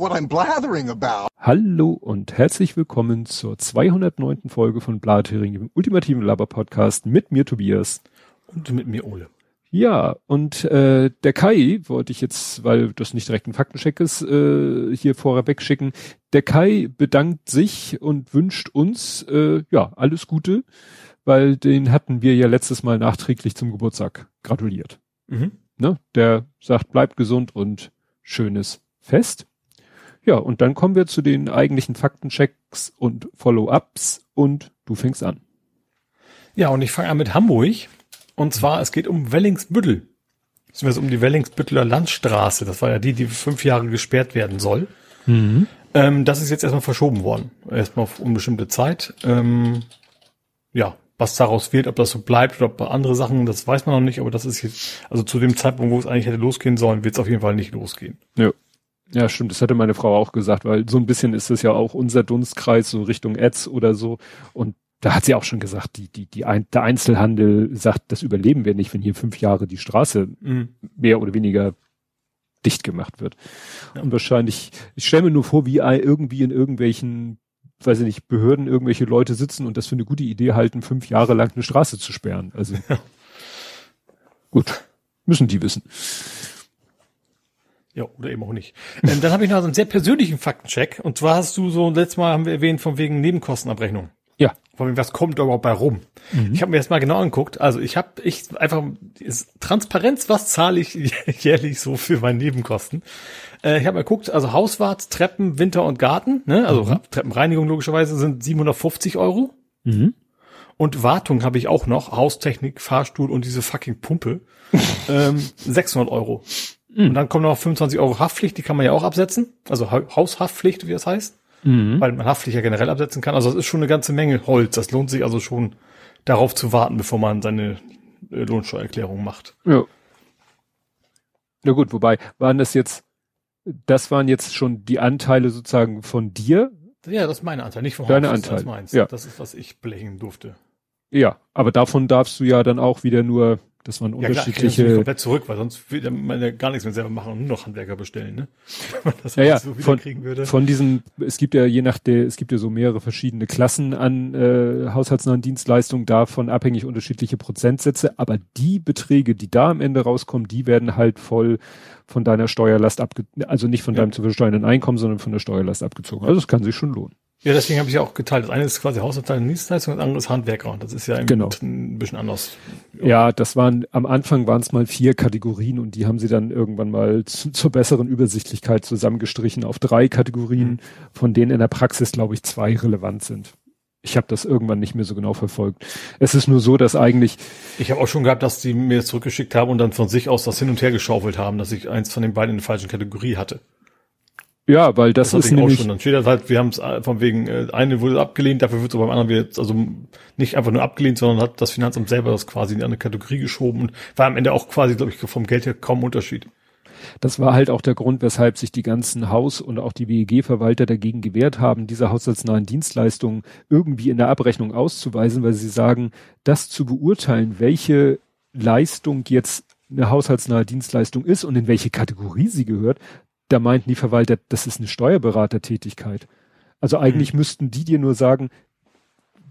what I'm blathering about. Hallo und herzlich willkommen zur 209. Folge von Blathering, dem ultimativen Laber-Podcast mit mir Tobias. Und mit mir Ole. Ja, und der Kai wollte ich jetzt, weil das nicht direkt ein Faktencheck ist, hier vorweg schicken. Der Kai bedankt sich und wünscht uns ja alles Gute, weil den hatten wir ja letztes Mal nachträglich zum Geburtstag gratuliert. Mhm. Ne? Der sagt, bleibt gesund und schönes Fest. Ja, und dann kommen wir zu den eigentlichen Faktenchecks und Follow-ups und du fängst an. Ja, und ich fange an mit Hamburg. Und zwar, es geht um Wellingsbüttel. Beziehungsweise um die Wellingsbütteler Landstraße. Das war ja die 5 Jahre gesperrt werden soll. Mhm. Das ist jetzt erstmal verschoben worden. Erstmal auf unbestimmte Zeit. Ja, was daraus wird, ob das so bleibt oder ob andere Sachen, das weiß man noch nicht. Aber das ist jetzt, also zu dem Zeitpunkt, wo es eigentlich hätte losgehen sollen, wird es auf jeden Fall nicht losgehen. Ja. Ja, stimmt. Das hatte meine Frau auch gesagt, weil so ein bisschen ist das ja auch unser Dunstkreis, so Richtung Ads oder so. Und da hat sie auch schon gesagt, der Einzelhandel sagt, das überleben wir nicht, wenn hier 5 Jahre die Straße mehr oder weniger dicht gemacht wird. Ja. Und wahrscheinlich, ich stelle mir nur vor, wie irgendwie in irgendwelchen, weiß ich nicht, Behörden irgendwelche Leute sitzen und das für eine gute Idee halten, 5 Jahre lang eine Straße zu sperren. Also ja. Gut, müssen die wissen. Ja, oder eben auch nicht. Dann habe ich noch so einen sehr persönlichen Faktencheck. Und zwar hast du so, letztes Mal haben wir erwähnt, von wegen Nebenkostenabrechnung. Ja. Von wegen, was kommt da überhaupt bei rum? Mhm. Ich habe mir das mal genau angeguckt. Also ich einfach, ist Transparenz, was zahle ich jährlich so für meine Nebenkosten? Ich habe mal geguckt, also Hauswart, Treppen, Winter und Garten, ne? Also Treppenreinigung logischerweise sind 750 Euro. Mhm. Und Wartung habe ich auch noch, Haustechnik, Fahrstuhl und diese fucking Pumpe, 600 Euro. Mhm. Und dann kommen noch 25 Euro Haftpflicht, die kann man ja auch absetzen. Also Haushaftpflicht, wie das heißt. Mhm. Weil man Haftpflicht ja generell absetzen kann. Also das ist schon eine ganze Menge Holz. Das lohnt sich also schon, darauf zu warten, bevor man seine Lohnsteuererklärung macht. Ja. Na gut, wobei, das waren jetzt schon die Anteile sozusagen von dir? Ja, das ist mein Anteil, nicht von Holz. Deine Anteil. Das ist meins. Ja. Das ist, was ich blechen durfte. Ja, aber davon darfst du ja dann auch wieder nur, das waren unterschiedliche... Ja, klar, ich nicht komplett zurück, weil sonst würde man ja gar nichts mehr selber machen und nur noch Handwerker bestellen, ne? Wenn man das ja, so wieder kriegen würde. Von diesen, es gibt ja so mehrere verschiedene Klassen an haushaltsnahen Dienstleistungen, davon abhängig unterschiedliche Prozentsätze, aber die Beträge, die da am Ende rauskommen, die werden halt voll von deiner Steuerlast abgezogen, also nicht von deinem zu versteuernden Einkommen, sondern von der Steuerlast abgezogen. Also es kann sich schon lohnen. Ja, deswegen habe ich ja auch geteilt. Das eine ist quasi Haushaltsnahe Dienstleistung, das andere ist Handwerker. Und das ist ja ein bisschen anders. Ja, das waren, am Anfang waren es mal 4 Kategorien und die haben sie dann irgendwann mal zur besseren Übersichtlichkeit zusammengestrichen auf 3 Kategorien, von denen in der Praxis, glaube ich, 2 relevant sind. Ich habe das irgendwann nicht mehr so genau verfolgt. Es ist nur so, dass eigentlich... Ich habe auch schon gehabt, dass die mir das zurückgeschickt haben und dann von sich aus das hin und her geschaufelt haben, dass ich eins von den beiden in der falschen Kategorie hatte. Ja, weil das ist nämlich auch schon. Dann steht das halt, wir haben es von wegen, eine wurde abgelehnt, dafür wird es beim anderen wieder, also nicht einfach nur abgelehnt, sondern hat das Finanzamt selber das quasi in eine Kategorie geschoben und war am Ende auch quasi, glaube ich, vom Geld her kaum Unterschied. Das war halt auch der Grund, weshalb sich die ganzen Haus- und auch die WEG-Verwalter dagegen gewehrt haben, diese haushaltsnahen Dienstleistungen irgendwie in der Abrechnung auszuweisen, weil sie sagen, das zu beurteilen, welche Leistung jetzt eine haushaltsnahe Dienstleistung ist und in welche Kategorie sie gehört, da meinten die Verwalter, das ist eine Steuerberatertätigkeit. Also eigentlich müssten die dir nur sagen,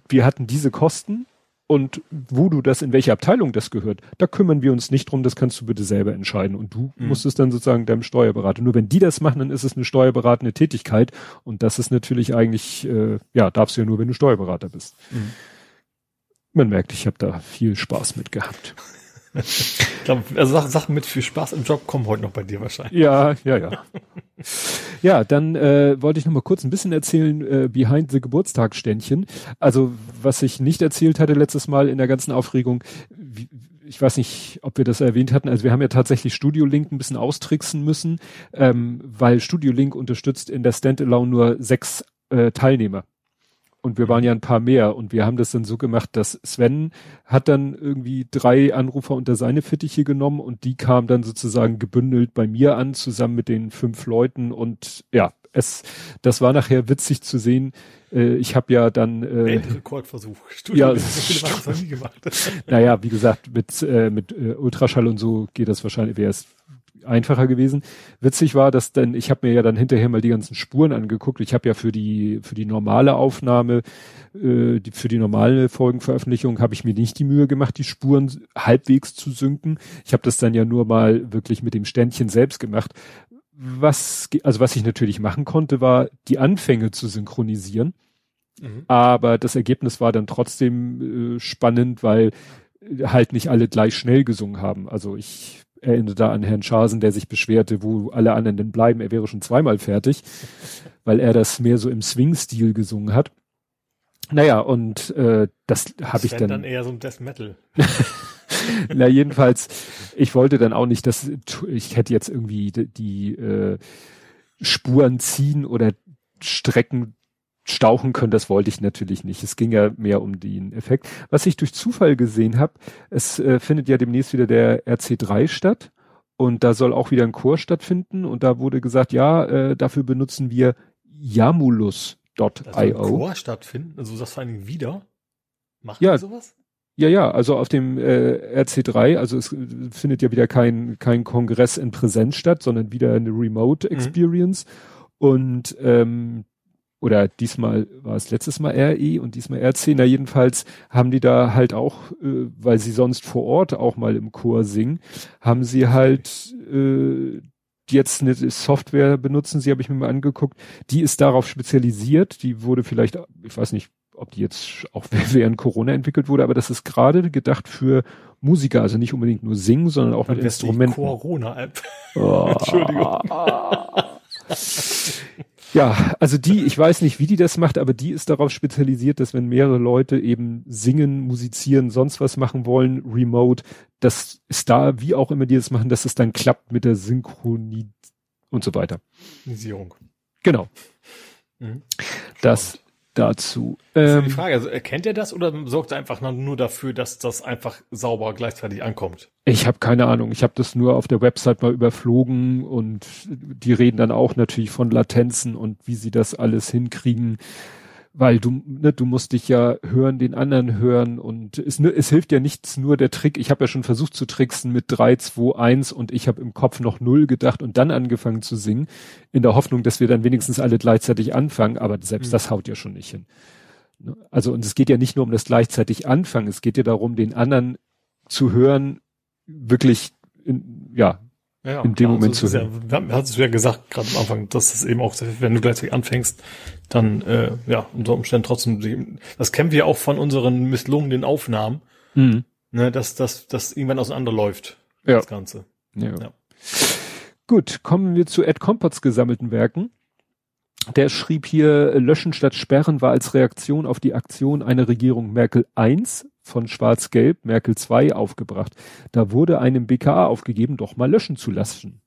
wir hatten diese Kosten und wo du das, in welche Abteilung das gehört, da kümmern wir uns nicht drum, das kannst du bitte selber entscheiden. Und du musst es dann sozusagen deinem Steuerberater. Nur wenn die das machen, dann ist es eine steuerberatende Tätigkeit. Und das ist natürlich eigentlich, darfst du ja nur, wenn du Steuerberater bist. Mhm. Man merkt, ich habe da viel Spaß mit gehabt. Ich glaube, also Sachen mit viel Spaß im Job kommen heute noch bei dir wahrscheinlich. Ja. Ja, dann wollte ich noch mal kurz ein bisschen erzählen, behind the Geburtstagsständchen. Also, was ich nicht erzählt hatte letztes Mal in der ganzen Aufregung, ich weiß nicht, ob wir das erwähnt hatten, also wir haben ja tatsächlich Studiolink ein bisschen austricksen müssen, weil Studiolink unterstützt in der Standalone nur 6 Teilnehmer. Und wir waren ja ein paar mehr und wir haben das dann so gemacht, dass Sven hat dann irgendwie 3 Anrufer unter seine Fittiche genommen und die kamen dann sozusagen gebündelt bei mir an, zusammen mit den 5 Leuten und ja, das war nachher witzig zu sehen. Ich habe ja dann... Weltrekordversuch. Ja, so nie gemacht. Naja, wie gesagt, mit Ultraschall und so geht das wahrscheinlich, wäre es einfacher gewesen. Witzig war, dass dann, ich habe mir ja dann hinterher mal die ganzen Spuren angeguckt. Ich habe ja für die normale Aufnahme, für die normale Folgenveröffentlichung habe ich mir nicht die Mühe gemacht, die Spuren halbwegs zu synken. Ich habe das dann ja nur mal wirklich mit dem Ständchen selbst gemacht. Was ich natürlich machen konnte, war, die Anfänge zu synchronisieren. Mhm. Aber das Ergebnis war dann trotzdem spannend, weil halt nicht alle gleich schnell gesungen haben. Also ich erinnere da an Herrn Schasen, der sich beschwerte, wo alle anderen denn bleiben, er wäre schon zweimal fertig, weil er das mehr so im Swing-Stil gesungen hat. Naja, und das habe ich dann eher so ein Death Metal. Na jedenfalls, ich wollte dann auch nicht, dass ich hätte jetzt irgendwie die Spuren ziehen oder strecken, stauchen können, das wollte ich natürlich nicht. Es ging ja mehr um den Effekt. Was ich durch Zufall gesehen habe, es findet ja demnächst wieder der RC3 statt und da soll auch wieder ein Chor stattfinden und da wurde gesagt, ja, dafür benutzen wir Yamulus.io. Da soll ein Chor stattfinden? Also das vor allem wieder? Machen ja, die sowas? Ja, also auf dem RC3, also es findet ja wieder kein Kongress in Präsenz statt, sondern wieder eine Remote Experience und oder diesmal war es letztes Mal RE und diesmal RC. Na jedenfalls haben die da halt auch, weil sie sonst vor Ort auch mal im Chor singen, haben sie halt jetzt eine Software benutzen, sie habe ich mir mal angeguckt, die ist darauf spezialisiert, die wurde vielleicht, ich weiß nicht, ob die jetzt auch während Corona entwickelt wurde, aber das ist gerade gedacht für Musiker, also nicht unbedingt nur singen, sondern auch dann mit Instrumenten. Die Corona-App. Oh. Entschuldigung. Ja, also ich weiß nicht, wie die das macht, aber die ist darauf spezialisiert, dass wenn mehrere Leute eben singen, musizieren, sonst was machen wollen, remote, das ist da, wie auch immer die das machen, dass es dann klappt mit der Synchronisierung und so weiter. Genau. Mhm. Das dazu. Das ist die Frage, also erkennt er das oder sorgt er einfach nur dafür, dass das einfach sauber gleichzeitig ankommt? Ich habe keine Ahnung. Ich habe das nur auf der Website mal überflogen und die reden dann auch natürlich von Latenzen und wie sie das alles hinkriegen, weil du musst dich ja hören, den anderen hören und es hilft ja nichts, nur der Trick. Ich habe ja schon versucht zu tricksen mit 3, 2, 1 und ich habe im Kopf noch 0 gedacht und dann angefangen zu singen, in der Hoffnung, dass wir dann wenigstens alle gleichzeitig anfangen, aber selbst das haut ja schon nicht hin. Also und es geht ja nicht nur um das gleichzeitig anfangen, es geht ja darum, den anderen zu hören, wirklich in dem Moment zu hören. Ja, hattest du ja gesagt, gerade am Anfang, dass das eben auch, wenn du gleichzeitig anfängst, dann unter Umständen trotzdem, das kennen wir ja auch von unseren misslungenen Aufnahmen, ne, dass irgendwann auseinanderläuft, das Ganze. Ja. Gut, kommen wir zu Ed Kompotts gesammelten Werken. Der schrieb hier, Löschen statt Sperren war als Reaktion auf die Aktion einer Regierung Merkel I von Schwarz-Gelb Merkel II aufgebracht. Da wurde einem BKA aufgegeben, doch mal löschen zu lassen.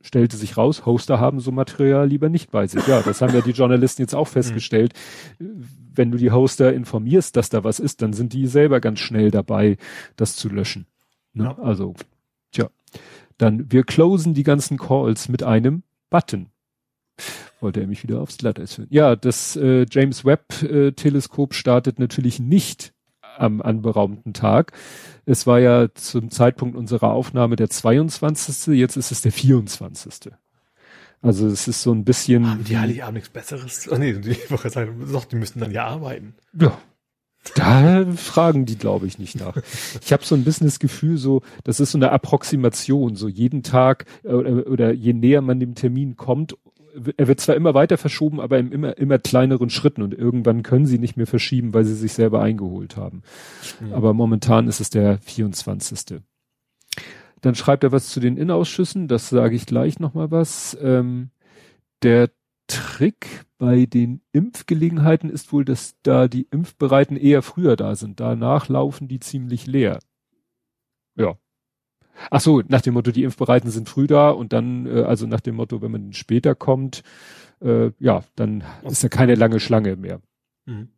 Stellte sich raus, Hoster haben so Material lieber nicht bei sich. Ja, das haben ja die Journalisten jetzt auch festgestellt. Wenn du die Hoster informierst, dass da was ist, dann sind die selber ganz schnell dabei, das zu löschen. Ne? Ja. Also, dann, wir closen die ganzen Calls mit einem Button. Wollte er mich wieder aufs Glatteis führen. Ja, das James-Webb-Teleskop startet natürlich nicht am anberaumten Tag. Es war ja zum Zeitpunkt unserer Aufnahme der 22. Jetzt ist es der 24. Also es ist so ein bisschen... Haben die Heiligabend nichts Besseres? Oh, nee, ich wollte sagen, die müssen dann ja arbeiten. Ja, da fragen die, glaube ich, nicht nach. Ich habe so ein bisschen das Gefühl, so, das ist so eine Approximation. So jeden Tag oder je näher man dem Termin kommt, er wird zwar immer weiter verschoben, aber in immer kleineren Schritten und irgendwann können sie nicht mehr verschieben, weil sie sich selber eingeholt haben. Mhm. Aber momentan ist es der 24. Dann schreibt er was zu den Innenausschüssen, das sage ich gleich nochmal was. Der Trick bei den Impfgelegenheiten ist wohl, dass da die Impfbereiten eher früher da sind. Danach laufen die ziemlich leer. Ja. Ach so, nach dem Motto, die Impfbereiten sind früh da und dann, also nach dem Motto, wenn man später kommt, dann ist da keine lange Schlange mehr. Mhm.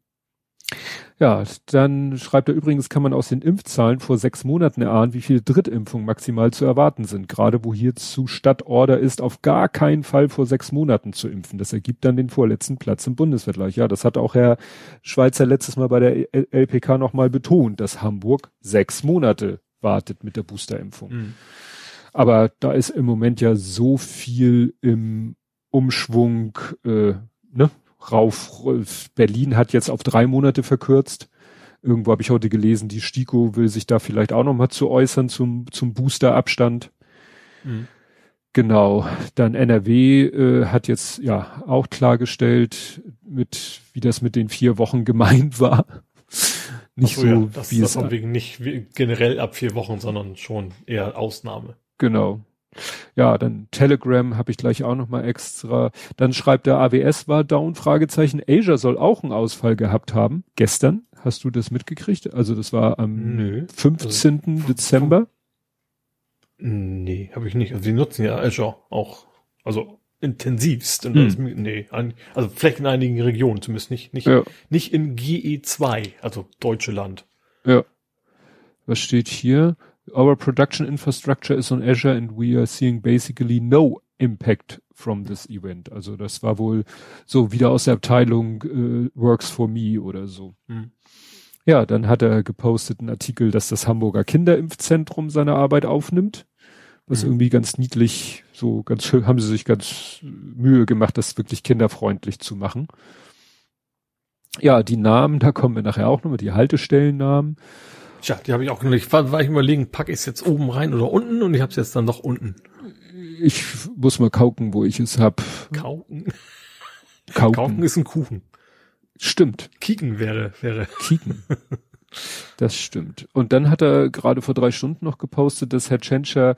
Ja, dann schreibt er übrigens, kann man aus den Impfzahlen vor 6 Monaten erahnen, wie viele Drittimpfungen maximal zu erwarten sind. Gerade wo hierzu Stadtorder ist, auf gar keinen Fall vor 6 Monaten zu impfen. Das ergibt dann den vorletzten Platz im Bundesvergleich. Ja, das hat auch Herr Schweizer letztes Mal bei der LPK nochmal betont, dass Hamburg 6 Monate wartet mit der Boosterimpfung. Mhm. Aber da ist im Moment ja so viel im Umschwung, ne? Berlin hat jetzt auf 3 Monate verkürzt. Irgendwo habe ich heute gelesen, die STIKO will sich da vielleicht auch nochmal zu äußern zum Boosterabstand. Mhm. Genau, dann NRW hat jetzt ja auch klargestellt, wie das mit den 4 Wochen gemeint war. Nicht so, ja, wie das es wegen nicht generell ab 4 Wochen, sondern schon eher Ausnahme. Genau. Ja, dann Telegram habe ich gleich auch nochmal extra. Dann schreibt der AWS war down, Fragezeichen. Azure soll auch einen Ausfall gehabt haben. Gestern, hast du das mitgekriegt? Also das war am 15. Dezember. Nee, habe ich nicht. Also die nutzen ja Azure auch, also intensivst. Und das, also vielleicht in einigen Regionen zumindest nicht, ja. Nicht in GE2, also Deutsche Land. Ja. Was steht hier? Our production infrastructure is on Azure and we are seeing basically no impact from this event. Also das war wohl so wieder aus der Abteilung Works for Me oder so. Mhm. Ja, dann hat er gepostet einen Artikel, dass das Hamburger Kinderimpfzentrum seine Arbeit aufnimmt. Was irgendwie ganz niedlich, so ganz schön, haben sie sich ganz Mühe gemacht, das wirklich kinderfreundlich zu machen. Ja, die Namen, da kommen wir nachher auch nochmal, die Haltestellennamen. Tja, die habe ich auch noch nicht. War ich überlegen, packe ich es jetzt oben rein oder unten, und ich habe es jetzt dann doch unten. Ich muss mal kauken, wo ich es habe. Kauken. Kauken ist ein Kuchen. Stimmt. Kieken wäre. Kieken. Das stimmt. Und dann hat er gerade vor 3 Stunden noch gepostet, dass Herr Tschentscher,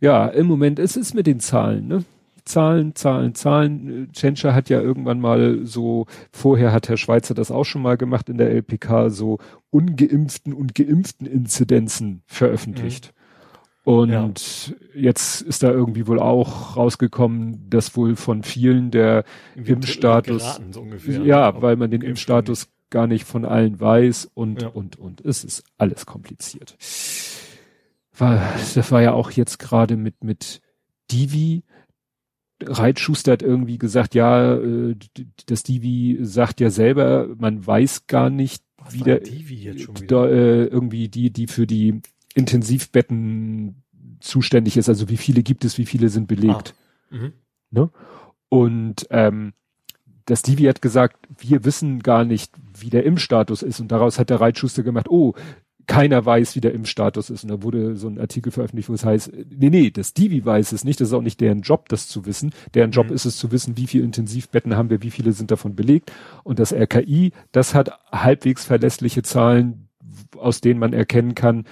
ja, im Moment, es ist mit den Zahlen, ne? Zahlen. Tschentscher hat ja irgendwann mal so, vorher hat Herr Schweizer das auch schon mal gemacht in der LPK, so ungeimpften und geimpften Inzidenzen veröffentlicht. Und jetzt ist da irgendwie wohl auch rausgekommen, dass wohl von vielen der Impfstatus, geraten, so ungefähr, ja, weil man den Impfstatus gar nicht von allen weiß und. Es ist alles kompliziert. Das war ja auch jetzt gerade mit Divi. Reitschuster hat irgendwie gesagt, ja, das Divi sagt ja selber, man weiß gar nicht, wie der Divi jetzt schon wieder? Irgendwie die für die Intensivbetten zuständig ist, also wie viele gibt es, wie viele sind belegt. Ne? Und das Divi hat gesagt, wir wissen gar nicht, wie der Impfstatus ist, und daraus hat der Reitschuster gemacht, oh, keiner weiß, wie der Impfstatus ist. Und da wurde so ein Artikel veröffentlicht, wo es heißt, nee, das Divi weiß es nicht, das ist auch nicht deren Job, das zu wissen. Deren Job ist es zu wissen, wie viele Intensivbetten haben wir, wie viele sind davon belegt. Und das RKI, das hat halbwegs verlässliche Zahlen, aus denen man erkennen kann,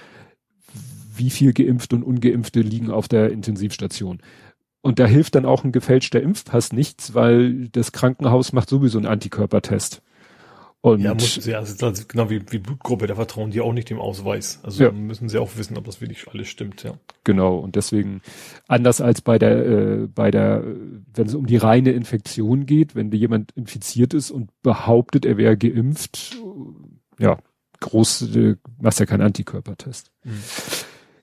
wie viel Geimpfte und Ungeimpfte liegen auf der Intensivstation. Und da hilft dann auch ein gefälschter Impfpass nichts, weil das Krankenhaus macht sowieso einen Antikörpertest. Und ja, müssen sie, also genau wie Blutgruppe, da vertrauen die auch nicht dem Ausweis. Also müssen sie auch wissen, ob das wirklich alles stimmt, ja. Genau, und deswegen, anders als bei der, wenn es um die reine Infektion geht, wenn jemand infiziert ist und behauptet, er wäre geimpft, ja, machst ja keinen Antikörpertest.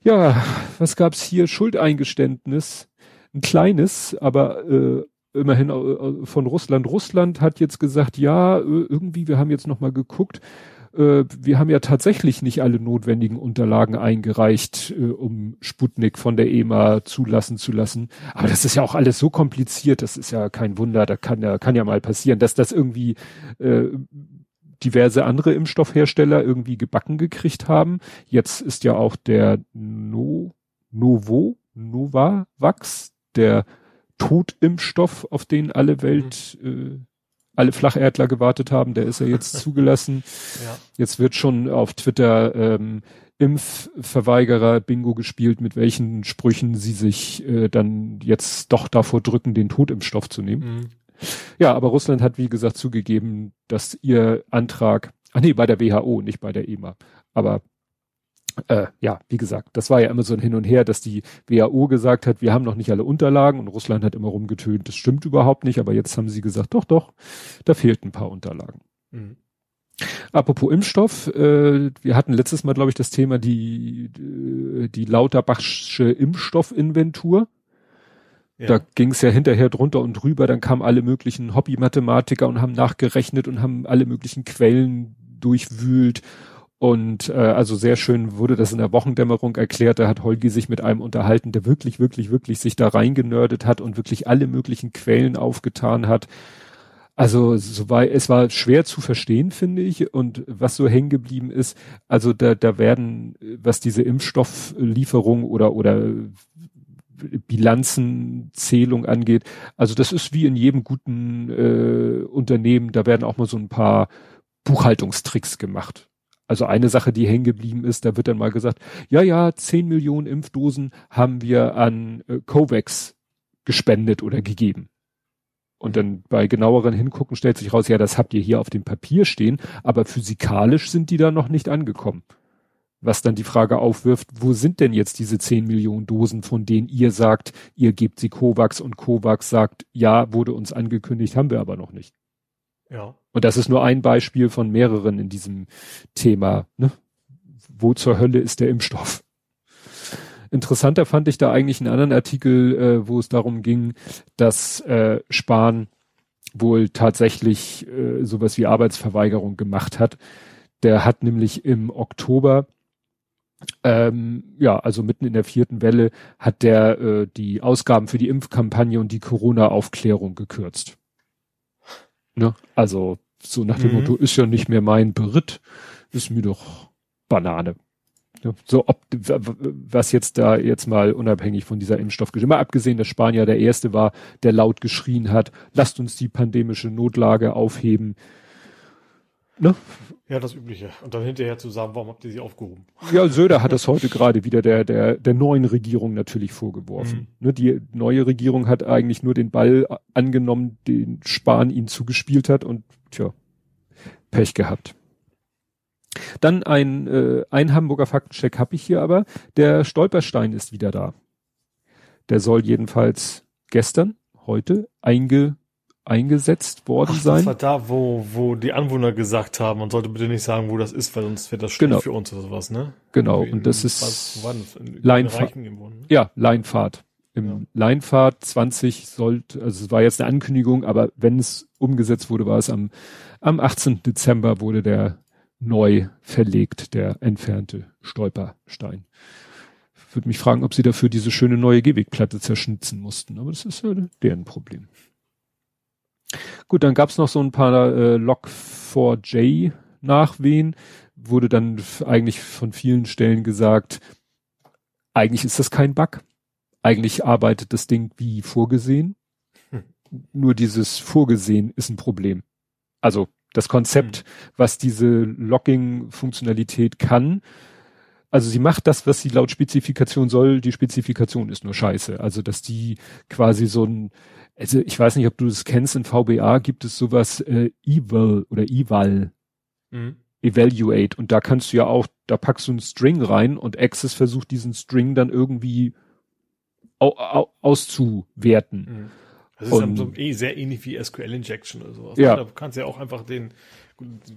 Ja, was gab's hier? Schuldeingeständnis, ein kleines, aber immerhin von Russland. Russland hat jetzt gesagt, ja, irgendwie, wir haben jetzt nochmal geguckt, wir haben ja tatsächlich nicht alle notwendigen Unterlagen eingereicht, um Sputnik von der EMA zulassen zu lassen. Aber das ist ja auch alles so kompliziert, das ist ja kein Wunder, da kann ja mal passieren, dass das irgendwie diverse andere Impfstoffhersteller irgendwie gebacken gekriegt haben. Jetzt ist ja auch der Novavax, der Totimpfstoff, auf den alle Flacherdler gewartet haben, der ist ja jetzt zugelassen. Ja. Jetzt wird schon auf Twitter Impfverweigerer Bingo gespielt, mit welchen Sprüchen sie sich dann jetzt doch davor drücken, den Totimpfstoff zu nehmen. Ja, aber Russland hat, wie gesagt, zugegeben, dass ihr Antrag, bei der WHO, nicht bei der EMA, aber ja, wie gesagt, das war ja immer so ein Hin und Her, dass die WHO gesagt hat, wir haben noch nicht alle Unterlagen, und Russland hat immer rumgetönt, das stimmt überhaupt nicht, aber jetzt haben sie gesagt, doch, da fehlten ein paar Unterlagen. Apropos Impfstoff, wir hatten letztes Mal, glaube ich, das Thema die Lauterbachsche Impfstoffinventur. Ja. Da ging es ja hinterher drunter und drüber, dann kamen alle möglichen Hobby-Mathematiker und haben nachgerechnet und haben alle möglichen Quellen durchwühlt. Und also sehr schön wurde das in der Wochendämmerung erklärt, da hat Holgi sich mit einem unterhalten, der wirklich sich da reingenördet hat und wirklich alle möglichen Quellen aufgetan hat. Also es war schwer zu verstehen, finde ich. Und was so hängen geblieben ist, also da werden, was diese Impfstofflieferung oder Bilanzenzählung angeht, also das ist wie in jedem guten Unternehmen, da werden auch mal so ein paar Buchhaltungstricks gemacht. Also eine Sache, die hängen geblieben ist, da wird dann mal gesagt, 10 Millionen Impfdosen haben wir an COVAX gespendet oder gegeben. Und dann bei genaueren Hingucken stellt sich raus, ja, das habt ihr hier auf dem Papier stehen, aber physikalisch sind die da noch nicht angekommen. Was dann die Frage aufwirft, wo sind denn jetzt diese 10 Millionen Dosen, von denen ihr sagt, ihr gebt sie COVAX und COVAX sagt, ja, wurde uns angekündigt, haben wir aber noch nicht. Ja. Und das ist nur ein Beispiel von mehreren in diesem Thema, ne? Wo zur Hölle ist der Impfstoff? Interessanter fand ich da eigentlich einen anderen Artikel, wo es darum ging, dass Spahn wohl tatsächlich sowas wie Arbeitsverweigerung gemacht hat. Der hat nämlich im Oktober, also mitten in der 4. Welle, hat der die Ausgaben für die Impfkampagne und die Corona-Aufklärung gekürzt. Ne? Also so nach dem Motto, ist ja nicht mehr mein Beritt, ist mir doch Banane. Ne? So ob was jetzt mal unabhängig von dieser Impfstoffgeschichte, mal abgesehen, dass Spanier der Erste war, der laut geschrien hat, lasst uns die pandemische Notlage aufheben. Ne? Ja, das Übliche. Und dann hinterher zu sagen, warum habt ihr sie aufgehoben? Ja, Söder hat das heute gerade wieder der neuen Regierung natürlich vorgeworfen. Mhm. Ne, die neue Regierung hat eigentlich nur den Ball angenommen, den Spahn ihnen zugespielt hat und Pech gehabt. Dann ein Hamburger Faktencheck habe ich hier aber. Der Stolperstein ist wieder da. Der soll jedenfalls heute eingesetzt worden sein. Das war da, wo die Anwohner gesagt haben, man sollte bitte nicht sagen, wo das ist, weil sonst wird das schlecht für uns oder sowas, ne? Genau, irgendwie und das ist Leinfahrt. Ja, Leinfahrt. Leinfahrt 20 sollte, also es war jetzt eine Ankündigung, aber wenn es umgesetzt wurde, war es am 18. Dezember wurde der neu verlegt, der entfernte Stolperstein. Ich würde mich fragen, ob sie dafür diese schöne neue Gehwegplatte zerschnitzen mussten, aber das ist ja deren Problem. Gut, dann gab es noch so ein paar Log4j-Nachwehen, wurde dann eigentlich von vielen Stellen gesagt, eigentlich ist das kein Bug, eigentlich arbeitet das Ding wie vorgesehen, nur dieses Vorgesehen ist ein Problem. Also das Konzept, was diese Logging-Funktionalität kann, also sie macht das, was sie laut Spezifikation soll, die Spezifikation ist nur scheiße. Also dass die quasi also ich weiß nicht, ob du das kennst, in VBA gibt es sowas Eval, Evaluate, und da kannst du ja auch, da packst du einen String rein und Access versucht diesen String dann irgendwie auszuwerten. Das ist dann so sehr ähnlich wie SQL-Injection oder sowas. Ja. Da kannst du ja auch einfach du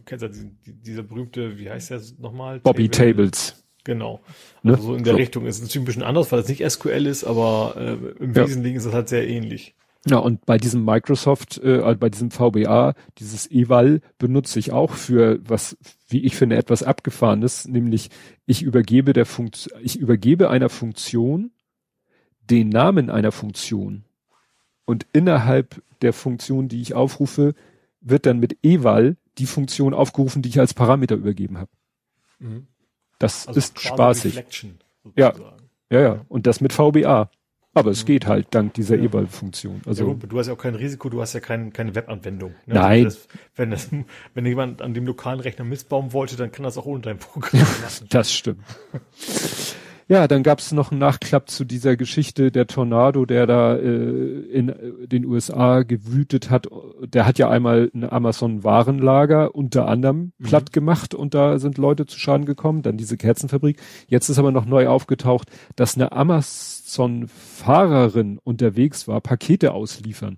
kennst ja dieser berühmte, wie heißt der nochmal? Bobby Tables. Genau. Also so in der Richtung ist es natürlich ein bisschen anders, weil es nicht SQL ist, aber im Wesentlichen ist es halt sehr ähnlich. Ja, und bei diesem bei diesem VBA, dieses Eval benutze ich auch für was, wie ich finde, etwas Abgefahrenes, nämlich ich übergebe einer Funktion den Namen einer Funktion und innerhalb der Funktion, die ich aufrufe, wird dann mit Eval die Funktion aufgerufen, die ich als Parameter übergeben habe. Mhm. Das ist spaßig. Ja. Und das mit VBA. Aber es geht halt dank dieser Eval-Funktion. Also ja, gut, du hast ja auch kein Risiko, du hast ja keine Webanwendung. Ne? Nein. Also wenn jemand an dem lokalen Rechner missbauen wollte, dann kann das auch ohne dein Programm lassen. Das stimmt. Ja, dann gab es noch einen Nachklapp zu dieser Geschichte, der Tornado, der da in den USA gewütet hat. Der hat ja einmal ein Amazon-Warenlager unter anderem platt gemacht und da sind Leute zu Schaden gekommen. Dann diese Kerzenfabrik. Jetzt ist aber noch neu aufgetaucht, dass eine Amazon-Fahrerin unterwegs war, Pakete ausliefern.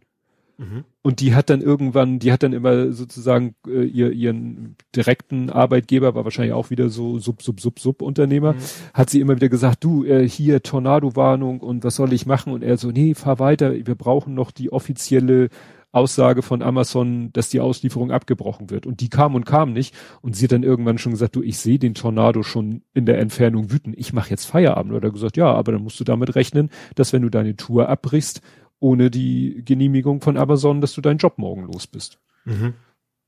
Und die hat dann immer sozusagen ihren direkten Arbeitgeber, war wahrscheinlich auch wieder so Subunternehmer, hat sie immer wieder gesagt, du, hier Tornado-Warnung und was soll ich machen? Und er so, nee, fahr weiter, wir brauchen noch die offizielle Aussage von Amazon, dass die Auslieferung abgebrochen wird. Und die kam und kam nicht. Und sie hat dann irgendwann schon gesagt, du, ich sehe den Tornado schon in der Entfernung wüten. Ich mache jetzt Feierabend. Oder gesagt, ja, aber dann musst du damit rechnen, dass wenn du deine Tour abbrichst, ohne die Genehmigung von Amazon, dass du deinen Job morgen los bist. Mhm.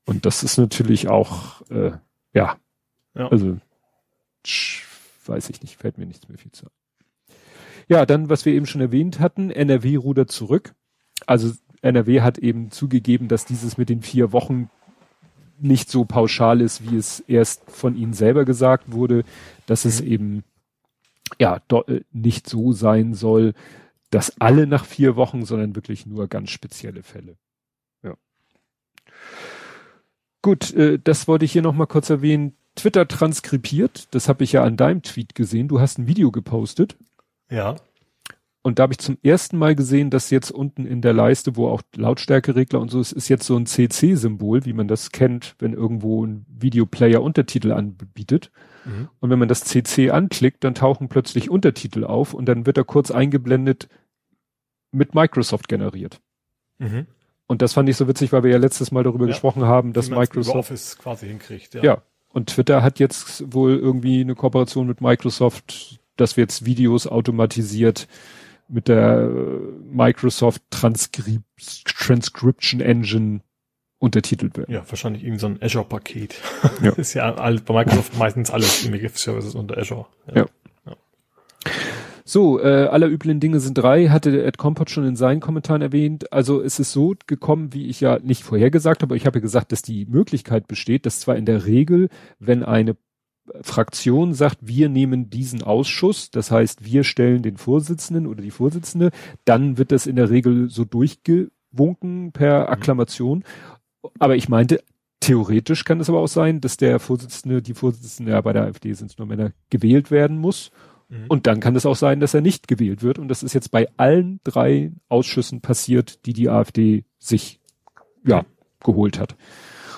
Und das ist natürlich auch, ja, also weiß ich nicht, fällt mir nichts mehr viel zu ein. Ja, dann, was wir eben schon erwähnt hatten, NRW rudert zurück. Also NRW hat eben zugegeben, dass dieses mit den 4 Wochen nicht so pauschal ist, wie es erst von ihnen selber gesagt wurde, dass es eben ja nicht so sein soll, dass alle nach 4 Wochen, sondern wirklich nur ganz spezielle Fälle. Ja. Gut, das wollte ich hier nochmal kurz erwähnen. Twitter transkribiert, das habe ich ja an deinem Tweet gesehen. Du hast ein Video gepostet. Ja. Und da habe ich zum ersten Mal gesehen, dass jetzt unten in der Leiste, wo auch Lautstärkeregler und so ist, ist jetzt so ein CC-Symbol, wie man das kennt, wenn irgendwo ein Videoplayer Untertitel anbietet. Mhm. Und wenn man das CC anklickt, dann tauchen plötzlich Untertitel auf und dann wird er kurz eingeblendet mit Microsoft generiert. Mhm. Und das fand ich so witzig, weil wir ja letztes Mal darüber gesprochen haben, dass Microsoft Office quasi hinkriegt. Ja. Und Twitter hat jetzt wohl irgendwie eine Kooperation mit Microsoft, dass wir jetzt Videos automatisiert mit der Microsoft Transcription Engine untertitelt werden. Ja, wahrscheinlich irgend so ein Azure-Paket. Ja. Ist ja bei Microsoft meistens alles Services unter Azure. Ja. So, aller üblen Dinge sind 3, hatte der Ed Kompott schon in seinen Kommentaren erwähnt. Also es ist so gekommen, wie ich ja nicht vorhergesagt habe, aber ich habe ja gesagt, dass die Möglichkeit besteht, dass zwar in der Regel, wenn eine Fraktion sagt, wir nehmen diesen Ausschuss, das heißt, wir stellen den Vorsitzenden oder die Vorsitzende, dann wird das in der Regel so durchgewunken per Akklamation. Aber ich meinte, theoretisch kann es aber auch sein, dass der Vorsitzende, die Vorsitzende, ja bei der AfD sind es nur Männer, gewählt werden muss. Mhm. Und dann kann es auch sein, dass er nicht gewählt wird. Und das ist jetzt bei allen 3 Ausschüssen passiert, die AfD sich geholt hat.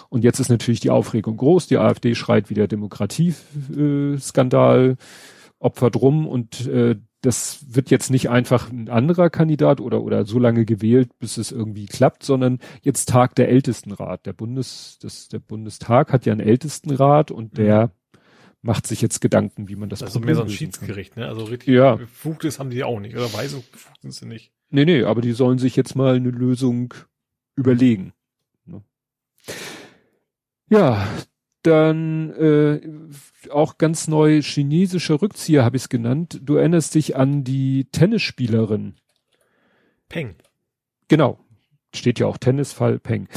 Und jetzt ist natürlich die Aufregung groß. Die AfD schreit wieder Demokratieskandal, Opfer drum. Und das wird jetzt nicht einfach ein anderer Kandidat oder so lange gewählt, bis es irgendwie klappt, sondern jetzt tagt der Ältestenrat. Der Bundestag hat ja einen Ältestenrat und der macht sich jetzt Gedanken, wie man das Problem lösen kann. Also mehr so ein Schiedsgericht, ne? Also richtig Befugnis haben die auch nicht, oder Weisung befugten sie nicht. Nee, aber die sollen sich jetzt mal eine Lösung überlegen. Ja, dann auch ganz neu, chinesischer Rückzieher habe ich es genannt. Du erinnerst dich an die Tennisspielerin. Peng. Genau. Steht ja auch Tennisfall Peng.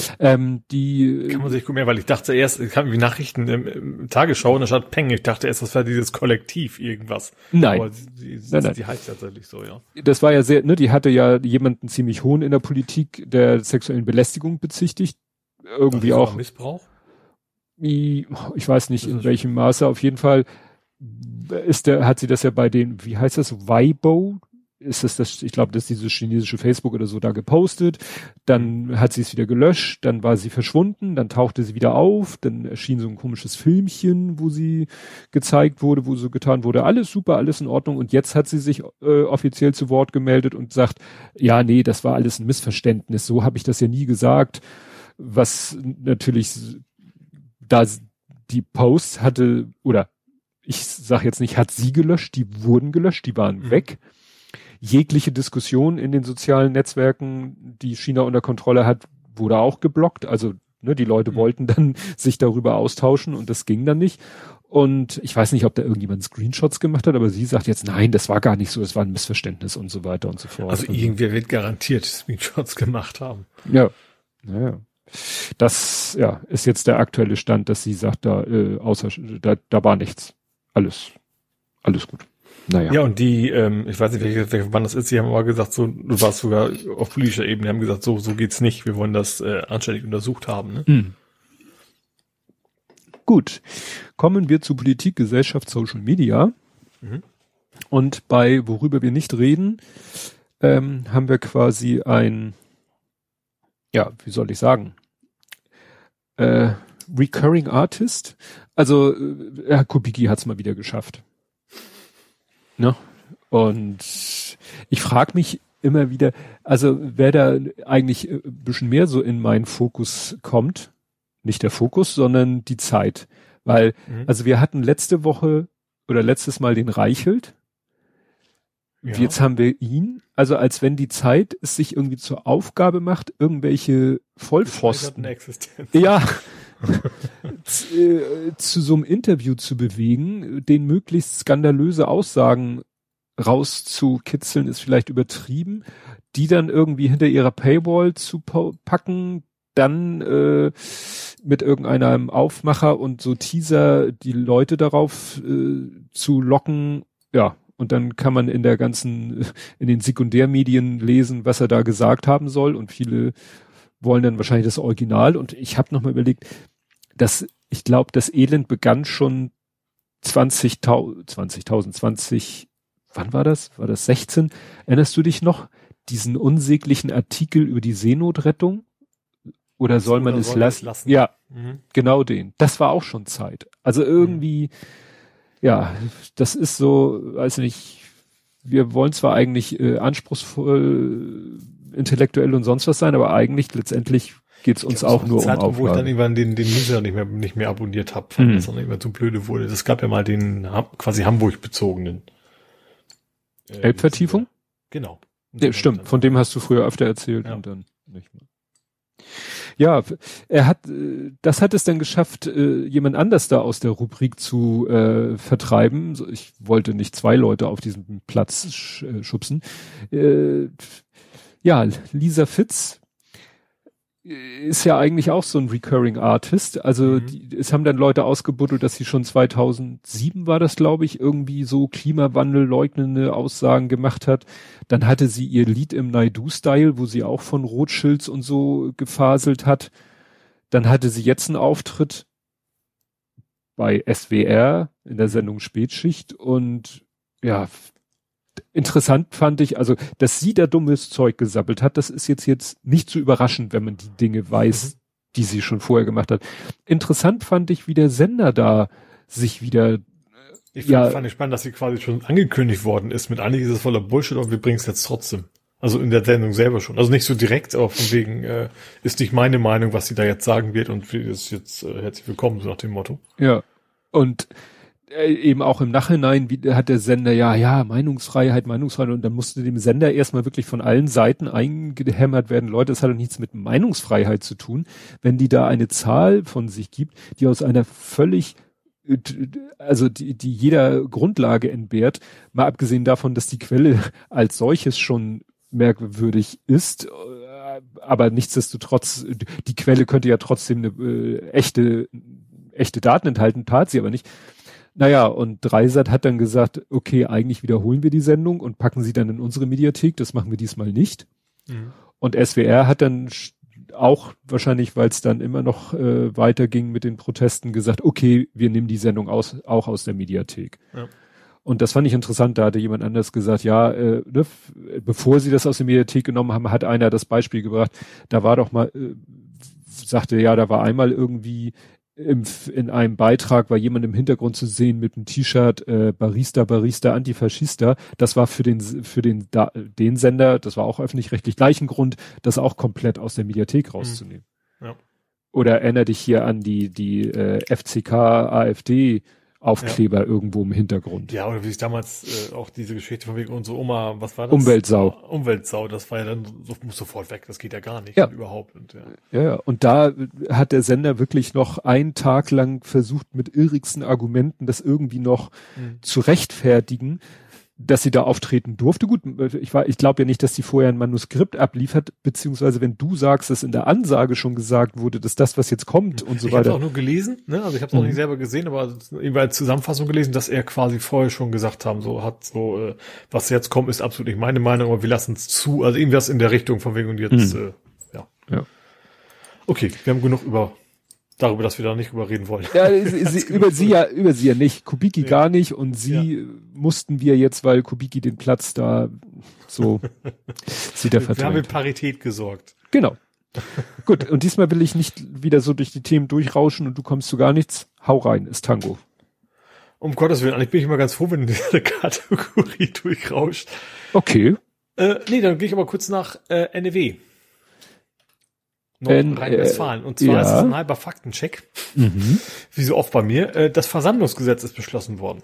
Die kann man sich gut merken, weil ich dachte erst, ich habe Nachrichten im Tagesschau und da stand Peng. Ich dachte erst, das war dieses Kollektiv irgendwas. Nein. Aber die heißt tatsächlich so, ja. Das war ja sehr, ne, die hatte ja jemanden ziemlich hohen in der Politik der sexuellen Belästigung bezichtigt. Irgendwie auch. Missbrauch? Ich weiß nicht, in welchem Maße. Auf jeden Fall hat sie das ja bei den, wie heißt das, Weibo? Ist das, ich glaube, das ist dieses chinesische Facebook oder so da gepostet. Dann hat sie es wieder gelöscht, dann war sie verschwunden, dann tauchte sie wieder auf, dann erschien so ein komisches Filmchen, wo sie gezeigt wurde, wo so getan wurde. Alles super, alles in Ordnung. Und jetzt hat sie sich offiziell zu Wort gemeldet und sagt, ja, nee, das war alles ein Missverständnis. So habe ich das ja nie gesagt. Was natürlich... Da die Posts hatte, oder ich sag jetzt nicht, hat sie gelöscht, die wurden gelöscht, die waren weg. Jegliche Diskussion in den sozialen Netzwerken, die China unter Kontrolle hat, wurde auch geblockt. Also ne, die Leute wollten dann sich darüber austauschen und das ging dann nicht. Und ich weiß nicht, ob da irgendjemand Screenshots gemacht hat, aber sie sagt jetzt, nein, das war gar nicht so, es war ein Missverständnis und so weiter und so fort. Also irgendwer wird garantiert Screenshots gemacht haben. Ja, naja. Das ist jetzt der aktuelle Stand, dass sie sagt, da war nichts. Alles gut. Naja. Ja, und die, ich weiß nicht, welcher Verband das ist, die haben aber gesagt, so, du warst sogar auf politischer Ebene, haben gesagt, so geht's nicht, wir wollen das anständig untersucht haben. Ne? Mhm. Gut, kommen wir zu Politik, Gesellschaft, Social Media. Mhm. Und bei worüber wir nicht reden, haben wir quasi ein... Ja, wie soll ich sagen? Recurring Artist. Also, Herr Kubicki hat es mal wieder geschafft. Ne? Und ich frage mich immer wieder, also wer da eigentlich ein bisschen mehr so in meinen Fokus kommt, nicht der Fokus, sondern die Zeit. Weil, also wir hatten letzte Woche oder letztes Mal den Reichelt. Ja. Jetzt haben wir ihn. Also als wenn die Zeit es sich irgendwie zur Aufgabe macht, irgendwelche Vollpfosten. Ja. zu so einem Interview zu bewegen, den möglichst skandalöse Aussagen rauszukitzeln, ist vielleicht übertrieben, die dann irgendwie hinter ihrer Paywall zu packen, dann mit irgendeinem Aufmacher und so Teaser die Leute darauf zu locken, ja, und dann kann man in den Sekundärmedien lesen, was er da gesagt haben soll, und viele wollen dann wahrscheinlich das Original. Und ich habe nochmal überlegt, dass ich glaube, das Elend begann schon 2020, wann war das? War das 16? Erinnerst du dich noch? Diesen unsäglichen Artikel über die Seenotrettung? Oder soll man es lassen? Ja, genau den. Das war auch schon Zeit. Also irgendwie, ja, das ist so, weiß nicht, wir wollen zwar eigentlich anspruchsvoll, intellektuell und sonst was sein, aber eigentlich letztendlich geht's uns auch nur um Aufgaben. Wo ich dann irgendwann den Newsletter nicht mehr abonniert habe, weil das dann irgendwann zu blöde wurde. Das gab ja mal den quasi Hamburg-bezogenen. Elbvertiefung? Genau. Ja, stimmt, von dem hast du früher öfter erzählt, ja. Und dann nicht mehr. Ja, das hat es dann geschafft, jemand anders da aus der Rubrik zu vertreiben. Ich wollte nicht zwei Leute auf diesen Platz schubsen. Ja, Lisa Fitz ist ja eigentlich auch so ein Recurring Artist. Also es haben dann Leute ausgebuddelt, dass sie schon 2007 war das, glaube ich, irgendwie so klimawandellleugnende Aussagen gemacht hat. Dann hatte sie ihr Lied im Naidu-Style, wo sie auch von Rothschilds und so gefaselt hat. Dann hatte sie jetzt einen Auftritt bei SWR in der Sendung Spätschicht. Und ja, interessant fand ich, also, dass sie da dummes Zeug gesabbelt hat, das ist jetzt nicht so überraschend, wenn man die Dinge weiß, die sie schon vorher gemacht hat. Interessant fand ich, wie der Sender da sich wieder... Ich fand es spannend, dass sie quasi schon angekündigt worden ist. Mit einiges ist es voller Bullshit, aber wir bringen es jetzt trotzdem. Also in der Sendung selber schon. Also nicht so direkt, aber von wegen ist nicht meine Meinung, was sie da jetzt sagen wird, und ist jetzt herzlich willkommen, so nach dem Motto. Ja, und... eben auch im Nachhinein hat der Sender ja, Meinungsfreiheit, und dann musste dem Sender erstmal wirklich von allen Seiten eingehämmert werden, Leute, das hat doch nichts mit Meinungsfreiheit zu tun, wenn die da eine Zahl von sich gibt, die aus einer völlig, also die jeder Grundlage entbehrt, mal abgesehen davon, dass die Quelle als solches schon merkwürdig ist, aber nichtsdestotrotz, die Quelle könnte ja trotzdem eine echte Daten enthalten, tat sie aber nicht. Naja, und Dreisat hat dann gesagt, okay, eigentlich wiederholen wir die Sendung und packen sie dann in unsere Mediathek. Das machen wir diesmal nicht. Mhm. Und SWR hat dann auch wahrscheinlich, weil es dann immer noch weiterging mit den Protesten, gesagt, okay, wir nehmen die Sendung auch aus der Mediathek. Ja. Und das fand ich interessant, da hatte jemand anders gesagt, ja, bevor sie das aus der Mediathek genommen haben, hat einer das Beispiel gebracht, da war doch mal, sagte, ja, da war einmal irgendwie, in einem Beitrag war jemand im Hintergrund zu sehen mit einem T-Shirt Barista, Antifaschista. Das war für den Sender, das war auch öffentlich-rechtlich, gleichen Grund, das auch komplett aus der Mediathek rauszunehmen. Ja. Oder erinnere dich hier an die FCK, AfD Aufkleber irgendwo im Hintergrund. Ja, oder wie ich damals auch diese Geschichte von wegen unserer Oma, was war das? Umweltsau, das war ja dann muss sofort weg, das geht ja gar nicht überhaupt. Und, ja, und da hat der Sender wirklich noch einen Tag lang versucht, mit irrigsten Argumenten das irgendwie noch zu rechtfertigen, dass sie da auftreten durfte. Gut, ich glaube ja nicht, dass sie vorher ein Manuskript abliefert, beziehungsweise wenn du sagst, dass in der Ansage schon gesagt wurde, dass das, was jetzt kommt und so weiter. Ich habe es auch nur gelesen, ne? Also ich habe es auch nicht selber gesehen, aber in der Zusammenfassung gelesen, dass er quasi vorher schon gesagt haben, was jetzt kommt, ist absolut nicht meine Meinung, aber wir lassen es zu, also irgendwas in der Richtung von wegen und jetzt, ja. Okay, wir haben genug darüber, dass wir da nicht drüber reden wollen. Ja, über sie ja nicht. Kubicki gar nicht, und sie mussten wir jetzt, weil Kubicki den Platz da so sie da verdrängt. Wir haben mit Parität gesorgt. Genau. Gut, und diesmal will ich nicht wieder so durch die Themen durchrauschen und du kommst zu gar nichts. Hau rein, ist Tango. Um Gottes Willen, eigentlich bin ich immer ganz froh, wenn du diese Kategorie durchrauscht. Okay. Nee, dann gehe ich aber kurz nach NRW. Nordrhein-Westfalen. Und zwar ist es ein halber Faktencheck. Mhm. Wie so oft bei mir. Das Versammlungsgesetz ist beschlossen worden.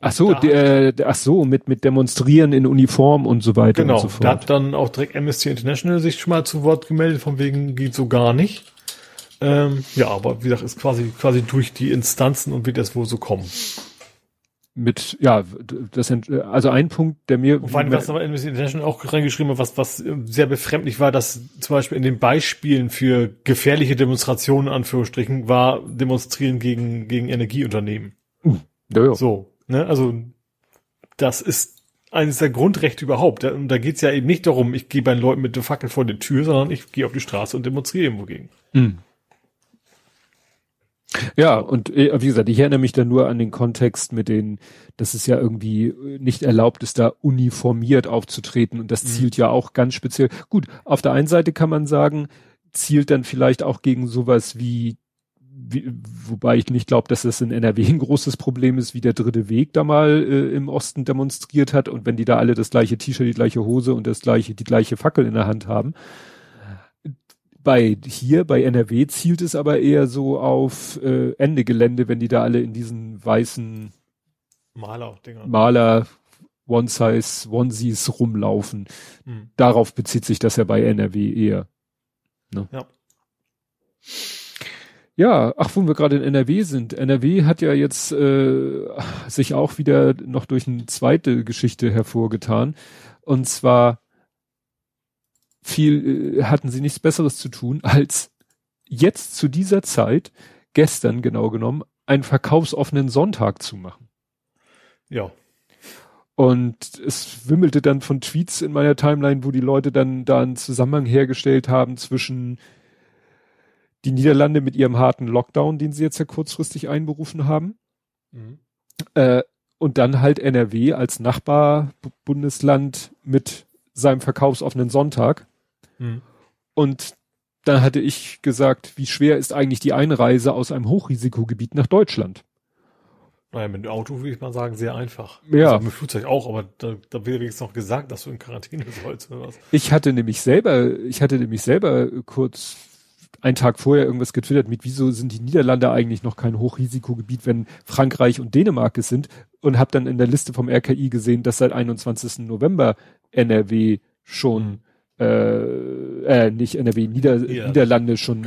Ach so, mit Demonstrieren in Uniform und so weiter und so fort. Genau, da hat dann auch direkt Amnesty International sich schon mal zu Wort gemeldet, von wegen geht so gar nicht. Aber wie gesagt, ist quasi durch die Instanzen und wird das wohl so kommen. Ein Punkt, der mir... Und vor allem, was aber Amnesty International auch reingeschrieben hat, was sehr befremdlich war, dass zum Beispiel in den Beispielen für gefährliche Demonstrationen, in Anführungsstrichen, war Demonstrieren gegen Energieunternehmen. Ja. So. Ne, also das ist eines der Grundrechte überhaupt. Und da geht's ja eben nicht darum, ich gehe bei den Leuten mit der Fackel vor die Tür, sondern ich gehe auf die Straße und demonstriere irgendwo gegen. Mhm. Ja, und wie gesagt, ich erinnere mich da nur an den Kontext mit dass es ja irgendwie nicht erlaubt ist, da uniformiert aufzutreten. Und das zielt ja auch ganz speziell. Gut, auf der einen Seite kann man sagen, zielt dann vielleicht auch gegen sowas wobei ich nicht glaube, dass das in NRW ein großes Problem ist, wie der dritte Weg da mal im Osten demonstriert hat und wenn die da alle das gleiche T-Shirt, die gleiche Hose und die gleiche Fackel in der Hand haben. Bei NRW zielt es aber eher so auf Ende Gelände, wenn die da alle in diesen weißen Maler One-Size, Onesies rumlaufen. Mhm. Darauf bezieht sich das ja bei NRW eher. Ne? Ja. Ja, wo wir gerade in NRW sind. NRW hat ja jetzt sich auch wieder noch durch eine zweite Geschichte hervorgetan. Und zwar hatten sie nichts Besseres zu tun, als jetzt zu dieser Zeit, gestern genau genommen, einen verkaufsoffenen Sonntag zu machen. Ja. Und es wimmelte dann von Tweets in meiner Timeline, wo die Leute dann da einen Zusammenhang hergestellt haben zwischen die Niederlande mit ihrem harten Lockdown, den sie jetzt ja kurzfristig einberufen haben. Mhm. Und dann halt NRW als Nachbarbundesland mit seinem verkaufsoffenen Sonntag. Mhm. Und dann hatte ich gesagt, wie schwer ist eigentlich die Einreise aus einem Hochrisikogebiet nach Deutschland? Naja, mit dem Auto würde ich mal sagen, sehr einfach. Ja. Also mit Flugzeug auch, aber da wird wenigstens noch gesagt, dass du in Quarantäne sollst oder was. Ich hatte nämlich selber kurz einen Tag vorher irgendwas getwittert mit, wieso sind die Niederlande eigentlich noch kein Hochrisikogebiet, wenn Frankreich und Dänemark es sind, und habe dann in der Liste vom RKI gesehen, dass seit 21. November NRW schon Niederlande schon,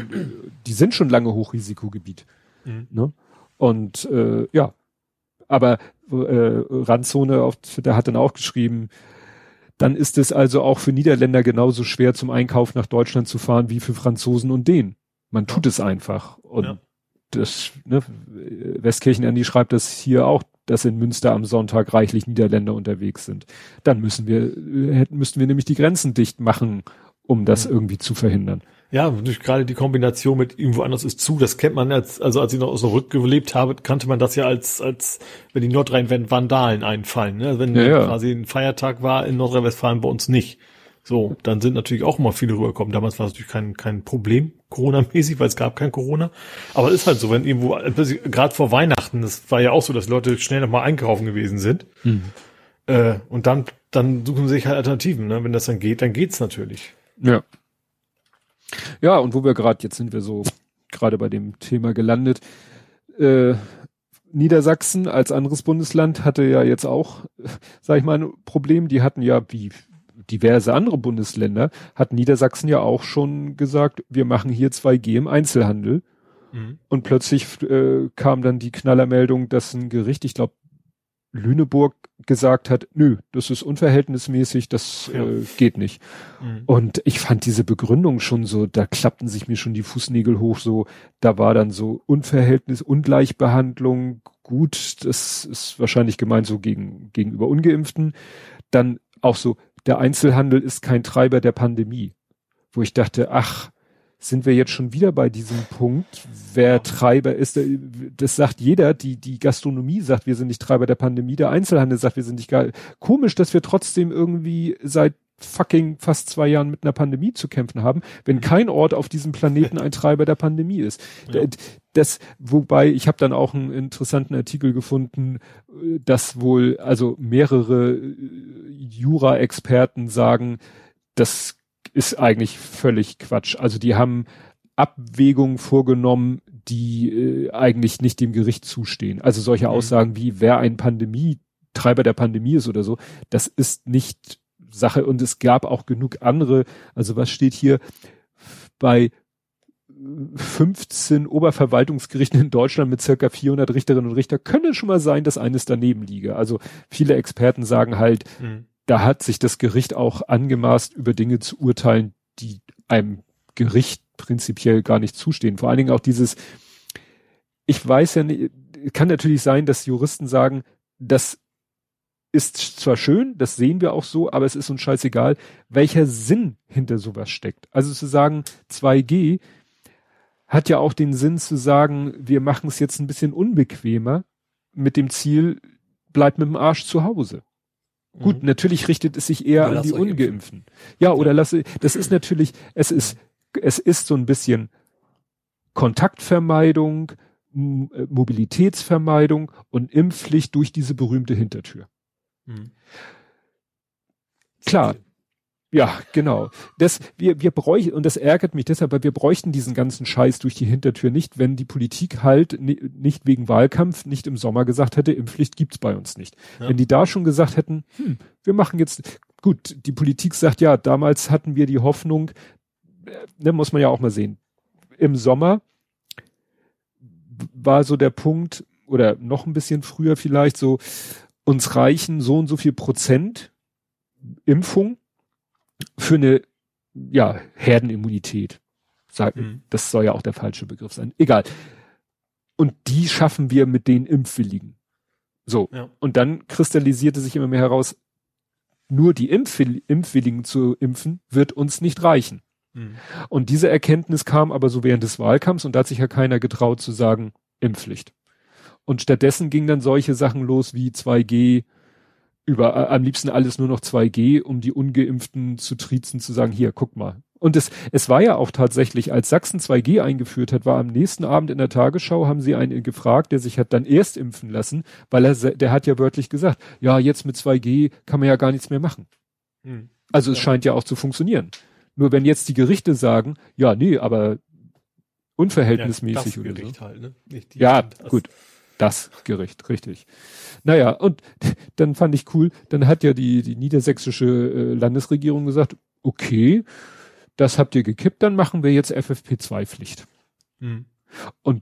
die sind schon lange Hochrisikogebiet. Mhm. Ne? Und aber Randzone auf Twitter hat dann auch geschrieben, dann ist es also auch für Niederländer genauso schwer, zum Einkauf nach Deutschland zu fahren, wie für Franzosen und Dänen. Man tut es einfach. Und das, ne, Westkirchen-Andi schreibt das hier auch, dass in Münster am Sonntag reichlich Niederländer unterwegs sind. Dann müssten wir nämlich die Grenzen dicht machen, um das irgendwie zu verhindern. Ja, durch gerade die Kombination mit irgendwo anders ist zu, das kennt man als ich noch aus der Rück gelebt habe, kannte man das ja als wenn die Nordrhein-Westfalen Vandalen einfallen, ne? Wenn quasi ein Feiertag war in Nordrhein-Westfalen, bei uns nicht. So, dann sind natürlich auch immer viele rübergekommen. Damals war es natürlich kein Problem, Corona-mäßig, weil es gab kein Corona. Aber es ist halt so, wenn irgendwo, gerade vor Weihnachten, das war ja auch so, dass Leute schnell nochmal einkaufen gewesen sind. Mhm. Und dann suchen sie sich halt Alternativen, ne? Wenn das dann geht, dann geht's natürlich. Ja. Ja, und jetzt sind wir gerade bei dem Thema gelandet. Niedersachsen als anderes Bundesland hatte ja jetzt auch, sag ich mal, ein Problem. Die hatten ja, wie diverse andere Bundesländer, hat Niedersachsen ja auch schon gesagt, wir machen hier 2G im Einzelhandel. Mhm. Und plötzlich kam dann die Knallermeldung, dass ein Gericht, ich glaube Lüneburg, gesagt hat, nö, das ist unverhältnismäßig, das geht nicht. Mhm. Und ich fand diese Begründung schon so, da klappten sich mir schon die Fußnägel hoch, so, da war dann so Ungleichbehandlung, gut, das ist wahrscheinlich gemeint so gegenüber Ungeimpften. Dann auch so, der Einzelhandel ist kein Treiber der Pandemie. Wo ich dachte, ach, sind wir jetzt schon wieder bei diesem Punkt, wer Treiber ist, das sagt jeder, die Gastronomie sagt, wir sind nicht Treiber der Pandemie, der Einzelhandel sagt, wir sind nicht geil. Komisch, dass wir trotzdem irgendwie seit fucking fast 2 Jahren mit einer Pandemie zu kämpfen haben, wenn kein Ort auf diesem Planeten ein Treiber der Pandemie ist. Ja. Das, wobei, ich habe dann auch einen interessanten Artikel gefunden, dass wohl also mehrere Jura-Experten sagen, das ist eigentlich völlig Quatsch. Also die haben Abwägungen vorgenommen, die eigentlich nicht dem Gericht zustehen. Also solche Aussagen wie, wer ein Treiber der Pandemie ist oder so, das ist nicht Sache. Und es gab auch genug andere, also was steht hier, bei 15 Oberverwaltungsgerichten in Deutschland mit circa 400 Richterinnen und Richter können schon mal sein, dass eines daneben liege. Also viele Experten sagen halt, da hat sich das Gericht auch angemaßt, über Dinge zu urteilen, die einem Gericht prinzipiell gar nicht zustehen. Vor allen Dingen auch dieses, ich weiß ja nicht, kann natürlich sein, dass Juristen sagen, das ist zwar schön, das sehen wir auch so, aber es ist uns scheißegal, welcher Sinn hinter sowas steckt. Also zu sagen, 2G hat ja auch den Sinn zu sagen, wir machen es jetzt ein bisschen unbequemer mit dem Ziel, bleibt mit dem Arsch zu Hause. Gut, natürlich richtet es sich eher an die Ungeimpften. Ja, oder lasse, das ist natürlich, es ist so ein bisschen Kontaktvermeidung, Mobilitätsvermeidung und Impfpflicht durch diese berühmte Hintertür. Klar. Ja, genau. Wir bräuchten, und das ärgert mich deshalb, weil wir bräuchten diesen ganzen Scheiß durch die Hintertür nicht, wenn die Politik halt nicht wegen Wahlkampf nicht im Sommer gesagt hätte, Impfpflicht gibt's bei uns nicht. Ja. Wenn die da schon gesagt hätten, wir machen jetzt, gut, die Politik sagt, ja, damals hatten wir die Hoffnung, ne, muss man ja auch mal sehen. Im Sommer war so der Punkt, oder noch ein bisschen früher vielleicht so, uns reichen so und so viel Prozent Impfung für eine, ja, Herdenimmunität. Das soll ja auch der falsche Begriff sein. Egal. Und die schaffen wir mit den Impfwilligen. So. Ja. Und dann kristallisierte sich immer mehr heraus, nur die Impfwilligen zu impfen, wird uns nicht reichen. Und diese Erkenntnis kam aber so während des Wahlkampfs und da hat sich ja keiner getraut zu sagen, Impfpflicht. Und stattdessen gingen dann solche Sachen los wie 2G, am liebsten alles nur noch 2G, um die Ungeimpften zu triezen, zu sagen, hier, guck mal. Und es war ja auch tatsächlich, als Sachsen 2G eingeführt hat, war am nächsten Abend in der Tagesschau, haben sie einen gefragt, der sich hat dann erst impfen lassen, weil der hat ja wörtlich gesagt, ja, jetzt mit 2G kann man ja gar nichts mehr machen. Also es scheint ja auch zu funktionieren. Nur wenn jetzt die Gerichte sagen, ja, nee, aber unverhältnismäßig ja, das Gericht oder so. Halt, ne? Nicht die, ja, das. Gut. Das Gericht, richtig. Naja, und dann fand ich cool, dann hat ja die niedersächsische Landesregierung gesagt, okay, das habt ihr gekippt, dann machen wir jetzt FFP2-Pflicht. Und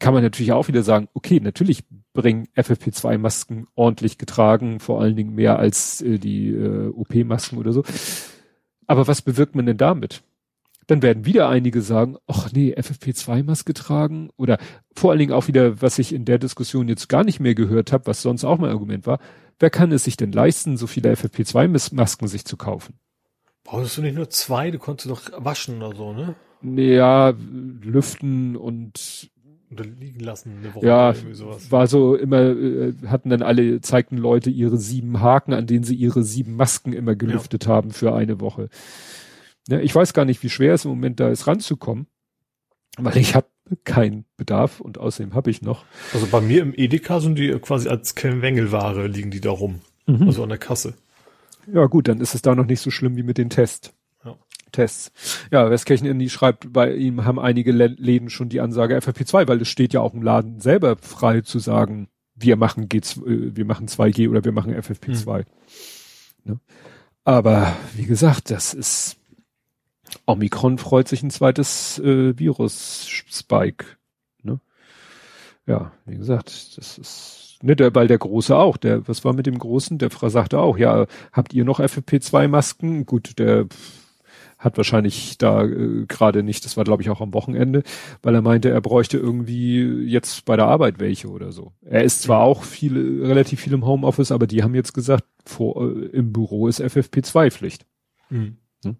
kann man natürlich auch wieder sagen, okay, natürlich bringen FFP2-Masken ordentlich getragen, vor allen Dingen mehr als die OP-Masken oder so. Aber was bewirkt man denn damit? Dann werden wieder einige sagen, ach nee, FFP2-Maske tragen oder vor allen Dingen auch wieder, was ich in der Diskussion jetzt gar nicht mehr gehört habe, was sonst auch mein Argument war, wer kann es sich denn leisten, so viele FFP2-Masken sich zu kaufen? Brauchst du nicht nur 2, du konntest doch waschen oder so, ne? Ja, lüften und oder liegen lassen eine Woche oder irgendwie sowas. War so immer, hatten dann alle, zeigten Leute ihre 7 Haken, an denen sie ihre 7 Masken immer gelüftet haben für eine Woche. Ja, ich weiß gar nicht, wie schwer es im Moment da ist, ranzukommen, weil ich habe keinen Bedarf und außerdem habe ich noch. Also bei mir im Edeka sind die quasi als Quengelware liegen die da rum, also an der Kasse. Ja gut, dann ist es da noch nicht so schlimm wie mit den Tests. Ja, Westkirchen-Indie schreibt, bei ihm haben einige Läden schon die Ansage FFP2, weil es steht ja auch im Laden selber frei zu sagen, wir machen 2G oder wir machen FFP2. Ja. Aber wie gesagt, das ist Omikron freut sich ein zweites Virus-Spike. Ne? Ja, wie gesagt, das ist ne, weil der Große auch. Was war mit dem Großen? Der sagte auch, ja, habt ihr noch FFP2-Masken? Gut, der hat wahrscheinlich da gerade nicht, das war glaube ich auch am Wochenende, weil er meinte, er bräuchte irgendwie jetzt bei der Arbeit welche oder so. Er ist zwar auch relativ viel im Homeoffice, aber die haben jetzt gesagt, im Büro ist FFP2-Pflicht.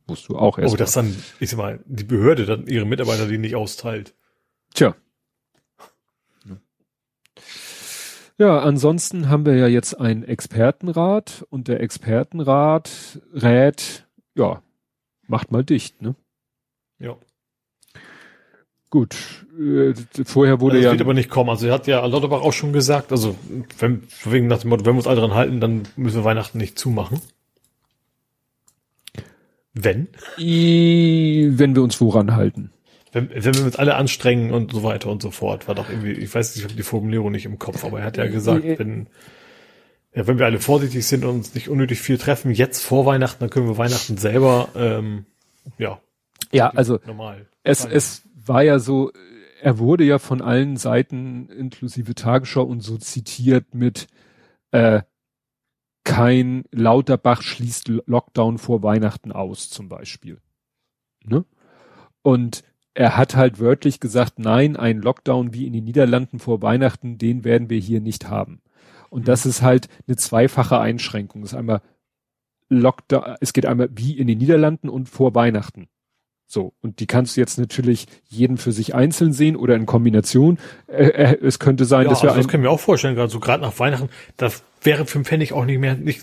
Musst du auch erst. Oh, dass dann, ich sag mal, die Behörde dann ihre Mitarbeiter die nicht austeilt. Tja. Ja, ansonsten haben wir ja jetzt einen Expertenrat und der Expertenrat rät, ja, macht mal dicht, ne? Ja. Gut, vorher wurde das ja... Das wird aber nicht kommen, also hat ja Lauterbach auch schon gesagt, also wegen nach dem Motto, wenn wir uns alle dran halten, dann müssen wir Weihnachten nicht zumachen. Wenn? Wenn wir uns woran halten. Wenn wir uns alle anstrengen und so weiter und so fort, war doch irgendwie, ich weiß nicht, ich habe die Formulierung nicht im Kopf, aber er hat ja gesagt, wenn wir alle vorsichtig sind und uns nicht unnötig viel treffen, jetzt vor Weihnachten, dann können wir Weihnachten selber, ja, also normal. Es war ja so, er wurde ja von allen Seiten inklusive Tagesschau und so zitiert mit kein Lauterbach schließt Lockdown vor Weihnachten aus zum Beispiel. Ne? Und er hat halt wörtlich gesagt, nein, ein Lockdown wie in den Niederlanden vor Weihnachten, den werden wir hier nicht haben. Und das ist halt eine zweifache Einschränkung. Das ist einmal Lockdown, es geht einmal wie in den Niederlanden und vor Weihnachten. So, und die kannst du jetzt natürlich jeden für sich einzeln sehen oder in Kombination. Es könnte sein, ja, dass wir... Also das können wir auch vorstellen, gerade so gerade nach Weihnachten, das wäre für den Pfennig auch nicht mehr, nicht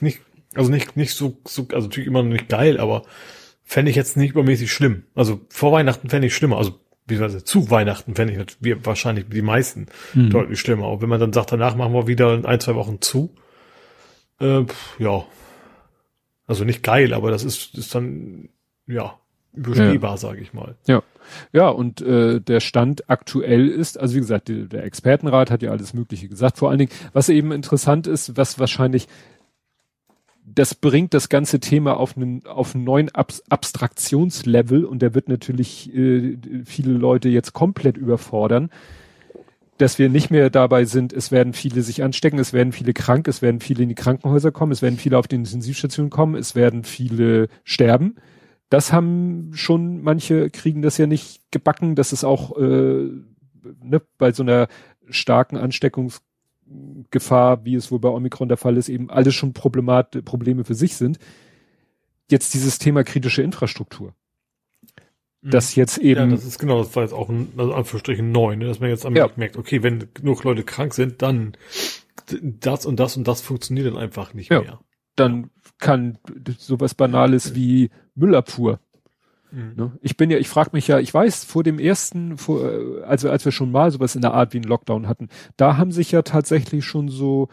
so, also natürlich immer noch nicht geil, aber fände ich jetzt nicht übermäßig schlimm. Also vor Weihnachten fände ich schlimmer, also beziehungsweise zu Weihnachten fände ich wahrscheinlich die meisten deutlich schlimmer. Auch wenn man dann sagt, danach machen wir wieder 1-2 Wochen zu. Ja. Also nicht geil, aber das ist dann, ja... überstehbar, ja. Sage ich mal. Ja, ja, und der Stand aktuell ist, also wie gesagt, der Expertenrat hat ja alles Mögliche gesagt, vor allen Dingen, was eben interessant ist, was wahrscheinlich, das bringt das ganze Thema auf einen neuen Abstraktionslevel und der wird natürlich viele Leute jetzt komplett überfordern, dass wir nicht mehr dabei sind, es werden viele sich anstecken, es werden viele krank, es werden viele in die Krankenhäuser kommen, es werden viele auf die Intensivstationen kommen, es werden viele sterben. Das haben schon, manche kriegen das ja nicht gebacken, dass es auch ne, bei so einer starken Ansteckungsgefahr, wie es wohl bei Omikron der Fall ist, eben alles schon Probleme für sich sind. Jetzt dieses Thema kritische Infrastruktur. Das jetzt eben... Ja, das ist genau, das war jetzt auch also Anführungsstrichen neu, ne, dass man jetzt merkt, okay, wenn genug Leute krank sind, dann das funktioniert dann einfach nicht mehr. Dann kann sowas Banales wie Müllabfuhr. Mhm. Ich frage mich ja, ich weiß, als wir schon mal sowas in der Art wie einen Lockdown hatten, da haben sich ja tatsächlich schon so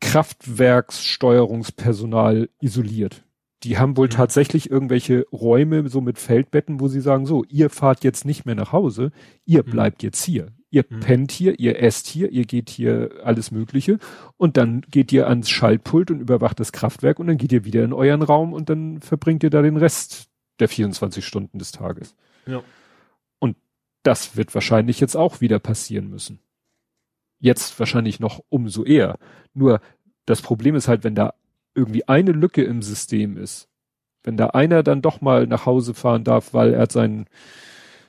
Kraftwerkssteuerungspersonal isoliert. Die haben wohl tatsächlich irgendwelche Räume so mit Feldbetten, wo sie sagen, so, ihr fahrt jetzt nicht mehr nach Hause, ihr bleibt jetzt hier. Ihr pennt hier, ihr esst hier, ihr geht hier alles Mögliche und dann geht ihr ans Schaltpult und überwacht das Kraftwerk und dann geht ihr wieder in euren Raum und dann verbringt ihr da den Rest der 24 Stunden des Tages. Ja. Und das wird wahrscheinlich jetzt auch wieder passieren müssen. Jetzt wahrscheinlich noch umso eher. Nur das Problem ist halt, wenn da irgendwie eine Lücke im System ist, wenn da einer dann doch mal nach Hause fahren darf, weil er hat seinen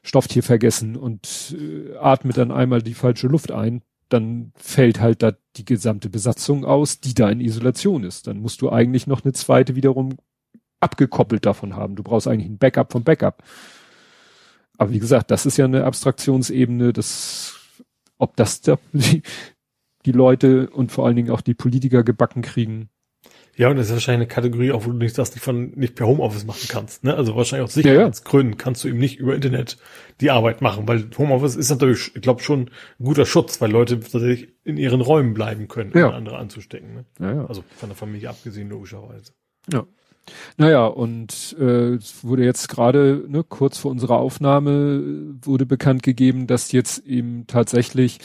Stofftier vergessen und atmet dann einmal die falsche Luft ein, dann fällt halt da die gesamte Besatzung aus, die da in Isolation ist. Dann musst du eigentlich noch eine zweite wiederum abgekoppelt davon haben. Du brauchst eigentlich ein Backup vom Backup. Aber wie gesagt, das ist ja eine Abstraktionsebene, ob das die Leute und vor allen Dingen auch die Politiker gebacken kriegen. Ja, und das ist wahrscheinlich eine Kategorie, auch wo du nicht per Homeoffice machen kannst, ne? Also wahrscheinlich aus Sicherheitsgründen kannst du eben nicht über Internet die Arbeit machen, weil Homeoffice ist natürlich, ich glaube, schon ein guter Schutz, weil Leute tatsächlich in ihren Räumen bleiben können, um andere anzustecken, ne? Ja. Also von der Familie abgesehen, logischerweise. Ja. Naja, und wurde jetzt gerade, ne, kurz vor unserer Aufnahme wurde bekannt gegeben, dass jetzt eben tatsächlich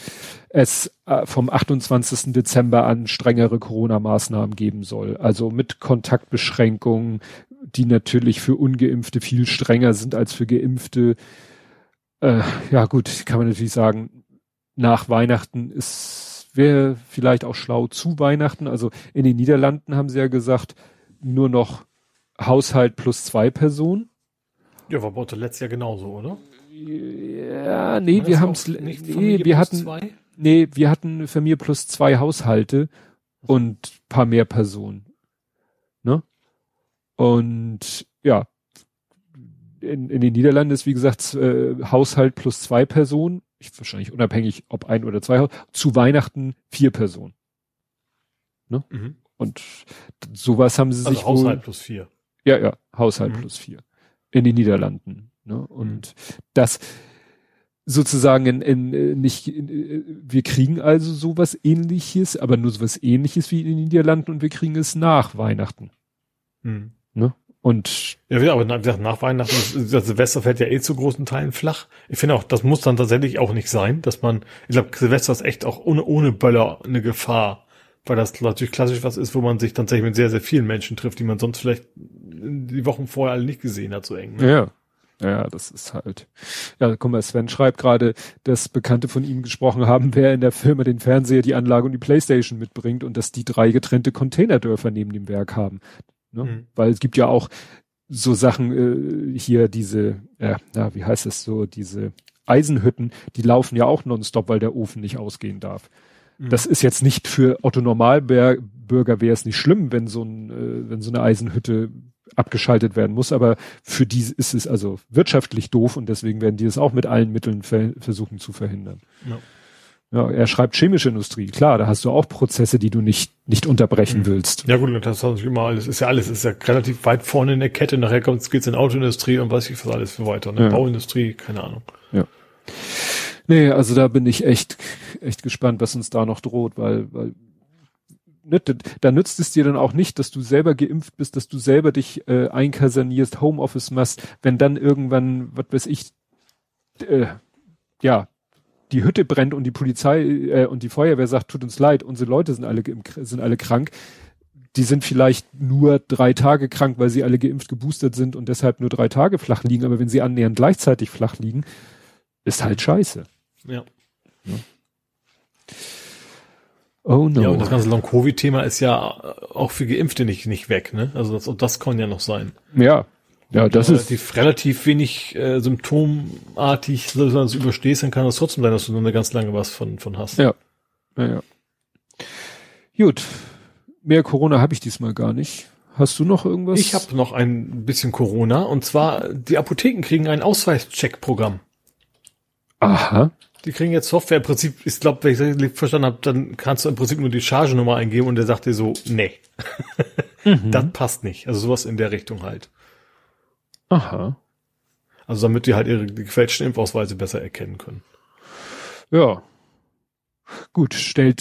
es vom 28. Dezember an strengere Corona-Maßnahmen geben soll. Also mit Kontaktbeschränkungen, die natürlich für Ungeimpfte viel strenger sind als für Geimpfte. Ja gut, kann man natürlich sagen, nach Weihnachten wäre vielleicht auch schlau zu Weihnachten. Also in den Niederlanden haben sie ja gesagt, nur noch Haushalt plus 2 Personen. Ja, war bei letztes Jahr genauso, oder? Ja, nee, wir haben es nicht. Wir hatten Familie plus 2 Haushalte und ein paar mehr Personen. Ne? Und ja, in den Niederlanden ist, wie gesagt, Haushalt plus 2 Personen, wahrscheinlich unabhängig, ob ein oder zwei, zu Weihnachten 4 Personen. Ne? Mhm. Und sowas haben sie also sich Haushalt wohl, +4. Ja, ja, Haushalt +4 in den Niederlanden. Ne? Und das sozusagen wir kriegen also sowas Ähnliches, aber nur sowas Ähnliches wie in den Niederlanden und wir kriegen es nach Weihnachten. Mhm. Ne? Und ja, aber nach Weihnachten, das Silvester fällt ja zu großen Teilen flach. Ich finde auch, das muss dann tatsächlich auch nicht sein, dass ich glaube, Silvester ist echt auch ohne Böller eine Gefahr, weil das natürlich klassisch was ist, wo man sich tatsächlich mit sehr, sehr vielen Menschen trifft, die man sonst vielleicht die Wochen vorher alle nicht gesehen hat, so eng. Ne? Ja. Ja, das ist halt. Ja, guck mal, Sven schreibt gerade, dass Bekannte von ihm gesprochen haben, wer in der Firma den Fernseher, die Anlage und die Playstation mitbringt und dass die 3 getrennte Containerdörfer neben dem Werk haben. Ne? Mhm. Weil es gibt ja auch so Sachen, hier diese, wie heißt es so, diese Eisenhütten, die laufen ja auch nonstop, weil der Ofen nicht ausgehen darf. Mhm. Das ist jetzt nicht für Otto Normalbürger wäre es nicht schlimm, wenn wenn so eine Eisenhütte abgeschaltet werden muss, aber für die ist es also wirtschaftlich doof und deswegen werden die es auch mit allen Mitteln versuchen zu verhindern. Ja. Ja, er schreibt chemische Industrie. Klar, da hast du auch Prozesse, die du nicht unterbrechen willst. Ja gut, das ist immer alles. Ist ja relativ weit vorne in der Kette. Nachher geht's in Autoindustrie und weiß ich was alles für weiter. Ne? Ja. Bauindustrie, keine Ahnung. Ja. Nee, also da bin ich echt gespannt, was uns da noch droht, weil da nützt es dir dann auch nicht, dass du selber geimpft bist, dass du selber dich einkasernierst, Homeoffice machst, wenn dann irgendwann, was weiß ich, die Hütte brennt und die Polizei und die Feuerwehr sagt, tut uns leid, unsere Leute sind alle krank. Die sind vielleicht nur 3 Tage krank, weil sie alle geimpft, geboostert sind und deshalb nur 3 Tage flach liegen. Aber wenn sie annähernd gleichzeitig flach liegen, ist halt scheiße. Ja. Oh no. Ja, und das ganze Long-Covid-Thema ist ja auch für Geimpfte nicht weg, ne? Also das kann ja noch sein. Ja, das ist relativ wenig symptomartig, wenn du das überstehst, dann kann das trotzdem sein, dass du dann eine ganz lange was von hast. Ja. Gut. Mehr Corona habe ich diesmal gar nicht. Hast du noch irgendwas? Ich habe noch ein bisschen Corona und zwar die Apotheken kriegen ein Ausweischeck-Programm. Aha. Die kriegen jetzt Software im Prinzip, ich glaube, wenn ich das verstanden habe, dann kannst du im Prinzip nur die Chargenummer eingeben und der sagt dir so, nee. Das passt nicht. Also sowas in der Richtung halt. Aha. Also damit die halt ihre gefälschten Impfausweise besser erkennen können. Ja. Gut,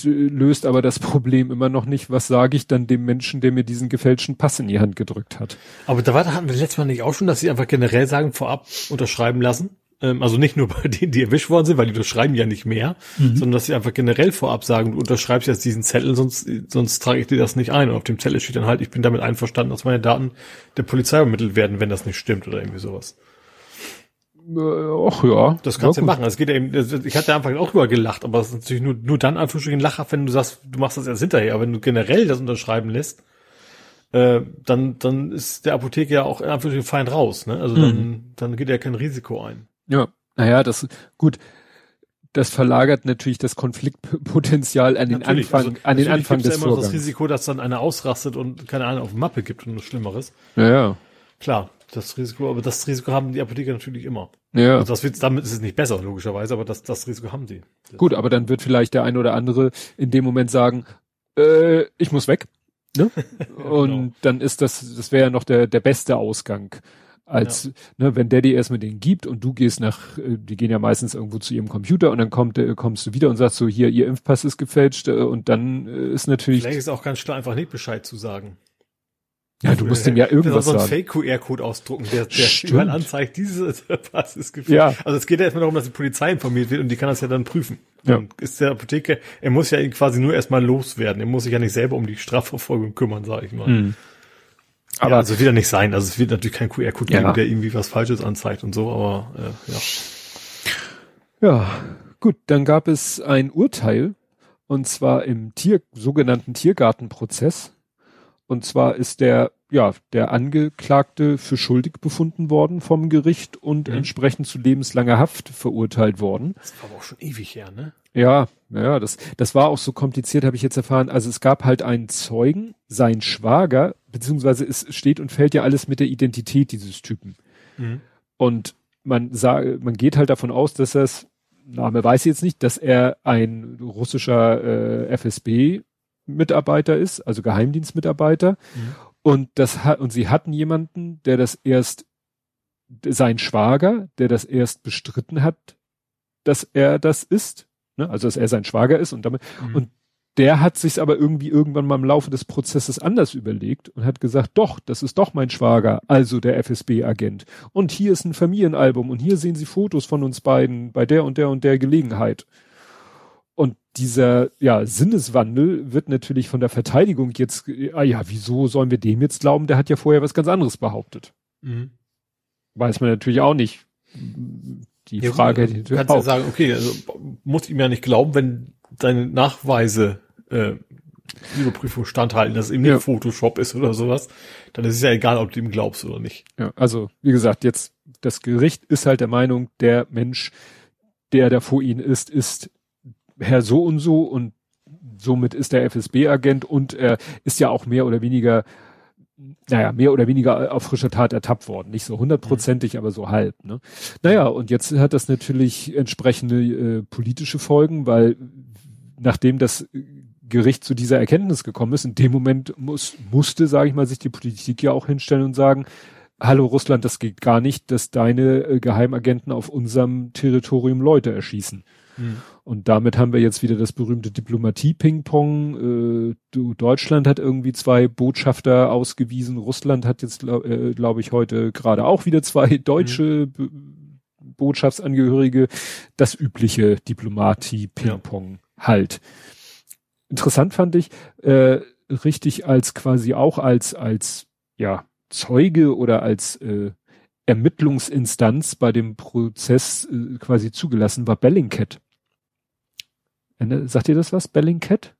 löst aber das Problem immer noch nicht. Was sage ich dann dem Menschen, der mir diesen gefälschten Pass in die Hand gedrückt hat? Aber da hatten wir letztes Mal nicht auch schon, dass sie einfach generell sagen, vorab unterschreiben lassen? Also nicht nur bei denen, die erwischt worden sind, weil die unterschreiben ja nicht mehr, sondern dass sie einfach generell vorab sagen, du unterschreibst jetzt diesen Zettel, sonst trage ich dir das nicht ein. Und auf dem Zettel steht dann halt, ich bin damit einverstanden, dass meine Daten der Polizei übermittelt werden, wenn das nicht stimmt oder irgendwie sowas. Ach ja. Das kannst du ja machen. Das geht ja eben, ich hatte am Anfang auch drüber gelacht, aber es ist natürlich nur dann Anführungsstrichen lachhaft, wenn du sagst, du machst das erst hinterher. Aber wenn du generell das unterschreiben lässt, dann ist der Apotheker ja auch in Anführungsstrichen fein raus. Ne? Also dann geht ja kein Risiko ein. Ja, naja, das verlagert natürlich das Konfliktpotenzial an den natürlich. Anfang, also, an den Anfang des Vorgangs. Natürlich gibt es ja immer noch das Risiko, dass dann einer ausrastet und keine Ahnung, auf die Mappe gibt und was Schlimmeres. Ja. Klar, das Risiko, aber das Risiko haben die Apotheker natürlich immer. Ja. Und damit ist es nicht besser, logischerweise, aber das Risiko haben die. Gut, aber dann wird vielleicht der eine oder andere in dem Moment sagen, ich muss weg, ne? Und genau. Dann ist das wäre ja noch der beste Ausgang. Wenn der dir erstmal den gibt und du gehst die gehen ja meistens irgendwo zu ihrem Computer und dann kommst du wieder und sagst so, hier, ihr Impfpass ist gefälscht und dann ist natürlich... Vielleicht ist auch ganz klar, einfach nicht Bescheid zu sagen. Ja, du musst dem ja irgendwas sagen. So ein Fake-QR-Code ausdrucken, der überall anzeigt, dieses Pass ist gefälscht. Ja. Also es geht ja erstmal darum, dass die Polizei informiert wird und die kann das ja dann prüfen. Ja. Und ist der Apotheker, er muss ja quasi nur erstmal loswerden. Er muss sich ja nicht selber um die Strafverfolgung kümmern, sag ich mal. Mhm. Aber ja, also wird ja nicht sein. Also es wird natürlich kein QR-Code geben, der irgendwie was Falsches anzeigt und so, aber ja. Ja, gut, dann gab es ein Urteil und zwar im sogenannten Tiergartenprozess. Und zwar ist der Angeklagte für schuldig befunden worden vom Gericht und entsprechend zu lebenslanger Haft verurteilt worden. Das war aber auch schon ewig her, ne? Ja, das war auch so kompliziert, habe ich jetzt erfahren. Also es gab halt einen Zeugen, sein Schwager, beziehungsweise es steht und fällt ja alles mit der Identität dieses Typen. Mhm. Und man geht halt davon aus, dass Name weiß ich jetzt nicht, dass er ein russischer FSB Mitarbeiter ist, also Geheimdienstmitarbeiter. Mhm. Und sie hatten jemanden, der das erst, sein Schwager, der das erst bestritten hat, dass er das ist, ne? Also dass er sein Schwager ist und damit, und der hat sich's aber irgendwie irgendwann mal im Laufe des Prozesses anders überlegt und hat gesagt, doch, das ist doch mein Schwager, also der FSB-Agent. Und hier ist ein Familienalbum und hier sehen Sie Fotos von uns beiden bei der und der und der Gelegenheit. Und dieser, ja, Sinneswandel wird natürlich von der Verteidigung jetzt, wieso sollen wir dem jetzt glauben? Der hat ja vorher was ganz anderes behauptet. Mhm. Weiß man natürlich auch nicht. Die Frage hätte ich natürlich auch. Du kannst ja sagen, okay, also muss ihm ja nicht glauben, wenn deine Nachweise Überprüfung standhalten, dass es eben nicht Photoshop ist oder sowas, dann ist es ja egal, ob du ihm glaubst oder nicht. Ja, also wie gesagt, jetzt das Gericht ist halt der Meinung, der Mensch, der da vor ihnen ist Herr so und so und somit ist der FSB-Agent und er ist ja auch mehr oder weniger auf frischer Tat ertappt worden. Nicht so 100%ig, aber so halb. Ne? Naja, und jetzt hat das natürlich entsprechende politische Folgen, weil nachdem das Gericht zu dieser Erkenntnis gekommen ist, in dem Moment musste, sage ich mal, sich die Politik ja auch hinstellen und sagen, hallo Russland, das geht gar nicht, dass deine Geheimagenten auf unserem Territorium Leute erschießen. Und damit haben wir jetzt wieder das berühmte Diplomatie-Ping-Pong. Deutschland hat irgendwie 2 Botschafter ausgewiesen. Russland hat jetzt, glaube ich, heute gerade auch wieder 2 deutsche Botschaftsangehörige. Das übliche Diplomatie-Ping-Pong halt. Interessant fand ich, richtig als quasi auch als Zeuge oder als Ermittlungsinstanz bei dem Prozess quasi zugelassen war Bellingcat. Sagt ihr das was? Bellingcat?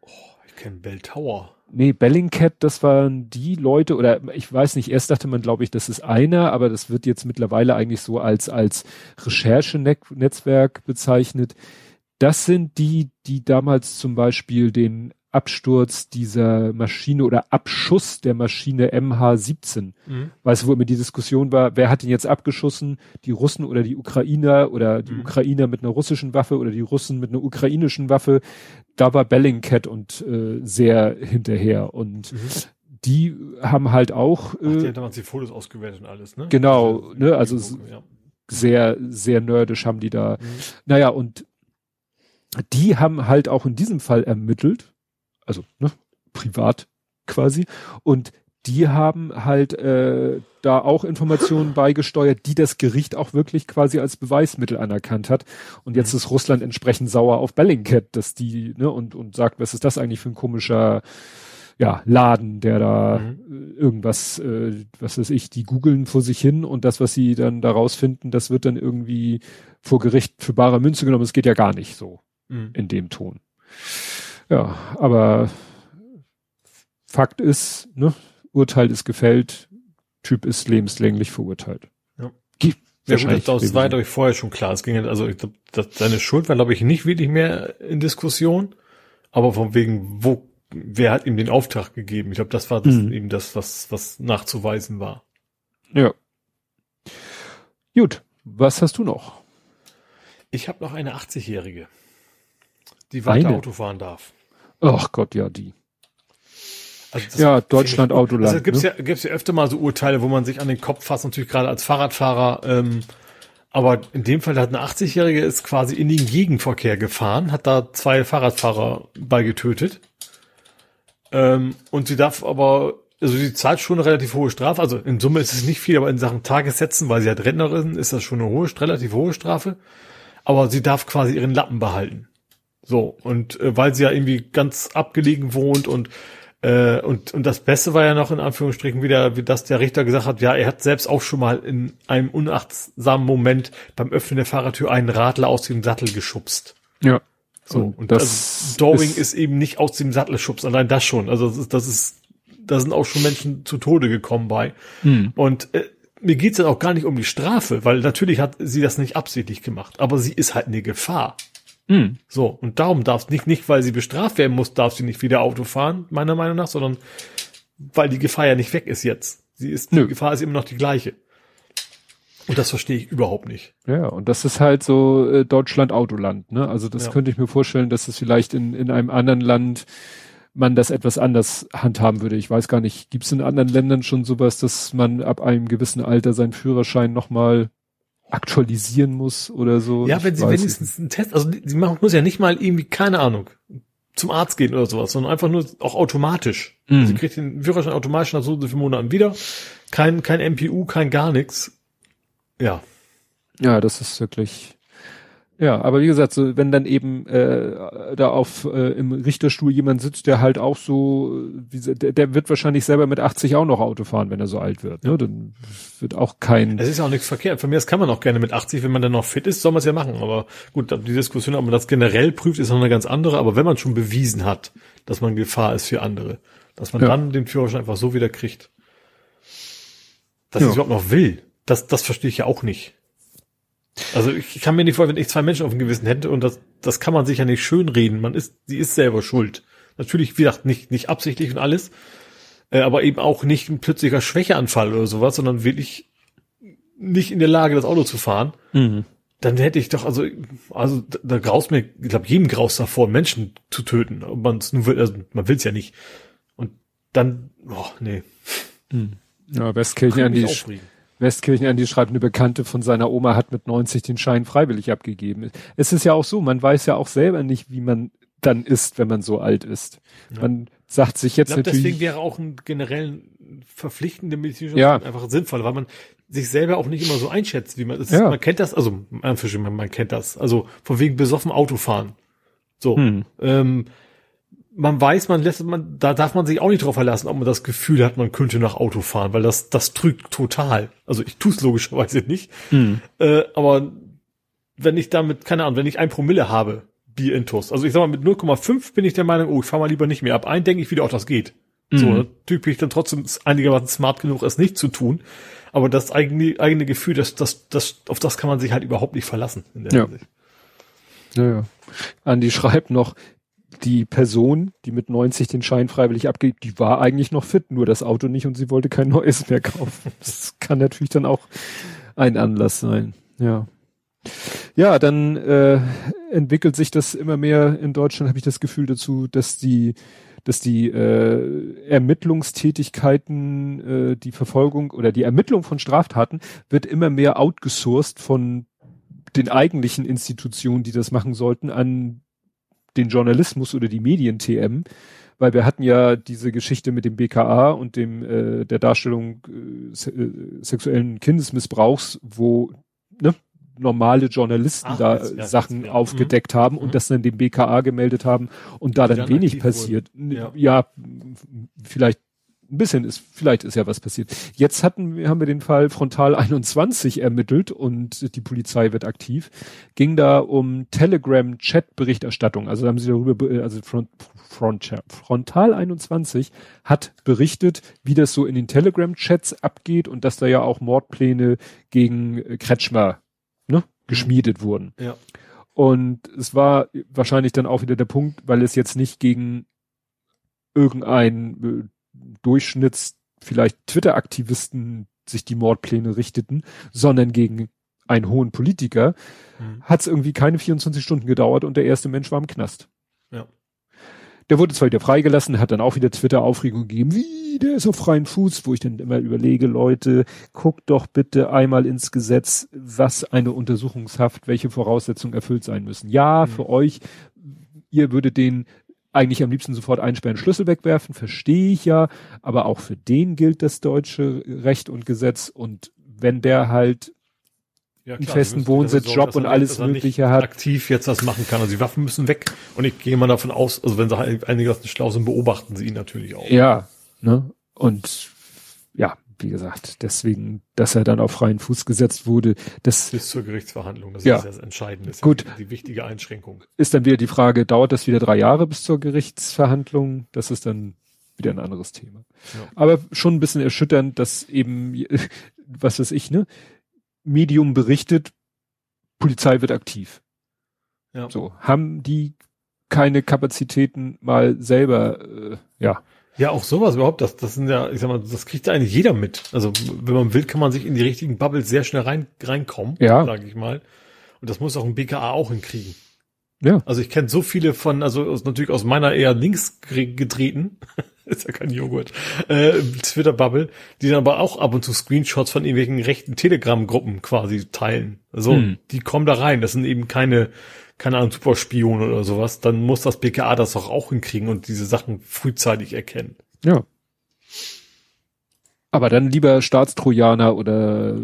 Oh, ich kenne Bell Tower. Nee, Bellingcat, das waren die Leute, oder ich weiß nicht, erst dachte man, glaube ich, das ist einer, aber das wird jetzt mittlerweile eigentlich so als Recherchenetzwerk bezeichnet. Das sind die damals zum Beispiel den Absturz dieser Maschine oder Abschuss der Maschine MH17. Mhm. Weißt du, wo immer die Diskussion war, wer hat ihn jetzt abgeschossen? Die Russen oder die Ukrainer oder die Ukrainer mit einer russischen Waffe oder die Russen mit einer ukrainischen Waffe? Da war Bellingcat und sehr hinterher und die haben halt auch... die haben damals die Fotos ausgewertet und alles, ne? Genau, ne? Also sehr, sehr nerdisch haben die da. Mhm. Naja, und die haben halt auch in diesem Fall ermittelt, also ne, privat quasi, und die haben halt da auch Informationen beigesteuert, die das Gericht auch wirklich quasi als Beweismittel anerkannt hat. Und jetzt ist Russland entsprechend sauer auf Bellingcat, dass die, ne, und sagt, was ist das eigentlich für ein komischer Laden, der da irgendwas, was weiß ich, die googeln vor sich hin und das, was sie dann daraus finden, das wird dann irgendwie vor Gericht für bare Münze genommen. Es geht ja gar nicht so in dem Ton. Ja, aber Fakt ist, ne, Urteil ist gefällt, Typ ist lebenslänglich verurteilt. Ja. Das war natürlich vorher schon klar. Es ging halt, also ich glaube, seine Schuld war, glaube ich, nicht wirklich mehr in Diskussion, aber von wegen, wer hat ihm den Auftrag gegeben? Ich glaube, das war eben das, was nachzuweisen war. Ja. Gut, was hast du noch? Ich habe noch eine 80-Jährige. Die weiter Auto fahren darf. Ach Gott, ja, die. Also das Deutschland Autoland. Also gibt's ja öfter mal so Urteile, wo man sich an den Kopf fasst, natürlich gerade als Fahrradfahrer. Aber in dem Fall hat eine 80-Jährige ist quasi in den Gegenverkehr gefahren, hat da 2 Fahrradfahrer bei getötet. Und sie darf aber, also sie zahlt schon eine relativ hohe Strafe. Also in Summe ist es nicht viel, aber in Sachen Tagessätzen, weil sie halt Rentnerin ist, ist das schon eine relativ hohe Strafe. Aber sie darf quasi ihren Lappen behalten. So, und weil sie ja irgendwie ganz abgelegen wohnt und das Beste war ja noch in Anführungsstrichen wieder, wie das der Richter gesagt hat, ja, er hat selbst auch schon mal in einem unachtsamen Moment beim Öffnen der Fahrertür einen Radler aus dem Sattel geschubst. Ja. So, und das also, Dowing ist eben nicht aus dem Sattel schubst, allein das schon. Also da sind auch schon Menschen zu Tode gekommen bei. Und mir geht's dann auch gar nicht um die Strafe, weil natürlich hat sie das nicht absichtlich gemacht, aber sie ist halt eine Gefahr. So, und darum darf es nicht, weil sie bestraft werden muss, darf sie nicht wieder Auto fahren, meiner Meinung nach, sondern weil die Gefahr ja nicht weg ist jetzt. Die Gefahr ist immer noch die gleiche. Und das verstehe ich überhaupt nicht. Ja, und das ist halt so Deutschland Autoland, ne? Also das könnte ich mir vorstellen, dass das vielleicht in einem anderen Land man das etwas anders handhaben würde. Ich weiß gar nicht, gibt es in anderen Ländern schon sowas, dass man ab einem gewissen Alter seinen Führerschein nochmal aktualisieren muss oder so? Ja, wenn sie wenigstens einen Test, also sie muss ja nicht mal irgendwie, keine Ahnung, zum Arzt gehen oder sowas, sondern einfach nur auch automatisch. Mhm. Sie kriegt den Führerschein automatisch nach so vielen Monaten wieder. Kein MPU, kein gar nichts. Ja. Ja, das ist wirklich... Ja, aber wie gesagt, so, wenn dann eben da auf im Richterstuhl jemand sitzt, der halt auch so, der wird wahrscheinlich selber mit 80 auch noch Auto fahren, wenn er so alt wird. Ne? Ja. Dann wird auch kein... Es ist auch nichts verkehrt. Von mir aus kann man auch gerne mit 80, wenn man dann noch fit ist, soll man es ja machen. Aber gut, die Diskussion, ob man das generell prüft, ist noch eine ganz andere. Aber wenn man schon bewiesen hat, dass man Gefahr ist für andere, dass man dann den Führerschein einfach so wieder kriegt, dass ich überhaupt noch will, das verstehe ich ja auch nicht. Also ich kann mir nicht vorstellen, wenn ich zwei Menschen auf dem Gewissen hätte, und das kann man sich ja nicht schönreden. Sie ist selber schuld. Natürlich, wie gesagt, nicht absichtlich und alles, aber eben auch nicht ein plötzlicher Schwächeanfall oder sowas, sondern wirklich nicht in der Lage, das Auto zu fahren. Mhm. Dann hätte ich doch, also da graust mir, ich glaube, jedem graust davor, Menschen zu töten. Und man will es ja nicht. Und dann, Mhm. Ja, Westkirchen an die Westkirchen schreibt, eine Bekannte von seiner Oma hat mit 90 den Schein freiwillig abgegeben. Es ist ja auch so, man weiß ja auch selber nicht, wie man dann ist, wenn man so alt ist. Ja. Man sagt sich jetzt, ich glaub, natürlich... deswegen wäre auch ein generell verpflichtende medizinische einfach sinnvoll, weil man sich selber auch nicht immer so einschätzt, wie man ist. Ja. Man kennt das, also man kennt das, also von wegen besoffen Autofahren. So, man weiß, da darf man sich auch nicht drauf verlassen, ob man das Gefühl hat, man könnte nach Auto fahren, weil das trügt total. Also ich tue es logischerweise nicht. Mhm. Aber wenn ich damit, keine Ahnung, wenn ich 1 Promille habe, Bierintus, also ich sag mal, mit 0,5 bin ich der Meinung, ich fahre mal lieber nicht mehr ab. Ein denke ich wieder, auch das geht. Mhm. So, natürlich bin ich dann trotzdem einigermaßen smart genug, es nicht zu tun. Aber das eigene Gefühl, das auf das kann man sich halt überhaupt nicht verlassen. In der Hinsicht. Naja. Andi schreibt noch, die Person, die mit 90 den Schein freiwillig abgibt, die war eigentlich noch fit, nur das Auto nicht, und sie wollte kein neues mehr kaufen. Das kann natürlich dann auch ein Anlass sein. Ja, dann entwickelt sich das immer mehr in Deutschland, habe ich das Gefühl dazu, dass die Ermittlungstätigkeiten, die Verfolgung oder die Ermittlung von Straftaten wird immer mehr outgesourced von den eigentlichen Institutionen, die das machen sollten, an den Journalismus oder die Medien-TM, weil wir hatten ja diese Geschichte mit dem BKA und dem der Darstellung sexuellen Kindesmissbrauchs, wo normale Journalisten Sachen aufgedeckt haben und das dann dem BKA gemeldet haben und da dann wenig passiert. Ja, vielleicht ein bisschen vielleicht ist ja was passiert. Jetzt haben wir den Fall Frontal 21 ermittelt und die Polizei wird aktiv. Ging da um Telegram-Chat-Berichterstattung. Also haben sie darüber, also Frontal 21 hat berichtet, wie das so in den Telegram-Chats abgeht und dass da ja auch Mordpläne gegen Kretschmer geschmiedet wurden. Ja. Und es war wahrscheinlich dann auch wieder der Punkt, weil es jetzt nicht gegen irgendein Durchschnitts vielleicht Twitter-Aktivisten sich die Mordpläne richteten, sondern gegen einen hohen Politiker, hat es irgendwie keine 24 Stunden gedauert und der erste Mensch war im Knast. Ja. Der wurde zwar wieder freigelassen, hat dann auch wieder Twitter-Aufregung gegeben, wie, der ist auf freien Fuß, wo ich dann immer überlege, Leute, guckt doch bitte einmal ins Gesetz, was eine Untersuchungshaft, welche Voraussetzungen erfüllt sein müssen. Ja, für euch, ihr würdet den eigentlich am liebsten sofort einsperren, Schlüssel wegwerfen, verstehe ich ja, aber auch für den gilt das deutsche Recht und Gesetz, und wenn der halt einen festen Wohnsitz, Job und alles Mögliche hat. Aktiv jetzt das machen kann. Also die Waffen müssen weg, und ich gehe mal davon aus, also wenn sie einigermaßen schlau sind, beobachten sie ihn natürlich auch. Ja, und ja, wie gesagt, deswegen, dass er dann auf freien Fuß gesetzt wurde, das bis zur Gerichtsverhandlung, das ist das Entscheidende, das ist gut. Die wichtige Einschränkung. Ist dann wieder die Frage, dauert das wieder 3 Jahre bis zur Gerichtsverhandlung? Das ist dann wieder ein anderes Thema. Ja. Aber schon ein bisschen erschütternd, dass eben, was weiß ich, Medium berichtet, Polizei wird aktiv. Ja. So, haben die keine Kapazitäten mal selber, Ja, auch sowas überhaupt, das sind ja, ich sag mal, das kriegt ja eigentlich jeder mit. Also, wenn man will, kann man sich in die richtigen Bubbles sehr schnell reinkommen, sage ich mal. Und das muss auch ein BKA auch hinkriegen. Ja. Also ich kenne so viele von, also natürlich aus meiner eher links getreten, ist ja kein Joghurt, Twitter-Bubble, die dann aber auch ab und zu Screenshots von irgendwelchen rechten Telegram-Gruppen quasi teilen. Also die kommen da rein, das sind eben keine Ahnung, Superspione oder sowas, dann muss das BKA das auch hinkriegen und diese Sachen frühzeitig erkennen. Ja. Aber dann lieber Staatstrojaner oder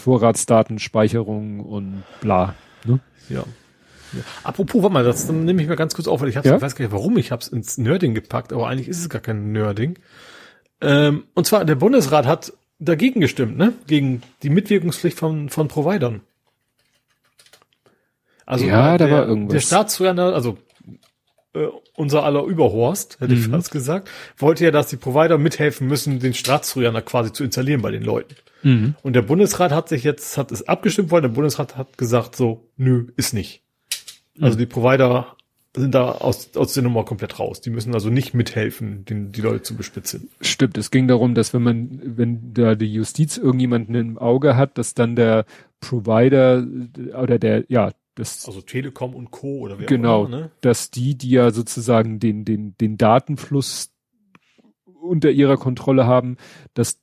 Vorratsdatenspeicherung und bla. Ne? Ja. Apropos, warte mal, das nehme ich mal ganz kurz auf, weil ich hab's, ja? Ich weiß gar nicht, warum ich hab's ins Nerding gepackt, aber eigentlich ist es gar kein Nerding. Und zwar, der Bundesrat hat dagegen gestimmt, ne? Gegen die Mitwirkungspflicht von Providern. Also, ja, da war irgendwas. Der Staatstrojaner, also unser aller Überhorst, hätte ich fast gesagt, wollte ja, dass die Provider mithelfen müssen, den Staatstrojaner quasi zu installieren bei den Leuten. Mhm. Und der Bundesrat hat es abgestimmt worden, der Bundesrat hat gesagt so, nö, ist nicht. Also die Provider sind da aus der Nummer komplett raus. Die müssen also nicht mithelfen, die Leute zu bespitzen. Stimmt, es ging darum, dass wenn da die Justiz irgendjemanden im Auge hat, dass dann der Provider oder das, also Telekom und Co. oder wer auch immer, ne? Dass die ja sozusagen den Datenfluss unter ihrer Kontrolle haben, dass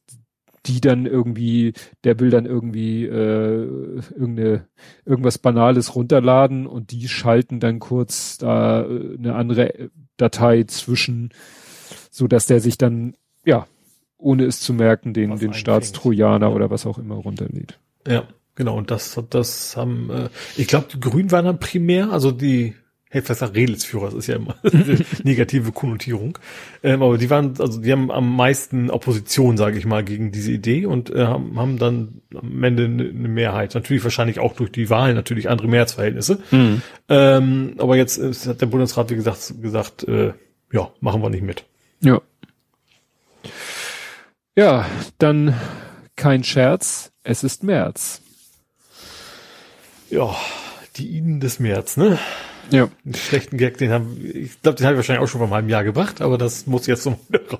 die dann irgendwie, der will dann irgendwie irgendwas Banales runterladen und die schalten dann kurz da eine andere Datei zwischen, so dass der sich dann, ja, ohne es zu merken, den Staatstrojaner oder was auch immer runterlädt. Ja. Genau, und das haben, ich glaube, die Grünen waren dann primär, also die Redelsführer, das ist ja immer eine negative Konnotierung, aber die waren, also die haben am meisten Opposition, sage ich mal, gegen diese Idee und haben dann am Ende eine Mehrheit. Natürlich wahrscheinlich auch durch die Wahlen natürlich andere Mehrheitsverhältnisse. Mhm. Aber jetzt hat der Bundesrat, wie gesagt, ja, machen wir nicht mit. Ja. Ja, dann kein Scherz, es ist März. Ja, die Iden des März, ne? Ja. Den schlechten Gag, den habe ich wahrscheinlich auch schon vor einem halben Jahr gebracht, aber das muss jetzt so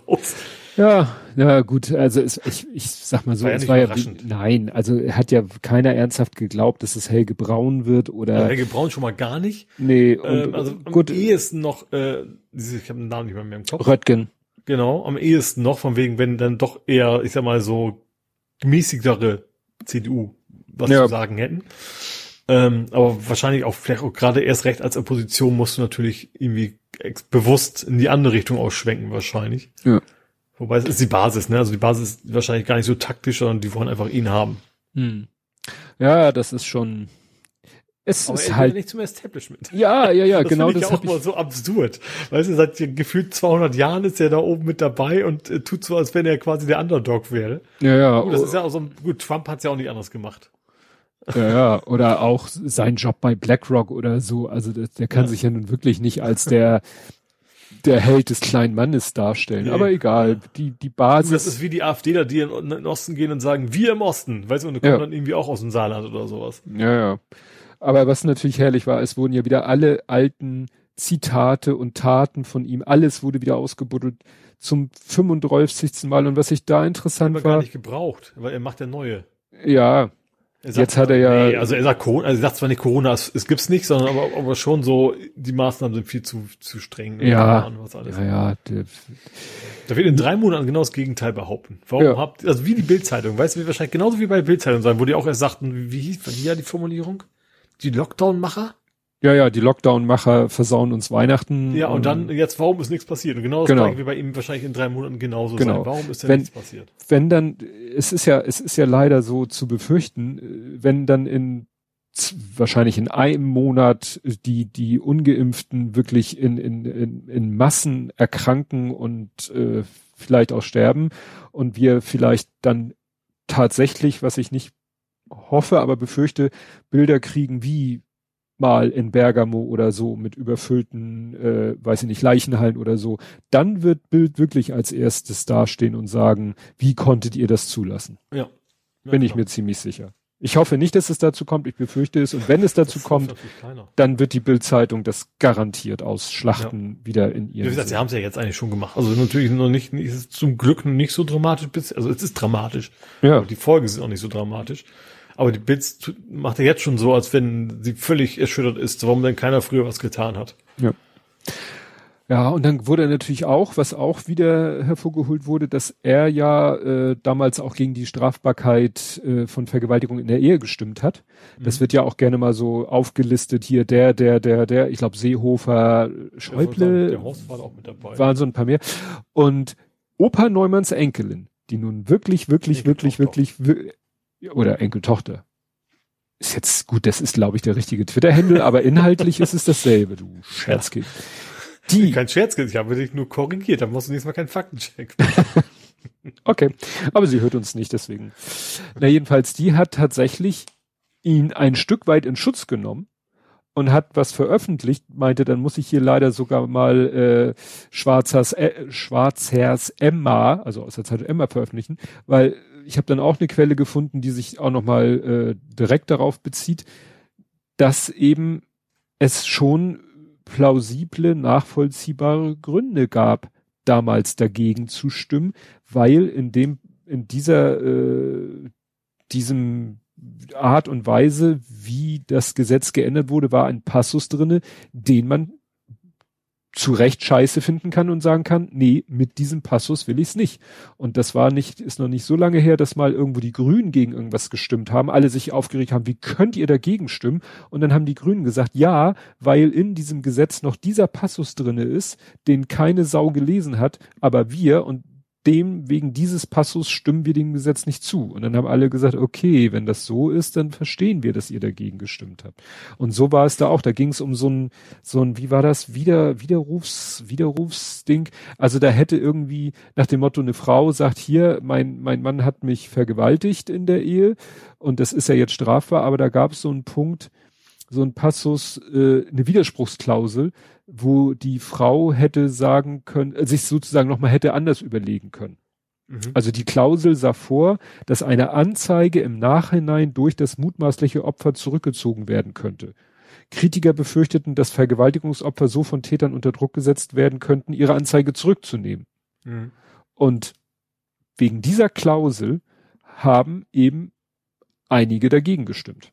raus. Ja, gut, also ich sag mal so, hat ja keiner ernsthaft geglaubt, dass es Helge Braun wird oder... Ja, Helge Braun schon mal gar nicht. Nee. Also gut, am ehesten noch, ich habe den Namen nicht mehr im Kopf. Röttgen. Genau, am ehesten noch, von wegen, wenn dann doch eher, ich sag mal so, gemäßigtere CDU was zu sagen hätten. Aber wahrscheinlich auch vielleicht auch gerade erst recht als Opposition musst du natürlich irgendwie bewusst in die andere Richtung ausschwenken wahrscheinlich. Ja. Wobei es ist die Basis, ne? Also die Basis ist wahrscheinlich gar nicht so taktisch, sondern die wollen einfach ihn haben. Hm. Ja, das ist schon... Es ist halt nicht zum Establishment. Ja, das genau. Das ist auch mal so absurd. Weißt du, seit gefühlt 200 Jahren ist er da oben mit dabei und tut so, als wenn er quasi der Underdog wäre. Ja. Gut, das ist ja auch so ein, gut, Trump hat's ja auch nicht anders gemacht. Ja, oder auch sein Job bei BlackRock oder so. Also der kann sich ja nun wirklich nicht als der Held des kleinen Mannes darstellen. Nee. Aber egal, die Basis. Das ist wie die AfDler, die in den Osten gehen und sagen, wir im Osten. Weißt du, und kommen dann irgendwie auch aus dem Saarland oder sowas. Ja. Aber was natürlich herrlich war, es wurden ja wieder alle alten Zitate und Taten von ihm, alles wurde wieder ausgebuddelt zum 35. Mal. Und was ich da interessant war... gar nicht gebraucht, weil er macht ja neue. Ja, sagt, jetzt hat er ja... Nee, also er sagt Corona, also er sagt zwar nicht Corona, es gibt's nicht, sondern aber schon so, die Maßnahmen sind viel zu streng. Ja, und was alles. Ja. Da wird in 3 Monaten genau das Gegenteil behaupten. Warum habt... Also wie die Bild-Zeitung, weißt du, wird wahrscheinlich genauso wie bei der Bild-Zeitung sein, wo die auch erst sagten, wie hieß die Formulierung? Die Lockdown-Macher? Ja, die Lockdown-Macher versauen uns Weihnachten. Ja, und dann, jetzt, warum ist nichts passiert? Und genau das gleiche wie bei ihm wahrscheinlich in 3 Monaten genauso sein. Warum ist denn nichts passiert? Wenn dann, es ist ja leider so zu befürchten, wenn dann wahrscheinlich in einem Monat die Ungeimpften wirklich in Massen erkranken und vielleicht auch sterben und wir vielleicht dann tatsächlich, was ich nicht hoffe, aber befürchte, Bilder kriegen wie mal in Bergamo oder so mit überfüllten, weiß ich nicht, Leichenhallen oder so, dann wird Bild wirklich als erstes dastehen und sagen, wie konntet ihr das zulassen? Ja. Bin ich mir ziemlich sicher. Ich hoffe nicht, dass es dazu kommt, ich befürchte es, und wenn es dazu kommt, dann wird die Bild-Zeitung das garantiert ausschlachten wieder in ihren... Wie gesagt, sie haben es ja jetzt eigentlich schon gemacht. Also natürlich noch nicht, ist es zum Glück noch nicht so dramatisch, also es ist dramatisch. Ja. Aber die Folgen sind auch nicht so dramatisch. Aber die Bills macht ja jetzt schon so, als wenn sie völlig erschüttert ist, warum denn keiner früher was getan hat. Ja. Ja, und dann wurde er natürlich auch, was auch wieder hervorgeholt wurde, dass er ja damals auch gegen die Strafbarkeit von Vergewaltigung in der Ehe gestimmt hat. Mhm. Das wird ja auch gerne mal so aufgelistet hier, der, ich glaube Seehofer, Schäuble, der Horst war auch mit dabei. Waren so ein paar mehr. Und Opa Neumanns Enkelin, die nun wirklich Enkeltochter. Ist jetzt gut, das ist glaube ich der richtige Twitter-Handle, aber inhaltlich ist es dasselbe, du Scherzkind. Ja. Kein Scherz, ich habe dich nur korrigiert, da musst du nächstes Mal keinen Faktencheck machen. Okay, aber sie hört uns nicht, deswegen. Na jedenfalls, die hat tatsächlich ihn ein Stück weit in Schutz genommen und hat was veröffentlicht, meinte, dann muss ich hier leider sogar mal Schwarzherz Emma, also aus der Zeit Emma veröffentlichen, weil ich habe dann auch eine Quelle gefunden, die sich auch nochmal direkt darauf bezieht, dass eben es schon plausible, nachvollziehbare Gründe gab, damals dagegen zu stimmen, weil in diesem Art und Weise, wie das Gesetz geändert wurde, war ein Passus drinne, den man zu Recht scheiße finden kann und sagen kann, nee, mit diesem Passus will ich's nicht. Und das war nicht, ist noch nicht so lange her, dass mal irgendwo die Grünen gegen irgendwas gestimmt haben, alle sich aufgeregt haben, wie könnt ihr dagegen stimmen? Und dann haben die Grünen gesagt, ja, weil in diesem Gesetz noch dieser Passus drinne ist, den keine Sau gelesen hat, aber wir und dem wegen dieses Passus stimmen wir dem Gesetz nicht zu. Und dann haben alle gesagt, okay, wenn das so ist, dann verstehen wir, dass ihr dagegen gestimmt habt. Und so war es da auch. Da ging es um so ein, wie war das? Widerrufsding. Also da hätte irgendwie nach dem Motto, eine Frau sagt hier, mein Mann hat mich vergewaltigt in der Ehe und das ist ja jetzt strafbar, aber da gab es so einen Punkt, so ein Passus, eine Widerspruchsklausel, wo die Frau hätte sagen können, sich sozusagen nochmal hätte anders überlegen können. Mhm. Also die Klausel sah vor, dass eine Anzeige im Nachhinein durch das mutmaßliche Opfer zurückgezogen werden könnte. Kritiker befürchteten, dass Vergewaltigungsopfer so von Tätern unter Druck gesetzt werden könnten, ihre Anzeige zurückzunehmen. Mhm. Und wegen dieser Klausel haben eben einige dagegen gestimmt.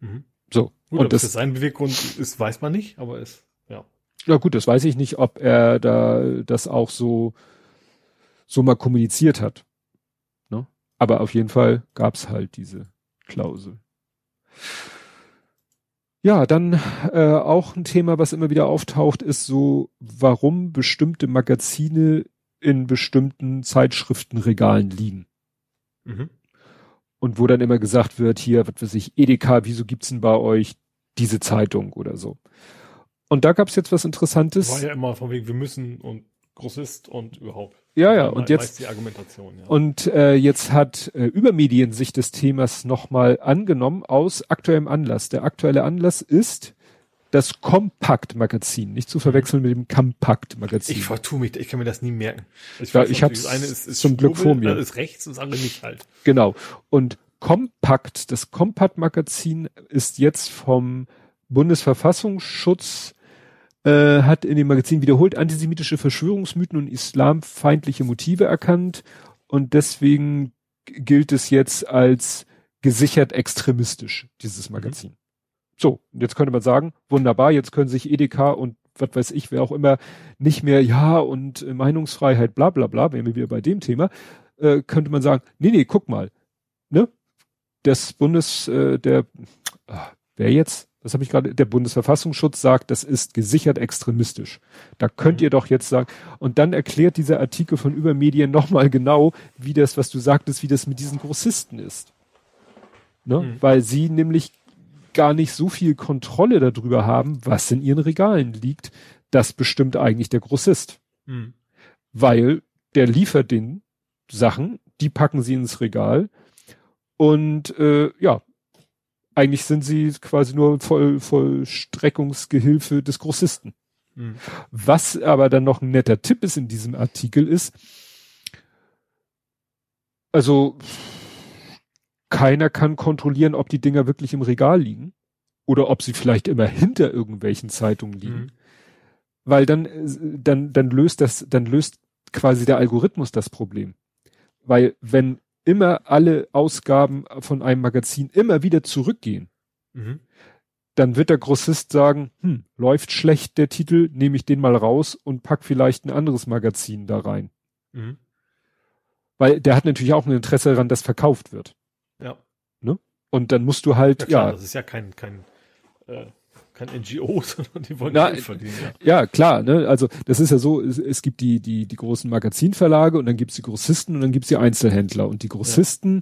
Mhm. So. Gut, und das sein Beweggrund ist, weiß man nicht, aber ist, ja. Ja gut, das weiß ich nicht, ob er da das auch so mal kommuniziert hat. Ne? Aber auf jeden Fall gab's halt diese Klausel. Ja, dann auch ein Thema, was immer wieder auftaucht, ist so, warum bestimmte Magazine in bestimmten Zeitschriftenregalen liegen. Mhm. Und wo dann immer gesagt wird, hier, was weiß ich, Edeka, wieso gibt's denn bei euch diese Zeitung oder so? Und da gab's jetzt was Interessantes. War ja immer von wegen, wir müssen und Grossist und überhaupt. Ja, und jetzt die Argumentation. Ja. Und jetzt hat Übermedien sich des Themas nochmal angenommen aus aktuellem Anlass. Der aktuelle Anlass ist das Kompakt-Magazin, nicht zu verwechseln mit dem Kompakt-Magazin. Ich vertue mich, ich kann mir das nie merken. Ich hab's, das eine ist zum Glück vor mir. Das ist rechts und das andere nicht halt. Genau. Und Kompakt, das Kompakt-Magazin ist jetzt vom Bundesverfassungsschutz, hat in dem Magazin wiederholt antisemitische Verschwörungsmythen und islamfeindliche Motive erkannt und deswegen gilt es jetzt als gesichert extremistisch, dieses Magazin. Mhm. So, jetzt könnte man sagen, wunderbar, jetzt können sich Edeka und was weiß ich, wer auch immer, nicht mehr, ja, und Meinungsfreiheit, bla bla bla, wären wir wieder bei dem Thema, könnte man sagen, nee, guck mal, ne? Das der Bundesverfassungsschutz sagt, das ist gesichert extremistisch. Da könnt ihr doch jetzt sagen, und dann erklärt dieser Artikel von Übermedien nochmal genau, wie das, was du sagtest, wie das mit diesen Grossisten ist. Ne? Mhm. Weil sie nämlich gar nicht so viel Kontrolle darüber haben, was in ihren Regalen liegt, das bestimmt eigentlich der Grossist. Mhm. Weil der liefert den Sachen, die packen sie ins Regal und eigentlich sind sie quasi nur Vollstreckungsgehilfe des Grossisten. Mhm. Was aber dann noch ein netter Tipp ist in diesem Artikel ist, also keiner kann kontrollieren, ob die Dinger wirklich im Regal liegen oder ob sie vielleicht immer hinter irgendwelchen Zeitungen liegen. Mhm. Weil dann löst quasi der Algorithmus das Problem. Weil wenn immer alle Ausgaben von einem Magazin immer wieder zurückgehen, dann wird der Grossist sagen, läuft schlecht der Titel, nehme ich den mal raus und pack vielleicht ein anderes Magazin da rein. Mhm. Weil der hat natürlich auch ein Interesse daran, dass verkauft wird. Ja. Ne? Und dann musst du halt, ja, klar, ja. Das ist ja kein NGO, sondern die wollen Geld verdienen. Ja, klar, ne? Also das ist ja so, es gibt die großen Magazinverlage und dann gibt's die Grossisten und dann gibt's die Einzelhändler. Und die Grossisten,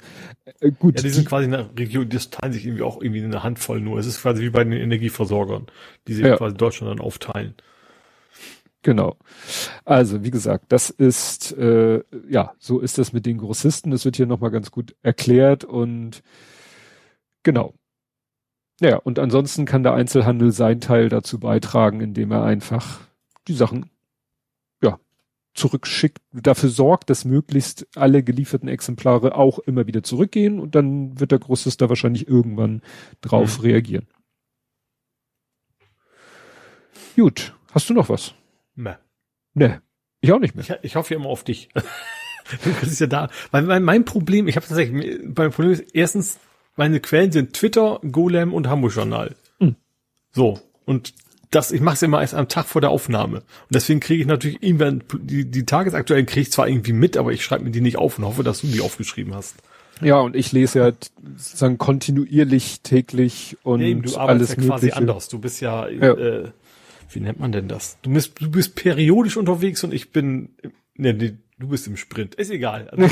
gut. Ja, die sind quasi in der Region, die teilen sich irgendwie auch irgendwie eine Handvoll nur. Es ist quasi wie bei den Energieversorgern, die sich quasi Deutschland dann aufteilen. Genau. Also, wie gesagt, das ist, so ist das mit den Grossisten. Das wird hier nochmal ganz gut erklärt und genau. Ja, und ansonsten kann der Einzelhandel seinen Teil dazu beitragen, indem er einfach die Sachen, zurückschickt, dafür sorgt, dass möglichst alle gelieferten Exemplare auch immer wieder zurückgehen und dann wird der Grossist da wahrscheinlich irgendwann drauf reagieren. Gut. Hast du noch was? Ne, ich auch nicht mehr. Ich hoffe ja immer auf dich. Du bist ja da. Weil mein Problem, mein Problem ist erstens, meine Quellen sind Twitter, Golem und Hamburg-Journal. Mhm. So. Und das, ich mache es immer erst am Tag vor der Aufnahme. Und deswegen kriege ich natürlich irgendwann, die tagesaktuellen kriege ich zwar irgendwie mit, aber ich schreibe mir die nicht auf und hoffe, dass du die aufgeschrieben hast. Ja, und ich lese ja sozusagen kontinuierlich, täglich und alles Mögliche. Du arbeitest ja quasi anders. Du bist ja. Wie nennt man denn das? Du bist periodisch unterwegs und ich bin, du bist im Sprint. Ist egal. Also,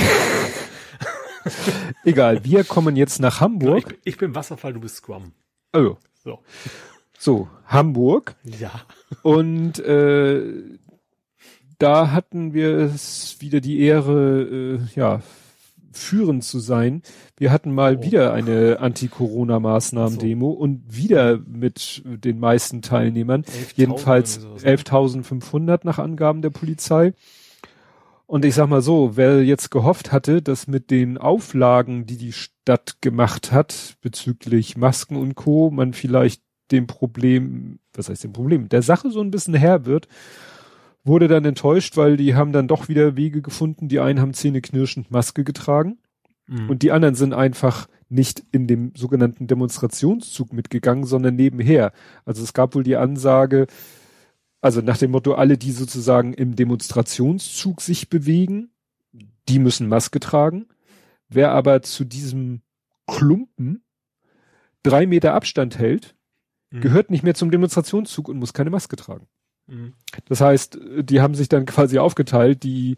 egal, wir kommen jetzt nach Hamburg. Ich bin Wasserfall, du bist Scrum. Oh. So, Hamburg. Ja. Und da hatten wir es wieder die Ehre, führend zu sein. Wir hatten mal wieder eine Anti-Corona-Maßnahmen-Demo und wieder mit den meisten Teilnehmern. 11.000 jedenfalls 11.500 nach Angaben der Polizei. Und ich sag mal so, wer jetzt gehofft hatte, dass mit den Auflagen, die die Stadt gemacht hat, bezüglich Masken und Co., man vielleicht der Sache so ein bisschen Herr wird, wurde dann enttäuscht, weil die haben dann doch wieder Wege gefunden. Die einen haben zähneknirschend Maske getragen und die anderen sind einfach nicht in dem sogenannten Demonstrationszug mitgegangen, sondern nebenher. Also es gab wohl die Ansage, also nach dem Motto, alle, die sozusagen im Demonstrationszug sich bewegen, die müssen Maske tragen. Wer aber zu diesem Klumpen 3 Meter Abstand hält, gehört nicht mehr zum Demonstrationszug und muss keine Maske tragen. Das heißt, die haben sich dann quasi aufgeteilt, die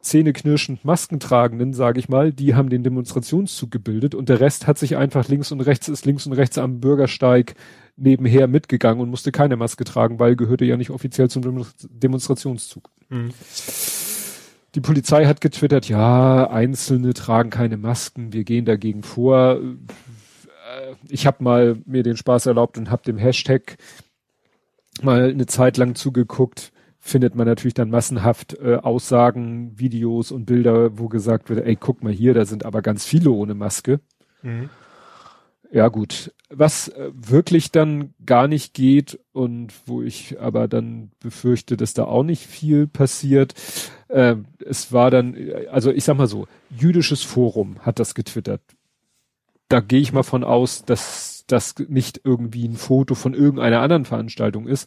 zähneknirschend Maskentragenden, sage ich mal, die haben den Demonstrationszug gebildet und der Rest hat sich einfach links und rechts am Bürgersteig nebenher mitgegangen und musste keine Maske tragen, weil gehörte ja nicht offiziell zum Demonstrationszug. Mhm. Die Polizei hat getwittert, ja, Einzelne tragen keine Masken, wir gehen dagegen vor. Ich habe mal mir den Spaß erlaubt und habe dem Hashtag mal eine Zeit lang zugeguckt, findet man natürlich dann massenhaft Aussagen, Videos und Bilder, wo gesagt wird, ey, guck mal hier, da sind aber ganz viele ohne Maske. Mhm. Ja gut, was wirklich dann gar nicht geht und wo ich aber dann befürchte, dass da auch nicht viel passiert, es war dann, also ich sag mal so, Jüdisches Forum hat das getwittert. Da gehe ich mal von aus, dass das nicht irgendwie ein Foto von irgendeiner anderen Veranstaltung ist,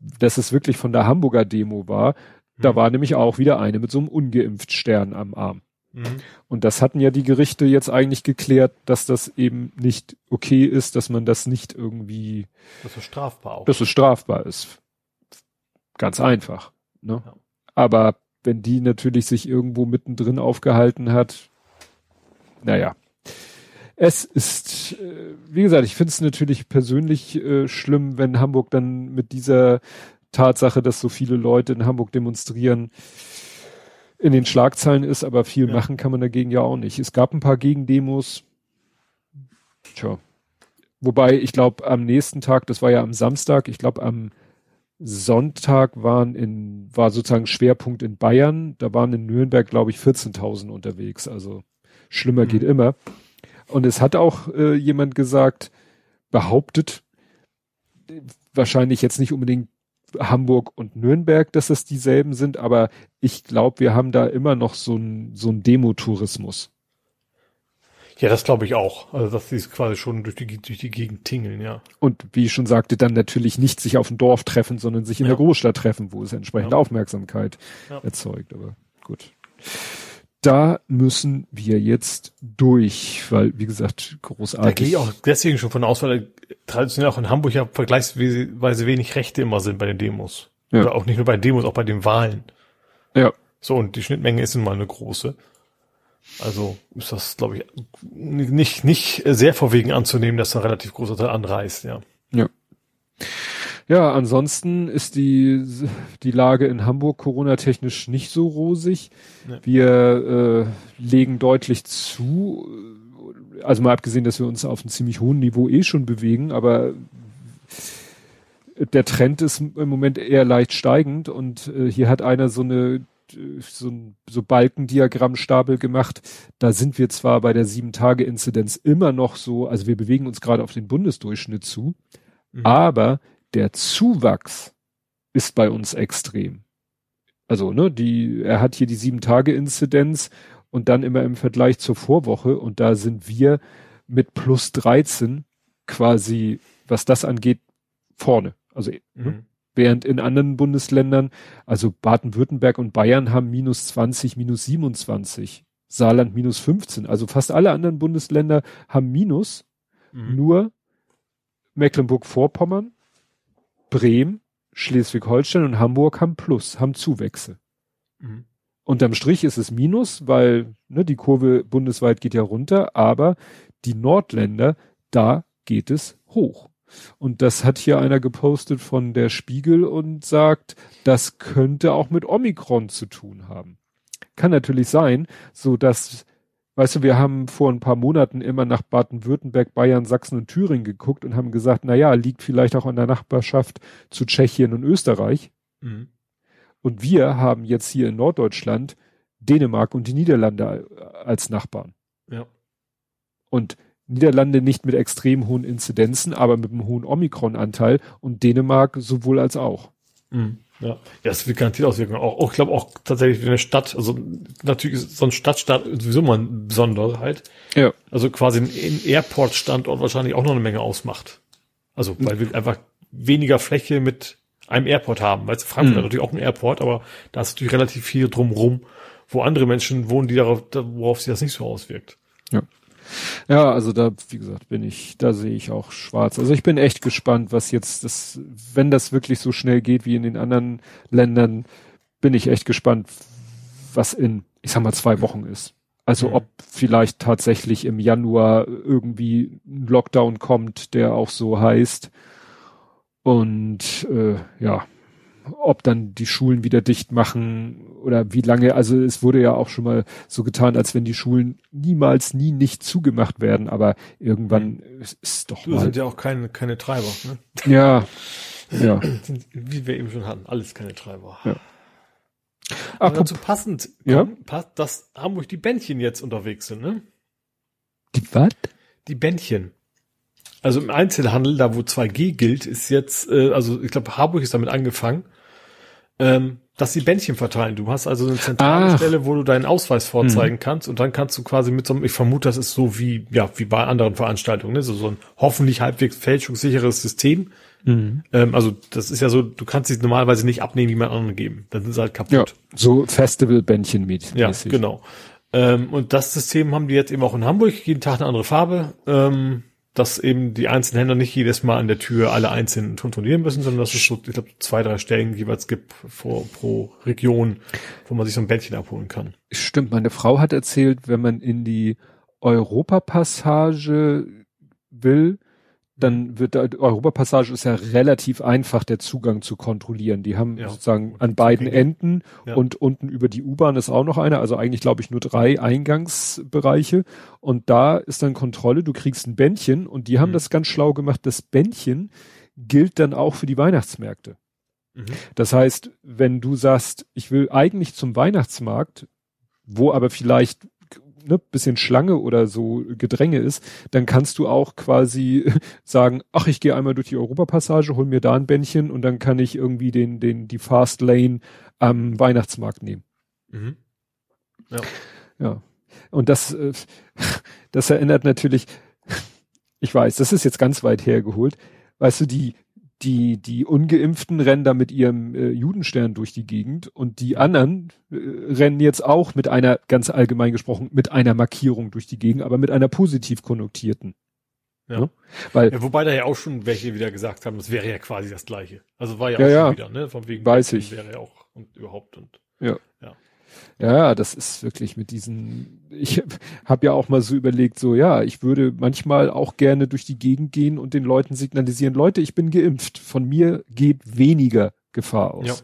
dass es wirklich von der Hamburger Demo war. Da war nämlich auch wieder eine mit so einem ungeimpft Stern am Arm. Und das hatten ja die Gerichte jetzt eigentlich geklärt, dass das eben nicht okay ist, dass man das nicht irgendwie... Dass es strafbar auch. Dass es strafbar ist. Ganz einfach. Ne? Ja. Aber wenn die natürlich sich irgendwo mittendrin aufgehalten hat, naja. Es ist, wie gesagt, ich finde es natürlich persönlich schlimm, wenn Hamburg dann mit dieser Tatsache, dass so viele Leute in Hamburg demonstrieren, in den Schlagzeilen ist, aber viel machen kann man dagegen ja auch nicht. Es gab ein paar Gegendemos. Tja. Wobei, ich glaube, am nächsten Tag, das war ja am Samstag, ich glaube, am Sonntag war sozusagen Schwerpunkt in Bayern. Da waren in Nürnberg, glaube ich, 14.000 unterwegs. Also schlimmer geht immer. Und es hat auch jemand gesagt, behauptet, wahrscheinlich jetzt nicht unbedingt Hamburg und Nürnberg, dass das dieselben sind, aber ich glaube, wir haben da immer noch so einen Demotourismus. Ja, das glaube ich auch. Also, dass sie es quasi schon durch die Gegend tingeln, ja. Und wie ich schon sagte, dann natürlich nicht sich auf dem Dorf treffen, sondern sich in der Großstadt treffen, wo es entsprechende Aufmerksamkeit erzeugt. Aber gut. Da müssen wir jetzt durch, weil, wie gesagt, großartig. Da gehe ich auch deswegen schon von aus, weil traditionell auch in Hamburg ja vergleichsweise wenig Rechte immer sind bei den Demos. Ja. Oder auch nicht nur bei Demos, auch bei den Wahlen. Ja. So, und die Schnittmenge ist nun mal eine große. Also ist das, glaube ich, nicht sehr verwegen anzunehmen, dass da ein relativ großer Teil anreißt, ja. Ja. Ja, ansonsten ist die Lage in Hamburg coronatechnisch nicht so rosig. Nee. Wir legen deutlich zu, also mal abgesehen, dass wir uns auf einem ziemlich hohen Niveau schon bewegen, aber der Trend ist im Moment eher leicht steigend und hier hat einer so Balkendiagrammstapel gemacht. Da sind wir zwar bei der 7-Tage-Inzidenz immer noch so, also wir bewegen uns gerade auf den Bundesdurchschnitt zu, aber der Zuwachs ist bei uns extrem. Also, ne, er hat hier die 7-Tage-Inzidenz und dann immer im Vergleich zur Vorwoche und da sind wir mit plus 13 quasi, was das angeht, vorne. Also, ne? Während in anderen Bundesländern, also Baden-Württemberg und Bayern haben minus 20, minus 27, Saarland minus 15. Also fast alle anderen Bundesländer haben minus, nur Mecklenburg-Vorpommern, Bremen, Schleswig-Holstein und Hamburg haben plus, haben Zuwächse. Unterm Strich ist es minus, weil ne, die Kurve bundesweit geht ja runter, aber die Nordländer, da geht es hoch. Und das hat hier einer gepostet von der Spiegel und sagt, das könnte auch mit Omikron zu tun haben. Kann natürlich sein, so dass, weißt du, wir haben vor ein paar Monaten immer nach Baden-Württemberg, Bayern, Sachsen und Thüringen geguckt und haben gesagt, na ja, liegt vielleicht auch an der Nachbarschaft zu Tschechien und Österreich. Und wir haben jetzt hier in Norddeutschland Dänemark und die Niederlande als Nachbarn. Ja. Und Niederlande nicht mit extrem hohen Inzidenzen, aber mit einem hohen Omikron-Anteil und Dänemark sowohl als auch. Ja, das wird garantiert Auswirkungen. Auch ich glaube auch tatsächlich in der Stadt, also natürlich ist so ein Stadtstaat sowieso mal eine Besonderheit. Ja. Also quasi ein Airport-Standort wahrscheinlich auch noch eine Menge ausmacht. Also weil wir einfach weniger Fläche mit einem Airport haben. Weil Frankfurt hat natürlich auch einen Airport, aber da ist natürlich relativ viel drumrum, wo andere Menschen wohnen, die darauf, worauf sich das nicht so auswirkt. Ja. Ja, also da, wie gesagt, da sehe ich auch schwarz. Also ich bin echt gespannt, was jetzt wenn das wirklich so schnell geht wie in den anderen Ländern, bin ich echt gespannt, was in, ich sag mal, 2 Wochen ist. Also ob vielleicht tatsächlich im Januar irgendwie ein Lockdown kommt, der auch so heißt. Und ja, ob dann die Schulen wieder dicht machen oder wie lange, also es wurde ja auch schon mal so getan, als wenn die Schulen nicht zugemacht werden, aber irgendwann ist doch mal. Das sind ja auch keine Treiber, ne? Ja. Ja. Wie wir eben schon hatten, alles keine Treiber. Ja. Aber dazu passend, dass Hamburg die Bändchen jetzt unterwegs sind, ne? Die was? Die Bändchen. Also im Einzelhandel, da wo 2G gilt, ist jetzt, also ich glaube, Harburg ist damit angefangen, dass die Bändchen verteilen. Du hast also eine zentrale Stelle, wo du deinen Ausweis vorzeigen kannst und dann kannst du quasi mit so einem, ich vermute, das ist so wie bei anderen Veranstaltungen, ne? So ein hoffentlich halbwegs fälschungssicheres System. Also das ist ja so, du kannst sie normalerweise nicht abnehmen, jemand anderen geben. Dann sind sie halt kaputt. Ja, so Festival-Bändchen-mäßig. Ja, genau. Und das System haben die jetzt eben auch in Hamburg, jeden Tag eine andere Farbe. Dass eben die einzelnen Händler nicht jedes Mal an der Tür alle einzeln kontrollieren müssen, sondern dass es so, ich glaube, 2-3 Stellen jeweils gibt pro Region, wo man sich so ein Bändchen abholen kann. Stimmt, meine Frau hat erzählt, wenn man in die Europapassage will, dann wird da, Europapassage ist ja relativ einfach, der Zugang zu kontrollieren. Die haben sozusagen an beiden Enden und unten über die U-Bahn ist auch noch einer, also eigentlich glaube ich nur 3 Eingangsbereiche und da ist dann Kontrolle, du kriegst ein Bändchen und die haben das ganz schlau gemacht, das Bändchen gilt dann auch für die Weihnachtsmärkte. Das heißt, wenn du sagst, ich will eigentlich zum Weihnachtsmarkt, wo aber vielleicht bisschen Schlange oder so Gedränge ist, dann kannst du auch quasi sagen, ach, ich gehe einmal durch die Europapassage, hol mir da ein Bändchen und dann kann ich irgendwie die Fast Lane am Weihnachtsmarkt nehmen. Ja. Und das erinnert natürlich, ich weiß, das ist jetzt ganz weit hergeholt, weißt du, die Ungeimpften rennen da mit ihrem Judenstern durch die Gegend und die anderen rennen jetzt auch mit einer, ganz allgemein gesprochen, mit einer Markierung durch die Gegend, aber mit einer positiv konnotierten. Ja. Ja, weil, ja, wobei da ja auch schon welche wieder gesagt haben, das wäre ja quasi das Gleiche. Also war ja auch wieder, ne? Von wegen weiß ich. Wäre ja auch und überhaupt und ja. Ja. Ja, das ist wirklich mit diesen, ich habe ja auch mal so überlegt, so ja, ich würde manchmal auch gerne durch die Gegend gehen und den Leuten signalisieren, Leute, ich bin geimpft, von mir geht weniger Gefahr aus. Ja.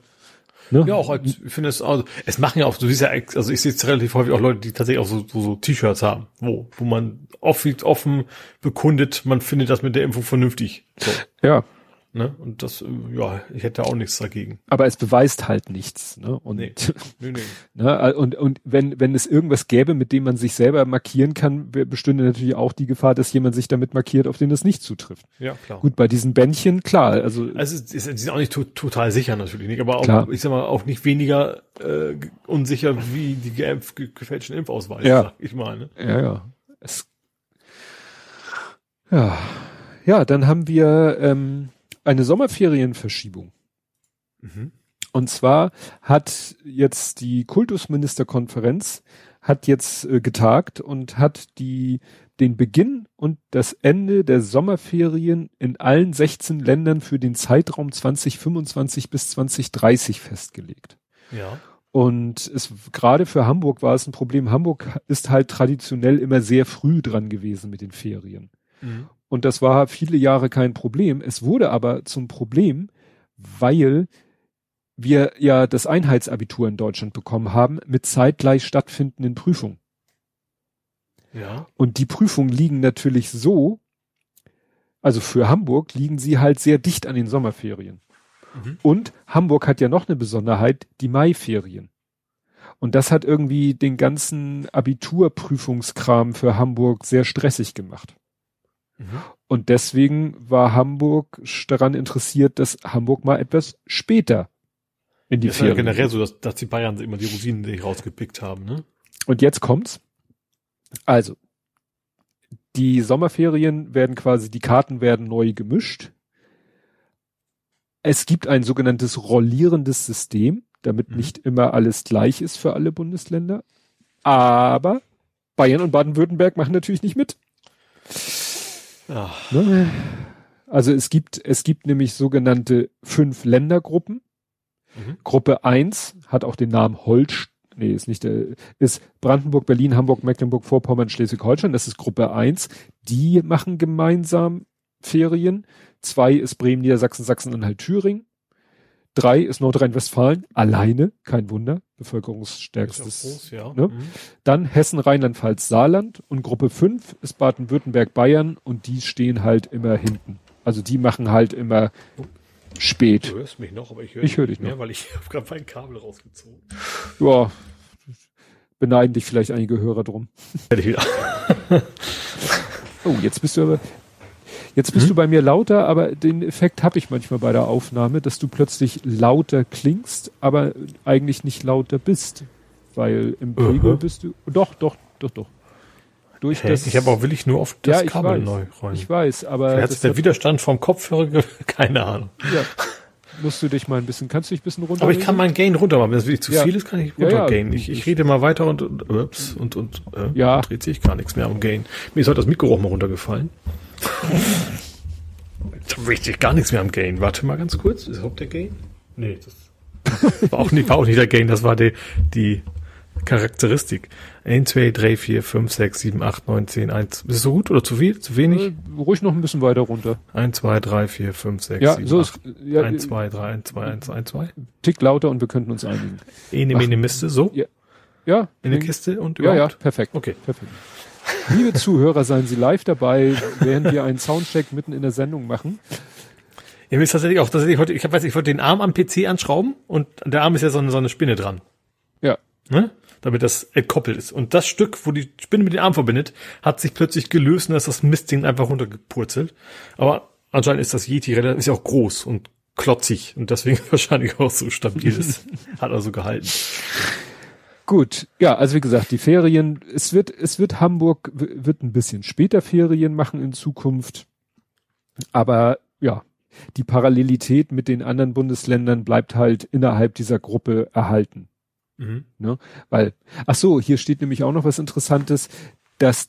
Ne? Ja, auch, ich finde es, also, es machen ja auch, du siehst ja, also ich sehe jetzt relativ häufig auch Leute, die tatsächlich auch so T-Shirts haben, wo man offen bekundet, man findet das mit der Impfung vernünftig. So. Ja. Ne? Und das, ja, ich hätte auch nichts dagegen. Aber es beweist halt nichts, ne? Und, nee. Ne? Und wenn es irgendwas gäbe, mit dem man sich selber markieren kann, bestünde natürlich auch die Gefahr, dass jemand sich damit markiert, auf den das nicht zutrifft. Ja, klar. Gut, bei diesen Bändchen, klar, also es ist auch nicht total sicher, natürlich nicht, aber auch, ich sag mal, auch nicht weniger, unsicher wie die gefälschten Impfausweise, sag ich mal, ne? Ja, ja. Ja, dann haben wir, eine Sommerferienverschiebung. Mhm. Und zwar hat jetzt die Kultusministerkonferenz getagt und hat den Beginn und das Ende der Sommerferien in allen 16 Ländern für den Zeitraum 2025 bis 2030 festgelegt. Ja. Und gerade für Hamburg war es ein Problem. Hamburg ist halt traditionell immer sehr früh dran gewesen mit den Ferien. Mhm. Und das war viele Jahre kein Problem. Es wurde aber zum Problem, weil wir ja das Einheitsabitur in Deutschland bekommen haben mit zeitgleich stattfindenden Prüfungen. Ja. Und die Prüfungen liegen natürlich so, also für Hamburg liegen sie halt sehr dicht an den Sommerferien. Mhm. Und Hamburg hat ja noch eine Besonderheit, die Maiferien. Und das hat irgendwie den ganzen Abiturprüfungskram für Hamburg sehr stressig gemacht. Und deswegen war Hamburg daran interessiert, dass Hamburg mal etwas später in die Ferien. Ja, generell so, dass die Bayern immer die Rosinen sich rausgepickt haben, ne? Und jetzt kommt's. Also, die Sommerferien werden quasi, die Karten werden neu gemischt. Es gibt ein sogenanntes rollierendes System, damit nicht immer alles gleich ist für alle Bundesländer. Aber Bayern und Baden-Württemberg machen natürlich nicht mit. Ach. Also es gibt nämlich sogenannte 5 Ländergruppen. Mhm. Gruppe 1 hat auch den Namen ist Brandenburg, Berlin, Hamburg, Mecklenburg, Vorpommern, Schleswig-Holstein. Das ist Gruppe 1. Die machen gemeinsam Ferien. 2 ist Bremen, Niedersachsen, Sachsen-Anhalt, Thüringen. 3 ist Nordrhein-Westfalen. Alleine. Kein Wunder. Bevölkerungsstärkstes. Groß, ja. Ne? Mhm. Dann Hessen, Rheinland-Pfalz, Saarland und Gruppe 5 ist Baden-Württemberg, Bayern und die stehen halt immer hinten. Also die machen halt immer spät. Du hörst mich noch, aber ich höre dich nicht mehr, weil ich habe gerade mein Kabel rausgezogen. Ja, beneiden dich vielleicht einige Hörer drum. Oh, jetzt bist du aber... Jetzt bist du bei mir lauter, aber den Effekt habe ich manchmal bei der Aufnahme, dass du plötzlich lauter klingst, aber eigentlich nicht lauter bist, weil im Pegel bist du... Doch. Durch das, ich habe auch wirklich nur auf das Kabel neu rollen. Ich weiß, aber... Vielleicht hat sich der Widerstand vom Kopfhörer... Keine Ahnung. Ja. Kannst du dich ein bisschen runter? Aber ich kann meinen Gain runter machen. Wenn das wirklich zu viel ist, kann ich runtergainen. Ja. Ich rede mal weiter und dreht sich gar nichts mehr am Gain. Mir ist heute das Mikro auch mal runtergefallen. Da richtig gar nichts mehr am Gain. Warte mal ganz kurz. Ist überhaupt der Gain? Nee, das war auch nicht der Gain. Das war die Charakteristik. 1, 2, 3, 4, 5, 6, 7, 8, 9, 10, 1. Ist es so gut oder zu viel? Zu wenig? Ruhig noch ein bisschen weiter runter. 1, 2, 3, 4, 5, 6, 7, so 8. 1, 2, 3, 1, 2, 1, 1, 2. Tick lauter und wir könnten uns einigen. Ene, Miste, so? Ja. In der Kiste und überhaupt? Ja, perfekt. Okay. Perfekt. Liebe Zuhörer, seien Sie live dabei, während wir einen Soundcheck mitten in der Sendung machen. Ja, mir ist tatsächlich heute, ich wollte den Arm am PC anschrauben und der Arm ist ja so eine Spinne dran. Ja. Ne? Damit das entkoppelt ist. Und das Stück, wo die Spinne mit dem Arm verbindet, hat sich plötzlich gelöst und da ist das Mistding einfach runtergepurzelt. Aber anscheinend ist das Yeti relativ, ist ja auch groß und klotzig und deswegen wahrscheinlich auch so stabil ist. Hat also gehalten. Gut, ja, also wie gesagt, die Ferien, es wird Hamburg wird ein bisschen später Ferien machen in Zukunft, aber ja, die Parallelität mit den anderen Bundesländern bleibt halt innerhalb dieser Gruppe erhalten. Mhm. Ne? Weil, ach so, hier steht nämlich auch noch was Interessantes, dass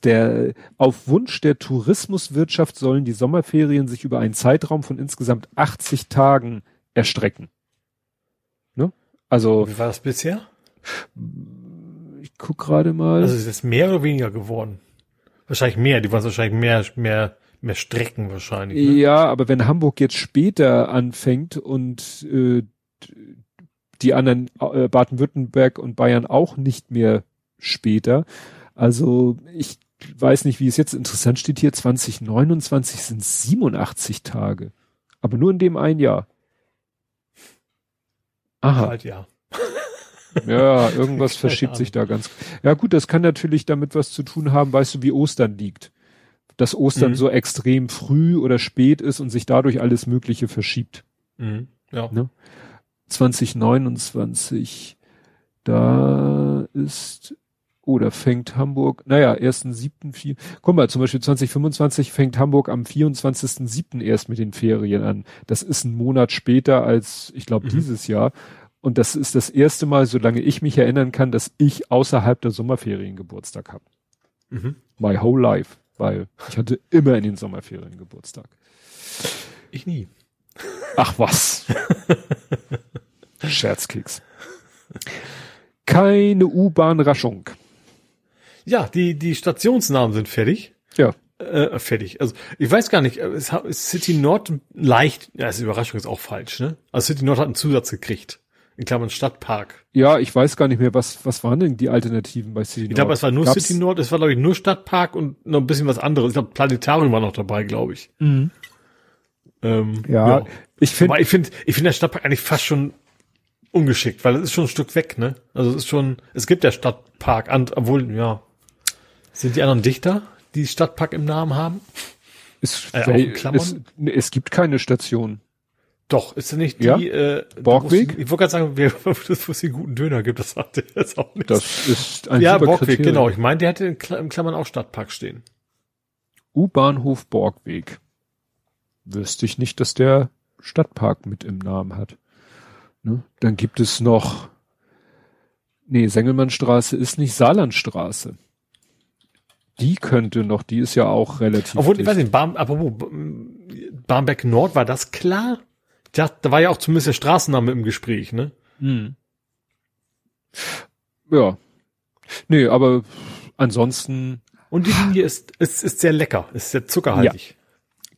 auf Wunsch der Tourismuswirtschaft sollen die Sommerferien sich über einen Zeitraum von insgesamt 80 Tagen erstrecken. Ne? Also. Wie war das bisher? Ich guck gerade mal. Also ist es mehr oder weniger geworden? Wahrscheinlich mehr, die waren wahrscheinlich mehr Strecken wahrscheinlich. Ne? Ja, aber wenn Hamburg jetzt später anfängt und die anderen Baden-Württemberg und Bayern auch nicht mehr später. Also ich weiß nicht, wie es jetzt interessant steht hier, 2029 sind 87 Tage. Aber nur in dem einen Jahr. Aha. Halt ja. Ja, irgendwas verschiebt sich da ganz. Ja gut, das kann natürlich damit was zu tun haben, weißt du, wie Ostern liegt. Dass Ostern so extrem früh oder spät ist und sich dadurch alles Mögliche verschiebt. Mhm. Ja. Ne? 2029, da ist... Oder fängt Hamburg, naja, 1.7. Guck mal, zum Beispiel 2025 fängt Hamburg am 24.7. erst mit den Ferien an. Das ist ein Monat später als, ich glaube, dieses Jahr. Und das ist das erste Mal, solange ich mich erinnern kann, dass ich außerhalb der Sommerferien Geburtstag habe. Mhm. My whole life. Weil ich hatte immer in den Sommerferien Geburtstag. Ich nie. Ach was. Scherzkeks. Keine U-Bahn-Raschung. Ja, die Stationsnamen sind fertig. Ja. Fertig. Also, ich weiß gar nicht, City Nord leicht, ja, ist Überraschung ist auch falsch, ne? Also City Nord hat einen Zusatz gekriegt. In Klammern Stadtpark. Ja, ich weiß gar nicht mehr, was waren denn die Alternativen bei City Nord? Ich glaube, es war nur City Nord, es war, glaube ich, nur Stadtpark und noch ein bisschen was anderes. Ich glaube, Planetarium war noch dabei, glaube ich. Mhm. Ja. Ich finde der Stadtpark eigentlich fast schon ungeschickt, weil es ist schon ein Stück weg, ne? Also es ist schon, es gibt der Stadtpark, obwohl, ja, sind die anderen dichter, die Stadtpark im Namen haben? Es gibt keine Station. Doch, ist das nicht die Borgweg? Ich wollte gerade sagen, wo es den guten Döner gibt, das sagt er jetzt auch nicht. Das ist ein super Borgweg, Kriterium. Genau. Ich meine, der hätte in Klammern auch Stadtpark stehen. U-Bahnhof Borgweg. Wüsste ich nicht, dass der Stadtpark mit im Namen hat. Ne? Dann gibt es noch, Sengelmannstraße ist nicht, Saarlandstraße. Die könnte noch, die ist ja auch relativ. Obwohl, ich weiß nicht, Barmbek Nord, war das klar? Da war ja auch zumindest der Straßenname im Gespräch, ne? Hm. Ja. Nee, aber ansonsten. Und die Linie ist sehr lecker, ist sehr zuckerhaltig. Ja.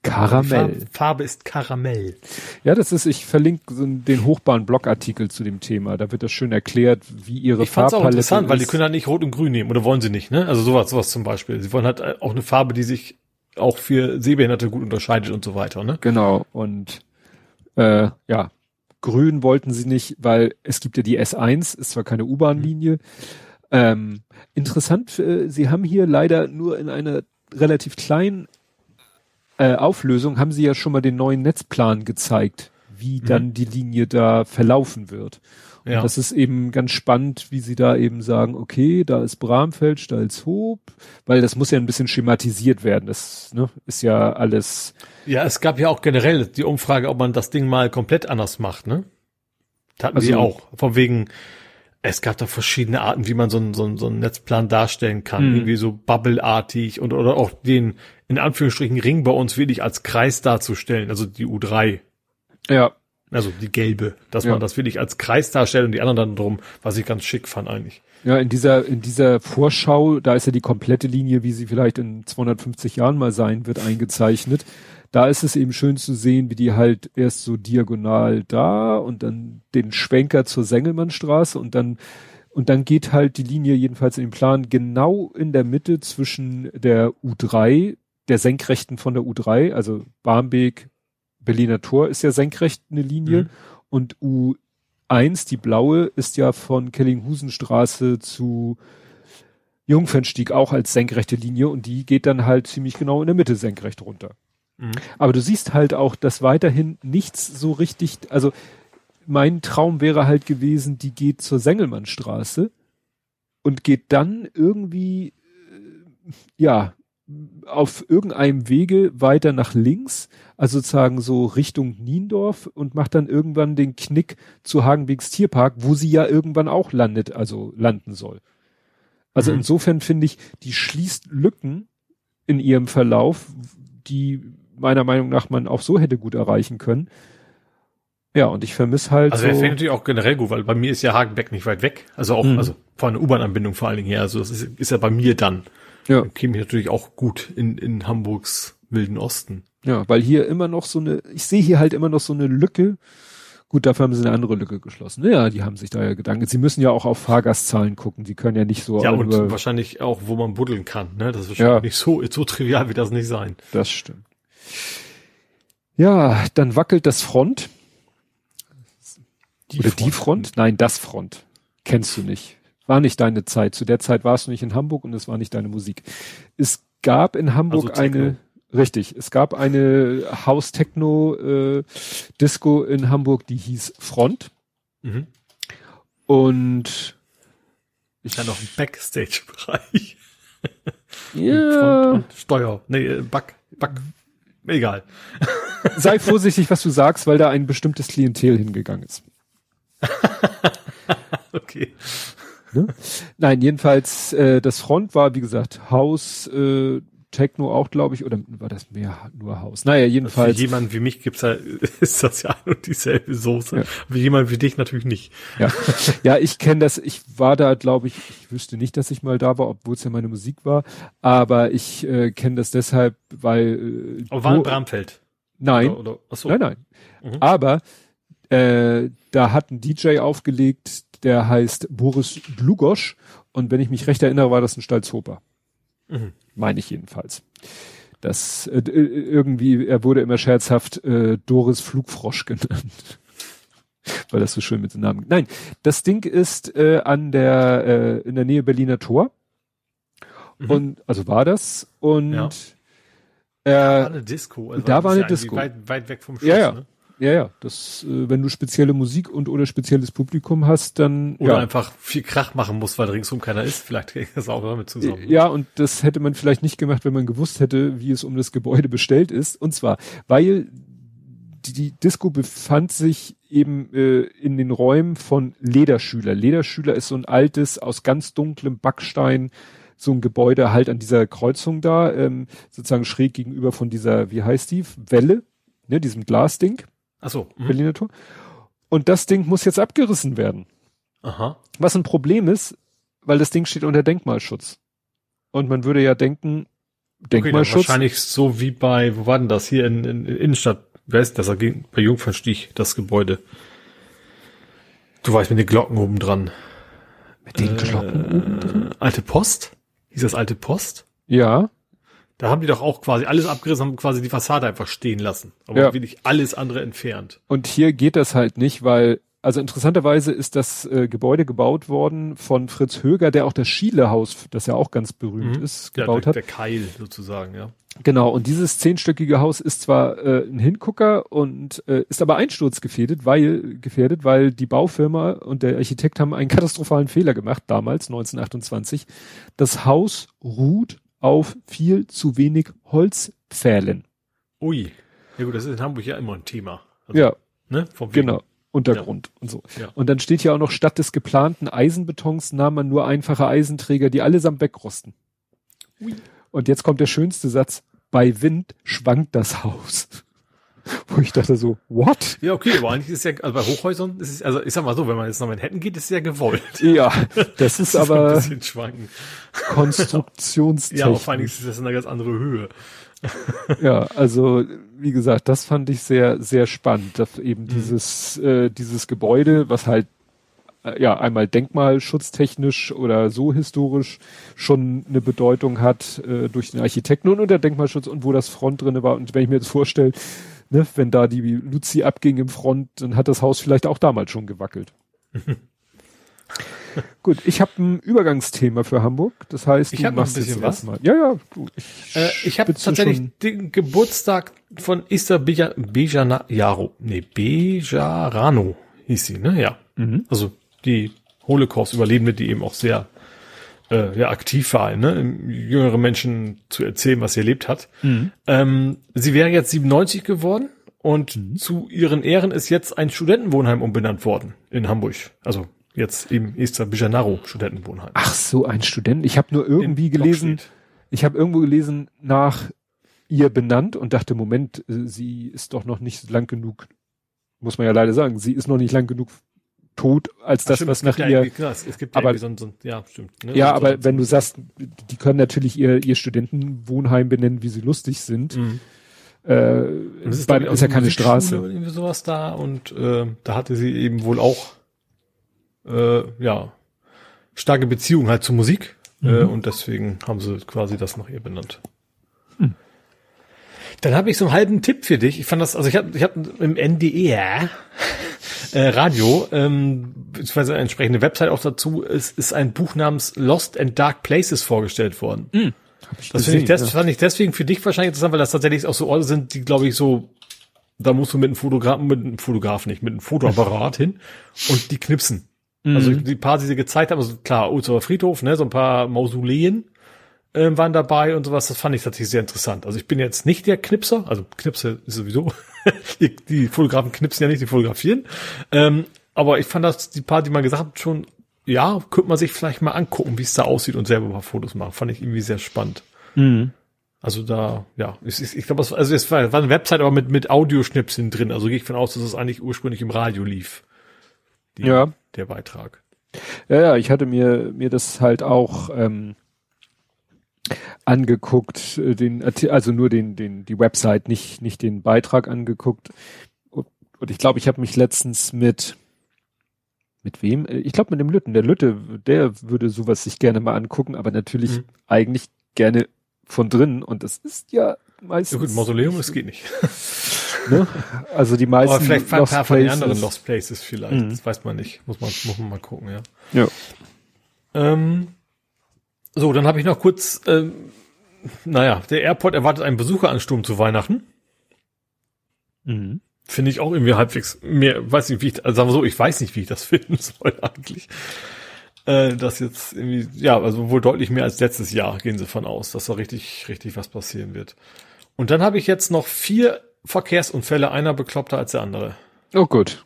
Karamell. Die Farbe ist Karamell. Ja, ich verlinke den Hochbahn-Blog-Artikel zu dem Thema. Da wird das schön erklärt, wie ihre Farbpalette ist. Ich fand's auch interessant, weil die können halt nicht rot und grün nehmen. Oder wollen sie nicht, ne? Also sowas zum Beispiel. Sie wollen halt auch eine Farbe, die sich auch für Sehbehinderte gut unterscheidet und so weiter, ne? Genau. Und, grün wollten sie nicht, weil es gibt ja die S1, ist zwar keine U-Bahn-Linie. Interessant, sie haben hier leider nur in einer relativ kleinen Auflösung haben sie ja schon mal den neuen Netzplan gezeigt, wie dann die Linie da verlaufen wird. Und das ist eben ganz spannend, wie sie da eben sagen, okay, da ist Bramfeld, da ist Hoop, weil das muss ja ein bisschen schematisiert werden. Das ist ja alles. Ja, es gab ja auch generell die Umfrage, ob man das Ding mal komplett anders macht, ne? Das hatten sie auch. Von wegen, es gab da verschiedene Arten, wie man so einen Netzplan darstellen kann. Irgendwie so bubbleartig oder auch den in Anführungsstrichen Ring bei uns wirklich als Kreis darzustellen. Also die U3. Ja. Also die gelbe. Dass man das wirklich als Kreis darstellt und die anderen dann drum, was ich ganz schick fand eigentlich. Ja, in dieser Vorschau, da ist ja die komplette Linie, wie sie vielleicht in 250 Jahren mal sein wird, eingezeichnet. Da ist es eben schön zu sehen, wie die halt erst so diagonal da und dann den Schwenker zur Sengelmannstraße und dann geht halt die Linie jedenfalls in den Plan genau in der Mitte zwischen der U3, der senkrechten von der U3, also Barmbek, Berliner Tor ist ja senkrecht eine Linie und U1, die blaue, ist ja von Kellinghusenstraße zu Jungfernstieg auch als senkrechte Linie und die geht dann halt ziemlich genau in der Mitte senkrecht runter. Aber du siehst halt auch, dass weiterhin nichts so richtig, also mein Traum wäre halt gewesen, die geht zur Sengelmannstraße und geht dann irgendwie, ja, auf irgendeinem Wege weiter nach links, also sozusagen so Richtung Niendorf, und macht dann irgendwann den Knick zu Hagenbeeks Tierpark, wo sie ja irgendwann auch landet, also landen soll. Also insofern finde ich, die schließt Lücken in ihrem Verlauf, die meiner Meinung nach man auch so hätte gut erreichen können. Ja, und ich vermisse halt. Also das wäre natürlich auch generell gut, weil bei mir ist ja Hagenbeck nicht weit weg. Also auch, also vor einer U-Bahn-Anbindung vor allen Dingen her. Also das ist ja bei mir dann. Ja. Dann käme ich natürlich auch gut in Hamburgs wilden Osten. Ja, weil hier immer noch ich sehe hier halt immer noch so eine Lücke. Gut, dafür haben sie eine andere Lücke geschlossen. Ja, die haben sich da ja Gedanken. Sie müssen ja auch auf Fahrgastzahlen gucken. Die können ja nicht so. Ja, und wahrscheinlich auch, wo man buddeln kann. Ne? Das ist wahrscheinlich nicht so trivial, wie das nicht sein. Das stimmt. Ja, dann wackelt das Front. Die Front? Nein, das Front. Kennst du nicht. War nicht deine Zeit. Zu der Zeit warst du nicht in Hamburg und es war nicht deine Musik. Es gab in Hamburg eine House-Techno-Disco in Hamburg, die hieß Front. Mhm. Und ich hatte noch einen Backstage-Bereich. Ja. Front und Steuer. Nee, Back. Egal. Sei vorsichtig, was du sagst, weil da ein bestimmtes Klientel hingegangen ist. Okay. Ne? Nein, jedenfalls, das Front war, wie gesagt, House, Techno auch, glaube ich, oder war das mehr nur House? Naja, jedenfalls. Also für jemanden wie mich ist das ja ein und dieselbe Soße. Ja. Für jemanden wie dich natürlich nicht. Ja, ja, ich kenne das, ich war da, glaube ich, ich wüsste nicht, dass ich mal da war, obwohl es ja meine Musik war, aber ich kenne das deshalb, weil... war in Bramfeld? Nein, oder? Achso. Nein. Mhm. Aber da hat ein DJ aufgelegt, der heißt Boris Dlugosch, und wenn ich mich recht erinnere, war das ein Stalzhoper. Mhm. Meine ich jedenfalls. Das irgendwie, er wurde immer scherzhaft Doris Flugfrosch genannt. Weil das so schön mit dem Namen. Nein, das Ding ist in der Nähe Berliner Tor. Mhm. Und also war das. Und ja. Da war eine Disco. Also da war eine Disco. Weit weg vom Schluss, ja, ja. Ne? Ja, das, wenn du spezielle Musik und oder spezielles Publikum hast, dann... Oder einfach viel Krach machen musst, weil ringsum keiner ist. Vielleicht hängt das auch damit zusammen. Ja, und das hätte man vielleicht nicht gemacht, wenn man gewusst hätte, wie es um das Gebäude bestellt ist. Und zwar, weil die Disco befand sich eben in den Räumen von Lederschüler. Lederschüler ist so ein altes, aus ganz dunklem Backstein, so ein Gebäude halt an dieser Kreuzung da, sozusagen schräg gegenüber von dieser, wie heißt die, Welle, ne, diesem Glasding. Ach so. Berliner Tor. Und das Ding muss jetzt abgerissen werden. Aha. Was ein Problem ist, weil das Ding steht unter Denkmalschutz. Und man würde ja denken, Denkmalschutz. Okay, wahrscheinlich so wie bei, wo war denn das? Hier in Innenstadt West, das ging bei Jungfernstieg, das Gebäude. Du weißt, mit den Glocken oben dran. Mit den Glocken oben dran? Alte Post? Hieß das Alte Post? Ja. Da haben die doch auch quasi alles abgerissen, haben quasi die Fassade einfach stehen lassen. Aber wirklich alles andere entfernt. Und hier geht das halt nicht, weil, also interessanterweise ist das Gebäude gebaut worden von Fritz Höger, der auch das Schielehaus, das ja auch ganz berühmt ist, gebaut hat. Der Keil sozusagen, ja. Genau, und dieses 10-stöckige Haus ist zwar ein Hingucker und ist aber einsturzgefährdet, weil die Baufirma und der Architekt haben einen katastrophalen Fehler gemacht, damals, 1928. Das Haus ruht auf viel zu wenig Holzpfählen. Ui. Ja gut, das ist in Hamburg ja immer ein Thema. Also, ja, ne, vom Weg. Genau. Untergrund und so. Ja. Und dann steht ja auch noch, statt des geplanten Eisenbetons nahm man nur einfache Eisenträger, die allesamt wegrosten. Ui. Und jetzt kommt der schönste Satz: Bei Wind schwankt das Haus. Wo ich dachte so, what? Ja, okay, aber eigentlich ist ja, also bei Hochhäusern, ist es, also ich sag mal so, wenn man jetzt nach Manhattan geht, ist es ja gewollt. Ja, das ist aber ein bisschen schwanken. Konstruktionstechnik. Ja, aber vor allen Dingen ist das eine ganz andere Höhe. Ja, also wie gesagt, das fand ich sehr, sehr spannend, dass eben dieses Gebäude, was halt ja einmal denkmalschutztechnisch oder so historisch schon eine Bedeutung hat durch den Architekten und unter Denkmalschutz und wo das Front drinne war. Und wenn ich mir jetzt vorstelle, ne, wenn da die Luzi abging im Front, dann hat das Haus vielleicht auch damals schon gewackelt. Gut, ich habe ein Übergangsthema für Hamburg. Das heißt, ich habe ein bisschen was. Ja, gut. Ich habe tatsächlich den Geburtstag von Issa Bejarano hieß sie, ne? Ja. Mhm. Also die Holocaust-Überlebende, die eben auch sehr ja, aktiv war, ne, jüngere Menschen zu erzählen, was sie erlebt hat. Mhm. Sie wäre jetzt 97 geworden und zu ihren Ehren ist jetzt ein Studentenwohnheim umbenannt worden in Hamburg. Also jetzt eben Esterbijanaro Studentenwohnheim. Ach so, ein Student. Ich habe nur irgendwie gelesen, nach ihr benannt und dachte, Moment, sie ist doch noch nicht lang genug, muss man ja leider sagen, sie ist noch nicht lang genug tot, als das, stimmt, was nach ihr... Ja, es gibt aber, ja so, ja, stimmt. Ne? Ja, so, aber so, wenn du sagst, die können natürlich ihr Studentenwohnheim benennen, wie sie lustig sind. Mhm. Ist ja keine Straße. Irgendwie sowas da und da hatte sie eben wohl auch starke Beziehung halt zur Musik und deswegen haben sie quasi das nach ihr benannt. Mhm. Dann habe ich so einen halben Tipp für dich. Ich fand das, also ich hab im NDR Radio, beziehungsweise eine entsprechende Website auch dazu, es ist ein Buch namens Lost and Dark Places vorgestellt worden. Mhm. Das fand ich deswegen für dich wahrscheinlich interessant, weil das tatsächlich auch so Orte sind, die, glaube ich, so, da musst du mit einem Fotoapparat hin und die knipsen. Mhm. Also die paar, die sie gezeigt haben, also klar, Ohlsdorfer Friedhof, ne, so ein paar Mausoleen waren dabei und sowas, das fand ich tatsächlich sehr interessant. Also ich bin jetzt nicht der Knipser, also Knipse ist sowieso, die Fotografen knipsen ja nicht, die fotografieren, aber ich fand das, die paar, die man gesagt hat, schon, ja, könnte man sich vielleicht mal angucken, wie es da aussieht und selber mal Fotos machen. Fand ich irgendwie sehr spannend. Mhm. Also da, ja, ich glaube, es war eine Website, aber mit Audioschnipseln drin. Also gehe ich von aus, dass es eigentlich ursprünglich im Radio lief. Der Beitrag. Ja, ich hatte mir das halt auch angeguckt, die Website, nicht den Beitrag angeguckt. Und ich glaube, ich habe mich letztens mit wem? Ich glaube, mit dem Lütten. Der Lütte, der würde sowas sich gerne mal angucken, aber natürlich eigentlich gerne von drinnen. Und das ist ja meistens... Ja gut, Mausoleum, das geht nicht. Ne? Also die meisten... Aber vielleicht ein paar von den anderen Lost Places vielleicht. Mhm. Das weiß man nicht. Muss man mal gucken, ja. Ja. So, dann habe ich noch kurz... der Airport erwartet einen Besucheransturm zu Weihnachten. Mhm. Finde ich auch irgendwie halbwegs mehr, ich weiß nicht, wie ich das finden soll eigentlich. Das jetzt irgendwie, ja, also wohl deutlich mehr als letztes Jahr gehen sie von aus, dass da richtig, richtig was passieren wird. Und dann habe ich jetzt noch 4 Verkehrsunfälle, einer bekloppter als der andere. Oh gut.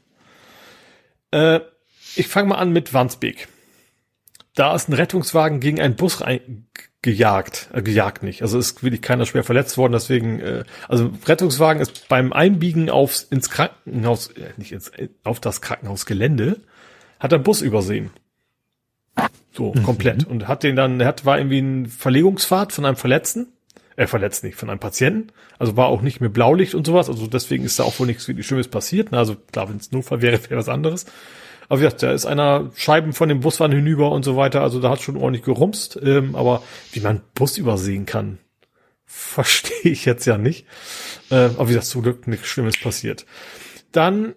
Ich fange mal an mit Wandsbek. Da ist ein Rettungswagen gegen einen Bus gejagt. Also ist wirklich keiner schwer verletzt worden, deswegen, also Rettungswagen ist beim Einbiegen auf das Krankenhausgelände, hat er einen Bus übersehen. So, komplett. Und hat den dann, war irgendwie eine Verlegungsfahrt von einem Verletzten, von einem Patienten, also war auch nicht mehr Blaulicht und sowas, also deswegen ist da auch wohl nichts wirklich Schlimmes passiert, also klar, wenn es Notfall wäre was anderes. Aber wie gesagt, da ist einer Scheiben von dem Buswagen hinüber und so weiter. Also da hat schon ordentlich gerumst. Aber wie man Bus übersehen kann, verstehe ich jetzt ja nicht. Aber wie gesagt, zum Glück nichts Schlimmes passiert. Dann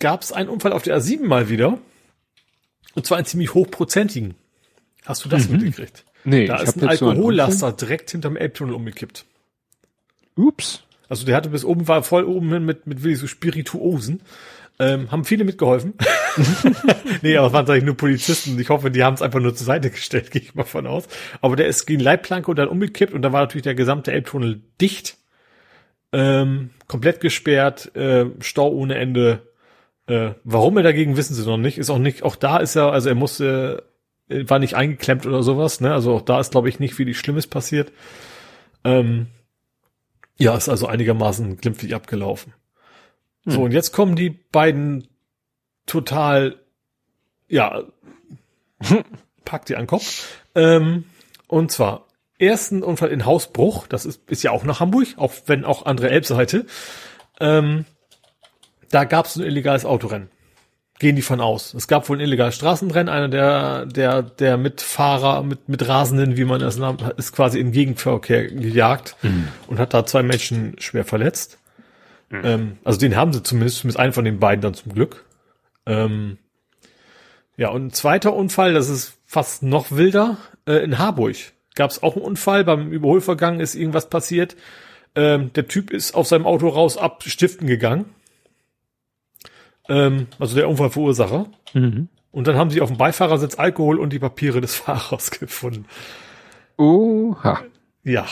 gab es einen Unfall auf der A7 mal wieder. Und zwar einen ziemlich hochprozentigen. Hast du das mitgekriegt? Nee, da ist ein Alkohollaster direkt hinterm Elbtunnel umgekippt. Ups. Also der hatte bis oben, war voll oben hin mit wirklich so Spirituosen. Haben viele mitgeholfen. Nee, aber es waren eigentlich nur Polizisten. Ich hoffe, die haben es einfach nur zur Seite gestellt, gehe ich mal von aus. Aber der ist gegen Leitplanke und dann umgekippt und da war natürlich der gesamte Elbtunnel dicht. Komplett gesperrt, Stau ohne Ende. Warum er dagegen, wissen sie noch nicht. Ist auch nicht, auch da ist er, also er musste, war nicht eingeklemmt oder sowas, ne? Also auch da ist, glaube ich, nicht viel Schlimmes passiert. Ja, ist also einigermaßen glimpflich abgelaufen. So, und jetzt kommen die beiden total, ja, packt die an den Kopf. Und zwar, ersten Unfall in Hausbruch, das ist ja auch nach Hamburg, auch wenn auch andere Elbseite. Da gab es ein illegales Autorennen. Gehen die von aus. Es gab wohl ein illegales Straßenrennen, einer der Mitfahrer, mit Rasenden, wie man das nennt, ist quasi in Gegenverkehr gejagt und hat da 2 Menschen schwer verletzt. Also den haben sie zumindest einen von den beiden dann zum Glück. Und ein zweiter Unfall, das ist fast noch wilder, in Harburg gab es auch einen Unfall, beim Überholvorgang ist irgendwas passiert. Der Typ ist auf seinem Auto raus ab Stiften gegangen. Also der Unfallverursacher. Und dann haben sie auf dem Beifahrersitz Alkohol und die Papiere des Fahrers gefunden. Oha. Ja.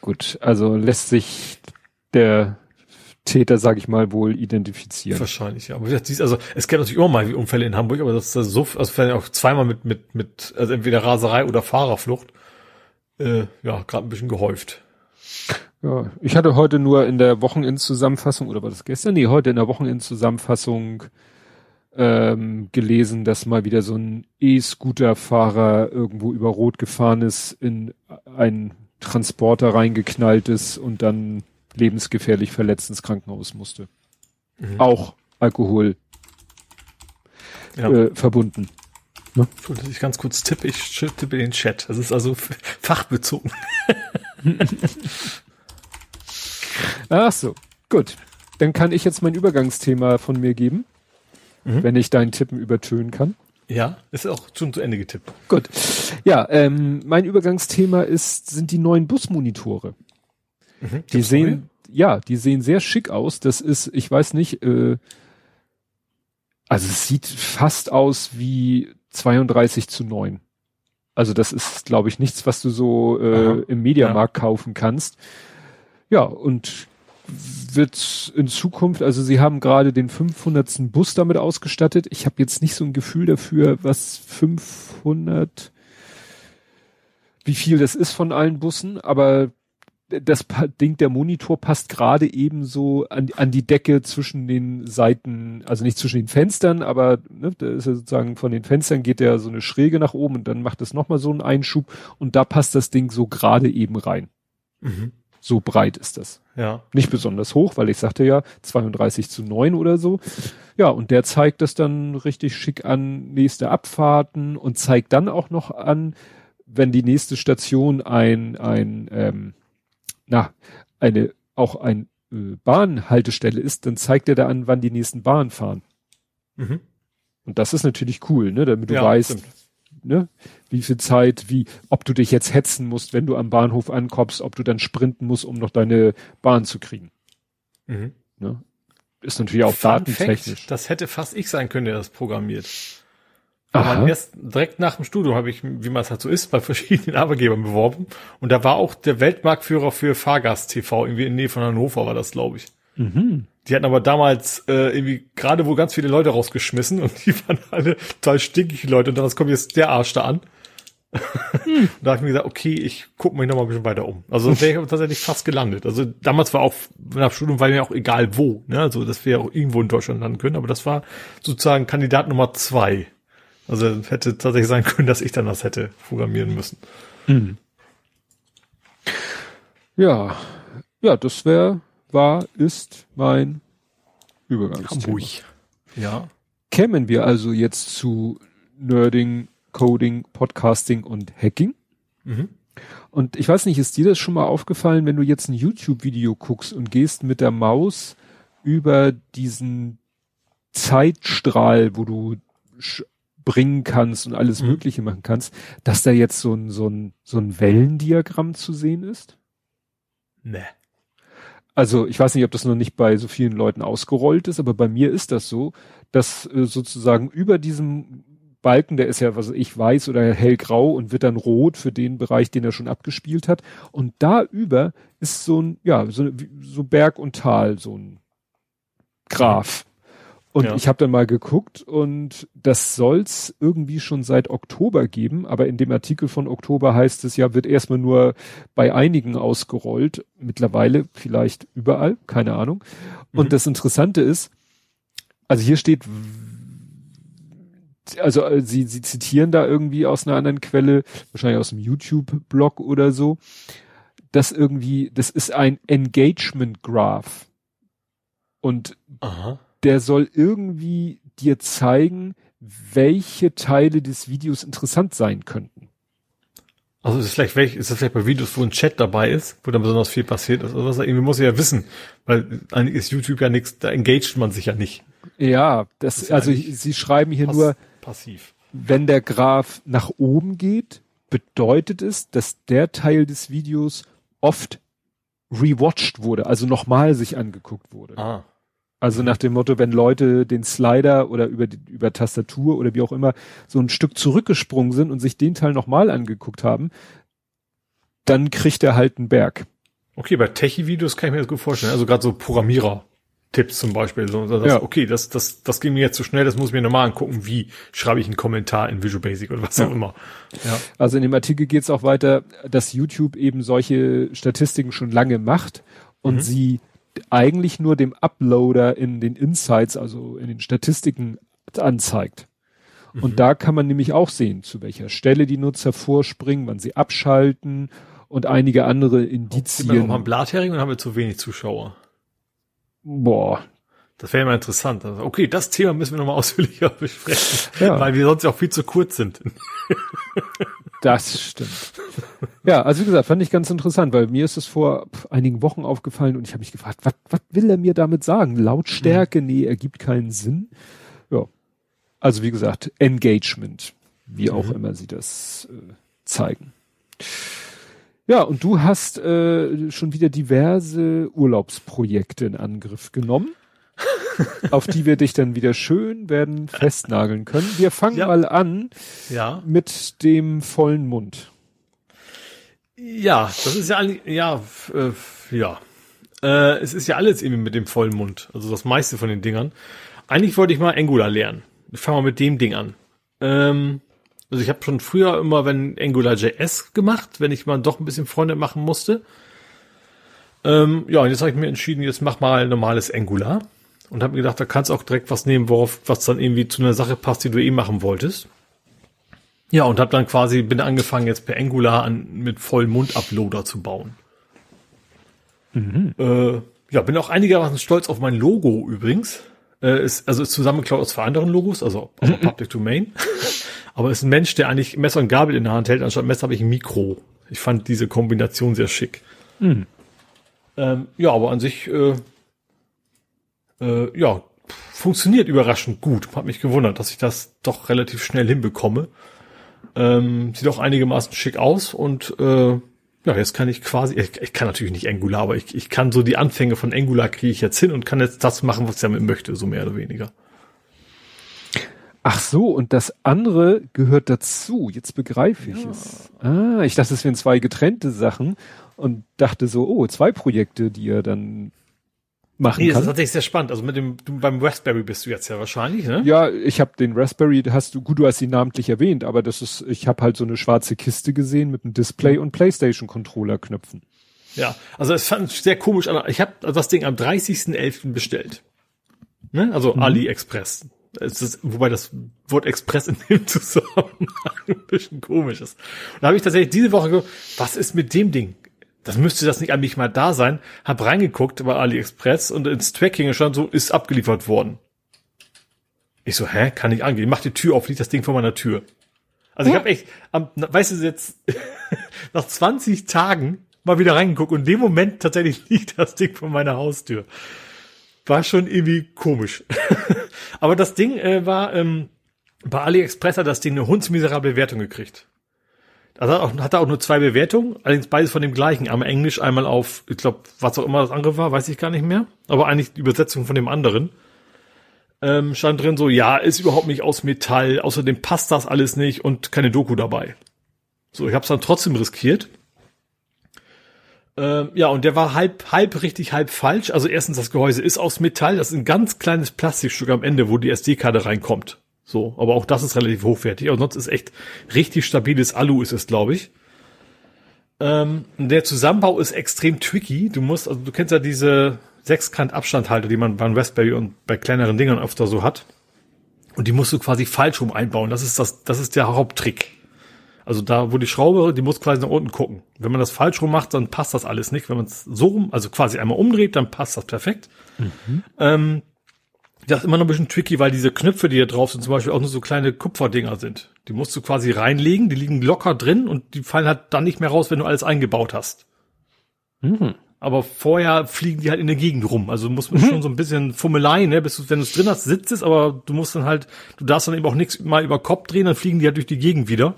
Gut, also lässt sich der Täter, sage ich mal, wohl identifizieren. Wahrscheinlich, ja. Aber also es gibt natürlich immer mal Unfälle in Hamburg, aber das ist so, also vielleicht auch zweimal mit also entweder Raserei oder Fahrerflucht, ja, gerade ein bisschen gehäuft. Ja, ich hatte heute nur in der Wochenendzusammenfassung, oder war das gestern? Nee, heute in der Wochenendzusammenfassung gelesen, dass mal wieder so ein E-Scooter-Fahrer irgendwo über Rot gefahren ist, in einen Transporter reingeknallt ist und dann lebensgefährlich verletzt ins Krankenhaus musste. Mhm. Auch Alkohol verbunden. Ne? Ich ganz kurz tippe, ich tippe den Chat. Das ist also fachbezogen. Ach so, gut. Dann kann ich jetzt mein Übergangsthema von mir geben, wenn ich deinen Tippen übertönen kann. Ja, ist auch schon zu Ende getippt. Gut. Ja, mein Übergangsthema sind die neuen Busmonitore. Mhm, die sehen sehr schick aus. Das ist, ich weiß nicht, also es sieht fast aus wie 32:9. Also das ist, glaube ich, nichts, was du so im Mediamarkt kaufen kannst. Ja, und wird in Zukunft, also sie haben gerade den 500. Bus damit ausgestattet. Ich habe jetzt nicht so ein Gefühl dafür, was 500, wie viel das ist von allen Bussen, aber das Ding, der Monitor passt gerade eben so an die Decke zwischen den Seiten, also nicht zwischen den Fenstern, aber ne, da ist ja sozusagen von den Fenstern geht der so eine Schräge nach oben und dann macht das nochmal so einen Einschub und da passt das Ding so gerade eben rein. Mhm. So breit ist das. Ja. Nicht besonders hoch, weil ich sagte ja 32:9 oder so. Ja, und der zeigt das dann richtig schick an, nächste Abfahrten und zeigt dann auch noch an, wenn die nächste Station eine Bahnhaltestelle ist, dann zeigt er da an, wann die nächsten Bahnen fahren. Mhm. Und das ist natürlich cool, ne, damit du weißt, ne, wie viel Zeit, ob du dich jetzt hetzen musst, wenn du am Bahnhof ankommst, ob du dann sprinten musst, um noch deine Bahn zu kriegen. Mhm. Ne? Ist natürlich auch datentechnisch. Fact, das hätte fast ich sein können, der das programmiert. Aber erst direkt nach dem Studium habe ich, wie man es halt so ist, bei verschiedenen Arbeitgebern beworben. Und da war auch der Weltmarktführer für Fahrgast-TV, irgendwie in der Nähe von Hannover war das, glaube ich. Mhm. Die hatten aber damals irgendwie gerade wo ganz viele Leute rausgeschmissen und die waren alle total stinkige Leute. Und dann kommt jetzt der Arsch da an. Mhm. Und da habe ich mir gesagt, okay, ich gucke mich nochmal ein bisschen weiter um. Also da wäre ich tatsächlich fast gelandet. Also damals war auch, nach dem Studium war mir auch egal wo. Ne? Also dass wir auch irgendwo in Deutschland landen können. Aber das war sozusagen Kandidat Nummer 2. Also hätte tatsächlich sein können, dass ich dann das hätte programmieren müssen. Mhm. Ja, das ist mein Übergangsthema. Hamburg. Ja. Kämen wir also jetzt zu Nerding, Coding, Podcasting und Hacking. Mhm. Und ich weiß nicht, ist dir das schon mal aufgefallen, wenn du jetzt ein YouTube-Video guckst und gehst mit der Maus über diesen Zeitstrahl, wo du bringen kannst und alles Mögliche machen kannst, dass da jetzt so ein Wellendiagramm zu sehen ist? Ne. Also ich weiß nicht, ob das noch nicht bei so vielen Leuten ausgerollt ist, aber bei mir ist das so, dass sozusagen über diesem Balken, der ist ja, was ich weiß, oder hellgrau und wird dann rot für den Bereich, den er schon abgespielt hat. Und da über ist so Berg und Tal, so ein Graph. Und ich habe dann mal geguckt und das soll's irgendwie schon seit Oktober geben, aber in dem Artikel von Oktober heißt es ja, wird erstmal nur bei einigen ausgerollt, mittlerweile vielleicht überall, keine Ahnung. Und das Interessante ist, also hier steht, also sie zitieren da irgendwie aus einer anderen Quelle, wahrscheinlich aus dem YouTube-Blog oder so, dass irgendwie, das ist ein Engagement-Graph. Und der soll irgendwie dir zeigen, welche Teile des Videos interessant sein könnten. Also ist das vielleicht bei Videos, wo ein Chat dabei ist, wo dann besonders viel passiert ist? Also irgendwie muss ich ja wissen, weil eigentlich ist YouTube ja nichts, da engagiert man sich ja nicht. Ja, das also sie schreiben hier nur, passiv. Wenn der Graph nach oben geht, bedeutet es, dass der Teil des Videos oft rewatched wurde, also nochmal sich angeguckt wurde. Also nach dem Motto, wenn Leute den Slider oder über Tastatur oder wie auch immer so ein Stück zurückgesprungen sind und sich den Teil nochmal angeguckt haben, dann kriegt er halt einen Berg. Okay, bei Techie-Videos kann ich mir das gut vorstellen. Also gerade so Programmierer-Tipps zum Beispiel. So, dass, ja. Okay, das ging mir jetzt zu schnell, das muss ich mir nochmal angucken. Wie schreibe ich einen Kommentar in Visual Basic oder was auch immer. Ja. Also in dem Artikel geht es auch weiter, dass YouTube eben solche Statistiken schon lange macht und sie eigentlich nur dem Uploader in den Insights, also in den Statistiken anzeigt. Und da kann man nämlich auch sehen, zu welcher Stelle die Nutzer vorspringen, wann sie abschalten und einige andere Indizien. Haben wir noch mal ein Blathering und haben wir zu wenig Zuschauer? Boah. Das wäre ja mal interessant. Also, okay, das Thema müssen wir nochmal ausführlicher besprechen, weil wir sonst ja auch viel zu kurz sind. Das stimmt. Ja, also wie gesagt, fand ich ganz interessant, weil mir ist es vor einigen Wochen aufgefallen und ich habe mich gefragt, was will er mir damit sagen? Lautstärke? Nee, ergibt keinen Sinn. Ja, also wie gesagt, Engagement, wie auch immer sie das zeigen. Ja, und du hast schon wieder diverse Urlaubsprojekte in Angriff genommen. auf die wir dich dann wieder schön werden festnageln können. Wir fangen mal an mit dem vollen Mund. Ja, das ist ja eigentlich, es ist ja alles irgendwie mit dem vollen Mund. Also das meiste von den Dingern. Eigentlich wollte ich mal Angular lernen. Ich fange mal mit dem Ding an. Also ich habe schon früher immer, wenn AngularJS gemacht, wenn ich mal doch ein bisschen Freunde machen musste. Und jetzt habe ich mir entschieden, jetzt mach mal normales Angular. Und habe mir gedacht, da kannst du auch direkt was nehmen, was dann irgendwie zu einer Sache passt, die du machen wolltest. Ja, und habe dann quasi, bin angefangen jetzt per Angular mit Vollmund-Uploader zu bauen. Bin auch einigermaßen stolz auf mein Logo übrigens. Ist zusammengeklaut aus zwei anderen Logos, also Public Domain. Aber ist ein Mensch, der eigentlich Messer und Gabel in der Hand hält, anstatt Messer habe ich ein Mikro. Ich fand diese Kombination sehr schick. Aber an sich... funktioniert überraschend gut. Hat mich gewundert, dass ich das doch relativ schnell hinbekomme. Sieht auch einigermaßen schick aus und jetzt kann ich quasi, ich kann natürlich nicht Angular, aber ich kann so die Anfänge von Angular kriege ich jetzt hin und kann jetzt das machen, was ich damit möchte, so mehr oder weniger. Ach so, und das andere gehört dazu. Jetzt begreife ich es. Ah, ich dachte, es wären zwei getrennte Sachen und dachte so, zwei Projekte, die ihr dann machen kann. Das ist tatsächlich sehr spannend. Also beim Raspberry bist du jetzt ja wahrscheinlich, ne? Ja, ich habe den Raspberry, du hast ihn namentlich erwähnt, aber ich habe halt so eine schwarze Kiste gesehen mit einem Display und PlayStation-Controller-Knöpfen. Ja, also es fand sehr komisch an. Ich habe das Ding am 30.11. bestellt. Ne? Also AliExpress. Wobei das Wort Express in dem Zusammenhang ein bisschen komisch ist. Und da habe ich tatsächlich diese Woche gedacht, was ist mit dem Ding? Das müsste das nicht eigentlich mal da sein. Hab reingeguckt bei AliExpress und ins Tracking stand so, ist abgeliefert worden. Ich so, kann nicht angehen. Ich mach die Tür auf, liegt das Ding vor meiner Tür. Also ich habe echt, jetzt nach 20 Tagen mal wieder reingeguckt und in dem Moment tatsächlich liegt das Ding vor meiner Haustür. War schon irgendwie komisch. Aber das Ding bei AliExpress hat das Ding eine hundsmiserable Bewertung gekriegt. Hat er auch nur 2 Bewertungen, allerdings beides von dem gleichen. Einmal Englisch, einmal auf, ich glaube, was auch immer das andere war, weiß ich gar nicht mehr. Aber eigentlich die Übersetzung von dem anderen. Stand drin so, ist überhaupt nicht aus Metall, außerdem passt das alles nicht und keine Doku dabei. So, ich habe es dann trotzdem riskiert. Und der war halb richtig, halb falsch. Also erstens, das Gehäuse ist aus Metall. Das ist ein ganz kleines Plastikstück am Ende, wo die SD-Karte reinkommt. So, aber auch das ist relativ hochwertig. Aber sonst ist echt richtig stabiles Alu ist es, glaube ich. Der Zusammenbau ist extrem tricky. Du kennst ja diese Sechskant-Abstandhalter, die man beim Raspberry und bei kleineren Dingern öfter so hat. Und die musst du quasi falsch rum einbauen. Das ist der Haupttrick. Also da, wo die Schraube, die muss quasi nach unten gucken. Wenn man das falsch rum macht, dann passt das alles nicht. Wenn man es so rum, also quasi einmal umdreht, dann passt das perfekt. Das ist immer noch ein bisschen tricky, weil diese Knöpfe, die hier drauf sind, zum Beispiel auch nur so kleine Kupferdinger sind. Die musst du quasi reinlegen, die liegen locker drin und die fallen halt dann nicht mehr raus, wenn du alles eingebaut hast. Aber vorher fliegen die halt in der Gegend rum. Also du musst schon so ein bisschen Fummelei, ne? Wenn du es drin hast, sitzt es, aber du darfst dann eben auch nichts mal über Kopf drehen, dann fliegen die halt durch die Gegend wieder.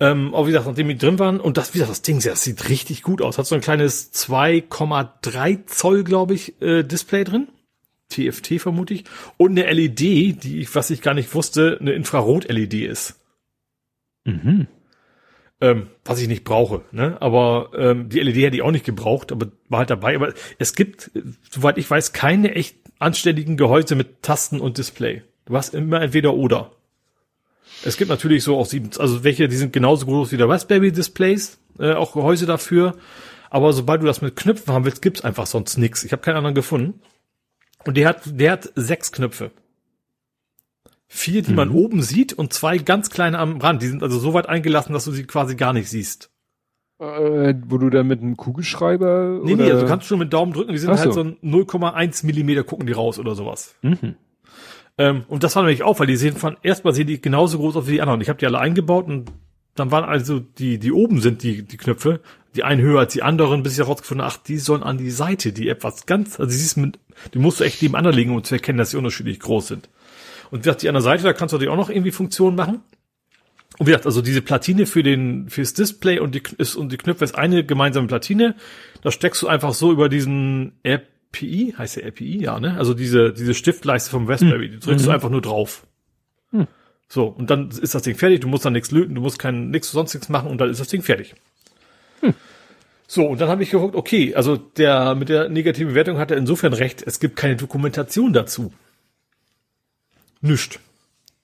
Aber wie gesagt, nachdem die drin waren, und das Ding, das sieht richtig gut aus. Hat so ein kleines 2,3 Zoll, glaube ich, Display drin. TFT vermute ich, und eine LED, die, was ich gar nicht wusste, eine Infrarot-LED ist. Mhm. Was ich nicht brauche, ne? Aber die LED hätte ich auch nicht gebraucht, aber war halt dabei. Aber es gibt, soweit ich weiß, keine echt anständigen Gehäuse mit Tasten und Display. Du hast immer entweder oder. Es gibt natürlich so auch welche, die sind genauso groß wie der Raspberry-Displays, auch Gehäuse dafür. Aber sobald du das mit Knöpfen haben willst, gibt's einfach sonst nichts. Ich habe keinen anderen gefunden. Und der hat 6 Knöpfe. 4, die man oben sieht, und 2 ganz kleine am Rand. Die sind also so weit eingelassen, dass du sie quasi gar nicht siehst. Wo du dann mit einem Kugelschreiber? Nee, also du kannst schon mit Daumen drücken. Die sind halt so 0,1 Millimeter gucken die raus oder sowas. Mhm. Und das war nämlich auch, weil die sehen erstmal sehen die genauso groß aus wie die anderen. Ich habe die alle eingebaut und dann waren also die oben sind die Knöpfe, die einen höher als die anderen, bis ich herausgefunden habe, die sollen an die Seite, die etwas ganz, also die musst du echt nebeneinander legen, um zu erkennen, dass sie unterschiedlich groß sind. Und wie gesagt, die an der Seite, da kannst du natürlich auch noch irgendwie Funktionen machen. Und wie gesagt, also diese Platine fürs Display und die Knöpfe ist eine gemeinsame Platine. Da steckst du einfach so über diesen RPI, heißt der RPI, ja, ne? Also diese Stiftleiste vom Raspberry, die drückst du einfach nur drauf. Mhm. So, und dann ist das Ding fertig, du musst dann nichts löten, du musst sonst nichts machen, und dann ist das Ding fertig. Hm. So, und dann habe ich geguckt, okay, also mit der negativen Bewertung hat er insofern recht, es gibt keine Dokumentation dazu. Nüscht.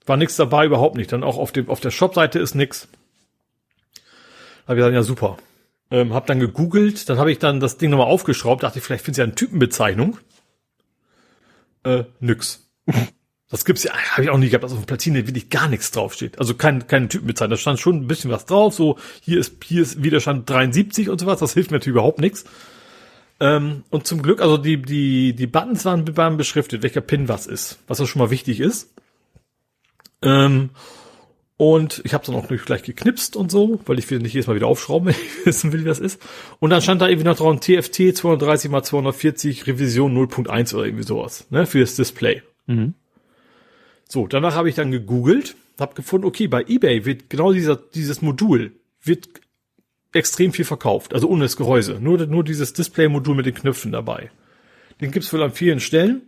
War nichts dabei, überhaupt nicht. Dann auch auf der Shop-Seite ist nichts. Da habe ich gesagt, ja super. Hab dann gegoogelt, dann habe ich dann das Ding nochmal aufgeschraubt, dachte ich, vielleicht findest du ja eine Typenbezeichnung. Nix. Das gibt's ja, habe ich auch nie gehabt, dass auf der Platine wirklich gar nichts draufsteht. Also keine Typenbezeichnung. Da stand schon ein bisschen was drauf, so hier ist Widerstand 73 und sowas, das hilft mir natürlich überhaupt nichts. Und zum Glück, also die Buttons waren beschriftet, welcher Pin was ist, was ja schon mal wichtig ist. Und ich habe es dann auch gleich geknipst und so, weil ich will nicht jedes Mal wieder aufschrauben, wenn ich wissen will, wie das ist. Und dann stand da irgendwie noch drauf TFT 230x240 Revision 0.1 oder irgendwie sowas, ne, für das Display. Mhm. So, danach habe ich dann gegoogelt, habe gefunden, okay, bei eBay wird genau dieses Modul wird extrem viel verkauft, also ohne das Gehäuse, nur dieses Display-Modul mit den Knöpfen dabei. Den gibt's wohl an vielen Stellen.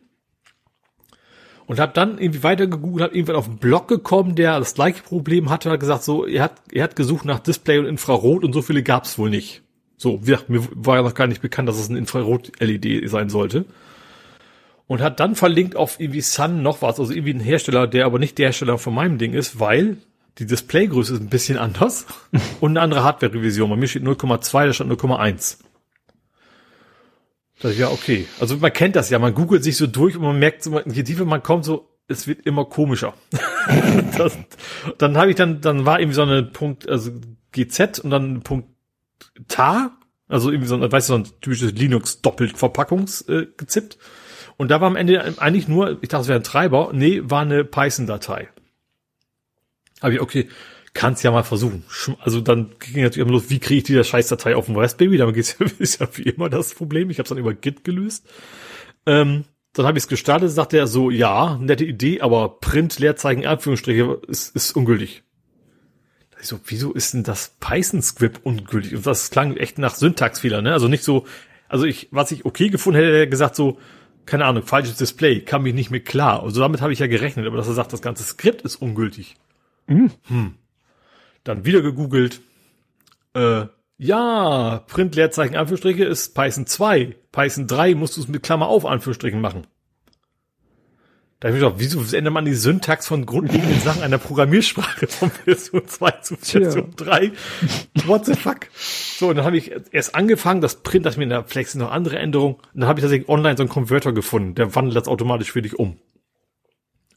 Und habe dann irgendwie weiter gegoogelt, habe irgendwann auf einen Blog gekommen, der das gleiche Problem hatte, hat gesagt, so, er hat gesucht nach Display und Infrarot und so viele gab's wohl nicht. So, mir war ja noch gar nicht bekannt, dass es ein Infrarot-LED sein sollte. Und hat dann verlinkt auf irgendwie Sun noch was, also irgendwie ein Hersteller, der aber nicht der Hersteller von meinem Ding ist, weil die Displaygröße ist ein bisschen anders und eine andere Hardware-Revision. Bei mir steht 0,2, da stand 0,1. Das ist ja okay. Also man kennt das ja, man googelt sich so durch und man merkt, so, je tiefer man kommt, so, es wird immer komischer. Dann war irgendwie so eine Punkt, also GZ und dann Punkt tar, also irgendwie so ein, weißt du, so ein typisches Linux-Doppelt-Verpackungsgezippt. Und da war am Ende eigentlich nur, ich dachte, es wäre ein Treiber. Nee, war eine Python-Datei. Habe ich, okay, kannst ja mal versuchen. Also dann ging natürlich immer los, wie kriege ich diese Scheißdatei auf dem Raspberry? Damit ist ja wie immer das Problem. Ich habe es dann über Git gelöst. Dann habe ich es gestartet, sagte er so, ja, nette Idee, aber Print, Leerzeichen, Anführungsstriche, ist ungültig. Da ich so, wieso ist denn das Python-Script ungültig? Und das klang echt nach Syntaxfehler, ne? Also nicht so, was ich okay gefunden hätte, hätte er gesagt so, keine Ahnung, falsches Display, kam ich nicht mit klar. Also damit habe ich ja gerechnet, aber dass er sagt, das ganze Skript ist ungültig. Mhm. Dann wieder gegoogelt. Ja, Print, Leerzeichen, Anführungsstriche ist Python 2. Python 3 musst du es mit Klammer auf, Anführungsstrichen machen. Da habe ich gedacht, wieso ändert man die Syntax von grundlegenden Sachen einer Programmiersprache von Version 2 zu Version 3? What the fuck? So, und dann habe ich erst angefangen, das Print, das mir in der Flex noch andere Änderungen, und dann habe ich tatsächlich online so einen Konverter gefunden, der wandelt das automatisch für dich um.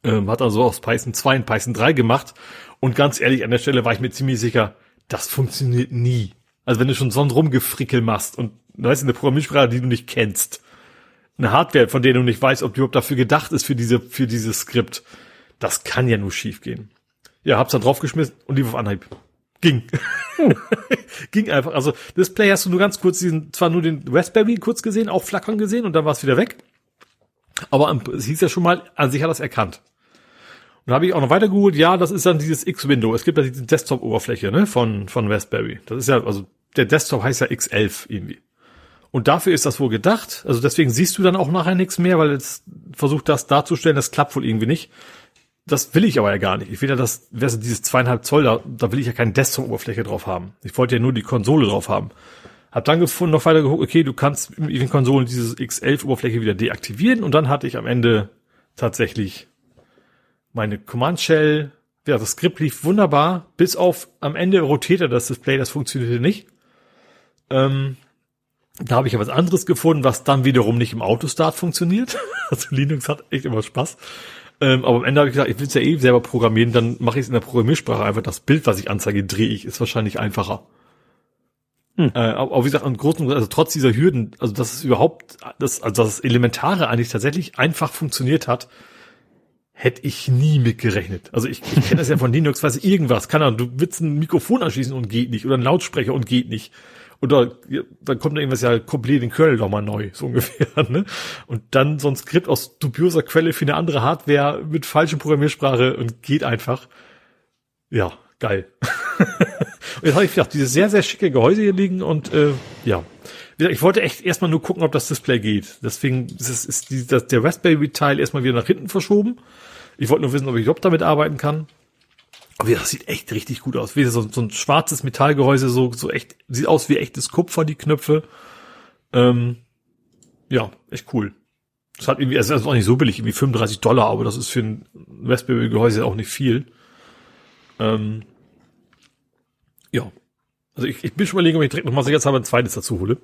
Hat also aus Python 2 in Python 3 gemacht, und ganz ehrlich, an der Stelle war ich mir ziemlich sicher, das funktioniert nie. Also wenn du schon so ein Rumgefrickel machst, und weißt du, eine Programmiersprache, die du nicht kennst, eine Hardware, von der du nicht weißt, ob die überhaupt dafür gedacht ist, für dieses Skript. Das kann ja nur schief gehen. Ja, hab's dann draufgeschmissen und lief auf Anhieb. Ging. Ging einfach. Also, Display hast du nur ganz kurz zwar nur den Raspberry kurz gesehen, auch flackern gesehen, und dann war's wieder weg. Aber es hieß ja schon mal, an sich hat er das erkannt. Und da habe ich auch noch weiter geholt, ja, das ist dann dieses X-Window. Es gibt ja diese Desktop-Oberfläche, ne, von Raspberry. Das ist ja, also, der Desktop heißt ja X11 irgendwie. Und dafür ist das wohl gedacht. Also deswegen siehst du dann auch nachher nichts mehr, weil jetzt versucht das darzustellen, das klappt wohl irgendwie nicht. Das will ich aber ja gar nicht. Ich will ja das, weißt du, dieses 2,5 Zoll, da will ich ja keine Desktop-Oberfläche drauf haben. Ich wollte ja nur die Konsole drauf haben. Hab dann gefunden, noch weiter geguckt, okay, du kannst mit den Konsolen diese X11-Oberfläche wieder deaktivieren und dann hatte ich am Ende tatsächlich meine Command-Shell. Ja, das Skript lief wunderbar, bis auf am Ende rotierte das Display, das funktionierte nicht. Da habe ich ja was anderes gefunden, was dann wiederum nicht im Autostart funktioniert. Also Linux hat echt immer Spaß. Aber am Ende habe ich gesagt, ich will es ja eh selber programmieren, dann mache ich es in der Programmiersprache einfach. Das Bild, was ich anzeige, drehe ich, ist wahrscheinlich einfacher. Aber wie gesagt, im Großen und Ganzen, also trotz dieser Hürden, also dass es überhaupt, also dass das Elementare eigentlich tatsächlich einfach funktioniert hat, hätte ich nie mitgerechnet. Also ich kenne das ja von Linux, weiß ich irgendwas. Keine Ahnung, du willst ein Mikrofon anschließen und geht nicht. Oder einen Lautsprecher und geht nicht. Oder dann kommt da irgendwas, ja, komplett den Kernel nochmal neu, so ungefähr. Ne? Und dann so ein Skript aus dubioser Quelle für eine andere Hardware mit falscher Programmiersprache und geht einfach. Ja, geil. Und jetzt habe ich gedacht, dieses sehr, sehr schicke Gehäuse hier liegen und ja. Ich wollte echt erstmal nur gucken, ob das Display geht. Deswegen ist der Raspberry-Teil erstmal wieder nach hinten verschoben. Ich wollte nur wissen, ob ich überhaupt damit arbeiten kann. Aber das sieht echt richtig gut aus. So ein schwarzes Metallgehäuse, so echt, sieht aus wie echtes Kupfer, die Knöpfe. Ja, echt cool. Das hat irgendwie, also das ist auch nicht so billig, irgendwie $35, aber das ist für ein Raspberry-Gehäuse auch nicht viel. Ja. Also ich bin schon überlegen, ob ich direkt nochmal jetzt ein zweites dazu hole.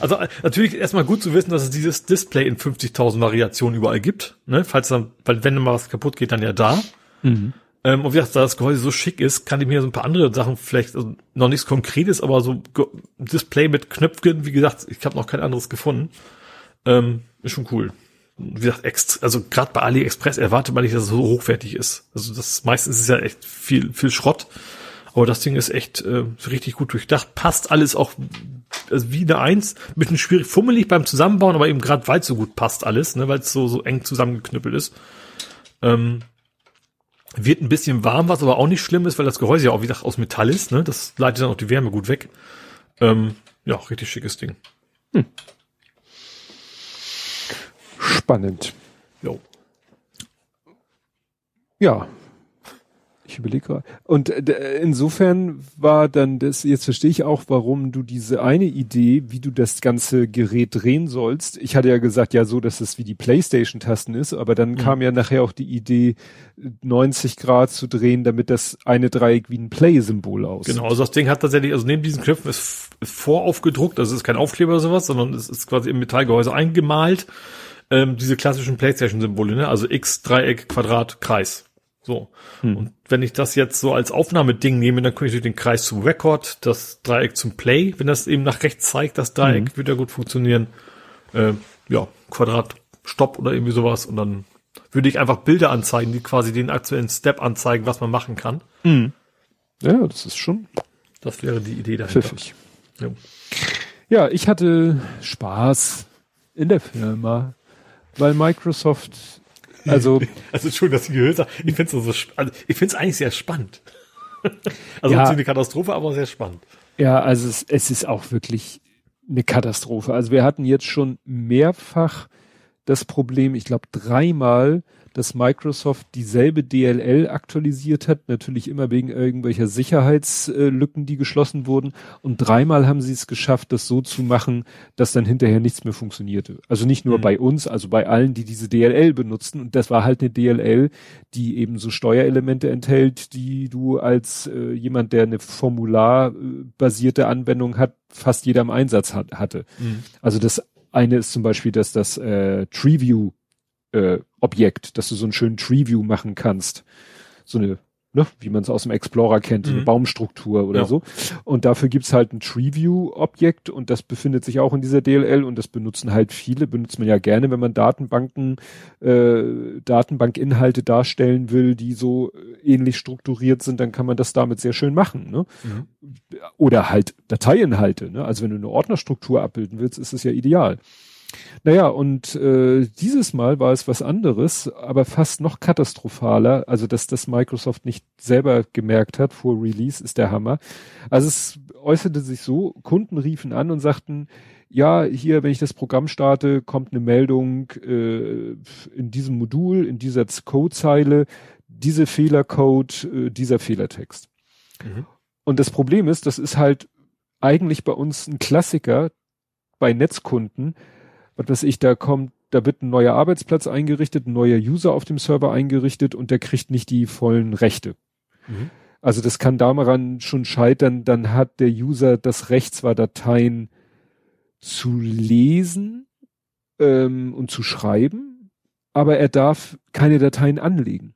Also natürlich erstmal gut zu wissen, dass es dieses Display in 50.000 Variationen überall gibt. Ne? Falls dann, weil wenn mal was kaputt geht, dann ja da. Mhm. Und wie gesagt, da das Gehäuse so schick ist, kann ich mir so ein paar andere Sachen vielleicht, also noch nichts Konkretes, aber so Display mit Knöpfchen, wie gesagt, ich habe noch kein anderes gefunden. Ist schon cool. Wie gesagt, also gerade bei AliExpress erwartet man nicht, dass es so hochwertig ist. Also das meistens ist ja echt viel Schrott. Aber das Ding ist echt richtig gut durchdacht. Passt alles auch also wie eine Eins. Ein bisschen schwierig, fummelig beim Zusammenbauen, aber eben gerade weil es so gut passt alles, ne, weil es so eng zusammengeknüppelt ist. Wird ein bisschen warm, was aber auch nicht schlimm ist, weil das Gehäuse ja auch, wie gesagt, aus Metall ist. Ne? Das leitet dann auch die Wärme gut weg. Ja, richtig schickes Ding. Spannend. Jo. Ja. Ich überlege gerade. Und insofern war dann das, jetzt verstehe ich auch, warum du diese eine Idee, wie du das ganze Gerät drehen sollst. Ich hatte ja gesagt, ja so, dass es wie die PlayStation-Tasten ist, aber dann kam ja nachher auch die Idee, 90 Grad zu drehen, damit das eine Dreieck wie ein Play-Symbol aussieht. Genau, also das Ding hat tatsächlich, also neben diesen Knöpfen ist voraufgedruckt, also es ist kein Aufkleber oder sowas, sondern es ist quasi im Metallgehäuse eingemalt, diese klassischen PlayStation-Symbole, ne? Also X, Dreieck, Quadrat, Kreis. So. Und wenn ich das jetzt so als Aufnahmeding nehme, dann könnte ich den Kreis zum Record, das Dreieck zum Play, wenn das eben nach rechts zeigt, das Dreieck wird ja gut funktionieren. Ja, Quadrat, Stopp oder irgendwie sowas und dann würde ich einfach Bilder anzeigen, die quasi den aktuellen Step anzeigen, was man machen kann. Ja, das ist schon. Das wäre die Idee dahinter. Pfiffig. Ja, ich hatte Spaß in der Firma, weil Microsoft Also schon, dass ich gehört habe. Ich finde es eigentlich sehr spannend. Also ja, eine Katastrophe, aber sehr spannend. Ja, also es ist auch wirklich eine Katastrophe. Also wir hatten jetzt schon mehrfach das Problem, ich glaube dreimal, dass Microsoft dieselbe DLL aktualisiert hat, natürlich immer wegen irgendwelcher Sicherheitslücken, die geschlossen wurden. Und dreimal haben sie es geschafft, das so zu machen, dass dann hinterher nichts mehr funktionierte. Also nicht nur bei uns, also bei allen, die diese DLL benutzten. Und das war halt eine DLL, die eben so Steuerelemente enthält, die du als jemand, der eine formularbasierte Anwendung hat, fast jeder im Einsatz hatte. Also das eine ist zum Beispiel, dass das Treeview Objekt, dass du so einen schönen Treeview machen kannst. So eine, ne, wie man es aus dem Explorer kennt, eine Baumstruktur oder so. Und dafür gibt's halt ein Treeview-Objekt und das befindet sich auch in dieser DLL und das benutzen halt viele, benutzt man ja gerne, wenn man Datenbankinhalte darstellen will, die so ähnlich strukturiert sind, dann kann man das damit sehr schön machen. Ne? Oder halt Dateiinhalte. Ne? Also wenn du eine Ordnerstruktur abbilden willst, ist es ja ideal. Naja, und dieses Mal war es was anderes, aber fast noch katastrophaler. Also, dass das Microsoft nicht selber gemerkt hat vor Release, ist der Hammer. Also es äußerte sich so, Kunden riefen an und sagten, ja, hier, wenn ich das Programm starte, kommt eine Meldung in diesem Modul, in dieser Codezeile, diese Fehlercode, dieser Fehlertext. Mhm. Und das Problem ist, das ist halt eigentlich bei uns ein Klassiker bei Netzkunden, was weiß ich, da wird ein neuer Arbeitsplatz eingerichtet, ein neuer User auf dem Server eingerichtet und der kriegt nicht die vollen Rechte. Mhm. Also das kann daran schon scheitern, dann hat der User das Recht, zwar Dateien zu lesen und zu schreiben, aber er darf keine Dateien anlegen.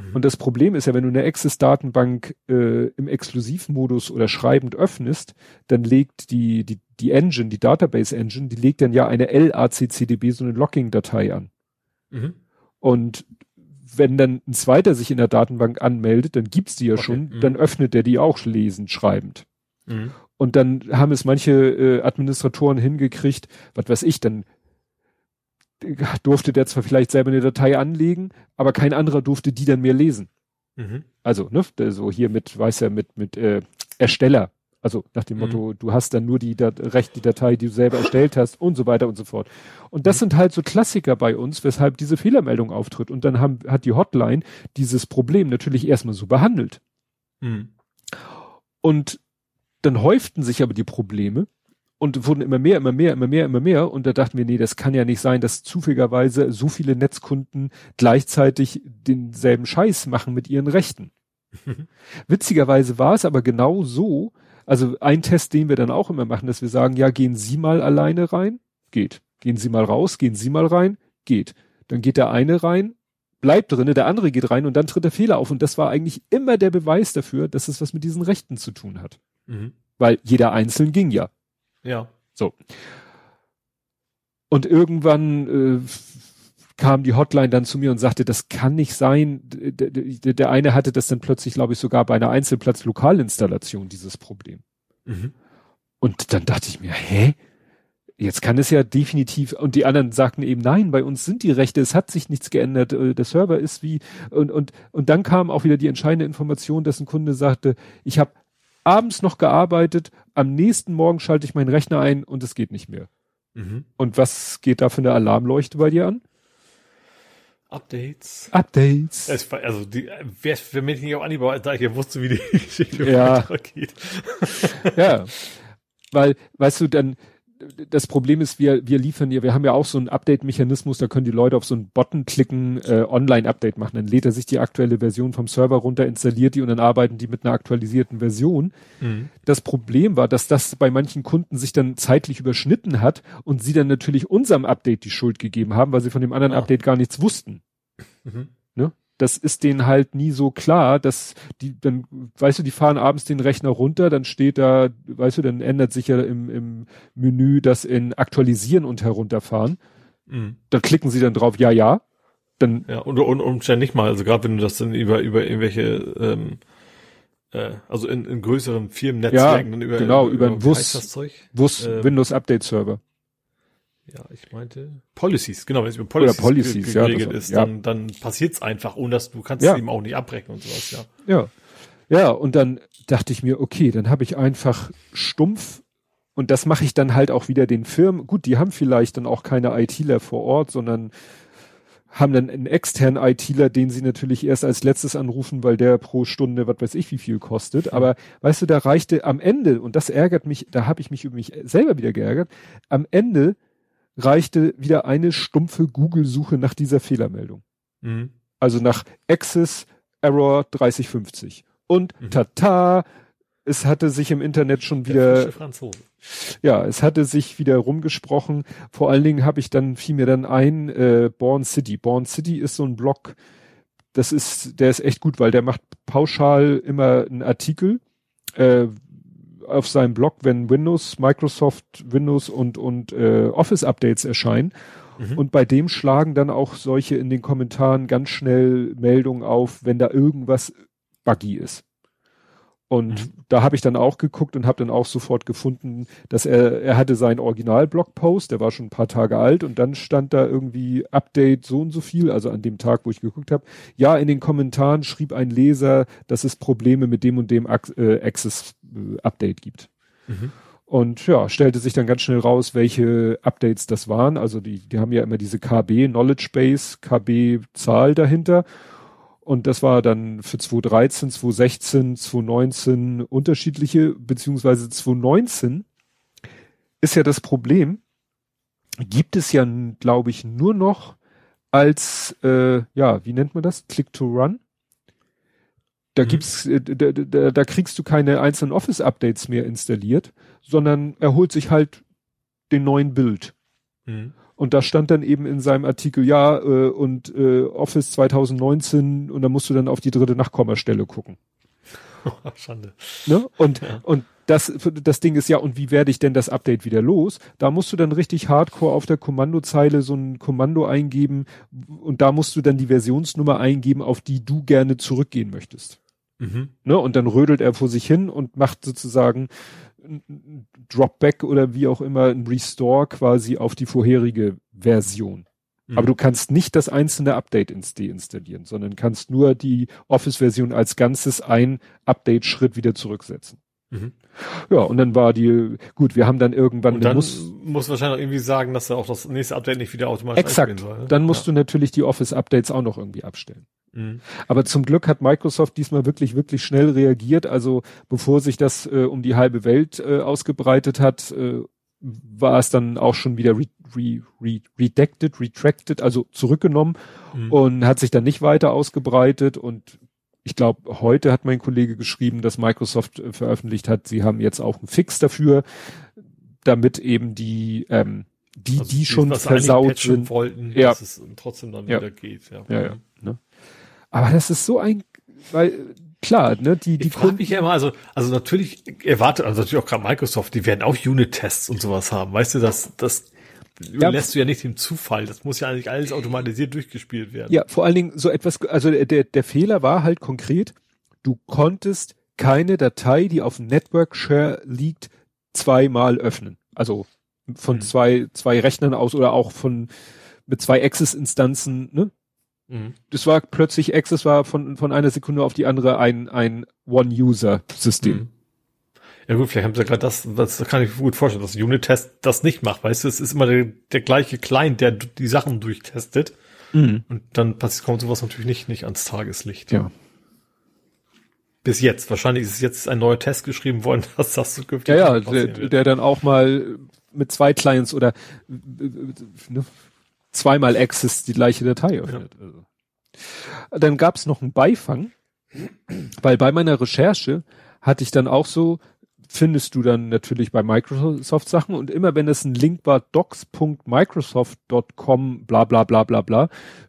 Mhm. Und das Problem ist ja, wenn du eine Access-Datenbank im Exklusivmodus oder schreibend öffnest, dann legt die Engine, die Database-Engine, die legt dann ja eine LACCDB, so eine Logging-Datei an. Mhm. Und wenn dann ein zweiter sich in der Datenbank anmeldet, dann gibt's die ja okay. schon, dann öffnet der die auch lesend, schreibend. Mhm. Und dann haben es manche Administratoren hingekriegt, was weiß ich, dann durfte der zwar vielleicht selber eine Datei anlegen, aber kein anderer durfte die dann mehr lesen. Mhm. Also, ne, so hier mit, weiß ja, mit Ersteller. Also nach dem Motto, du hast dann nur die Datei, die du selber erstellt hast und so weiter und so fort. Und das sind halt so Klassiker bei uns, weshalb diese Fehlermeldung auftritt. Und dann hat die Hotline dieses Problem natürlich erstmal so behandelt. Mhm. Und dann häuften sich aber die Probleme und wurden immer mehr. Und da dachten wir, nee, das kann ja nicht sein, dass zufälligerweise so viele Netzkunden gleichzeitig denselben Scheiß machen mit ihren Rechten. Mhm. Witzigerweise war es aber genau so. Also ein Test, den wir dann auch immer machen, dass wir sagen, ja, gehen Sie mal alleine rein, geht. Gehen Sie mal raus, gehen Sie mal rein, geht. Dann geht der eine rein, bleibt drinne, der andere geht rein und dann tritt der Fehler auf. Und das war eigentlich immer der Beweis dafür, dass es was mit diesen Rechten zu tun hat. Mhm. Weil jeder einzeln ging ja. Ja. So. Und irgendwann kam die Hotline dann zu mir und sagte, das kann nicht sein. Der eine hatte das dann plötzlich, glaube ich, sogar bei einer Einzelplatz-Lokalinstallation, dieses Problem. Mhm. Und dann dachte ich mir, hä? Jetzt kann es ja definitiv, und die anderen sagten eben, nein, bei uns sind die Rechte, es hat sich nichts geändert, der Server ist wie, und dann kam auch wieder die entscheidende Information, dass ein Kunde sagte, ich habe abends noch gearbeitet, am nächsten Morgen schalte ich meinen Rechner ein und es geht nicht mehr. Mhm. Und was geht da für eine Alarmleuchte bei dir an? Updates. Es war, also wer mich nicht auch angebaut, da ich ja wusste, wie die Geschichte weitergeht. Ja, weil, weißt du, dann das Problem ist, wir liefern ja, wir haben ja auch so einen Update-Mechanismus, da können die Leute auf so einen Button klicken, Online-Update machen, dann lädt er sich die aktuelle Version vom Server runter, installiert die und dann arbeiten die mit einer aktualisierten Version. Mhm. Das Problem war, dass das bei manchen Kunden sich dann zeitlich überschnitten hat und sie dann natürlich unserem Update die Schuld gegeben haben, weil sie von dem anderen Update gar nichts wussten. Mhm. Ne? Das ist denen halt nie so klar, dass die dann, weißt du, die fahren abends den Rechner runter, dann steht da, weißt du, dann ändert sich ja im Menü das in aktualisieren und herunterfahren. Mhm. Da klicken sie dann drauf, ja. Dann ja, und Umständen nicht mal, also gerade wenn du das dann über irgendwelche, also in größeren Firmennetzwerken, ja, dann über ein WUS Windows-Update-Server. Ja, ich meinte Policies, genau, wenn es über Policies geregelt ist, dann passiert's einfach, ohne dass du kannst es eben auch nicht abbrechen und sowas, ja. Ja, und dann dachte ich mir, okay, dann habe ich einfach stumpf, und das mache ich dann halt auch wieder den Firmen, gut, die haben vielleicht dann auch keine ITler vor Ort, sondern haben dann einen externen ITler, den sie natürlich erst als letztes anrufen, weil der pro Stunde, was weiß ich, wie viel kostet. Aber weißt du, da reichte am Ende, und das ärgert mich, da habe ich mich über mich selber wieder geärgert, am Ende reichte wieder eine stumpfe Google-Suche nach dieser Fehlermeldung. Mhm. Also nach Access Error 3050. Und tata, es hatte sich im Internet schon wieder... Ja, es hatte sich wieder rumgesprochen. Vor allen Dingen fiel mir dann ein Born City. Born City ist so ein Blog, der ist echt gut, weil der macht pauschal immer einen Artikel, auf seinem Blog, wenn Windows, Microsoft, Windows und Office-Updates erscheinen. Mhm. Und bei dem schlagen dann auch solche in den Kommentaren ganz schnell Meldungen auf, wenn da irgendwas buggy ist. Und da habe ich dann auch geguckt und habe dann auch sofort gefunden, dass er hatte seinen Original-Blogpost, der war schon ein paar Tage alt und dann stand da irgendwie Update so und so viel, also an dem Tag, wo ich geguckt habe. Ja, in den Kommentaren schrieb ein Leser, dass es Probleme mit dem und dem Access-Update gibt. Mhm. Und ja, stellte sich dann ganz schnell raus, welche Updates das waren. Also die haben ja immer diese KB, Knowledge Base, KB Zahl dahinter. Und das war dann für 2013, 2016, 2019 unterschiedliche, beziehungsweise 2019 ist ja das Problem, gibt es ja, glaube ich, nur noch als, ja, wie nennt man das? Click to Run. Da gibt's, da kriegst du keine einzelnen Office-Updates mehr installiert, sondern er holt sich halt den neuen Build. Mhm. Und da stand dann eben in seinem Artikel, ja, und Office 2019, und da musst du dann auf die dritte Nachkommastelle gucken. Schande. Ne? Und, ja. Und das Ding ist ja, und wie werde ich denn das Update wieder los? Da musst du dann richtig hardcore auf der Kommandozeile so ein Kommando eingeben und da musst du dann die Versionsnummer eingeben, auf die du gerne zurückgehen möchtest. Mhm. Ne? Und dann rödelt er vor sich hin und macht sozusagen ein Dropback oder wie auch immer, ein Restore quasi auf die vorherige Version. Mhm. Aber du kannst nicht das einzelne Update deinstallieren, sondern kannst nur die Office-Version als Ganzes einen Update-Schritt wieder zurücksetzen. Mhm. Ja, und dann war gut, wir haben dann irgendwann... Und dann muss wahrscheinlich auch irgendwie sagen, dass er auch das nächste Update nicht wieder automatisch einspielen soll. Exakt, ne? Dann musst du natürlich die Office-Updates auch noch irgendwie abstellen. Mhm. Aber zum Glück hat Microsoft diesmal wirklich, wirklich schnell reagiert. Also bevor sich das um die halbe Welt ausgebreitet hat, war es dann auch schon wieder retracted, also zurückgenommen und hat sich dann nicht weiter ausgebreitet. Und ich glaube, heute hat mein Kollege geschrieben, dass Microsoft veröffentlicht hat, sie haben jetzt auch einen Fix dafür, damit eben die schon versaut sind, wollten, ja, dass es trotzdem dann wieder geht. Ja, ja, ja, ne? Aber das ist so ein, weil klar, ne, ich frage mich ja immer, also natürlich erwartet, also natürlich auch gerade Microsoft, die werden auch Unit-Tests und sowas haben, weißt du, das ja, lässt du ja nicht dem Zufall. Das muss ja eigentlich alles automatisiert durchgespielt werden. Ja, vor allen Dingen so etwas, also der Fehler war halt konkret, du konntest keine Datei, die auf Network Share liegt, zweimal öffnen. Also von zwei Rechnern aus oder auch mit zwei Access-Instanzen, ne? Mhm. Das war plötzlich, Access war von einer Sekunde auf die andere ein One-User-System. Mhm. Ja gut, vielleicht haben sie ja gerade das kann ich mir gut vorstellen, dass Unit-Test das nicht macht, weißt du, es ist immer der gleiche Client, der die Sachen durchtestet und dann kommt sowas natürlich nicht ans Tageslicht. Ja. Bis jetzt, wahrscheinlich ist jetzt ein neuer Test geschrieben worden, dass das so künftig der dann auch mal mit zwei Clients oder ne, zweimal Access die gleiche Datei öffnet. Ja. Also. Dann gab es noch einen Beifang, weil bei meiner Recherche hatte ich dann auch so, findest du dann natürlich bei Microsoft Sachen und immer wenn es ein Link war, docs.microsoft.com, bla bla bla bla bla,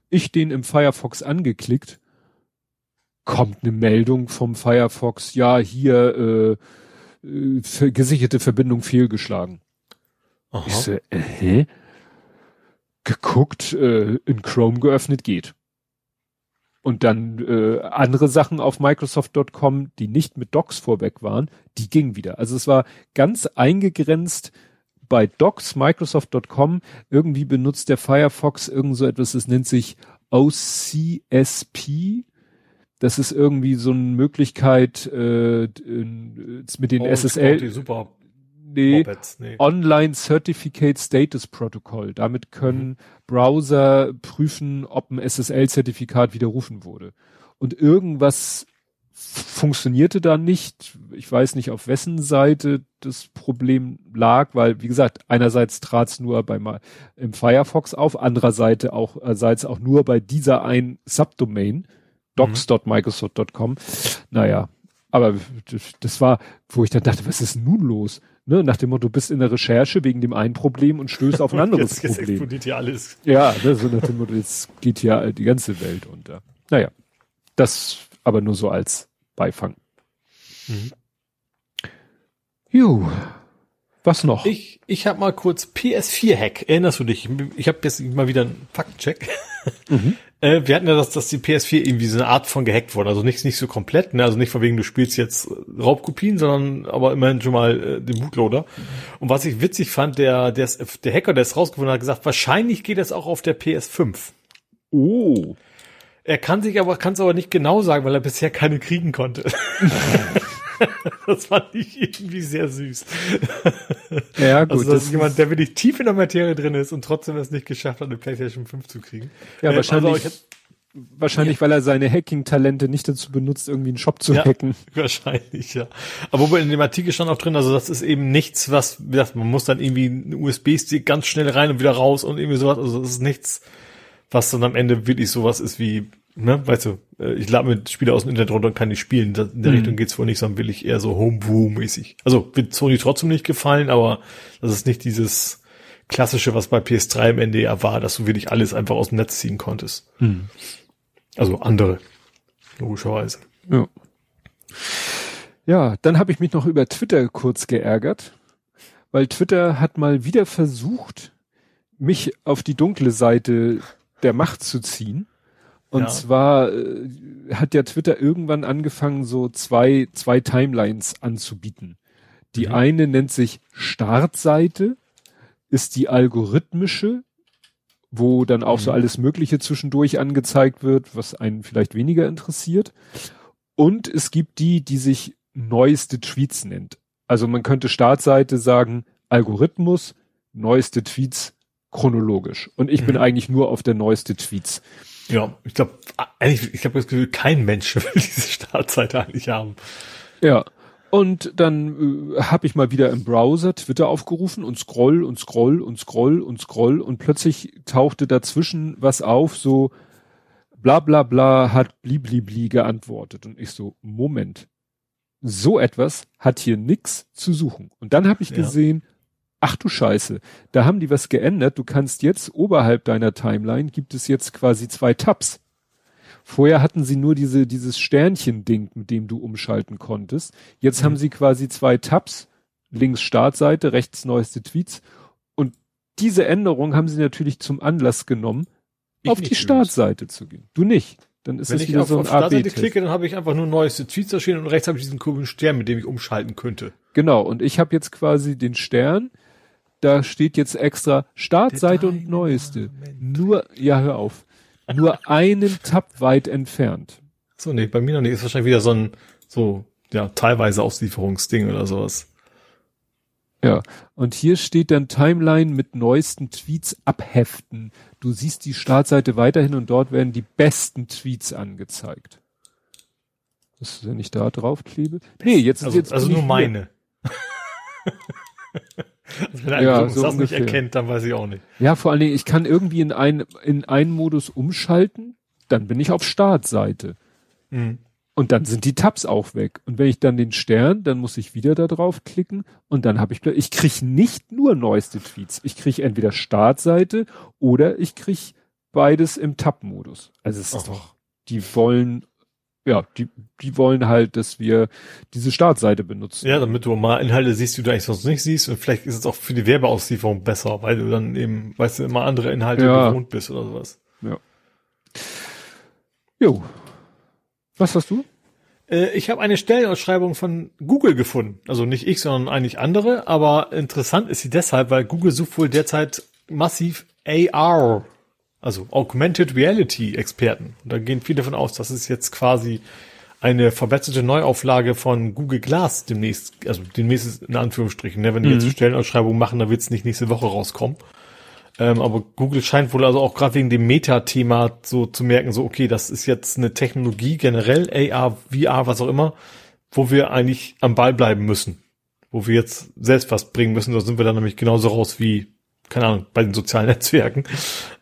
ich den im Firefox angeklickt, kommt eine Meldung vom Firefox, ja hier gesicherte Verbindung fehlgeschlagen. Aha. Ich so, geguckt, in Chrome geöffnet, geht. Und dann andere Sachen auf Microsoft.com, die nicht mit Docs vorweg waren, die gingen wieder. Also es war ganz eingegrenzt bei Docs, Microsoft.com. Irgendwie benutzt der Firefox irgend so etwas, das nennt sich OCSP. Das ist irgendwie so eine Möglichkeit mit den SSL. Super. Nee. Online Certificate Status Protocol. Damit können Browser prüfen, ob ein SSL-Zertifikat widerrufen wurde. Und irgendwas funktionierte da nicht. Ich weiß nicht, auf wessen Seite das Problem lag, weil, wie gesagt, einerseits trat es nur im Firefox auf, andererseits auch nur bei dieser einen Subdomain, docs.microsoft.com. Naja, aber das war, wo ich dann dachte, was ist nun los? Ne, nach dem Motto, du bist in der Recherche wegen dem einen Problem und stößt auf ein anderes jetzt Problem. Jetzt explodiert hier alles. Ja, ne, so nach dem Motto, jetzt geht hier die ganze Welt unter. Naja, das aber nur so als Beifang. Mhm. Jo, was noch? Ich habe mal kurz PS4-Hack. Erinnerst du dich? Ich habe jetzt mal wieder einen Faktencheck. Mhm. Wir hatten ja, dass die PS4 irgendwie so eine Art von gehackt wurde. Also nicht so komplett, ne? Also nicht von wegen, du spielst jetzt Raubkopien, sondern aber immerhin schon mal den Bootloader. Und was ich witzig fand, der Hacker, der es rausgefunden hat, hat gesagt, wahrscheinlich geht das auch auf der PS5. Oh. Er kann es aber nicht genau sagen, weil er bisher keine kriegen konnte. Das fand ich irgendwie sehr süß. Ja, gut. Also, das ist jemand, der wirklich tief in der Materie drin ist und trotzdem es nicht geschafft hat, eine PlayStation 5 zu kriegen. Ja, wahrscheinlich, weil er seine Hacking-Talente nicht dazu benutzt, irgendwie einen Shop zu hacken. Wahrscheinlich, ja. Aber in dem Artikel stand auch drin, also das ist eben nichts, was, man muss dann irgendwie einen USB-Stick ganz schnell rein und wieder raus und irgendwie sowas. Also das ist nichts, was dann am Ende wirklich sowas ist wie, ne, weißt du, ich lade mir Spiele aus dem Internet runter und kann die spielen. In der Richtung geht's wohl nicht, sondern will ich eher so Homebrew-mäßig. Also wird Sony trotzdem nicht gefallen, aber das ist nicht dieses Klassische, was bei PS3 im NDR war, dass du wirklich alles einfach aus dem Netz ziehen konntest. Mhm. Also andere, logischerweise. Ja, dann habe ich mich noch über Twitter kurz geärgert, weil Twitter hat mal wieder versucht, mich auf die dunkle Seite der Macht zu ziehen. Und zwar hat ja Twitter irgendwann angefangen, so zwei Timelines anzubieten. Die eine nennt sich Startseite, ist die algorithmische, wo dann auch so alles Mögliche zwischendurch angezeigt wird, was einen vielleicht weniger interessiert. Und es gibt die sich neueste Tweets nennt. Also man könnte Startseite sagen, Algorithmus, neueste Tweets, chronologisch. Und ich bin eigentlich nur auf der neueste Tweets. Ja, ich glaube das Gefühl, kein Mensch will diese Startseite eigentlich haben. Ja. Und dann habe ich mal wieder im Browser Twitter aufgerufen und scroll und plötzlich tauchte dazwischen was auf, so bla bla bla hat bliblibli geantwortet. Und ich so, Moment, so etwas hat hier nichts zu suchen. Und dann habe ich gesehen, ach du Scheiße, da haben die was geändert. Du kannst jetzt oberhalb deiner Timeline, gibt es jetzt quasi 2 Tabs. Vorher hatten sie nur dieses Sternchen-Ding, mit dem du umschalten konntest. Jetzt haben sie quasi 2 Tabs, links Startseite, rechts neueste Tweets. Und diese Änderung haben sie natürlich zum Anlass genommen, auf die Startseite zu gehen. Du nicht. Dann ist es wieder so ein AB-Test. Wenn ich auf Startseite klicke, dann habe ich einfach nur neueste Tweets erschienen und rechts habe ich diesen komischen Stern, mit dem ich umschalten könnte. Genau. Und ich habe jetzt quasi den Stern. Da steht jetzt extra Startseite und neueste. Nur, hör auf. Nur einen Tab weit entfernt. So, nee, bei mir noch nicht. Ist wahrscheinlich wieder so ein, teilweise Auslieferungsding oder sowas. Ja, und hier steht dann Timeline mit neuesten Tweets abheften. Du siehst die Startseite weiterhin und dort werden die besten Tweets angezeigt. Dass wenn ich da drauf klebe? Nee, jetzt ist jetzt. Also nur meine. Also wenn ein Kunde das nicht erkennt, dann weiß ich auch nicht. Ja, vor allen Dingen, ich kann irgendwie in einen Modus umschalten, dann bin ich auf Startseite. Mhm. Und dann sind die Tabs auch weg. Und wenn ich dann den Stern, dann muss ich wieder da drauf klicken und dann habe ich kriege nicht nur neueste Tweets. Ich kriege entweder Startseite oder ich kriege beides im Tab-Modus. Also es ist doch, die wollen halt, dass wir diese Startseite benutzen. Ja, damit du mal Inhalte siehst, die du eigentlich sonst nicht siehst. Und vielleicht ist es auch für die Werbeauslieferung besser, weil du dann eben, weißt du, immer andere Inhalte gewohnt bist oder sowas. Ja. Jo. Was hast du? Ich habe eine Stellenausschreibung von Google gefunden. Also nicht ich, sondern eigentlich andere. Aber interessant ist sie deshalb, weil Google sucht wohl derzeit massiv AR. Also Augmented Reality Experten. Und da gehen viele davon aus, dass es jetzt quasi eine verbesserte Neuauflage von Google Glass demnächst, also demnächst ist in Anführungsstrichen, ne? Wenn die jetzt Stellenausschreibungen machen, dann wird es nicht nächste Woche rauskommen. Aber Google scheint wohl also auch gerade wegen dem Meta-Thema so zu merken, so okay, das ist jetzt eine Technologie generell, AR, VR, was auch immer, wo wir eigentlich am Ball bleiben müssen. Wo wir jetzt selbst was bringen müssen, da sind wir dann nämlich genauso raus wie keine Ahnung, bei den sozialen Netzwerken,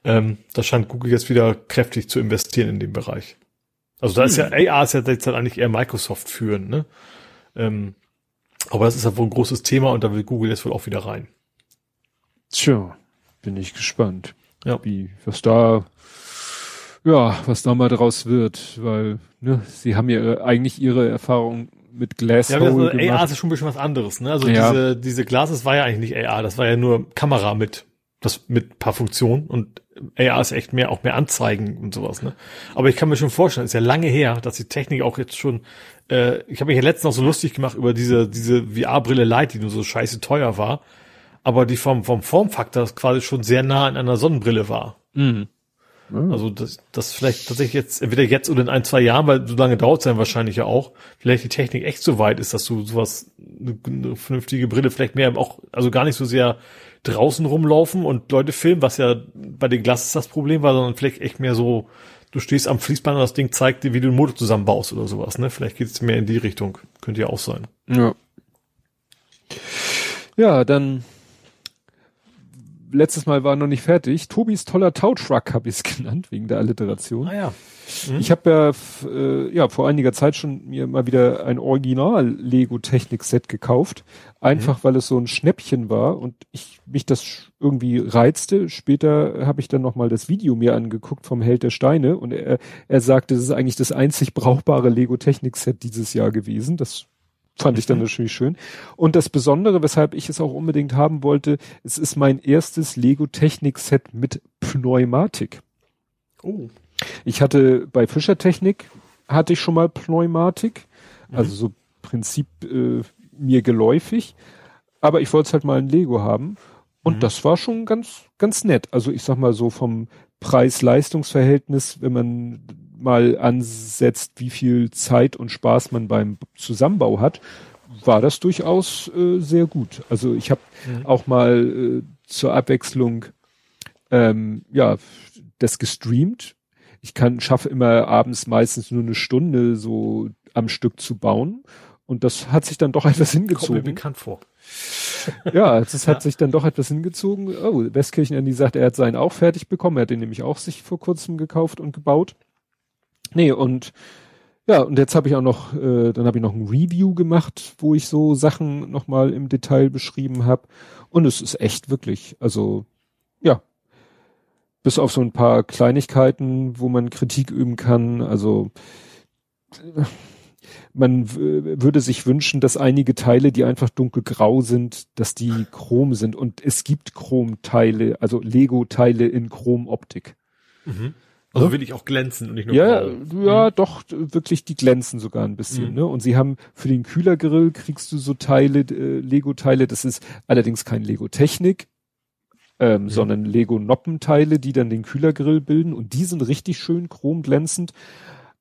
da scheint Google jetzt wieder kräftig zu investieren in dem Bereich. Also da ist AR ist ja jetzt halt eigentlich eher Microsoft führend, ne? Aber das ist ja halt wohl ein großes Thema und da will Google jetzt wohl auch wieder rein. Tja, bin ich gespannt. Ja. Was da mal draus wird, weil, ne, sie haben ja eigentlich ihre Erfahrungen mit Glass. Ja, also AR ist schon ein bisschen was anderes, ne? Also diese Glasses war ja eigentlich nicht AR, das war ja nur Kamera mit ein paar Funktionen und AR ist echt auch mehr Anzeigen und sowas, ne? Aber ich kann mir schon vorstellen, ist ja lange her, dass die Technik auch jetzt schon, ich habe mich ja letztens noch so lustig gemacht über diese VR-Brille Lite, die nur so scheiße teuer war, aber die vom Formfaktor quasi schon sehr nah an einer Sonnenbrille war. Mhm. Also das vielleicht tatsächlich jetzt, entweder jetzt oder in 1-2 Jahren, weil so lange dauert es dann wahrscheinlich ja auch, vielleicht die Technik echt so weit ist, dass du sowas, eine vernünftige Brille vielleicht mehr auch, also gar nicht so sehr draußen rumlaufen und Leute filmen, was ja bei den Glasses das Problem war, sondern vielleicht echt mehr so, du stehst am Fließband und das Ding zeigt dir, wie du einen Motor zusammenbaust oder sowas, ne? Vielleicht geht es mehr in die Richtung. Könnte ja auch sein. Ja. Ja, dann letztes Mal war noch nicht fertig. Tobis toller Tautruck habe ich es genannt, wegen der Alliteration. Ah ja. Mhm. Ich habe ja, vor einiger Zeit schon mir mal wieder ein Original-Lego-Technik-Set gekauft. Einfach, weil es so ein Schnäppchen war und mich das irgendwie reizte. Später habe ich dann nochmal das Video mir angeguckt vom Held der Steine und er sagte, das ist eigentlich das einzig brauchbare Lego-Technik-Set dieses Jahr gewesen. Das fand ich dann natürlich schön. Und das Besondere, weshalb ich es auch unbedingt haben wollte, es ist mein erstes Lego-Technik-Set mit Pneumatik. Oh. Ich hatte bei Fischer Technik, hatte ich schon mal Pneumatik, also so Prinzip mir geläufig, aber ich wollte es halt mal ein Lego haben und das war schon ganz, ganz nett. Also ich sag mal so vom Preis-Leistungs-Verhältnis, wenn man mal ansetzt, wie viel Zeit und Spaß man beim Zusammenbau hat, war das durchaus sehr gut. Also ich habe auch mal zur Abwechslung das gestreamt. Ich schaffe immer abends meistens nur eine Stunde so am Stück zu bauen und das hat sich dann doch etwas hingezogen. Kommt mir bekannt vor. Ja, das hat sich dann doch etwas hingezogen. Oh, Westkirchen Andy sagt, er hat seinen auch fertig bekommen. Er hat den nämlich auch sich vor kurzem gekauft und gebaut. Nee, und ja, und jetzt habe ich auch noch, dann habe ich noch ein Review gemacht, wo ich so Sachen nochmal im Detail beschrieben habe. Und es ist echt wirklich, also ja, bis auf so ein paar Kleinigkeiten, wo man Kritik üben kann, also man würde sich wünschen, dass einige Teile, die einfach dunkelgrau sind, dass die Chrom sind. Und es gibt Chromteile, also Lego-Teile in Chrom-Optik. Mhm. Also will ich auch glänzen und nicht nur doch, wirklich, die glänzen sogar ein bisschen, ne? Und sie haben für den Kühlergrill kriegst du so Teile, Lego-Teile, das ist allerdings kein Lego-Technik, sondern Lego-Noppenteile, die dann den Kühlergrill bilden und die sind richtig schön chromglänzend.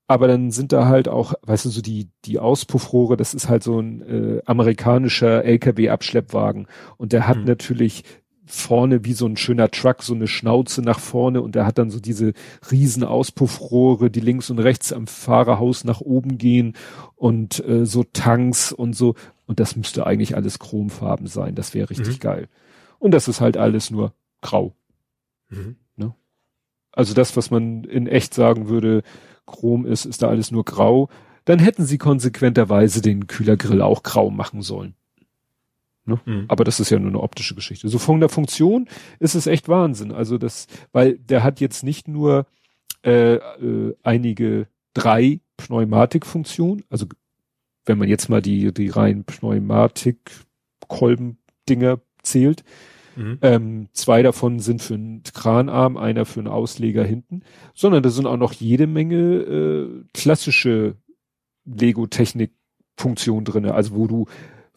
Aber dann sind da halt auch, weißt du, so die Auspuffrohre, das ist halt so ein amerikanischer LKW-Abschleppwagen und der hat natürlich vorne wie so ein schöner Truck, so eine Schnauze nach vorne und er hat dann so diese riesen Auspuffrohre, die links und rechts am Fahrerhaus nach oben gehen und so Tanks und so. Und das müsste eigentlich alles Chromfarben sein. Das wäre richtig geil. Und das ist halt alles nur grau. Mhm. Ne? Also das, was man in echt sagen würde, Chrom ist da alles nur grau. Dann hätten sie konsequenterweise den Kühlergrill auch grau machen sollen. Ne? Mhm. Aber das ist ja nur eine optische Geschichte. So von der Funktion ist es echt Wahnsinn. Also das, weil der hat jetzt nicht nur einige 3 Pneumatikfunktionen, also wenn man jetzt mal die reinen Pneumatikkolben-Dinger zählt, 2 davon sind für einen Kranarm, einer für einen Ausleger hinten, sondern da sind auch noch jede Menge klassische Lego-Technik-Funktionen drin, also wo du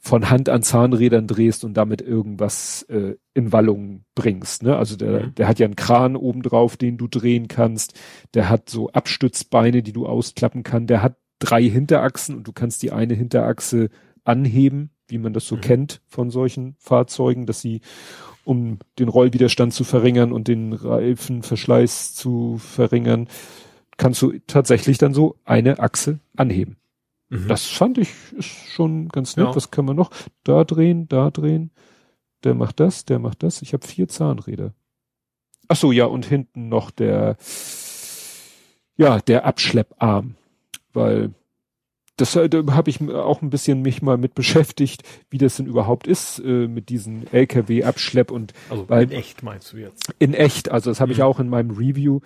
von Hand an Zahnrädern drehst und damit irgendwas in Wallung bringst. Ne? Also der hat ja einen Kran obendrauf, den du drehen kannst. Der hat so Abstützbeine, die du ausklappen kannst. Der hat 3 Hinterachsen und du kannst die eine Hinterachse anheben, wie man das so kennt von solchen Fahrzeugen, dass sie, um den Rollwiderstand zu verringern und den Reifenverschleiß zu verringern, kannst du tatsächlich dann so eine Achse anheben. Das fand ich ist schon ganz nett. Ja. Was können wir noch? Da drehen, da drehen. Der macht das, der macht das. Ich habe 4 Zahnräder. Ach so, ja, und hinten noch der Abschlepparm. Weil das habe ich auch ein bisschen mich mal mit beschäftigt, wie das denn überhaupt ist mit diesen LKW-Abschlepp und also in echt meinst du jetzt? In echt, also das habe ich auch in meinem Review.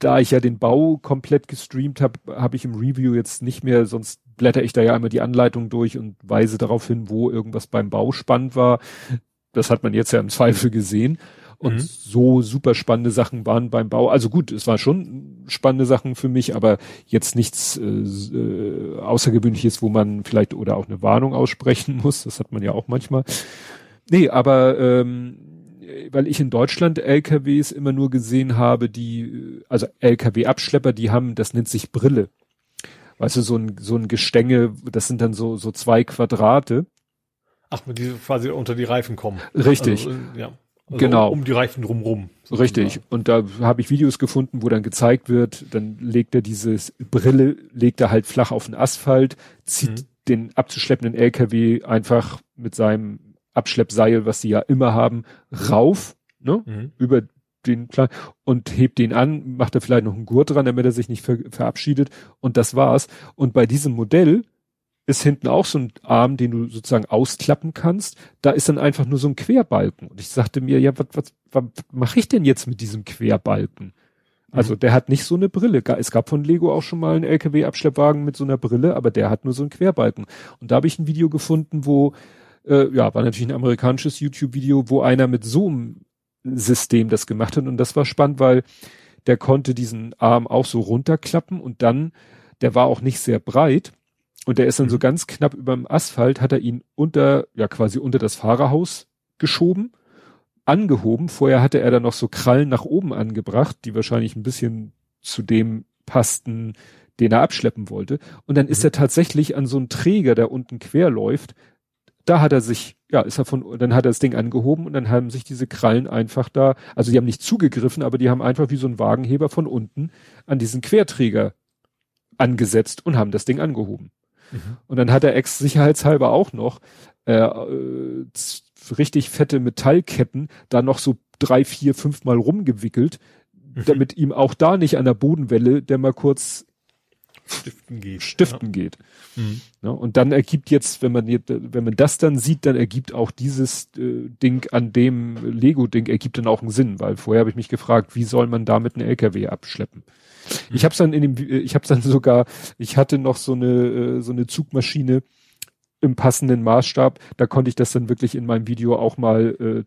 Da ich ja den Bau komplett gestreamt habe, habe ich im Review jetzt nicht mehr, sonst blätter ich da ja einmal die Anleitung durch und weise darauf hin, wo irgendwas beim Bau spannend war. Das hat man jetzt ja im Zweifel gesehen. Und so super spannende Sachen waren beim Bau. Also gut, es waren schon spannende Sachen für mich, aber jetzt nichts Außergewöhnliches, wo man vielleicht oder auch eine Warnung aussprechen muss. Das hat man ja auch manchmal. Nee, aber weil ich in Deutschland LKWs immer nur gesehen habe, die, also LKW-Abschlepper, die haben, das nennt sich Brille. Weißt du, so ein Gestänge, das sind dann so zwei Quadrate. Ach, die quasi unter die Reifen kommen. Richtig. Also, ja. Also genau. Um die Reifen drumrum. So richtig. Sozusagen. Und da habe ich Videos gefunden, wo dann gezeigt wird, dann legt er dieses Brille, legt er halt flach auf den Asphalt, zieht den abzuschleppenden LKW einfach mit seinem Abschleppseil, was sie ja immer haben, rauf, ne? Über den kleinen, und hebt den an, macht er vielleicht noch einen Gurt dran, damit er sich nicht verabschiedet, und das war's. Und bei diesem Modell ist hinten auch so ein Arm, den du sozusagen ausklappen kannst. Da ist dann einfach nur so ein Querbalken. Und ich sagte mir, ja, was mache ich denn jetzt mit diesem Querbalken? Also der hat nicht so eine Brille. Es gab von Lego auch schon mal einen LKW-Abschleppwagen mit so einer Brille, aber der hat nur so einen Querbalken. Und da habe ich ein Video gefunden, wo, war natürlich ein amerikanisches YouTube-Video, wo einer mit so einem System das gemacht hat. Und das war spannend, weil der konnte diesen Arm auch so runterklappen und dann, der war auch nicht sehr breit, und der ist dann so ganz knapp über dem Asphalt, hat er ihn quasi unter das Fahrerhaus geschoben, angehoben. Vorher hatte er dann noch so Krallen nach oben angebracht, die wahrscheinlich ein bisschen zu dem passten, den er abschleppen wollte. Und dann ist er tatsächlich an so einen Träger, der unten quer läuft. Da hat er sich, dann hat er das Ding angehoben, und dann haben sich diese Krallen einfach da, also die haben nicht zugegriffen, aber die haben einfach wie so ein Wagenheber von unten an diesen Querträger angesetzt und haben das Ding angehoben. Und dann hat er sicherheitshalber auch noch richtig fette Metallketten da noch so 3, 4, 5 Mal rumgewickelt, damit ihm auch da nicht an der Bodenwelle der mal kurz stiften geht. Ja, und dann ergibt jetzt, wenn man das dann sieht, dann ergibt auch dieses Ding an dem Lego-Ding ergibt dann auch einen Sinn, weil vorher habe ich mich gefragt, wie soll man damit einen LKW abschleppen? Ich hatte noch so eine Zugmaschine im passenden Maßstab, da konnte ich das dann wirklich in meinem Video auch mal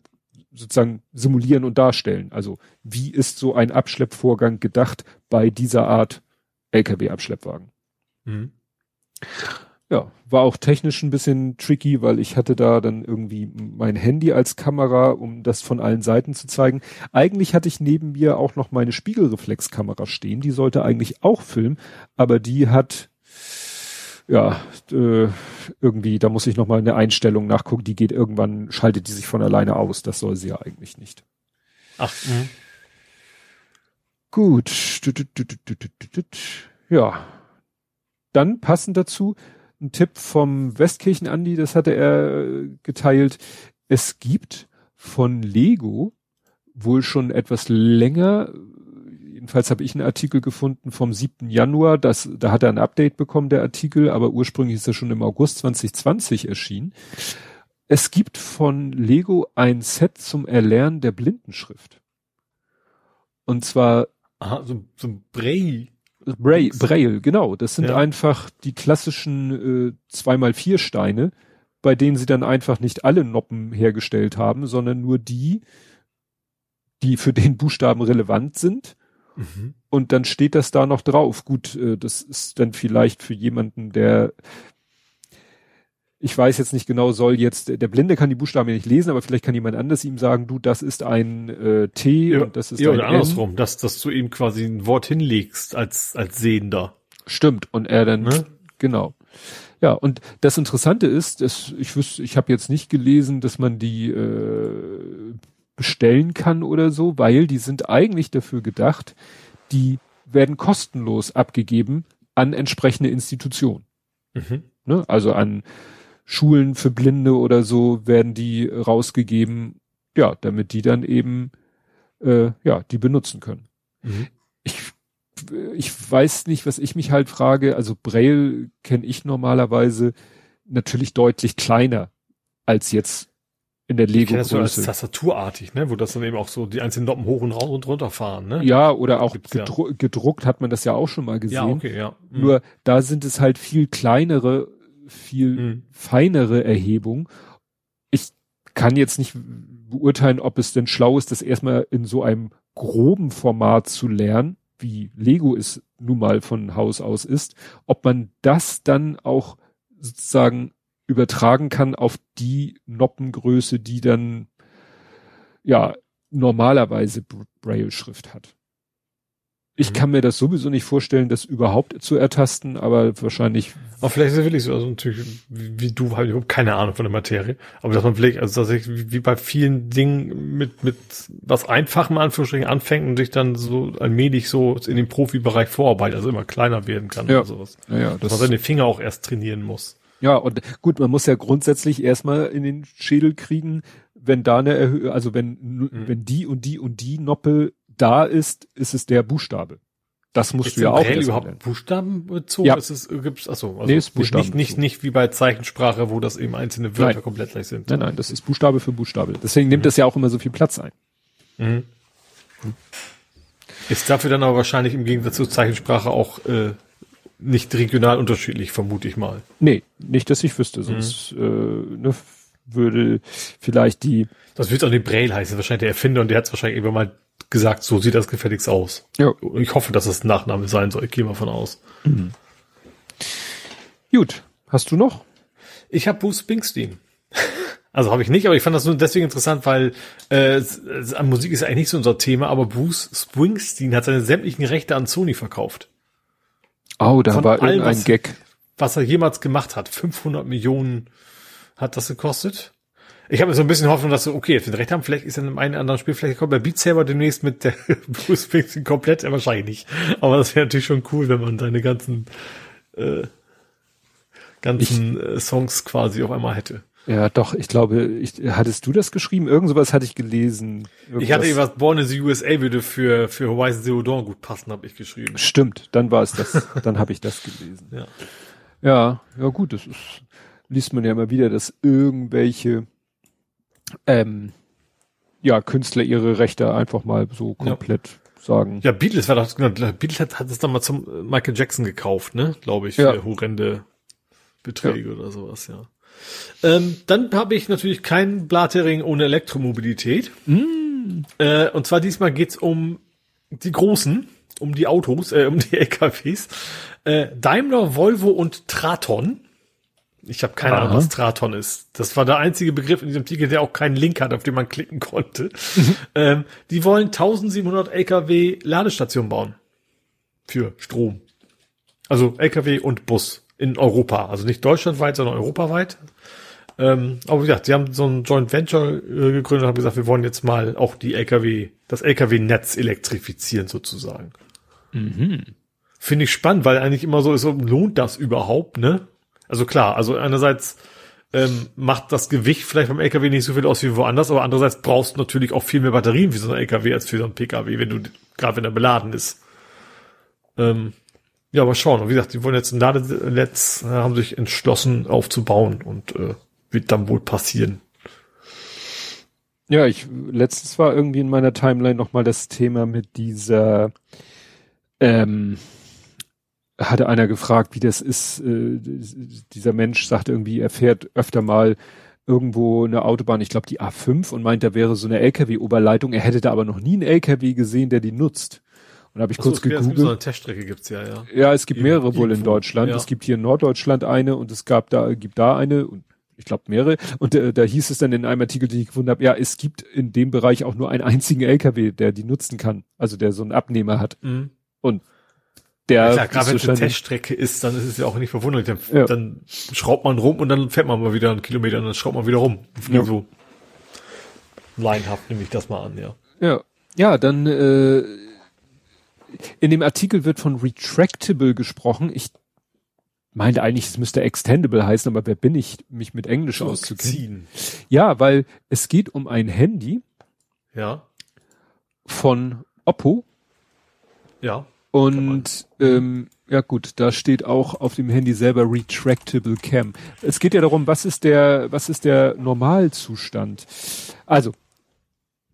sozusagen simulieren und darstellen. Also wie ist so ein Abschleppvorgang gedacht bei dieser Art LKW-Abschleppwagen? Ja, war auch technisch ein bisschen tricky, weil ich hatte da dann irgendwie mein Handy als Kamera, um das von allen Seiten zu zeigen. Eigentlich hatte ich neben mir auch noch meine Spiegelreflexkamera stehen, die sollte eigentlich auch filmen, aber die hat, irgendwie, da muss ich nochmal eine Einstellung nachgucken, die geht irgendwann, schaltet die sich von alleine aus, das soll sie ja eigentlich nicht. Ach, gut. Ja. Dann passend dazu ein Tipp vom Westkirchen-Andi, das hatte er geteilt. Es gibt von Lego wohl schon etwas länger, jedenfalls habe ich einen Artikel gefunden vom 7. Januar, da hat er ein Update bekommen, der Artikel, aber ursprünglich ist er schon im August 2020 erschienen. Es gibt von Lego ein Set zum Erlernen der Blindenschrift. Und zwar so ein Braille, genau. Das sind einfach die klassischen 2x4 Steine, bei denen sie dann einfach nicht alle Noppen hergestellt haben, sondern nur die, die für den Buchstaben relevant sind. Und dann steht das da noch drauf. Gut, das ist dann vielleicht für jemanden, der, ich weiß jetzt nicht genau, der Blinde kann die Buchstaben ja nicht lesen, aber vielleicht kann jemand anders ihm sagen, du, das ist ein T und das ist ein N. Ja, oder andersrum, dass du ihm quasi ein Wort hinlegst als Sehender. Stimmt, und er dann, genau. Ja, und das Interessante ist, ich habe jetzt nicht gelesen, dass man die bestellen kann oder so, weil die sind eigentlich dafür gedacht, die werden kostenlos abgegeben an entsprechende Institutionen. Ne? Also an Schulen für Blinde oder so werden die rausgegeben, ja, damit die dann eben, die benutzen können. Ich weiß nicht, was ich mich halt frage, also Braille kenne ich normalerweise natürlich deutlich kleiner als jetzt in der Lego-Größe. Das so als tastaturartig, ne, wo das dann eben auch so die einzelnen Noppen hoch und raus und runter fahren, ne? Ja, oder auch gedruckt hat man das ja auch schon mal gesehen. Ja, okay, ja. Nur da sind es halt viel kleinere, viel feinere Erhebung. Ich kann jetzt nicht beurteilen, ob es denn schlau ist, das erstmal in so einem groben Format zu lernen, wie Lego es nun mal von Haus aus ist, ob man das dann auch sozusagen übertragen kann auf die Noppengröße, die dann ja, normalerweise Braille-Schrift hat. Ich kann mir das sowieso nicht vorstellen, das überhaupt zu ertasten, aber wahrscheinlich. Aber vielleicht ist es wirklich so, also natürlich, wie du, habe ich überhaupt keine Ahnung von der Materie. Aber dass man vielleicht, also tatsächlich, wie bei vielen Dingen mit was Einfachem Anführungsstrichen anfängt und sich dann so allmählich so in den Profibereich vorarbeitet, also immer kleiner werden kann oder sowas. Ja, dass man seine Finger auch erst trainieren muss. Ja, und gut, man muss ja grundsätzlich erstmal in den Schädel kriegen, wenn da eine wenn die Noppe da ist, ist es der Buchstabe. Das musst du ja auch erst überhaupt lernen. Buchstaben bezogen? Ja. Ist es, gibt's, achso, also nee, ist nicht wie bei Zeichensprache, wo das eben einzelne Wörter komplett gleich sind. Nein, das ist Buchstabe für Buchstabe. Deswegen nimmt das ja auch immer so viel Platz ein. Ist dafür dann aber wahrscheinlich im Gegensatz zur Zeichensprache auch nicht regional unterschiedlich, vermute ich mal. Nee, nicht, dass ich wüsste. Sonst würde vielleicht die... Das wird auch nicht Braille heißen. Wahrscheinlich der Erfinder, und der hat es wahrscheinlich eben mal gesagt, so sieht das gefälligst aus. Ja. Ich hoffe, dass das ein Nachname sein soll. Ich gehe mal von aus. Mhm. Gut. Hast du noch? Ich habe Bruce Springsteen. Also habe ich nicht, aber ich fand das nur deswegen interessant, weil Musik ist eigentlich nicht so unser Thema, aber Bruce Springsteen hat seine sämtlichen Rechte an Sony verkauft. Oh, da war irgendein Gag. Was er jemals gemacht hat. 500 Millionen hat das gekostet. Ich habe so ein bisschen Hoffnung, dass so, okay, jetzt den Recht haben, vielleicht ist in einem anderen Spiel, vielleicht kommt der Beat Saber demnächst mit der Bruce Springsteen komplett, wahrscheinlich nicht. Aber das wäre natürlich schon cool, wenn man seine ganzen Songs quasi auf einmal hätte. Ja, doch, ich glaube, hattest du das geschrieben? Irgend sowas hatte ich gelesen. Irgendwas. Ich hatte irgendwas, Born in the USA würde für Horizon Zero Dawn gut passen, habe ich geschrieben. Stimmt, dann war es das, dann habe ich das gelesen. Ja, gut, das ist, liest man ja immer wieder, dass irgendwelche Künstler ihre Rechte einfach mal so komplett sagen. Ja, Beatles war das, genau. Beatles hat es dann mal zum Michael Jackson gekauft, ne? Glaube ich, für horrende Beträge oder sowas, ja. Dann habe ich natürlich keinen Blathering ohne Elektromobilität. Und zwar diesmal geht's um die Großen, um die Autos, um die LKWs. Daimler, Volvo und Traton. Ich habe keine Ahnung, was Traton ist. Das war der einzige Begriff in diesem Ticket, der auch keinen Link hat, auf den man klicken konnte. Die wollen 1700 LKW Ladestationen bauen. Für Strom. Also LKW und Bus in Europa. Also nicht deutschlandweit, sondern europaweit. Aber wie gesagt, sie haben so ein Joint Venture gegründet und haben gesagt, wir wollen jetzt mal auch die das LKW-Netz elektrifizieren sozusagen. Finde ich spannend, weil eigentlich immer so ist, lohnt das überhaupt, ne? Also klar, also einerseits macht das Gewicht vielleicht beim LKW nicht so viel aus wie woanders, aber andererseits brauchst du natürlich auch viel mehr Batterien für so ein LKW als für so ein PKW, wenn er beladen ist. Ja, mal schauen. Und wie gesagt, die wollen jetzt ein Ladenetz, haben sich entschlossen aufzubauen und wird dann wohl passieren. Ja, letztens war irgendwie in meiner Timeline nochmal das Thema mit dieser hatte einer gefragt, wie das ist, dieser Mensch sagte irgendwie, er fährt öfter mal irgendwo eine Autobahn, ich glaube die A5, und meint, da wäre so eine LKW-Oberleitung, er hätte da aber noch nie einen LKW gesehen, der die nutzt. Und habe ich kurz gegoogelt. So eine Teststrecke gibt's ja. Ja, es gibt mehrere wohl in Deutschland. Ja. Es gibt hier in Norddeutschland eine und es gibt da eine und ich glaube mehrere. Und da hieß es dann in einem Artikel, den ich gefunden habe, ja, es gibt in dem Bereich auch nur einen einzigen LKW, der die nutzen kann, also der so einen Abnehmer hat. Und der gerade wenn es eine Teststrecke ist, dann ist es ja auch nicht verwunderlich. Dann schraubt man rum und dann fährt man mal wieder einen Kilometer und dann schraubt man wieder rum. Ja. So laienhaft nehme ich das mal an, Ja, dann in dem Artikel wird von Retractable gesprochen. Ich meinte eigentlich, es müsste Extendable heißen, aber wer bin ich, mich mit Englisch auszukennen? Ja, weil es geht um ein Handy von Oppo. Ja. Und ja gut, da steht auch auf dem Handy selber Retractable Cam. Es geht ja darum, was ist der Normalzustand? Also,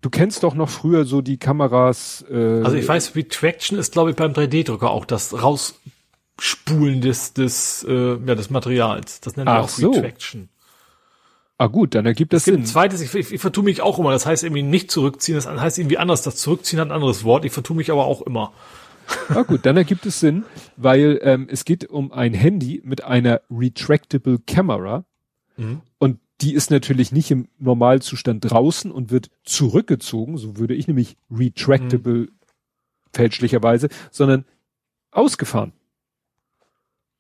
du kennst doch noch früher so die Kameras. Also ich weiß, Retraction ist, glaube ich, beim 3D-Drucker auch das Rausspulen des Materials. Das nennt man auch Retraction. Ah gut, dann ergibt das Sinn. Ein zweites, ich vertue mich auch immer, das heißt irgendwie nicht zurückziehen, das heißt irgendwie anders, das Zurückziehen hat ein anderes Wort, ich vertue mich aber auch immer. Na gut, dann ergibt es Sinn, weil es geht um ein Handy mit einer Retractable Camera und Die ist natürlich nicht im Normalzustand draußen und wird zurückgezogen, so würde ich nämlich retractable fälschlicherweise, sondern ausgefahren.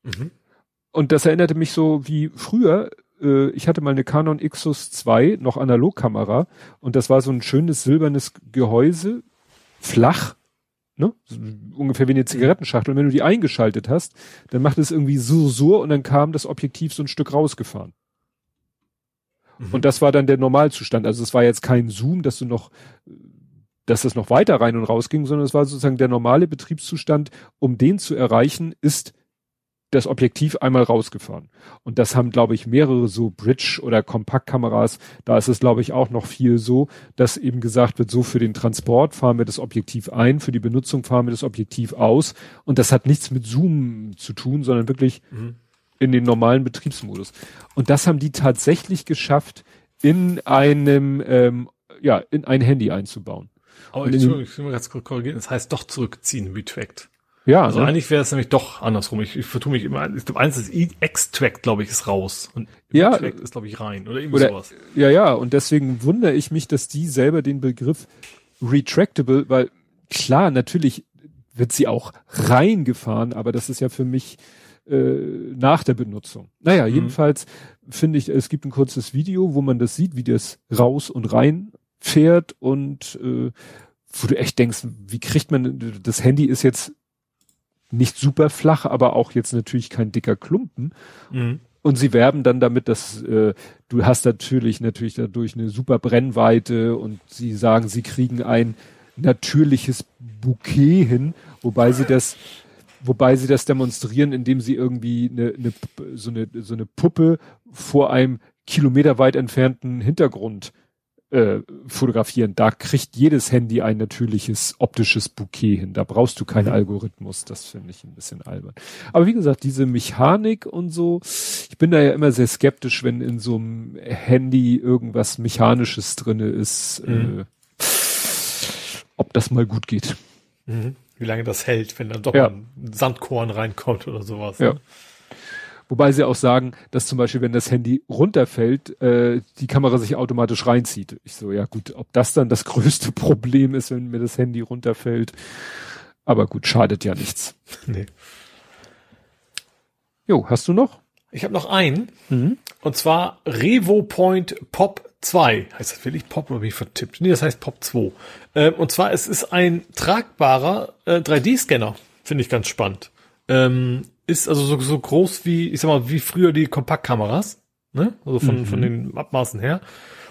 Mhm. Und das erinnerte mich so wie früher, ich hatte mal eine Canon Ixus 2, noch Analogkamera, und das war so ein schönes silbernes Gehäuse, flach, ne? So, ungefähr wie eine Zigarettenschachtel. Und wenn du die eingeschaltet hast, dann macht es irgendwie so und dann kam das Objektiv so ein Stück rausgefahren. Mhm. Und das war dann der Normalzustand. Also es war jetzt kein Zoom, dass das noch weiter rein und raus ging, sondern es war sozusagen der normale Betriebszustand. Um den zu erreichen, ist das Objektiv einmal rausgefahren. Und das haben, glaube ich, mehrere so Bridge- oder Kompaktkameras. Da ist es, glaube ich, auch noch viel so, dass eben gesagt wird, so für den Transport fahren wir das Objektiv ein, für die Benutzung fahren wir das Objektiv aus. Und das hat nichts mit Zoom zu tun, sondern wirklich in den normalen Betriebsmodus. Und das haben die tatsächlich geschafft, in einem, in ein Handy einzubauen. Aber ich will mal ganz kurz korrigieren. Das heißt doch zurückziehen, retract. Ja, also eigentlich wäre es nämlich doch andersrum. Ich vertue mich immer. Ich glaube, eins ist Extract, glaube ich, ist raus. Und Retract ist, glaube ich, rein. Oder irgendwie sowas. Ja. Und deswegen wundere ich mich, dass die selber den Begriff retractable, weil klar, natürlich wird sie auch reingefahren, aber das ist ja für mich nach der Benutzung. Naja, jedenfalls finde ich, es gibt ein kurzes Video, wo man das sieht, wie das raus und rein fährt und wo du echt denkst, wie kriegt man, das Handy ist jetzt nicht super flach, aber auch jetzt natürlich kein dicker Klumpen. Mhm. Und sie werben dann damit, dass du hast natürlich dadurch eine super Brennweite und sie sagen, sie kriegen ein natürliches Bouquet hin, wobei sie das demonstrieren, indem sie irgendwie eine Puppe vor einem kilometerweit entfernten Hintergrund fotografieren. Da kriegt jedes Handy ein natürliches optisches Bouquet hin. Da brauchst du keinen Algorithmus. Das finde ich ein bisschen albern. Aber wie gesagt, diese Mechanik und so, ich bin da ja immer sehr skeptisch, wenn in so einem Handy irgendwas Mechanisches drinne ist, ob das mal gut geht. Mhm. Wie lange das hält, wenn dann doch ein Sandkorn reinkommt oder sowas. Ja. Ne? Wobei sie auch sagen, dass zum Beispiel, wenn das Handy runterfällt, die Kamera sich automatisch reinzieht. Ich so, ja gut, ob das dann das größte Problem ist, wenn mir das Handy runterfällt. Aber gut, schadet ja nichts. Nee. Jo, hast du noch? Ich habe noch einen. Mhm. Und zwar RevoPoint Pop 2. Heißt das wirklich Pop oder bin ich vertippt? Nee, das heißt Pop 2. Und zwar, es ist ein tragbarer 3D-Scanner. Finde ich ganz spannend. Ist also so groß wie, ich sag mal, wie früher die Kompaktkameras, ne? Also von den Abmaßen her.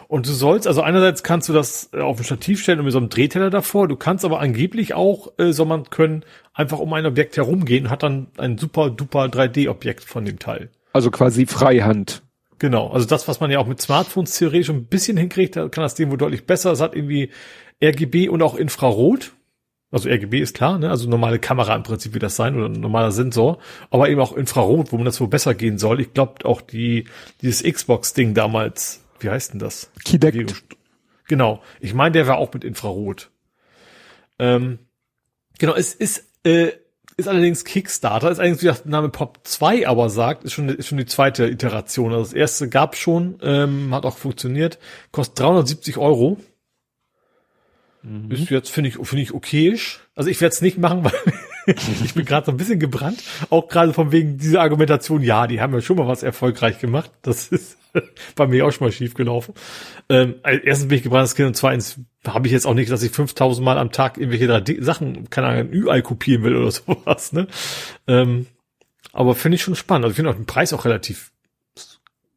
Und du sollst, also einerseits kannst du das auf ein Stativ stellen und mit so einem Drehteller davor. Du kannst aber angeblich auch, soll man können, einfach um ein Objekt herumgehen, hat dann ein super duper 3D-Objekt von dem Teil. Also quasi Freihand. Genau. Also das, was man ja auch mit Smartphones theoretisch ein bisschen hinkriegt, da kann das Ding wohl deutlich besser. Es hat irgendwie RGB und auch Infrarot. Also RGB ist klar, ne? Also normale Kamera im Prinzip wird das sein oder ein normaler Sensor, aber eben auch Infrarot, wo man das wohl besser gehen soll. Ich glaube auch dieses Xbox-Ding damals, wie heißt denn das? Kinect. Genau, ich meine, der war auch mit Infrarot. Genau, es ist allerdings Kickstarter, ist eigentlich wie der Name Pop 2 aber sagt, ist schon die zweite Iteration. Also das erste gab schon, hat auch funktioniert, kostet 370 €. Ist jetzt, finde ich, okayisch. Also ich werde es nicht machen, weil ich bin gerade so ein bisschen gebrannt. Auch gerade von wegen dieser Argumentation, ja, die haben ja schon mal was erfolgreich gemacht. Das ist bei mir auch schon mal schief gelaufen. Erstens bin ich gebranntes Kind und zweitens habe ich jetzt auch nicht, dass ich 5000 Mal am Tag irgendwelche 3D-Sachen, keine Ahnung, ein UI kopieren will oder sowas. Ne? Aber finde ich schon spannend. Also ich finde auch den Preis auch relativ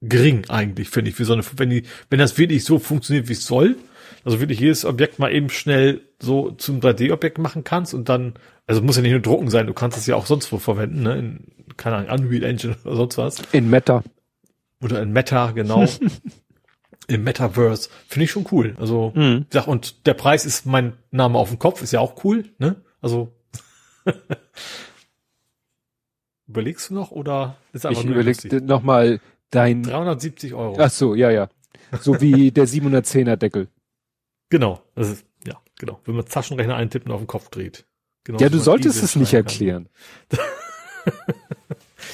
gering eigentlich, finde ich. Für so eine, wenn das wirklich so funktioniert, wie es soll, also wirklich jedes Objekt mal eben schnell so zum 3D-Objekt machen kannst und dann, also muss ja nicht nur drucken sein, du kannst es ja auch sonst wo verwenden, ne? In, keine Ahnung, Unreal Engine oder sonst was. In Meta. Oder in Meta, genau. Im Metaverse. Finde ich schon cool. Also, ich sag, und der Preis ist mein Name auf dem Kopf, ist ja auch cool, ne? Also, überlegst du noch oder ist einfach ich nur lustig? Ich überleg nochmal dein 370 €. Ach so, ja. So wie der 710er Deckel. Genau, das ist, ja, genau. Wenn man Taschenrechner eintippen und auf den Kopf dreht. Genau, ja, du solltest es nicht erklären.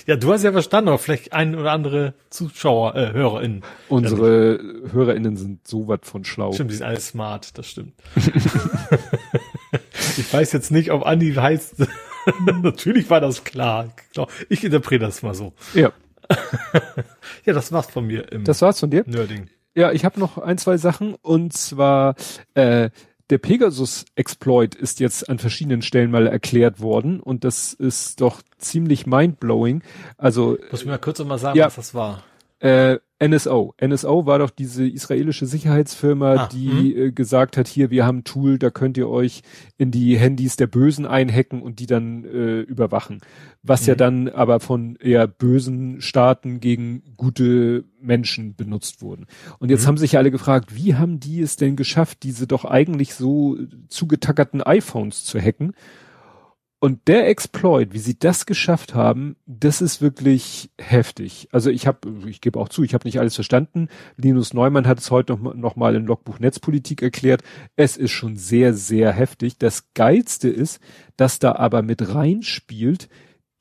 Ja, du hast ja verstanden, aber vielleicht ein oder andere Zuschauer, HörerInnen. Unsere HörerInnen sind so was von schlau. Stimmt, die sind alle smart, das stimmt. Ich weiß jetzt nicht, ob Andi heißt, natürlich war das klar. Ich interpretiere das mal so. Ja. Ja, das war's von mir. Das war's von dir? Nerding. Ja, ich habe noch ein, zwei Sachen, und zwar der Pegasus-Exploit ist jetzt an verschiedenen Stellen mal erklärt worden, und das ist doch ziemlich mindblowing. Also, muss ich mal kurz mal sagen, ja, was das war. NSO. NSO war doch diese israelische Sicherheitsfirma, die gesagt hat, hier, wir haben ein Tool, da könnt ihr euch in die Handys der Bösen einhacken und die dann überwachen. Was ja dann aber von eher bösen Staaten gegen gute Menschen benutzt wurden. Und jetzt haben sich alle gefragt, wie haben die es denn geschafft, diese doch eigentlich so zugetackerten iPhones zu hacken? Und der Exploit, wie sie das geschafft haben, das ist wirklich heftig. Also ich gebe auch zu, ich habe nicht alles verstanden. Linus Neumann hat es heute noch mal im Logbuch Netzpolitik erklärt. Es ist schon sehr, sehr heftig. Das Geilste ist, dass da aber mit reinspielt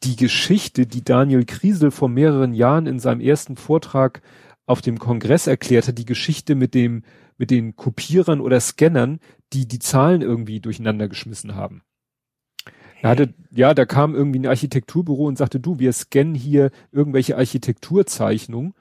die Geschichte, die Daniel Kriesel vor mehreren Jahren in seinem ersten Vortrag auf dem Kongress erklärte, die Geschichte mit den Kopierern oder Scannern, die die Zahlen irgendwie durcheinander geschmissen haben. Da kam irgendwie ein Architekturbüro und sagte, du, wir scannen hier irgendwelche Architekturzeichnungen,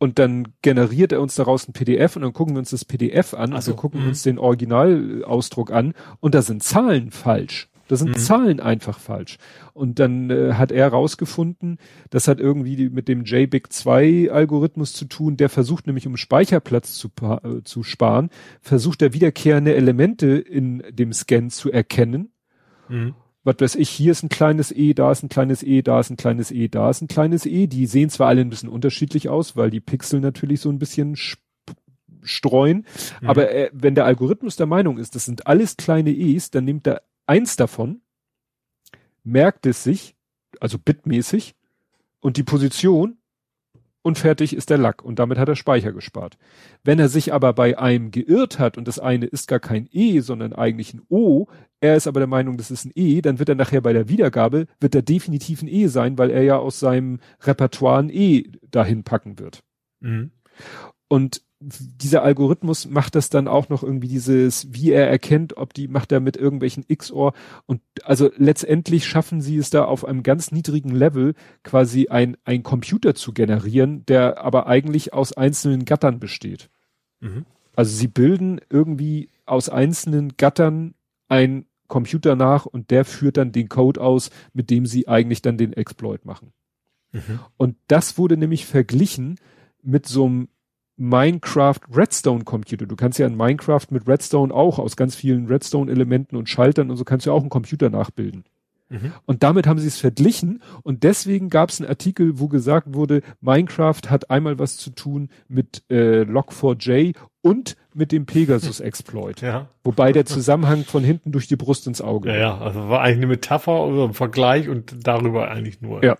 und dann generiert er uns daraus ein PDF, und dann gucken wir uns das PDF an, also gucken uns den Originalausdruck an, und da sind Zahlen falsch. Da sind Zahlen einfach falsch. Und dann hat er rausgefunden, das hat irgendwie mit dem JBIC-2-Algorithmus zu tun, der versucht nämlich, um Speicherplatz zu sparen, versucht er wiederkehrende Elemente in dem Scan zu erkennen. Mhm. Was weiß ich, hier ist ein kleines E, da ist ein kleines E, da ist ein kleines E, da ist ein kleines E. Die sehen zwar alle ein bisschen unterschiedlich aus, weil die Pixel natürlich so ein bisschen streuen. Mhm. Aber wenn der Algorithmus der Meinung ist, das sind alles kleine E's, dann nimmt er eins davon, merkt es sich, also bitmäßig, und die Position, und fertig ist der Lack. Und damit hat er Speicher gespart. Wenn er sich aber bei einem geirrt hat und das eine ist gar kein E, sondern eigentlich ein O, er ist aber der Meinung, das ist ein E, dann wird er nachher bei der Wiedergabe, wird er definitiv ein E sein, weil er ja aus seinem Repertoire ein E dahin packen wird. Mhm. Und dieser Algorithmus macht das dann auch noch irgendwie dieses, wie er erkennt, ob die, macht er mit irgendwelchen XOR, und also letztendlich schaffen sie es da auf einem ganz niedrigen Level quasi ein Computer zu generieren, der aber eigentlich aus einzelnen Gattern besteht. Mhm. Also sie bilden irgendwie aus einzelnen Gattern einen Computer nach, und der führt dann den Code aus, mit dem sie eigentlich dann den Exploit machen. Mhm. Und das wurde nämlich verglichen mit so einem Minecraft Redstone Computer. Du kannst ja in Minecraft mit Redstone auch aus ganz vielen Redstone Elementen und Schaltern und so kannst du ja auch einen Computer nachbilden. Mhm. Und damit haben sie es verglichen, und deswegen gab es einen Artikel, wo gesagt wurde, Minecraft hat einmal was zu tun mit Log4j und mit dem Pegasus Exploit. Ja. Wobei der Zusammenhang von hinten durch die Brust ins Auge. Ja, ja, also war eigentlich eine Metapher oder ein Vergleich und darüber eigentlich nur. Ja,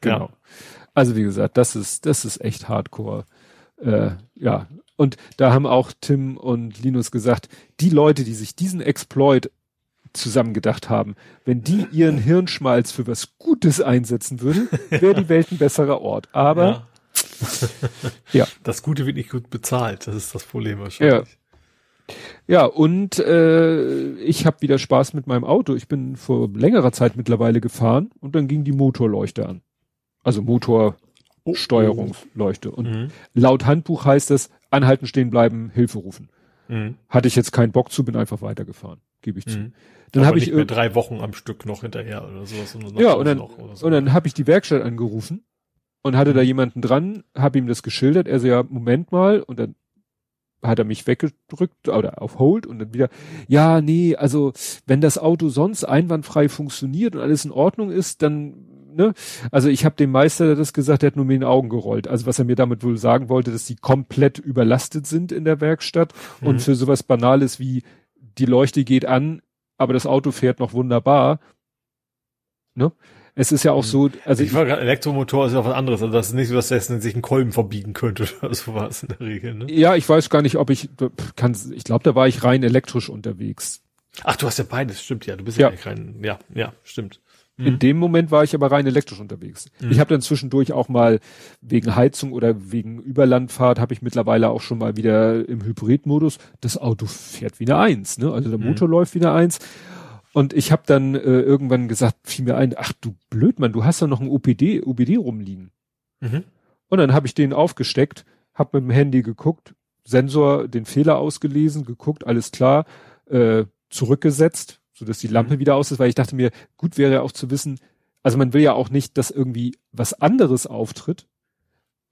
genau. Ja. Also wie gesagt, das ist echt hardcore. Ja, und da haben auch Tim und Linus gesagt, die Leute, die sich diesen Exploit zusammengedacht haben, wenn die ihren Hirnschmalz für was Gutes einsetzen würden, wäre die Welt ein besserer Ort. Aber ja. Das Gute wird nicht gut bezahlt, das ist das Problem wahrscheinlich. Ja, und ich habe wieder Spaß mit meinem Auto. Ich bin vor längerer Zeit mittlerweile gefahren, und dann ging die Motorleuchte an. Also Steuerungsleuchte. Und laut Handbuch heißt das, anhalten, stehen bleiben, Hilfe rufen. Mhm. Hatte ich jetzt keinen Bock zu, bin einfach weitergefahren, gebe ich zu. Dann habe ich nicht mehr 3 Wochen am Stück noch hinterher oder sowas. Und dann habe ich die Werkstatt angerufen und hatte da jemanden dran, habe ihm das geschildert. Er so, ja, Moment mal. Und dann hat er mich weggedrückt oder auf Hold und dann wieder, ja, nee, also wenn das Auto sonst einwandfrei funktioniert und alles in Ordnung ist, dann... Ne? Also ich habe dem Meister, der das gesagt, der hat nur mit den Augen gerollt. Also was er mir damit wohl sagen wollte, dass die komplett überlastet sind in der Werkstatt und für sowas Banales wie die Leuchte geht an, aber das Auto fährt noch wunderbar. Ne? Es ist ja auch so, also ich war gerade, Elektromotor ist ja was anderes, also das ist nicht so, dass er sich einen Kolben verbiegen könnte oder sowas in der Regel. Ne? Ja, ich weiß gar nicht, ich glaube, da war ich rein elektrisch unterwegs. Ach, du hast ja beides, stimmt, ja, du bist ja rein, ja, stimmt. Mhm. In dem Moment war ich aber rein elektrisch unterwegs. Mhm. Ich habe dann zwischendurch auch mal wegen Heizung oder wegen Überlandfahrt habe ich mittlerweile auch schon mal wieder im Hybridmodus. Das Auto fährt wieder eins, ne? Also der Motor läuft wieder eins. Und ich habe dann irgendwann gesagt, fiel mir ein, ach du Blödmann, du hast ja noch ein OBD rumliegen. Mhm. Und dann habe ich den aufgesteckt, habe mit dem Handy geguckt, Sensor, den Fehler ausgelesen, geguckt, alles klar, zurückgesetzt, sodass die Lampe wieder aus ist, weil ich dachte mir, gut wäre ja auch zu wissen, also man will ja auch nicht, dass irgendwie was anderes auftritt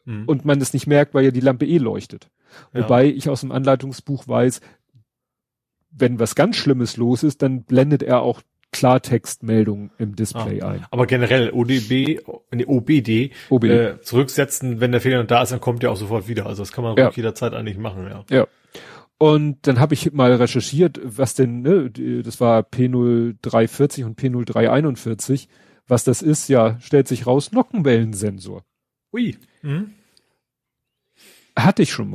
und man es nicht merkt, weil ja die Lampe leuchtet. Ja. Wobei ich aus dem Anleitungsbuch weiß, wenn was ganz Schlimmes los ist, dann blendet er auch Klartextmeldungen im Display ein. Aber generell OBD. Zurücksetzen, wenn der Fehler noch da ist, dann kommt der auch sofort wieder. Also das kann man ruhig jederzeit eigentlich machen, ja. Und dann habe ich mal recherchiert, was denn, ne, das war P0340 und P0341, was das ist, ja, stellt sich raus, Nockenwellensensor. Ui. Mhm. Hatte ich schon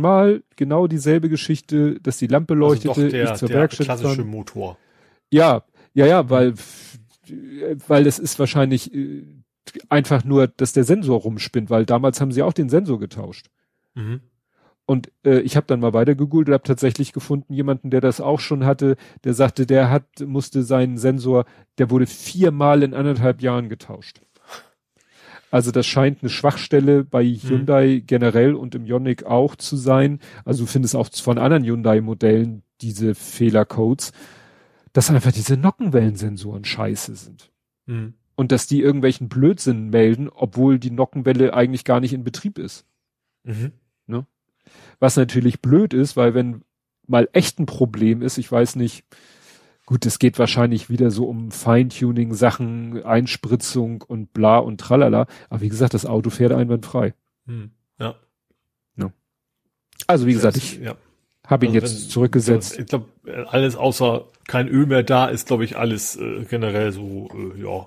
mal genau dieselbe Geschichte, dass die Lampe leuchtete, also doch der klassische Motor. Ja, weil das ist wahrscheinlich einfach nur, dass der Sensor rumspinnt, weil damals haben sie auch den Sensor getauscht. Mhm. Und ich habe dann mal weiter gegoogelt und habe tatsächlich gefunden, jemanden, der das auch schon hatte, der sagte, musste seinen Sensor, der wurde 4-mal in 1,5 Jahren getauscht. Also das scheint eine Schwachstelle bei Hyundai generell und im Ioniq auch zu sein. Also du findest auch von anderen Hyundai-Modellen diese Fehlercodes, dass einfach diese Nockenwellensensoren scheiße sind. Mhm. Und dass die irgendwelchen Blödsinn melden, obwohl die Nockenwelle eigentlich gar nicht in Betrieb ist. Mhm. Ne? Was natürlich blöd ist, weil wenn mal echt ein Problem ist, ich weiß nicht, gut, es geht wahrscheinlich wieder so um Feintuning, Sachen, Einspritzung und bla und tralala. Aber wie gesagt, das Auto fährt einwandfrei. Ja. No. Also wie gesagt, ich habe ihn jetzt zurückgesetzt. Ich glaube, alles außer kein Öl mehr da ist, glaube ich, alles generell so, ja.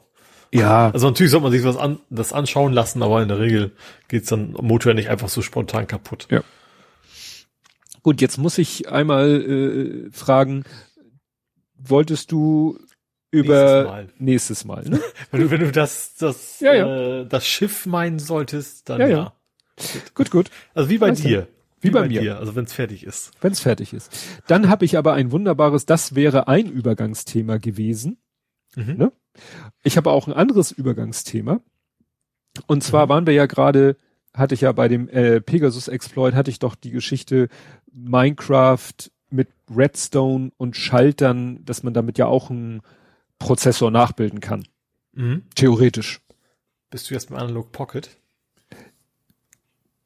Ja. Also natürlich sollte man sich das anschauen lassen, aber in der Regel geht's dann am Motor nicht einfach so spontan kaputt. Ja. Gut, jetzt muss ich einmal fragen, wolltest du über nächstes Mal, ne? wenn du das das Schiff meinen solltest, dann ja. Gut. Also wie bei dir. Wie bei mir. Also wenn's fertig ist. Dann habe ich aber ein wunderbares, das wäre ein Übergangsthema gewesen. Mhm. Ne? Ich habe auch ein anderes Übergangsthema. Und zwar waren wir ja gerade, hatte ich ja bei dem Pegasus Exploit, hatte ich doch die Geschichte Minecraft mit Redstone und Schaltern, dass man damit ja auch einen Prozessor nachbilden kann. Mhm. Theoretisch. Bist du jetzt im Analog Pocket?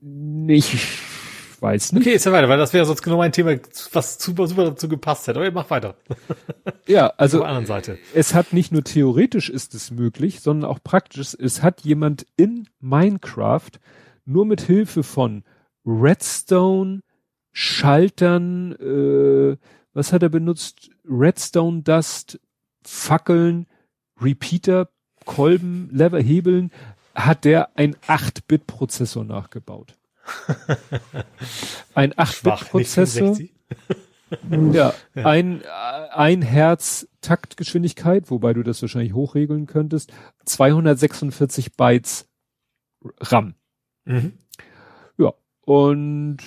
Nee, ich weiß nicht. Okay, jetzt weiter, weil das wäre sonst genau mein Thema, was super, super dazu gepasst hätte. Aber mach weiter. Ja, also auf der anderen Seite. Es hat nicht nur theoretisch ist es möglich, sondern auch praktisch. Es hat jemand in Minecraft nur mit Hilfe von Redstone, Schaltern, was hat er benutzt? Redstone Dust, Fackeln, Repeater, Kolben, Lever, Hebeln, hat der ein 8-Bit-Prozessor nachgebaut. Ein 8-Bit-Prozessor. Ja. Ein Hertz Taktgeschwindigkeit, wobei du das wahrscheinlich hochregeln könntest, 246 Bytes RAM. Mhm. Ja, und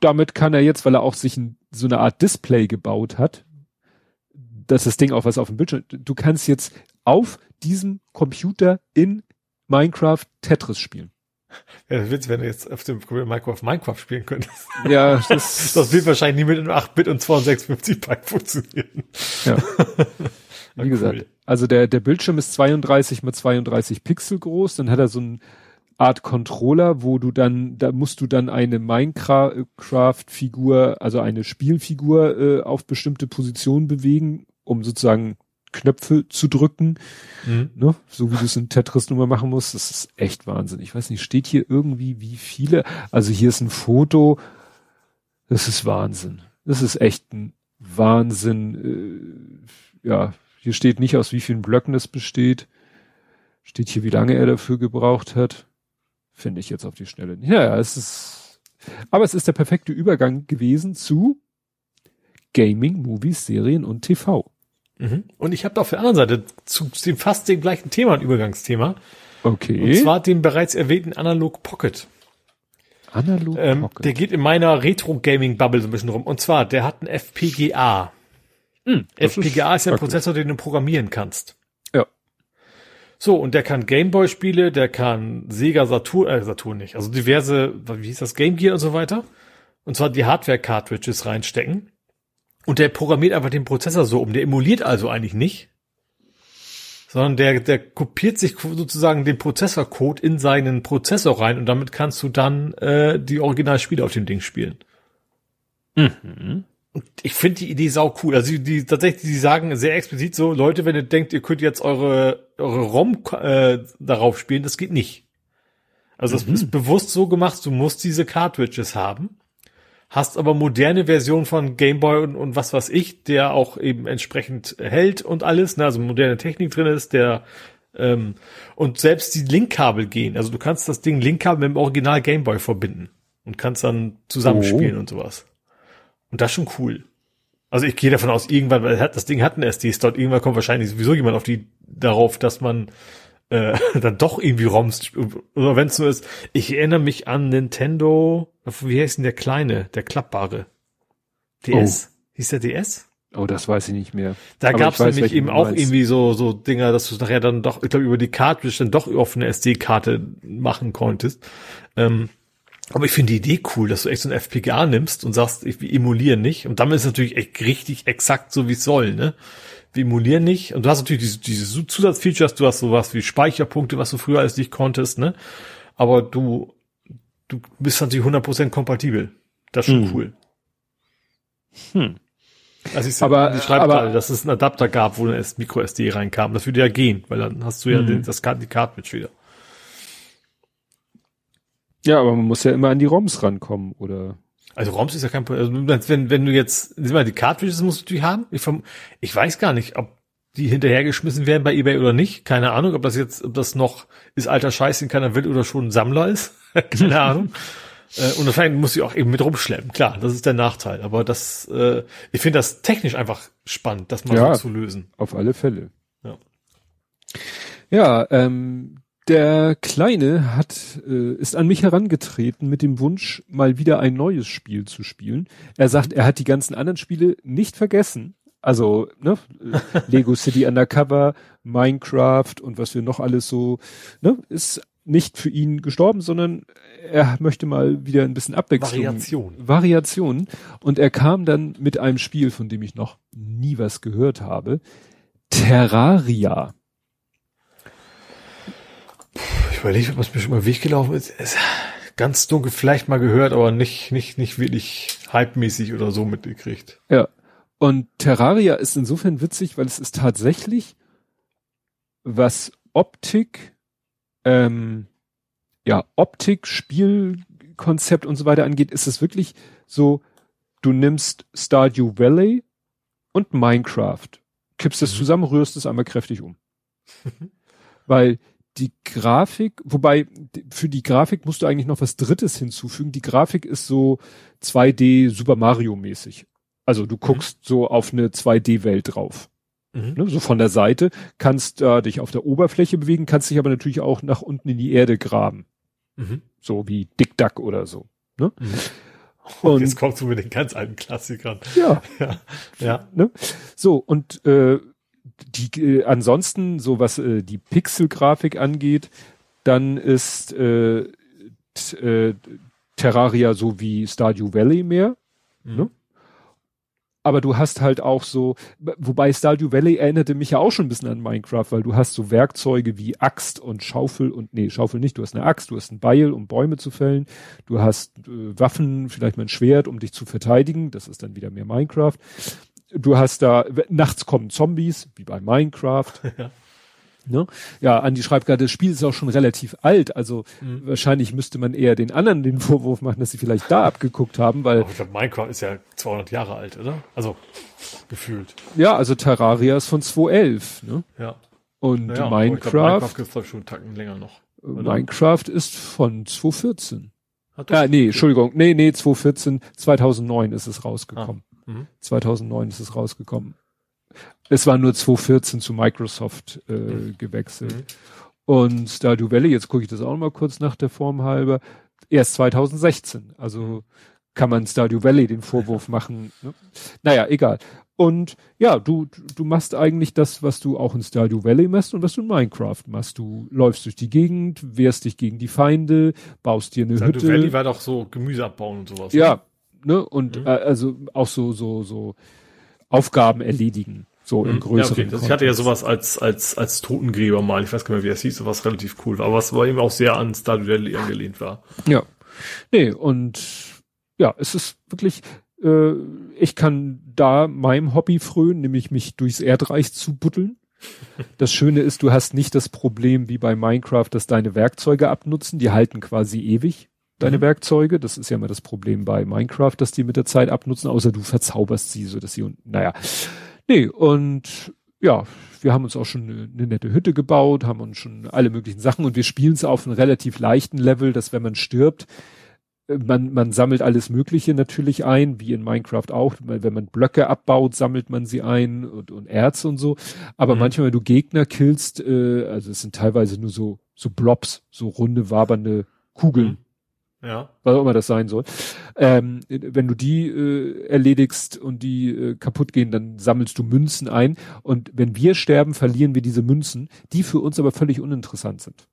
damit kann er jetzt, weil er auch sich so eine Art Display gebaut hat, dass das Ding auch was auf dem Bildschirm, du kannst jetzt auf diesem Computer in Minecraft Tetris spielen. Ja, das Witz, wenn du jetzt auf dem Computer Minecraft spielen könntest. Ja, das wird wahrscheinlich nie mit einem 8-Bit und 256 Byte funktionieren. Ja. Wie gesagt, also der Bildschirm ist 32x32 Pixel groß, dann hat er so ein Art Controller, wo du dann, da musst du dann eine Minecraft-Figur, also eine Spielfigur auf bestimmte Positionen bewegen, um sozusagen Knöpfe zu drücken, ne? So wie du es in Tetris nun mal machen musst. Das ist echt Wahnsinn. Ich weiß nicht, steht hier irgendwie wie viele, also hier ist ein Foto, das ist Wahnsinn. Das ist echt ein Wahnsinn. Hier steht nicht, aus wie vielen Blöcken es besteht. Steht hier, wie lange er dafür gebraucht hat. Finde ich jetzt auf die Schnelle nicht. Ja, aber es ist der perfekte Übergang gewesen zu Gaming, Movies, Serien und TV. Und ich habe auf der anderen Seite zu fast dem gleichen Thema ein Übergangsthema. Okay. Und zwar den bereits erwähnten Analog Pocket. Analog Pocket. Der geht in meiner Retro-Gaming-Bubble so ein bisschen rum. Und zwar, der hat einen FPGA. FPGA ist ja ein Prozessor, den du programmieren kannst. Ja. So, und der kann Gameboy-Spiele, der kann Sega Saturn nicht, also diverse, wie hieß das, Game Gear und so weiter. Und zwar die Hardware-Cartridges reinstecken. Und der programmiert einfach den Prozessor so um. Der emuliert also eigentlich nicht, sondern der kopiert sich sozusagen den Prozessorcode in seinen Prozessor rein und damit kannst du dann die Originalspiele auf dem Ding spielen. Mhm. Und ich finde die Idee sau cool. Also die sagen sehr explizit so, Leute, wenn ihr denkt, ihr könnt jetzt eure ROM darauf spielen, das geht nicht. Also das ist bewusst so gemacht, du musst diese Cartridges haben, hast aber moderne Versionen von Gameboy und was weiß ich, der auch eben entsprechend hält und alles, ne, also moderne Technik drin ist, und selbst die Linkkabel gehen, also du kannst das Ding Linkkabel mit dem Original Gameboy verbinden und kannst dann zusammenspielen und sowas. Und das ist schon cool. Also ich gehe davon aus, irgendwann, weil das Ding hat einen SD-Slot, irgendwann kommt wahrscheinlich sowieso jemand darauf, dass man dann doch irgendwie ROMs, oder wenn es so ist. Ich erinnere mich an Nintendo, wie heißt denn der kleine, der klappbare? DS? Oh. Hieß der DS? Oh, das weiß ich nicht mehr. Da gab es nämlich eben auch irgendwie so Dinger, dass du nachher dann doch, ich glaube, über die Cartridge dann doch auf eine SD-Karte machen konntest. Aber ich finde die Idee cool, dass du echt so ein FPGA nimmst und sagst, wir emulieren nicht. Und damit ist es natürlich echt richtig exakt so, wie es soll, ne? Wir emulieren nicht. Und du hast natürlich diese Zusatzfeatures, du hast sowas wie Speicherpunkte, was du früher alles nicht konntest, ne? Aber du bist natürlich 100% kompatibel. Das ist schon cool. Also ich schreibe gerade, dass es einen Adapter gab, wo eine Micro-SD reinkam. Das würde ja gehen, weil dann hast du ja die Cartridge wieder. Ja, aber man muss ja immer an die ROMs rankommen, oder? Also ROMs ist ja kein Problem. Also wenn du jetzt, sieh mal, die Cartridges musst du natürlich haben. Ich weiß gar nicht, ob die hinterhergeschmissen werden bei eBay oder nicht. Keine Ahnung, ob das noch ist alter Scheiß, den keiner will oder schon ein Sammler ist. Keine Ahnung. Und wahrscheinlich muss ich auch eben mit rumschleppen. Klar, das ist der Nachteil. Aber ich finde das technisch einfach spannend, das mal so zu lösen. Auf alle Fälle. Ja, der Kleine ist an mich herangetreten mit dem Wunsch, mal wieder ein neues Spiel zu spielen. Er sagt, er hat die ganzen anderen Spiele nicht vergessen. Also, ne, Lego City Undercover, Minecraft und was wir noch alles so, ne, ist nicht für ihn gestorben, sondern er möchte mal wieder ein bisschen Abwechslung. Variation. Und er kam dann mit einem Spiel, von dem ich noch nie was gehört habe. Terraria. Ich überlege, was mir schon mal weggelaufen ist. Ist ganz dunkel, vielleicht mal gehört, aber nicht wirklich hypemäßig oder so mitgekriegt. Ja. Und Terraria ist insofern witzig, weil es ist tatsächlich, was Optik, Optik, Spielkonzept und so weiter angeht, ist es wirklich so, du nimmst Stardew Valley und Minecraft, kippst es zusammen, rührst es einmal kräftig um. Weil die Grafik, wobei für die Grafik musst du eigentlich noch was Drittes hinzufügen. Die Grafik ist so 2D Super Mario mäßig. Also du guckst so auf eine 2D-Welt drauf. Ne, so von der Seite, kannst dich auf der Oberfläche bewegen, kannst dich aber natürlich auch nach unten in die Erde graben. So wie Dick Duck oder so. Ne? Und jetzt kommst du mit den ganz alten Klassikern. Ja. Ne? So, und ansonsten, so was die Pixelgrafik angeht, dann ist Terraria so wie Stardew Valley mehr. Ne? Aber du hast halt auch so, wobei Stardew Valley erinnerte mich ja auch schon ein bisschen an Minecraft, weil du hast so Werkzeuge wie Axt und Schaufel und, nee, Schaufel nicht, du hast eine Axt, du hast ein Beil, um Bäume zu fällen, du hast Waffen, vielleicht mal ein Schwert, um dich zu verteidigen, das ist dann wieder mehr Minecraft. Du hast da, nachts kommen Zombies, wie bei Minecraft. Ja, ne? Ja, Andi schreibt gerade, das Spiel ist auch schon relativ alt, also wahrscheinlich müsste man eher den anderen den Vorwurf machen, dass sie vielleicht da abgeguckt haben, weil... Ich glaube, Minecraft ist ja 200 Jahre alt, oder? Also, gefühlt. Ja, also Terraria ist von 2011, ne? Ja. Und Minecraft... Minecraft gibt's doch schon einen Tacken länger noch. Oder? Minecraft ist von 2014. Nee, 2009 ist es rausgekommen. 2009 ist es rausgekommen. Es war nur 2014 zu Microsoft gewechselt. Mhm. Und da Duelle, jetzt gucke ich das auch noch mal kurz nach der Form halber, erst 2016. Also kann man Stardew Valley den Vorwurf machen. Ne? Naja, egal. Und ja, du machst eigentlich das, was du auch in Stardew Valley machst und was du in Minecraft machst. Du läufst durch die Gegend, wehrst dich gegen die Feinde, baust dir eine Hütte. Stardew Valley war doch so Gemüse abbauen und sowas. Ja, ne? Und also auch so Aufgaben erledigen. So im größeren Kontext. Also ich hatte ja sowas als Totengräber mal. Ich weiß gar nicht mehr, wie das hieß, sowas relativ cool war. Aber was eben auch sehr an Stardew Valley angelehnt war. Ja. Nee, und ja, es ist wirklich, ich kann da meinem Hobby frönen, nämlich mich durchs Erdreich zu buddeln. Das Schöne ist, du hast nicht das Problem wie bei Minecraft, dass deine Werkzeuge abnutzen, die halten quasi ewig, deine Werkzeuge. Das ist ja immer das Problem bei Minecraft, dass die mit der Zeit abnutzen, außer du verzauberst sie, so dass sie, naja. Nee, und ja, wir haben uns auch schon eine nette Hütte gebaut, haben uns schon alle möglichen Sachen und wir spielen es auf einem relativ leichten Level, dass wenn man stirbt, man sammelt alles Mögliche natürlich ein, wie in Minecraft auch. Wenn man Blöcke abbaut, sammelt man sie ein und Erz und so. Aber manchmal, wenn du Gegner killst, also es sind teilweise nur so Blobs, so runde, wabernde Kugeln. Ja. Was auch immer das sein soll. Wenn du die erledigst und die kaputt gehen, dann sammelst du Münzen ein. Und wenn wir sterben, verlieren wir diese Münzen, die für uns aber völlig uninteressant sind.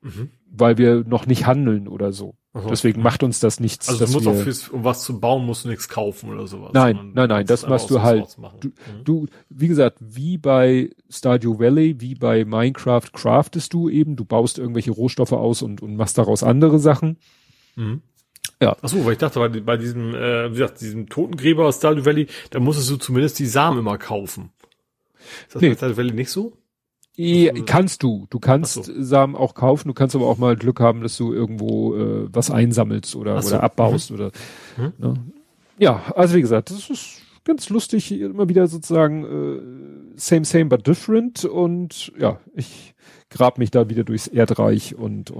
Mhm. Weil wir noch nicht handeln oder so. Aha. Deswegen macht uns das nichts. Also du musst auch um was zu bauen, musst du nichts kaufen oder sowas. Nein, das machst du halt. Du, wie gesagt, wie bei Stardew Valley, wie bei Minecraft craftest du eben, du baust irgendwelche Rohstoffe aus und machst daraus andere Sachen. Mhm. Ja. Ach so, weil ich dachte, bei diesem, wie gesagt, diesem Totengräber aus Stardew Valley, da musstest du zumindest die Samen immer kaufen. Ist das bei Stardew Valley nicht so? Du kannst Samen auch kaufen, du kannst aber auch mal Glück haben, dass du irgendwo was einsammelst oder abbaust oder ne? Ja, also wie gesagt, das ist ganz lustig, immer wieder sozusagen same but different und ja, ich grab mich da wieder durchs Erdreich und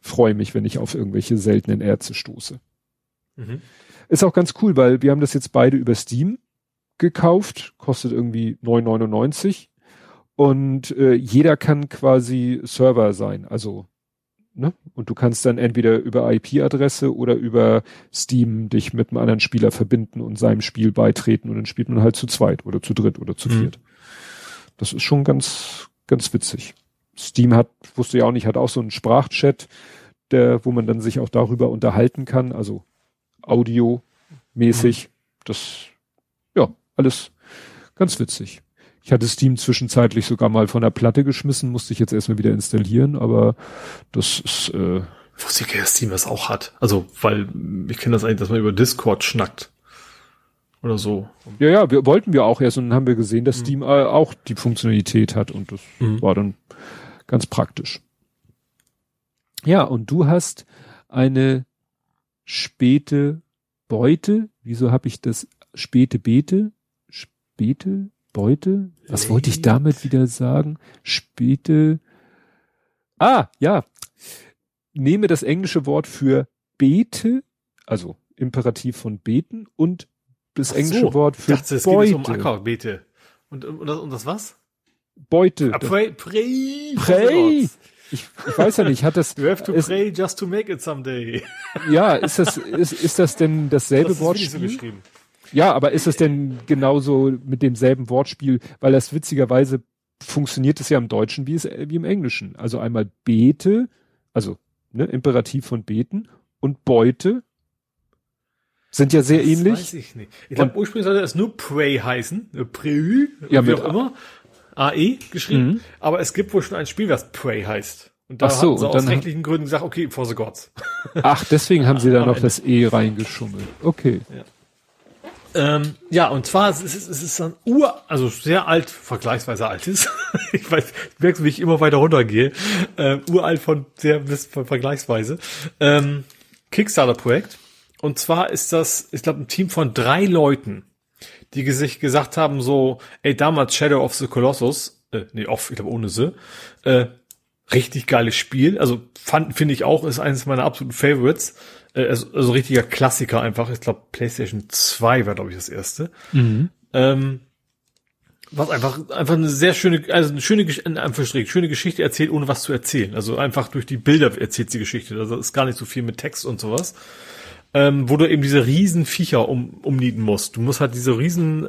freue mich, wenn ich auf irgendwelche seltenen Erze stoße. Mhm. Ist auch ganz cool, weil wir haben das jetzt beide über Steam gekauft, kostet irgendwie 9,99 €. Und jeder kann quasi Server sein, also ne? Und du kannst dann entweder über IP-Adresse oder über Steam dich mit einem anderen Spieler verbinden und seinem Spiel beitreten und dann spielt man halt zu zweit oder zu dritt oder zu viert. Das ist schon ganz, ganz witzig. Steam wusste ich auch nicht, hat auch so einen Sprachchat, wo man dann sich auch darüber unterhalten kann, also audiomäßig. Das, ja, alles ganz witzig. Ich hatte Steam zwischenzeitlich sogar mal von der Platte geschmissen, musste ich jetzt erstmal wieder installieren, aber das ist, wusste ich ja, dass Steam das auch hat. Also, weil ich kenne das eigentlich, dass man über Discord schnackt. Oder so. Ja, wir wollten wir auch erst und dann haben wir gesehen, dass Steam auch die Funktionalität hat und das war dann ganz praktisch. Ja, und du hast eine späte Beute. Wieso habe ich das späte Beete? Späte? Beute? Was wollte ich damit wieder sagen? Späte. Ah, ja. Nehme das englische Wort für bete, also Imperativ von beten und das englische Wort für Beute. Ich dachte, es geht um Ackerbeete. Und das was? Beute. Pray. Ich weiß ja nicht, hat das... You have to pray just to make it someday. Ja, ist das denn dasselbe Wort? Das ist nicht so geschrieben. Ja, aber ist es denn genauso mit demselben Wortspiel? Weil das witzigerweise funktioniert es ja im Deutschen wie im Englischen. Also einmal bete, also ne, Imperativ von beten und Beute sind ja sehr ähnlich. Weiß ich nicht. Ich glaube, ursprünglich sollte das nur Prey heißen. Prey, ja, wie auch immer. AE geschrieben. Aber es gibt wohl schon ein Spiel, was Prey heißt. Und da haben sie aus rechtlichen Gründen gesagt, okay, for the gods. Ach, deswegen haben sie da noch das E reingeschummelt. Okay. Ja. Ja, und zwar es ist ein sehr alt, vergleichsweise altes. Ich weiß, ich merke, wie ich immer weiter runtergehe. Uralt von vergleichsweise. Kickstarter-Projekt. Und zwar ist das, ich glaube, ein Team von 3 Leuten, die sich gesagt haben so, ey, damals Shadow of the Colossus, ich glaube ohne sie, richtig geiles Spiel. Also finde ich auch, ist eines meiner absoluten Favorites. Also richtiger Klassiker einfach. Ich glaube, PlayStation 2 war, glaube ich, das erste. Was einfach eine sehr schöne, also eine schöne, in Anführungsstrichen, schöne Geschichte erzählt, ohne was zu erzählen. Also einfach durch die Bilder erzählt sie Geschichte. Also ist gar nicht so viel mit Text und sowas. Wo du eben diese riesen Viecher umnieten musst. Du musst halt diese riesen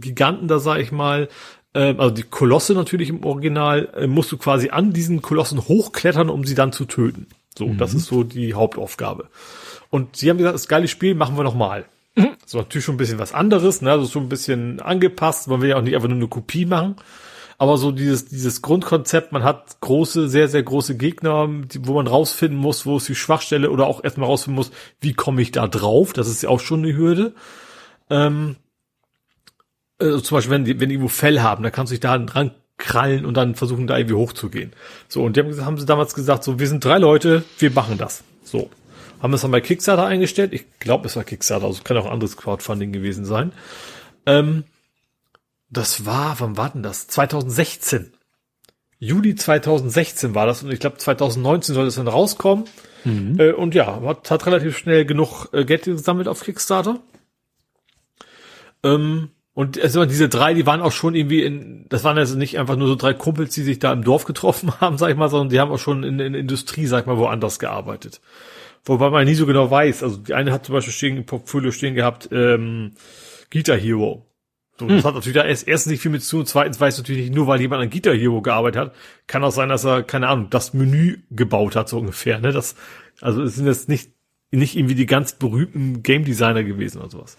Giganten da, sag ich mal, also die Kolosse natürlich im Original, musst du quasi an diesen Kolossen hochklettern, um sie dann zu töten. So, Das ist so die Hauptaufgabe. Und sie haben gesagt, das geile Spiel, machen wir nochmal. Das war natürlich schon ein bisschen was anderes, ne? Also schon ein bisschen angepasst. Man will ja auch nicht einfach nur eine Kopie machen. Aber so dieses Grundkonzept, man hat große, sehr, sehr große Gegner, wo man rausfinden muss, wo ist die Schwachstelle oder auch erstmal rausfinden muss, wie komme ich da drauf? Das ist ja auch schon eine Hürde. Zum Beispiel, wenn die irgendwo Fell haben, dann kannst du dich da dran krallen und dann versuchen, da irgendwie hochzugehen. So, und die haben sie damals gesagt, so, wir sind 3 Leute, wir machen das. So. Haben wir es dann bei Kickstarter eingestellt? Ich glaube, es war Kickstarter, also kann auch ein anderes Crowdfunding gewesen sein. Das war, wann war denn das? 2016. Juli 2016 war das und ich glaube 2019 soll es dann rauskommen. Mhm. Und ja, hat relativ schnell genug Geld gesammelt auf Kickstarter. Und also diese 3, die waren auch schon irgendwie das waren also nicht einfach nur so 3 Kumpels, die sich da im Dorf getroffen haben, sag ich mal, sondern die haben auch schon in Industrie, sag ich mal, woanders gearbeitet. Wobei man nie so genau weiß. Also die eine hat zum Beispiel im Portfolio stehen gehabt, Guitar Hero. So, das hat natürlich da erstens nicht viel mit zu tun, zweitens weiß natürlich nicht, nur weil jemand an Guitar Hero gearbeitet hat, kann auch sein, dass er, keine Ahnung, das Menü gebaut hat, so ungefähr, ne, das, also es sind jetzt nicht irgendwie die ganz berühmten Game Designer gewesen oder sowas.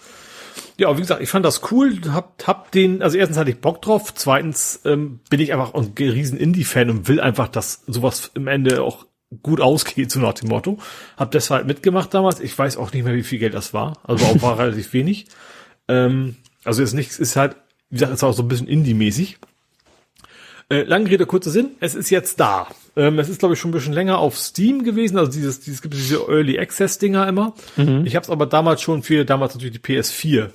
Ja, wie gesagt, ich fand das cool, hab den, also erstens hatte ich Bock drauf, zweitens, bin ich einfach ein riesen Indie-Fan und will einfach, dass sowas im Ende auch gut ausgeht, so nach dem Motto. Hab das halt mitgemacht damals, ich weiß auch nicht mehr, wie viel Geld das war, also auch war relativ wenig, also jetzt nichts, ist halt, wie gesagt, ist auch so ein bisschen Indie-mäßig. Lange Rede, kurzer Sinn, es ist jetzt da. Es ist, glaube ich, schon ein bisschen länger auf Steam gewesen, also dieses gibt es diese Early Access-Dinger immer. Mhm. Ich habe es aber damals schon für, damals natürlich die PS4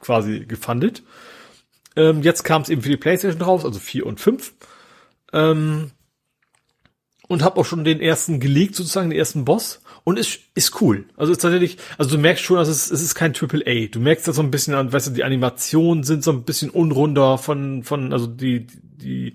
quasi gefundet. Jetzt kam es eben für die PlayStation raus, also 4 und 5. Und habe auch schon den ersten gelegt, sozusagen, den ersten Boss. Und ist cool. Also ist tatsächlich, also du merkst schon, also es ist kein AAA. Du merkst das so ein bisschen an, weißt du, die Animationen sind so ein bisschen unrunder von, also die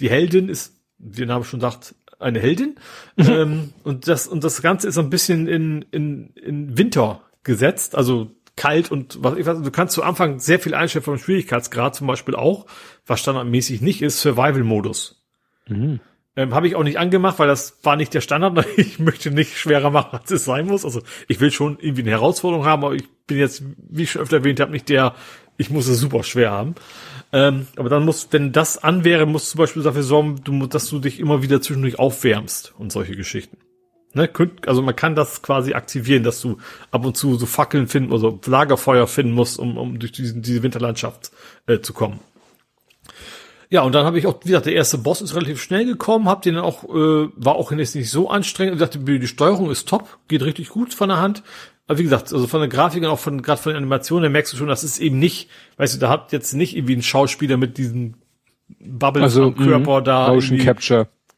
Heldin ist, wie der Name schon sagt, eine Heldin. Und das Ganze ist so ein bisschen in Winter gesetzt, also kalt und was ich weiß, du kannst zu Anfang sehr viel einstellen vom Schwierigkeitsgrad zum Beispiel auch, was standardmäßig nicht ist, Survival-Modus. Mhm. Habe ich auch nicht angemacht, weil das war nicht der Standard. Ich möchte nicht schwerer machen, als es sein muss. Also ich will schon irgendwie eine Herausforderung haben, aber ich bin jetzt, wie ich schon öfter erwähnt habe, nicht der, ich muss es super schwer haben. Aber dann wenn das an wäre, musst du zum Beispiel dafür sorgen, dass du dich immer wieder zwischendurch aufwärmst und solche Geschichten. Ne? Also man kann das quasi aktivieren, dass du ab und zu so Fackeln finden oder so Lagerfeuer finden musst, um durch diese Winterlandschaft zu kommen. Ja, und dann habe ich auch, wie gesagt, der erste Boss ist relativ schnell gekommen, hab den dann auch, war auch jetzt nicht so anstrengend. Ich dachte, die Steuerung ist top, geht richtig gut von der Hand. Aber wie gesagt, also von der Grafik und auch gerade von den Animationen, da merkst du schon, das ist eben nicht, weißt du, da habt jetzt nicht irgendwie einen Schauspieler mit diesen Bubbles am Körper da.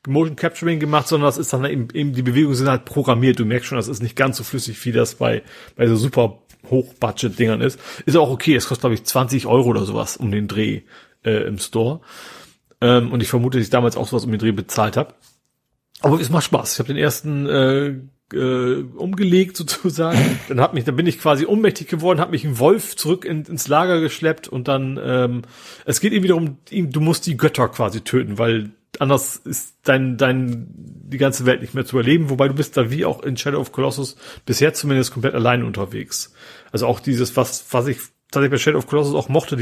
Motion Capturing gemacht, sondern das ist dann eben, die Bewegungen sind halt programmiert. Du merkst schon, das ist nicht ganz so flüssig, wie das bei so super Hochbudget-Dingern ist. Ist auch okay, es kostet, glaube ich, 20 € oder sowas um den Dreh. Im Store. Und ich vermute, dass ich damals auch sowas um den Dreh bezahlt habe. Aber es macht Spaß. Ich habe den ersten umgelegt sozusagen. Dann bin ich quasi ohnmächtig geworden, habe mich ein Wolf zurück ins Lager geschleppt und dann es geht eben wiederum, du musst die Götter quasi töten, weil anders ist die ganze Welt nicht mehr zu überleben, wobei du bist da wie auch in Shadow of Colossus bisher zumindest komplett allein unterwegs. Also auch dieses, was ich tatsächlich bei Shadow of Colossus auch mochte,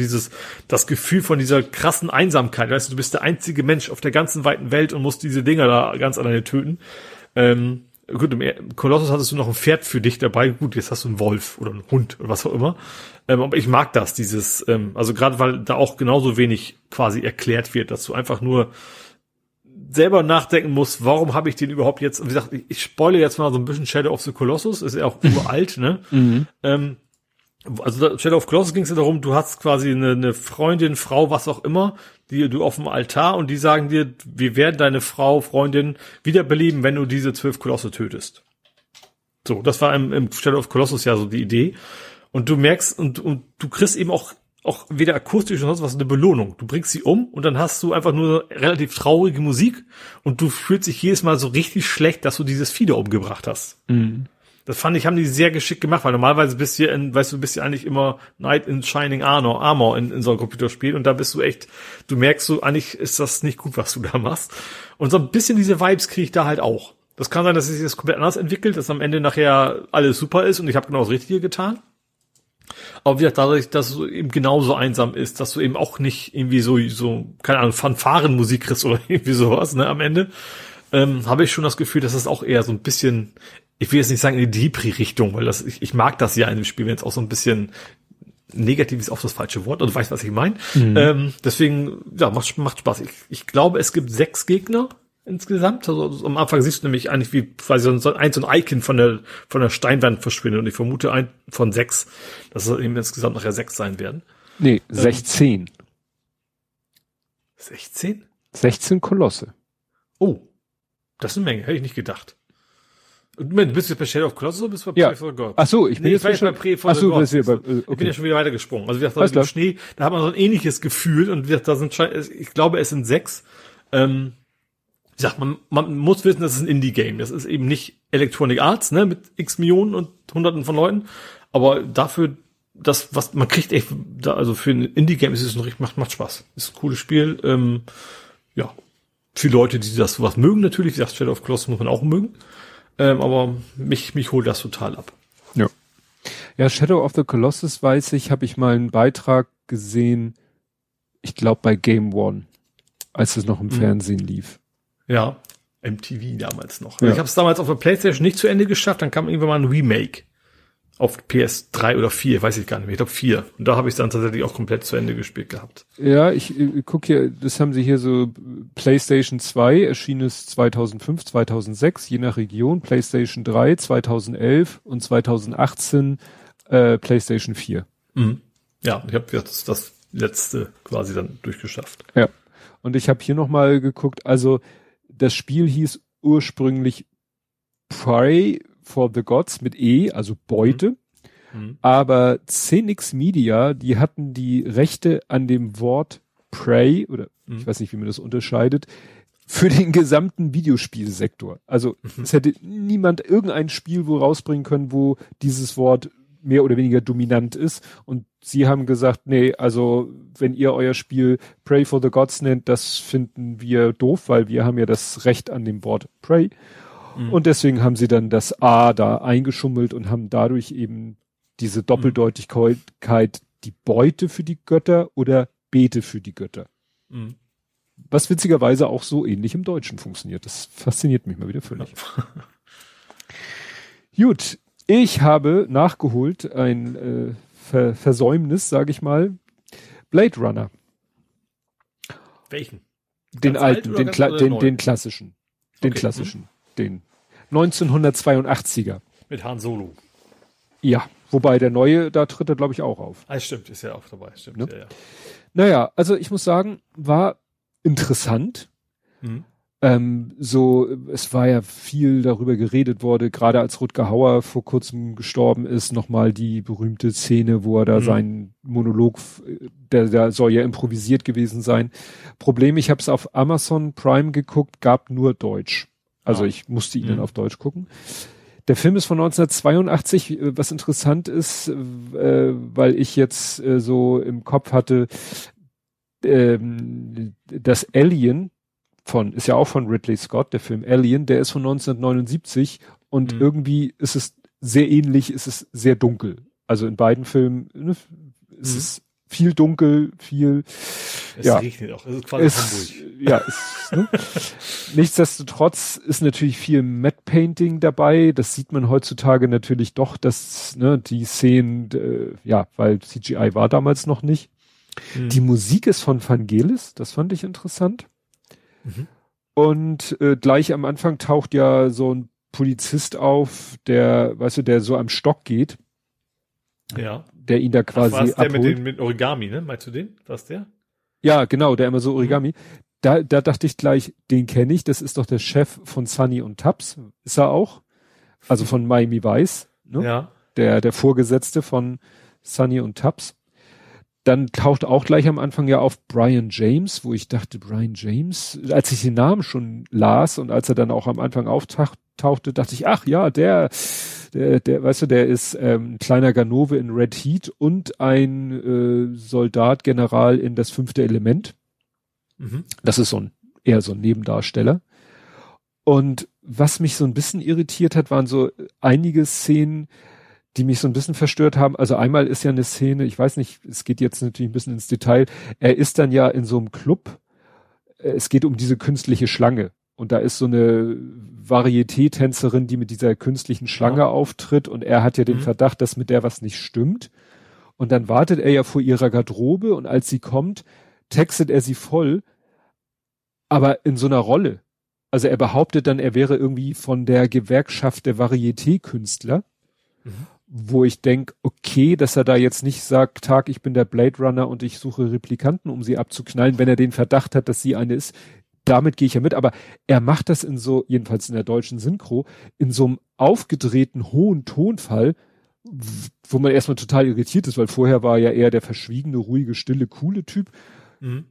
das Gefühl von dieser krassen Einsamkeit. Weißt du, du bist der einzige Mensch auf der ganzen weiten Welt und musst diese Dinger da ganz alleine töten. Gut, im Colossus hattest du noch ein Pferd für dich dabei. Gut, jetzt hast du einen Wolf oder einen Hund oder was auch immer. Aber ich mag das, also gerade weil da auch genauso wenig quasi erklärt wird, dass du einfach nur selber nachdenken musst, warum habe ich den überhaupt jetzt, wie gesagt, ich spoile jetzt mal so ein bisschen Shadow of the Colossus, ist ja auch uralt, ne? Mhm. Also Shadow of Colossus ging es ja darum, du hast quasi eine Freundin, Frau, was auch immer, die du auf dem Altar und die sagen dir, wir werden deine Frau, Freundin wiederbeleben, wenn du diese 12 Kolosse tötest. So, das war im Shadow of Colossus ja so die Idee. Und du merkst und du kriegst eben auch auch weder akustisch noch sonst was eine Belohnung. Du bringst sie um und dann hast du einfach nur relativ traurige Musik und du fühlst dich jedes Mal so richtig schlecht, dass du dieses Vieh da umgebracht hast. Mhm. Das fand ich, haben die sehr geschickt gemacht, weil normalerweise bist du, bist du eigentlich immer Knight in Shining Armor in so einem Computerspiel und da bist du echt, du merkst so, eigentlich ist das nicht gut, was du da machst. Und so ein bisschen diese Vibes kriege ich da halt auch. Das kann sein, dass es sich jetzt komplett anders entwickelt, dass am Ende nachher alles super ist und ich habe genau das Richtige getan. Aber wie gesagt, dadurch, dass es eben genauso einsam ist, dass du eben auch nicht irgendwie so keine Ahnung, Fanfarenmusik kriegst oder irgendwie sowas, ne, am Ende, habe ich schon das Gefühl, dass es auch eher so ein bisschen, ich will jetzt nicht sagen in die Depri-Richtung, weil das, ich mag das ja in dem Spiel, wenn es auch so ein bisschen negativ ist, auch das falsche Wort, und du weißt, was ich meine. Mhm. Deswegen, ja, macht Spaß. Ich glaube, es gibt 6 Gegner insgesamt. Also am Anfang siehst du nämlich eigentlich, wie quasi so ein Icon von der Steinwand verschwindet, und ich vermute ein von 6, dass es eben insgesamt nachher 6 sein werden. Nee, 16. 16? 16 Kolosse. Oh, das ist eine Menge, hätte ich nicht gedacht. Moment, bist du jetzt bei Shadow of Colossus oder bist du bei Prey for the God? Achso, ich bin ja schon wieder weitergesprungen. Also wir haben im Schnee, da hat man so ein ähnliches Gefühl, und ich glaube, es sind 6. Ich sag, man muss wissen, das ist ein Indie-Game. Das ist eben nicht Electronic Arts, ne, mit x Millionen und Hunderten von Leuten. Aber dafür, das, was man kriegt, echt, da, also für ein Indie-Game ist es richtig, macht Spaß. Ist ein cooles Spiel. Ja, für Leute, die das sowas mögen, natürlich. Wie gesagt, Shadow of Colossus muss man auch mögen. Aber mich holt das total ab. Ja. Ja, Shadow of the Colossus, weiß ich, habe ich mal einen Beitrag gesehen, ich glaube bei Game One, als es noch im Fernsehen lief. Ja, MTV damals noch. Ja. Ich habe es damals auf der PlayStation nicht zu Ende geschafft, dann kam irgendwann mal ein Remake auf PS3 oder 4, weiß ich gar nicht mehr, ich glaube 4. Und da habe ich es dann tatsächlich auch komplett zu Ende gespielt gehabt. Ja, ich guck hier, das haben sie hier so, PlayStation 2 erschien es 2005, 2006, je nach Region, PlayStation 3 2011 und 2018 PlayStation 4. Mhm. Ja, ich habe jetzt das letzte quasi dann durchgeschafft. Ja, und ich habe hier nochmal geguckt, also das Spiel hieß ursprünglich Prey for the Gods mit E, also Beute. Mhm. Aber Cenix Media, die hatten die Rechte an dem Wort Prey, oder ich weiß nicht, wie man das unterscheidet, für den gesamten Videospielsektor. Also es hätte niemand irgendein Spiel wo rausbringen können, wo dieses Wort mehr oder weniger dominant ist. Und sie haben gesagt, nee, also wenn ihr euer Spiel Prey for the Gods nennt, das finden wir doof, weil wir haben ja das Recht an dem Wort Prey. Und deswegen haben sie dann das A da eingeschummelt und haben dadurch eben diese Doppeldeutigkeit, die Beute für die Götter oder Bete für die Götter. Mhm. Was witzigerweise auch so ähnlich im Deutschen funktioniert. Das fasziniert mich mal wieder völlig. Ja. Gut, ich habe nachgeholt ein Versäumnis, sage ich mal. Blade Runner. Welchen? Den alten, den klassischen. Den okay. Klassischen. Mhm. Den 1982er. Mit Han Solo. Ja, wobei der neue, da tritt er, glaube ich, auch auf. Ah, stimmt, ist ja auch dabei. Stimmt, ne? Ja. Naja, also ich muss sagen, war interessant. Mhm. Es war ja viel darüber geredet wurde, gerade als Rutger Hauer vor kurzem gestorben ist, nochmal die berühmte Szene, wo er da seinen Monolog, der soll ja improvisiert gewesen sein. Problem, ich habe es auf Amazon Prime geguckt, gab nur Deutsch. Also ich musste ihn dann auf Deutsch gucken. Der Film ist von 1982, was interessant ist, weil ich jetzt so im Kopf hatte, das Alien ist ja auch von Ridley Scott, der Film Alien, der ist von 1979 und irgendwie ist es sehr ähnlich, ist es sehr dunkel. Also in beiden Filmen, ne, ist es viel dunkel, Es regnet auch, es ist quasi Hamburg. Ja, ne? Nichtsdestotrotz ist natürlich viel Matte-Painting dabei, das sieht man heutzutage natürlich doch, dass ne, die Szenen, weil CGI war damals noch nicht. Mhm. Die Musik ist von Vangelis, das fand ich interessant. Mhm. Und gleich am Anfang taucht ja so ein Polizist auf, der so am Stock geht. Ja. Der ihn da quasi abholt. Der mit Origami, ne? Meinst du den? Was der? Ja, genau, der immer so Origami. Da dachte ich gleich, den kenne ich. Das ist doch der Chef von Sunny und Tubbs. Ist er auch. Also von Miami Vice. Ne? Ja. Der Vorgesetzte von Sunny und Tubbs. Dann taucht auch gleich am Anfang ja auf Brian James, wo ich dachte, Brian James, als ich den Namen schon las und als er dann auch am Anfang auftauchte, dachte ich, ach ja, der weißt du, der ist ein kleiner Ganove in Red Heat und ein Soldat, General in Das fünfte Element. Mhm. Das ist eher so ein Nebendarsteller. Und was mich so ein bisschen irritiert hat, waren so einige Szenen, die mich so ein bisschen verstört haben. Also einmal ist ja eine Szene, ich weiß nicht, es geht jetzt natürlich ein bisschen ins Detail. Er ist dann ja in so einem Club. Es geht um diese künstliche Schlange. Und da ist so eine Varieté-Tänzerin, die mit dieser künstlichen Schlange auftritt. Und er hat ja den Verdacht, dass mit der was nicht stimmt. Und dann wartet er ja vor ihrer Garderobe. Und als sie kommt, textet er sie voll. Aber in so einer Rolle. Also er behauptet dann, er wäre irgendwie von der Gewerkschaft der Varieté-Künstler. Mhm. Wo ich denke, okay, dass er da jetzt nicht sagt, Tag, ich bin der Blade Runner und ich suche Replikanten, um sie abzuknallen, wenn er den Verdacht hat, dass sie eine ist. Damit gehe ich ja mit, aber er macht das in so, jedenfalls in der deutschen Synchro, in so einem aufgedrehten, hohen Tonfall, wo man erstmal total irritiert ist, weil vorher war ja eher der verschwiegene, ruhige, stille, coole Typ. Mhm.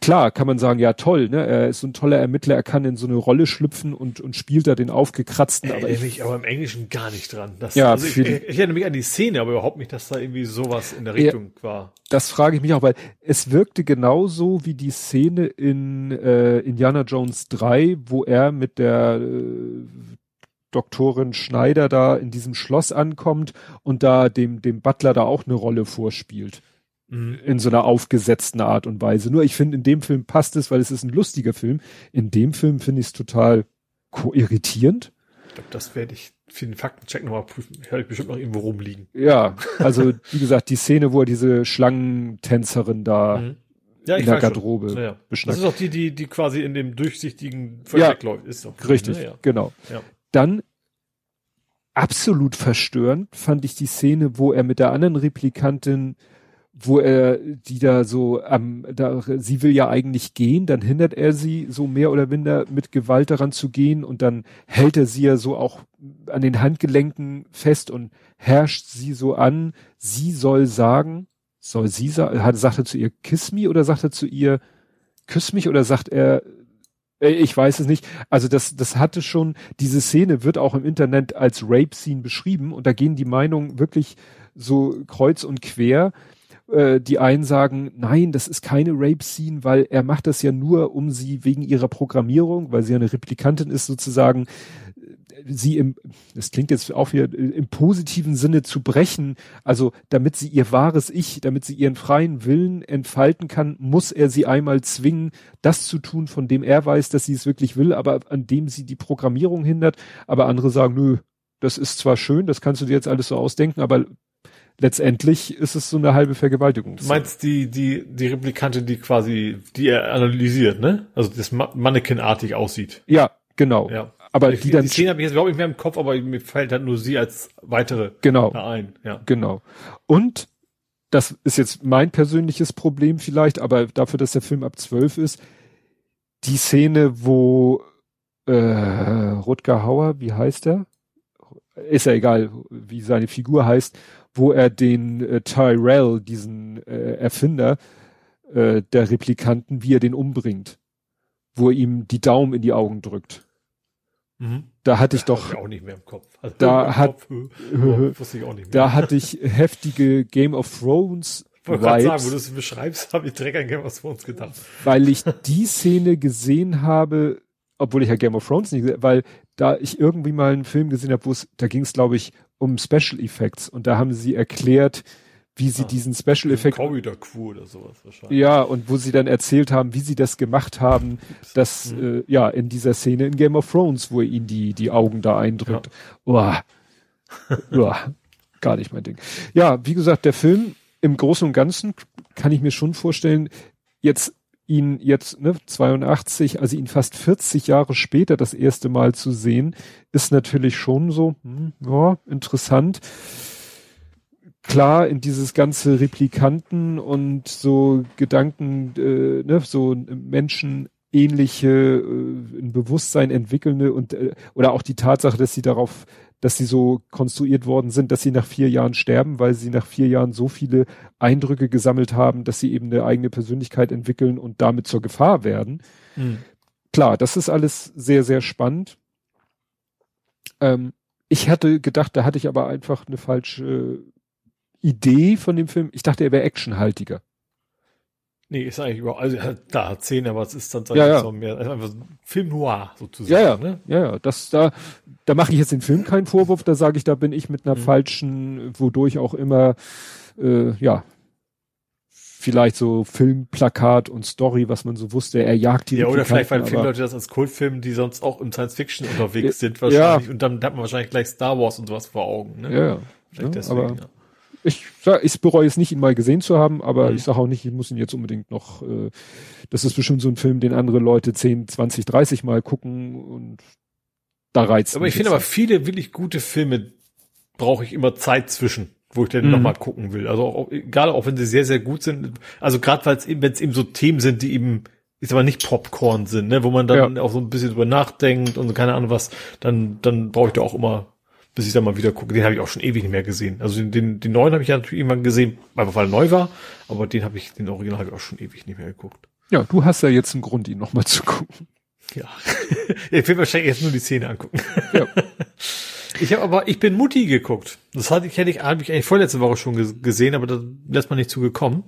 Klar, kann man sagen, ja toll, ne? Er ist so ein toller Ermittler, er kann in so eine Rolle schlüpfen und spielt da den aufgekratzten. Aber erinnere mich aber im Englischen gar nicht dran. Das, ja, also ich erinnere mich an die Szene, aber überhaupt nicht, dass da irgendwie sowas in der Richtung war. Das frage ich mich auch, weil es wirkte genauso wie die Szene in Indiana Jones 3, wo er mit der Doktorin Schneider da in diesem Schloss ankommt und da dem Butler da auch eine Rolle vorspielt. In so einer aufgesetzten Art und Weise. Nur ich finde, in dem Film passt es, weil es ist ein lustiger Film. In dem Film finde ich es total irritierend. Ich glaube, das werde ich für den Faktencheck nochmal prüfen. Ich werde bestimmt noch irgendwo rumliegen. Ja, also wie gesagt, die Szene, wo er diese Schlangentänzerin da in der Garderobe beschnackt. Das ist doch die quasi in dem durchsichtigen Versteck läuft. Ist doch richtig, genau. Ja. Dann absolut verstörend fand ich die Szene, wo er mit der anderen Replikantin sie will ja eigentlich gehen, dann hindert er sie so mehr oder minder mit Gewalt daran zu gehen und dann hält er sie ja so auch an den Handgelenken fest und herrscht sie so an, sie soll sagen, sagt er zu ihr Kiss me oder sagt er zu ihr Küss mich oder sagt er, ich weiß es nicht, also das hatte schon, diese Szene wird auch im Internet als Rape-Scene beschrieben und da gehen die Meinungen wirklich so kreuz und quer. Die einen sagen, nein, das ist keine Rape-Scene, weil er macht das ja nur, um sie wegen ihrer Programmierung, weil sie ja eine Replikantin ist sozusagen, sie das klingt jetzt auch wieder, im positiven Sinne zu brechen, also damit sie ihr wahres Ich, damit sie ihren freien Willen entfalten kann, muss er sie einmal zwingen, das zu tun, von dem er weiß, dass sie es wirklich will, aber an dem sie die Programmierung hindert. Aber andere sagen, nö, das ist zwar schön, das kannst du dir jetzt alles so ausdenken, aber letztendlich ist es so eine halbe Vergewaltigung. Du meinst die Replikantin, die er analysiert, ne? Also das Mannequin-artig aussieht. Ja, genau. Ja. Aber die Szene habe ich jetzt überhaupt nicht mehr im Kopf, aber mir fällt halt nur sie als weitere da ein. Ja. Genau. Und das ist jetzt mein persönliches Problem vielleicht, aber dafür, dass der Film ab 12 ist, die Szene, wo Rutger Hauer, wie heißt er? Ist ja egal, wie seine Figur heißt, wo er den Tyrell, diesen Erfinder der Replikanten, wie er den umbringt, wo er ihm die Daumen in die Augen drückt. Mhm. Da hatte ich doch auch nicht mehr im Kopf. Also da hatte ich heftige Game of Thrones. Ich wollte gerade sagen, wo du es beschreibst, habe ich direkt an Game of Thrones gedacht. Weil ich die Szene gesehen habe, obwohl ich ja Game of Thrones nicht, weil da ich irgendwie mal einen Film gesehen habe, da ging es, glaube ich, um Special Effects und da haben sie erklärt, wie sie diesen Special Effekt Corridor Crew oder sowas wahrscheinlich. Ja, und wo sie dann erzählt haben, wie sie das gemacht haben, dass in dieser Szene in Game of Thrones, wo er ihnen die Augen da eindrückt. Boah. Ja. Gar nicht mein Ding. Ja, wie gesagt, der Film im Großen und Ganzen kann ich mir schon vorstellen, jetzt 82, also ihn fast 40 Jahre später das erste Mal zu sehen, ist natürlich schon so, interessant. Klar, in dieses ganze Replikanten und so Gedanken, so menschenähnliche, ein Bewusstsein entwickelnde und oder auch die Tatsache, dass sie darauf dass sie so konstruiert worden sind, dass sie nach 4 Jahren sterben, weil sie nach 4 Jahren so viele Eindrücke gesammelt haben, dass sie eben eine eigene Persönlichkeit entwickeln und damit zur Gefahr werden. Mhm. Klar, das ist alles sehr, sehr spannend. Ich hatte gedacht, da hatte ich aber einfach eine falsche Idee von dem Film. Ich dachte, er wäre actionhaltiger. Nee, ist eigentlich überhaupt, also da hat 10, aber es ist dann so mehr, also einfach Film noir sozusagen. Da mache ich jetzt den Film keinen Vorwurf, da sage ich, da bin ich mit einer falschen, wodurch auch immer, vielleicht so Filmplakat und Story, was man so wusste, er jagt die. Ja, oder vielleicht, weil viele Leute das als Kultfilm, die sonst auch im Science-Fiction unterwegs sind wahrscheinlich, und dann hat man wahrscheinlich gleich Star Wars und sowas vor Augen. Ne? Ja, vielleicht deswegen, Ich bereue es nicht, ihn mal gesehen zu haben, aber ich sage auch nicht, ich muss ihn jetzt unbedingt noch, das ist bestimmt so ein Film, den andere Leute 10, 20, 30 mal gucken und da reizt aber mich. Aber viele wirklich gute Filme brauche ich immer Zeit zwischen, wo ich dann nochmal gucken will. Also auch, egal, auch wenn sie sehr, sehr gut sind, also gerade weil es eben, wenn es eben so Themen sind, die eben, ich sag mal, nicht Popcorn sind, ne, wo man dann auch so ein bisschen drüber nachdenkt und so, keine Ahnung was, dann brauche ich da auch immer, bis ich da mal wieder gucke. Den habe ich auch schon ewig nicht mehr gesehen. Also den neuen habe ich ja natürlich irgendwann gesehen, einfach weil er neu war, aber den Original habe ich auch schon ewig nicht mehr geguckt. Ja, du hast ja jetzt einen Grund, ihn nochmal zu gucken. Ja. Ich will wahrscheinlich jetzt nur die Szene angucken. Ja. Ich bin Mutti geguckt. Das hätte ich eigentlich vorletzte Woche schon gesehen, aber da lässt man nicht zugekommen.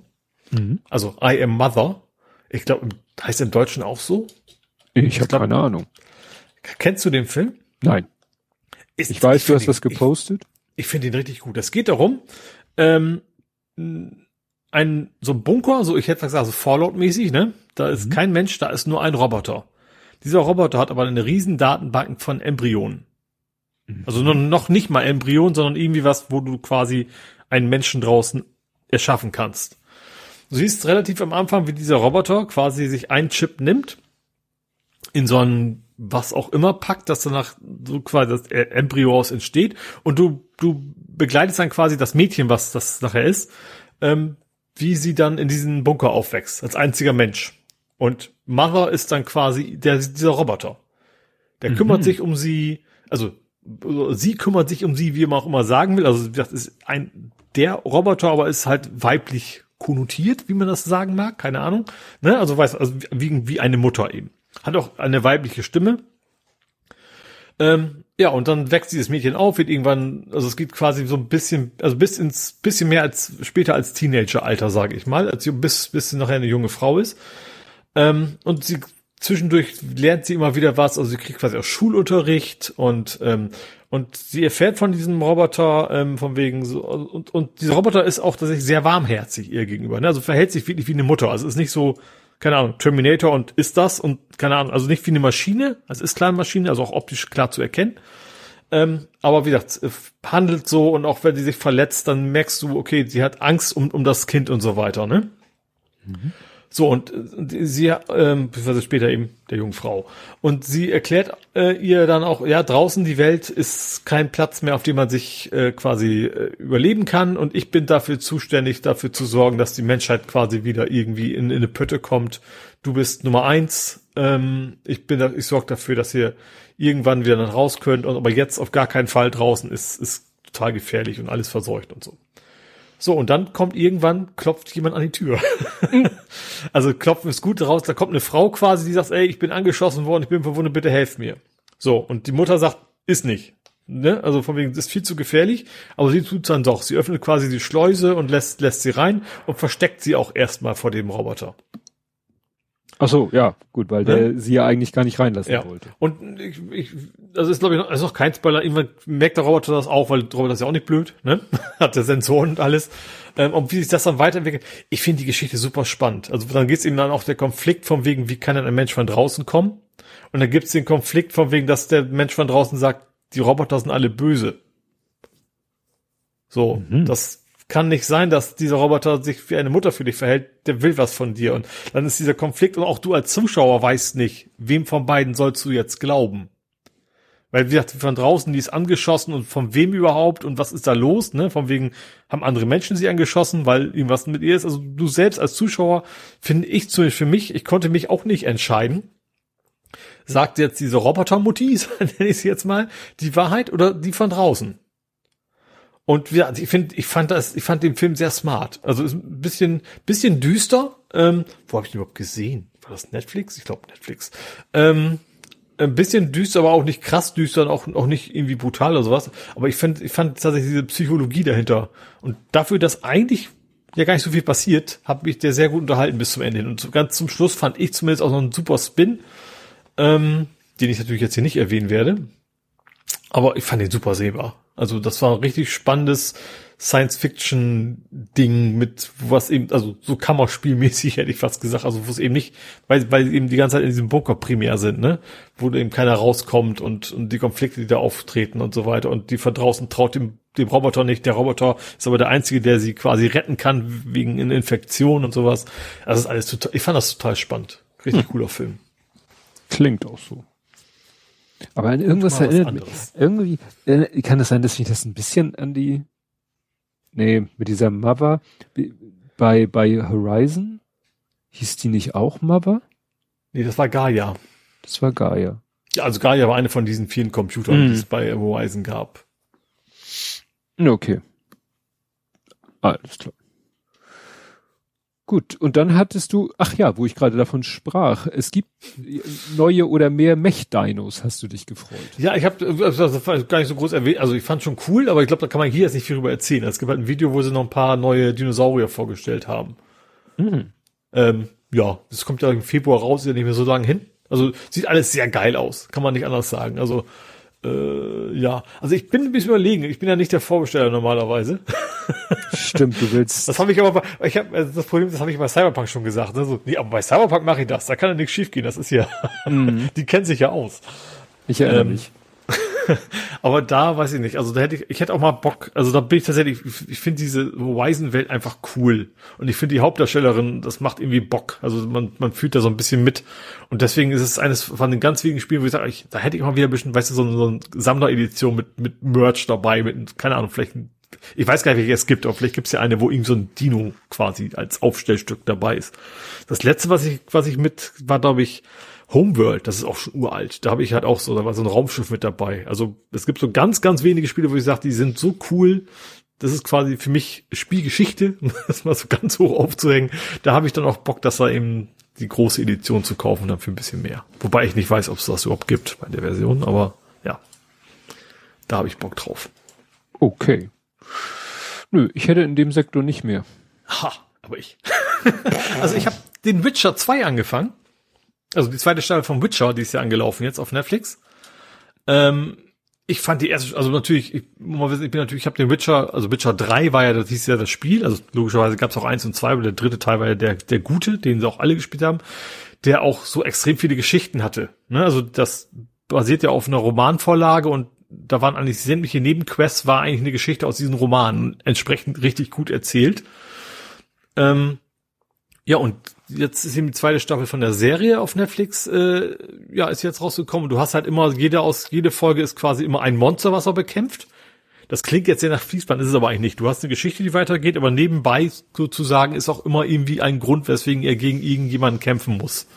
Mhm. Also I Am Mother. Ich glaube, heißt im Deutschen auch so? Ich habe keine Ahnung. Kennst du den Film? Nein. Ich weiß, du hast das gepostet. Ich finde ihn richtig gut. Es geht darum, so ein Bunker, so ich hätte gesagt, so Fallout-mäßig, ne? Da ist kein Mensch, da ist nur ein Roboter. Dieser Roboter hat aber eine riesen Datenbank von Embryonen. Also noch nicht mal Embryonen, sondern irgendwie was, wo du quasi einen Menschen draußen erschaffen kannst. Du siehst relativ am Anfang, wie dieser Roboter quasi sich einen Chip nimmt, in so einen was auch immer packt, dass danach so quasi das Embryo aus entsteht und du begleitest dann quasi das Mädchen, was das nachher ist, wie sie dann in diesen Bunker aufwächst, als einziger Mensch. Und Mother ist dann quasi dieser Roboter. Der kümmert sich um sie, also sie kümmert sich um sie, wie man auch immer sagen will. Also das ist der Roboter, aber ist halt weiblich konnotiert, wie man das sagen mag, keine Ahnung. Ne? Also wie eine Mutter eben. Hat auch eine weibliche Stimme. Und dann wächst dieses Mädchen auf, wird irgendwann, also es geht quasi so ein bisschen, also bis ins bisschen mehr als später als Teenageralter, sage ich mal, als bis sie nachher eine junge Frau ist. Und sie zwischendurch lernt sie immer wieder was, also sie kriegt quasi auch Schulunterricht und sie erfährt von diesem Roboter, von wegen so, und dieser Roboter ist auch tatsächlich sehr warmherzig ihr gegenüber, ne? Also verhält sich wirklich wie eine Mutter, also ist nicht so, keine Ahnung, Terminator und ist das und keine Ahnung, also nicht wie eine Maschine, also ist klar eine Maschine, also auch optisch klar zu erkennen, aber wie gesagt, handelt so und auch wenn sie sich verletzt, dann merkst du, okay, sie hat Angst um das Kind und so weiter, ne? Mhm. So, und sie, beziehungsweise später eben der jungen Frau. Und sie erklärt ihr dann auch, ja, draußen die Welt ist kein Platz mehr, auf dem man sich quasi überleben kann. Und ich bin dafür zuständig, dafür zu sorgen, dass die Menschheit quasi wieder irgendwie in eine Pötte kommt. Du bist Nummer 1. Ich sorge dafür, dass ihr irgendwann wieder dann raus könnt. Aber jetzt auf gar keinen Fall draußen ist total gefährlich und alles verseucht und so. So, und dann kommt irgendwann, klopft jemand an die Tür. Also klopfen ist gut raus, da kommt eine Frau quasi, die sagt, ey, ich bin angeschossen worden, ich bin verwundet, bitte helft mir. So, und die Mutter sagt, ist nicht. Ne? Also von wegen, das ist viel zu gefährlich, aber sie tut's dann doch. Sie öffnet quasi die Schleuse und lässt sie rein und versteckt sie auch erstmal vor dem Roboter. Ach so, ja, gut, weil der sie ja eigentlich gar nicht reinlassen wollte. Und also ist, glaube ich, noch kein Spoiler. Irgendwann merkt der Roboter das auch, weil der Roboter ist ja auch nicht blöd, ne? Hat ja Sensoren und alles. Und wie sich das dann weiterentwickelt. Ich finde die Geschichte super spannend. Also dann geht's eben dann auch der Konflikt von wegen, wie kann denn ein Mensch von draußen kommen? Und dann gibt's den Konflikt von wegen, dass der Mensch von draußen sagt, die Roboter sind alle böse. So, das kann nicht sein, dass dieser Roboter sich wie eine Mutter für dich verhält, der will was von dir. Und dann ist dieser Konflikt und auch du als Zuschauer weißt nicht, wem von beiden sollst du jetzt glauben. Weil, wie gesagt, von draußen, die ist angeschossen und von wem überhaupt und was ist da los, ne? Von wegen, haben andere Menschen sie angeschossen, weil irgendwas mit ihr ist. Also du selbst als Zuschauer, finde ich zumindest für mich, ich konnte mich auch nicht entscheiden. Sagt jetzt diese Roboter-Mutti, nenne ich sie jetzt mal, die Wahrheit oder die von draußen? Und ja, ich fand den Film sehr smart. Also ist ein bisschen düster. Wo habe ich den überhaupt gesehen? War das Netflix? Ich glaube Netflix. Ein bisschen düster, aber auch nicht krass düster und auch nicht irgendwie brutal oder sowas. Aber ich fand tatsächlich diese Psychologie dahinter. Und dafür, dass eigentlich ja gar nicht so viel passiert, habe ich der sehr gut unterhalten bis zum Ende hin. Und ganz zum Schluss fand ich zumindest auch noch einen super Spin, den ich natürlich jetzt hier nicht erwähnen werde. Aber ich fand den super sehbar. Also das war ein richtig spannendes Science-Fiction-Ding mit, was eben, also so kammerspielmäßig hätte ich fast gesagt, also wo es eben nicht, weil eben die ganze Zeit in diesem Bunker primär sind, ne, wo eben keiner rauskommt und die Konflikte, die da auftreten und so weiter, und die von draußen traut dem Roboter nicht, der Roboter ist aber der Einzige, der sie quasi retten kann wegen einer Infektion und sowas. Also ist alles total, ich fand das total spannend. Richtig cooler Film. Klingt auch so. Aber an irgendwas erinnert mich. Irgendwie kann es sein, dass mich das ein bisschen an die, nee, mit dieser Mother bei Horizon, hieß die nicht auch Mother? Nee, das war Gaia. Ja, also Gaia war eine von diesen vielen Computern, die es bei Horizon gab. Okay. Alles klar. Gut, und dann hattest du, ach ja, wo ich gerade davon sprach, es gibt neue oder mehr Mech-Dinos, hast du dich gefreut? Ja, ich habe das gar nicht so groß erwähnt, also ich fand schon cool, aber ich glaube, da kann man hier jetzt nicht viel drüber erzählen. Es gibt halt ein Video, wo sie noch ein paar neue Dinosaurier vorgestellt haben. Mhm. Ja, das kommt ja im Februar raus, ist ja nicht mehr so lange hin. Also sieht alles sehr geil aus, kann man nicht anders sagen. Also ja, also ich bin ein bisschen überlegen. Ich bin ja nicht der Vorbesteller normalerweise. Stimmt, du willst. Das habe ich aber bei, das Problem, das habe ich bei Cyberpunk schon gesagt. Ne? So, nee, aber bei Cyberpunk mache ich das. Da kann ja nichts schief gehen. Das ist ja, die kennen sich ja aus. Ich erinnere mich. Aber da weiß ich nicht. Also da hätte ich hätte auch mal Bock. Also da bin ich tatsächlich. Ich finde diese Horizon-Welt einfach cool. Und ich finde die Hauptdarstellerin, das macht irgendwie Bock. Also man fühlt da so ein bisschen mit. Und deswegen ist es eines von den ganz wenigen Spielen, wo ich sage, da hätte ich mal wieder ein bisschen, weißt du, so eine Sammleredition mit Merch dabei, mit keine Ahnung, vielleicht. Ich weiß gar nicht, welche es gibt, aber vielleicht gibt es ja eine, wo irgend so ein Dino quasi als Aufstellstück dabei ist. Das letzte, was ich mit war, glaube ich, Homeworld, das ist auch schon uralt. Da habe ich halt auch so, da war so ein Raumschiff mit dabei. Also es gibt so ganz, ganz wenige Spiele, wo ich sage, die sind so cool. Das ist quasi für mich Spielgeschichte, um das mal so ganz hoch aufzuhängen. Da habe ich dann auch Bock, dass da eben die große Edition zu kaufen, dann für ein bisschen mehr. Wobei ich nicht weiß, ob es das überhaupt gibt bei der Version, aber ja, da habe ich Bock drauf. Okay. Nö, ich hätte in dem Sektor nicht mehr. Ha, aber ich. Also ich habe den Witcher 2 angefangen. Also die zweite Staffel von Witcher, die ist ja angelaufen jetzt auf Netflix. Ich fand die erste, also natürlich, ich habe den Witcher, also Witcher 3 war ja, das hieß ja das Spiel, also logischerweise gab es auch 1 und 2, aber der dritte Teil war ja der gute, den sie auch alle gespielt haben, der auch so extrem viele Geschichten hatte. Ne? Also das basiert ja auf einer Romanvorlage und da waren eigentlich sämtliche Nebenquests, war eigentlich eine Geschichte aus diesen Romanen, entsprechend richtig gut erzählt. Ja, und jetzt ist eben die zweite Staffel von der Serie auf Netflix, ja, ist jetzt rausgekommen. Du hast halt immer, jede Folge ist quasi immer ein Monster, was er bekämpft. Das klingt jetzt sehr nach Fließband, ist es aber eigentlich nicht. Du hast eine Geschichte, die weitergeht, aber nebenbei sozusagen ist auch immer irgendwie ein Grund, weswegen er gegen irgendjemanden kämpfen muss.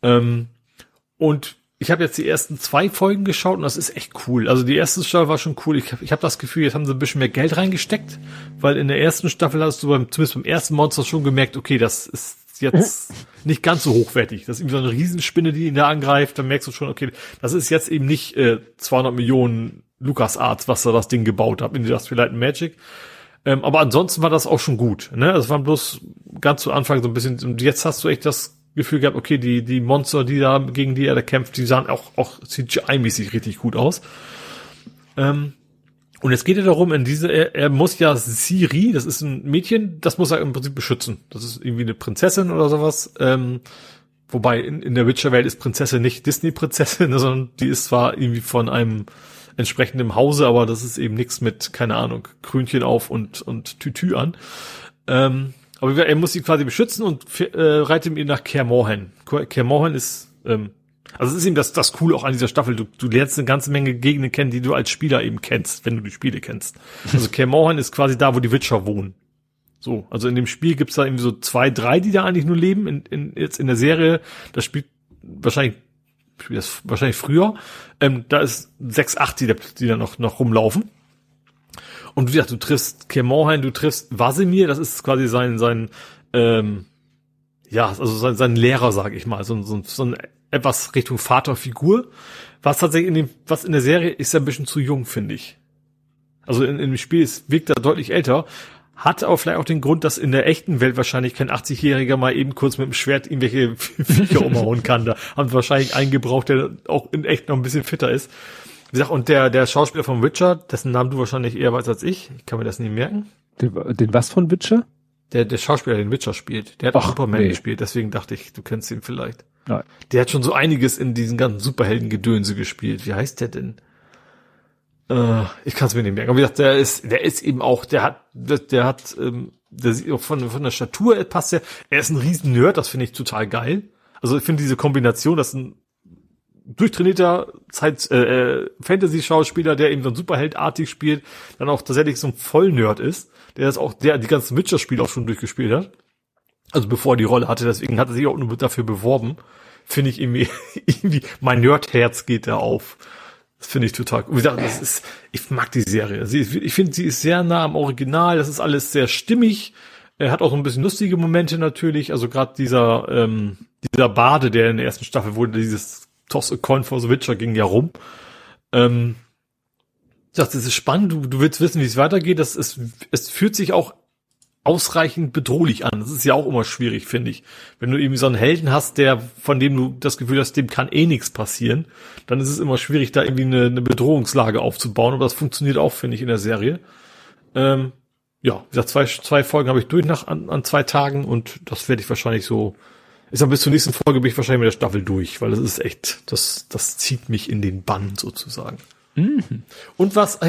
Und ich habe jetzt die ersten 2 Folgen geschaut und das ist echt cool. Also die erste Staffel war schon cool. Ich hab das Gefühl, jetzt haben sie ein bisschen mehr Geld reingesteckt, weil in der ersten Staffel hast du zumindest beim ersten Monster schon gemerkt, okay, das ist jetzt nicht ganz so hochwertig. Das ist eben so eine Riesenspinne, die ihn da angreift. Dann merkst du schon, okay, das ist jetzt eben nicht 200 Millionen LucasArts, was da das Ding gebaut hat in Industrial Light and Magic. Aber ansonsten war das auch schon gut. Ne? Das waren bloß ganz zu Anfang so ein bisschen, und jetzt hast du echt das Gefühl gehabt, okay, die Monster, die da, gegen die er da kämpft, die sahen auch CGI-mäßig richtig gut aus. Und jetzt geht er darum, er muss ja Ciri, das ist ein Mädchen, das muss er im Prinzip beschützen. Das ist irgendwie eine Prinzessin oder sowas. Wobei in der Witcher-Welt ist Prinzessin nicht Disney-Prinzessin, sondern die ist zwar irgendwie von einem entsprechenden Hause, aber das ist eben nichts mit, keine Ahnung, Krönchen auf und Tütü an. Aber er muss sie quasi beschützen und reitet ihm nach Kaer Morhen. Kaer Morhen ist, also es ist eben das Coole auch an dieser Staffel. Du lernst eine ganze Menge Gegenden kennen, die du als Spieler eben kennst, wenn du die Spiele kennst. Also Kaer Morhen ist quasi da, wo die Witcher wohnen. So, also in dem Spiel gibt's da irgendwie so 2, 3, die da eigentlich nur leben. Jetzt in der Serie, das spielt wahrscheinlich spiele das wahrscheinlich früher, da ist 6-8, die da noch rumlaufen. Und wie gesagt, du triffst Kemalheim, du triffst Wasimir, das ist quasi sein Lehrer, sage ich mal, so ein etwas Richtung Vaterfigur, was tatsächlich was in der Serie ist ja ein bisschen zu jung, finde ich. Also in dem Spiel wirkt er deutlich älter, hat aber vielleicht auch den Grund, dass in der echten Welt wahrscheinlich kein 80-Jähriger mal eben kurz mit dem Schwert irgendwelche Viecher umhauen kann. Da haben sie wahrscheinlich einen gebraucht, der auch in echt noch ein bisschen fitter ist. Wie gesagt, und der Schauspieler von Witcher, dessen Namen du wahrscheinlich eher weißt als ich. Ich kann mir das nie merken. Den was von Witcher? Der Schauspieler, den Witcher spielt. Der hat auch Superman gespielt, deswegen dachte ich, du kennst ihn vielleicht. Nein. Der hat schon so einiges in diesen ganzen Superhelden-Gedönse gespielt. Wie heißt der denn? Ich kann es mir nicht merken. Aber wie gesagt, der ist eben auch, der sieht auch von der Statur, passt der. Er ist ein riesen Nerd, das finde ich total geil. Also ich finde diese Kombination, dass ein durchtrainierter Fantasy-Schauspieler, der eben so ein Superheldartig spielt, dann auch tatsächlich so ein Vollnerd ist, der die ganzen Witcher-Spiele auch schon durchgespielt hat. Also bevor er die Rolle hatte, deswegen hat er sich auch nur dafür beworben. Finde ich irgendwie mein Nerd-Herz geht da auf. Das finde ich total gut. Wie gesagt, ich mag die Serie. Ich finde, sie ist sehr nah am Original. Das ist alles sehr stimmig. Er hat auch so ein bisschen lustige Momente natürlich. Also gerade dieser Bade, der in der ersten Staffel wurde, dieses Toss a Coin for the Witcher ging ja rum. Ich dachte, das ist spannend. Du willst wissen, wie es weitergeht. Es fühlt sich auch ausreichend bedrohlich an. Das ist ja auch immer schwierig, finde ich. Wenn du eben so einen Helden hast, von dem du das Gefühl hast, dem kann eh nichts passieren, dann ist es immer schwierig, da irgendwie eine Bedrohungslage aufzubauen. Aber das funktioniert auch, finde ich, in der Serie. Wie gesagt, zwei Folgen habe ich durch an 2 Tagen und das werde ich wahrscheinlich bis zur nächsten Folge bin ich wahrscheinlich mit der Staffel durch, weil das ist echt, das zieht mich in den Bann sozusagen. Mhm. Und was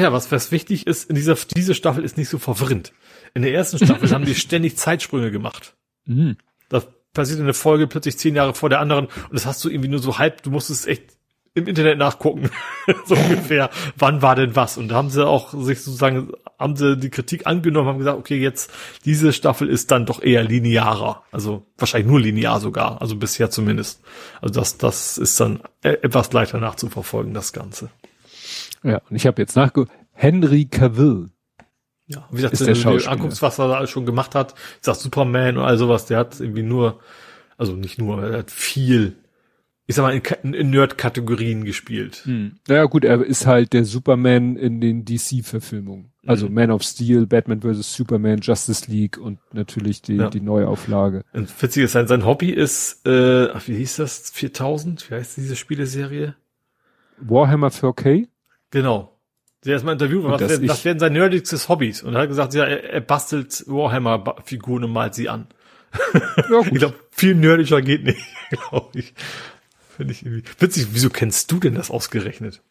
wichtig ist, in diese Staffel ist nicht so verwirrend. In der ersten Staffel haben die ständig Zeitsprünge gemacht. Mhm. Das passiert in der Folge plötzlich 10 Jahre vor der anderen und das hast du irgendwie nur so halb, du musstest echt im Internet nachgucken, so ungefähr, wann war denn was. Und da haben sie auch sich sozusagen, haben sie die Kritik angenommen, haben gesagt, okay, jetzt diese Staffel ist dann doch eher linearer. Also wahrscheinlich nur linear sogar, also bisher zumindest. Also das ist dann etwas leichter nachzuverfolgen, das Ganze. Ja, und ich habe jetzt nachgeguckt, Henry Cavill. Ja, wie gesagt, wenn du dir anguckst, was er da alles schon gemacht hat, ich sag Superman und all sowas, der hat irgendwie er hat viel, ich sag mal, in Nerd-Kategorien gespielt. Hm. Naja gut, er ist halt der Superman in den DC-Verfilmungen. Also Man of Steel, Batman vs. Superman, Justice League und natürlich die Neuauflage. Und witzig ist, sein Hobby ist, wie hieß das, 4000? Wie heißt diese Spieleserie? Warhammer 4K? Genau. Der ist mal interviewt, was werden seine nerdigsten Hobbys? Und er hat gesagt, ja, er bastelt Warhammer-Figuren und malt sie an. Ja, ich glaube, viel nerdiger geht nicht, glaube ich. Finde ich irgendwie. Witzig, wieso kennst du denn das ausgerechnet?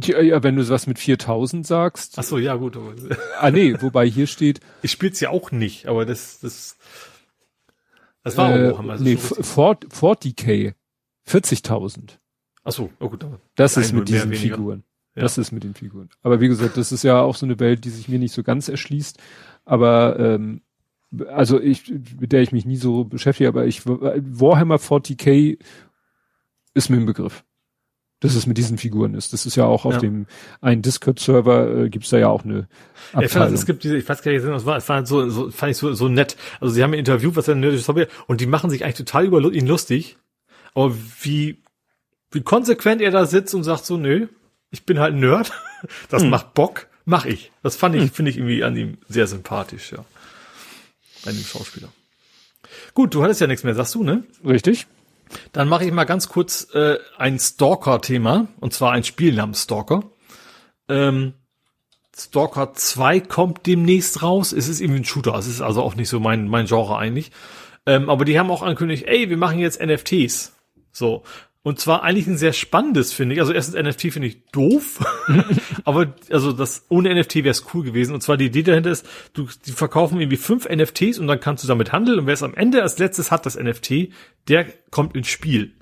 Ja, wenn du was mit 4000 sagst. Ach so, ja, gut. Nee, wobei hier steht. Ich spiel's ja auch nicht, aber das war auch Warhammer. Also nee, 40k. 40.000. Ach so, oh gut. Das ist mit diesen Figuren. Ja. Das ist mit den Figuren. Aber wie gesagt, das ist ja auch so eine Welt, die sich mir nicht so ganz erschließt. Aber mit der ich mich nie so beschäftige, aber Warhammer 40k ist mir ein Begriff. Dass es mit diesen Figuren ist. Das ist ja auch auf dem einen Discord-Server gibt's da ja auch eine Abteilung. Ich fand, ich weiß gar nicht, was war. Es war fand ich so nett. Also sie haben ein Interview, was ein nerdisches Hobby, und die machen sich eigentlich total über ihn lustig. Aber wie konsequent er da sitzt und sagt so, nö. Ich bin halt ein Nerd, das macht Bock, mach ich. Das finde ich irgendwie an ihm sehr sympathisch, ja. An dem Schauspieler. Gut, du hattest ja nichts mehr, sagst du, ne? Richtig. Dann mache ich mal ganz kurz ein Stalker-Thema, und zwar ein Spiel namens Stalker. Stalker 2 kommt demnächst raus. Es ist irgendwie ein Shooter, es ist also auch nicht so mein Genre eigentlich. Aber die haben auch angekündigt, wir machen jetzt NFTs. So. Und zwar eigentlich ein sehr spannendes, finde ich. Also erstens NFT finde ich doof. Aber, also das, ohne NFT wäre es cool gewesen. Und zwar die Idee dahinter ist, die verkaufen irgendwie 5 NFTs und dann kannst du damit handeln. Und wer es am Ende als letztes hat, das NFT, der kommt ins Spiel.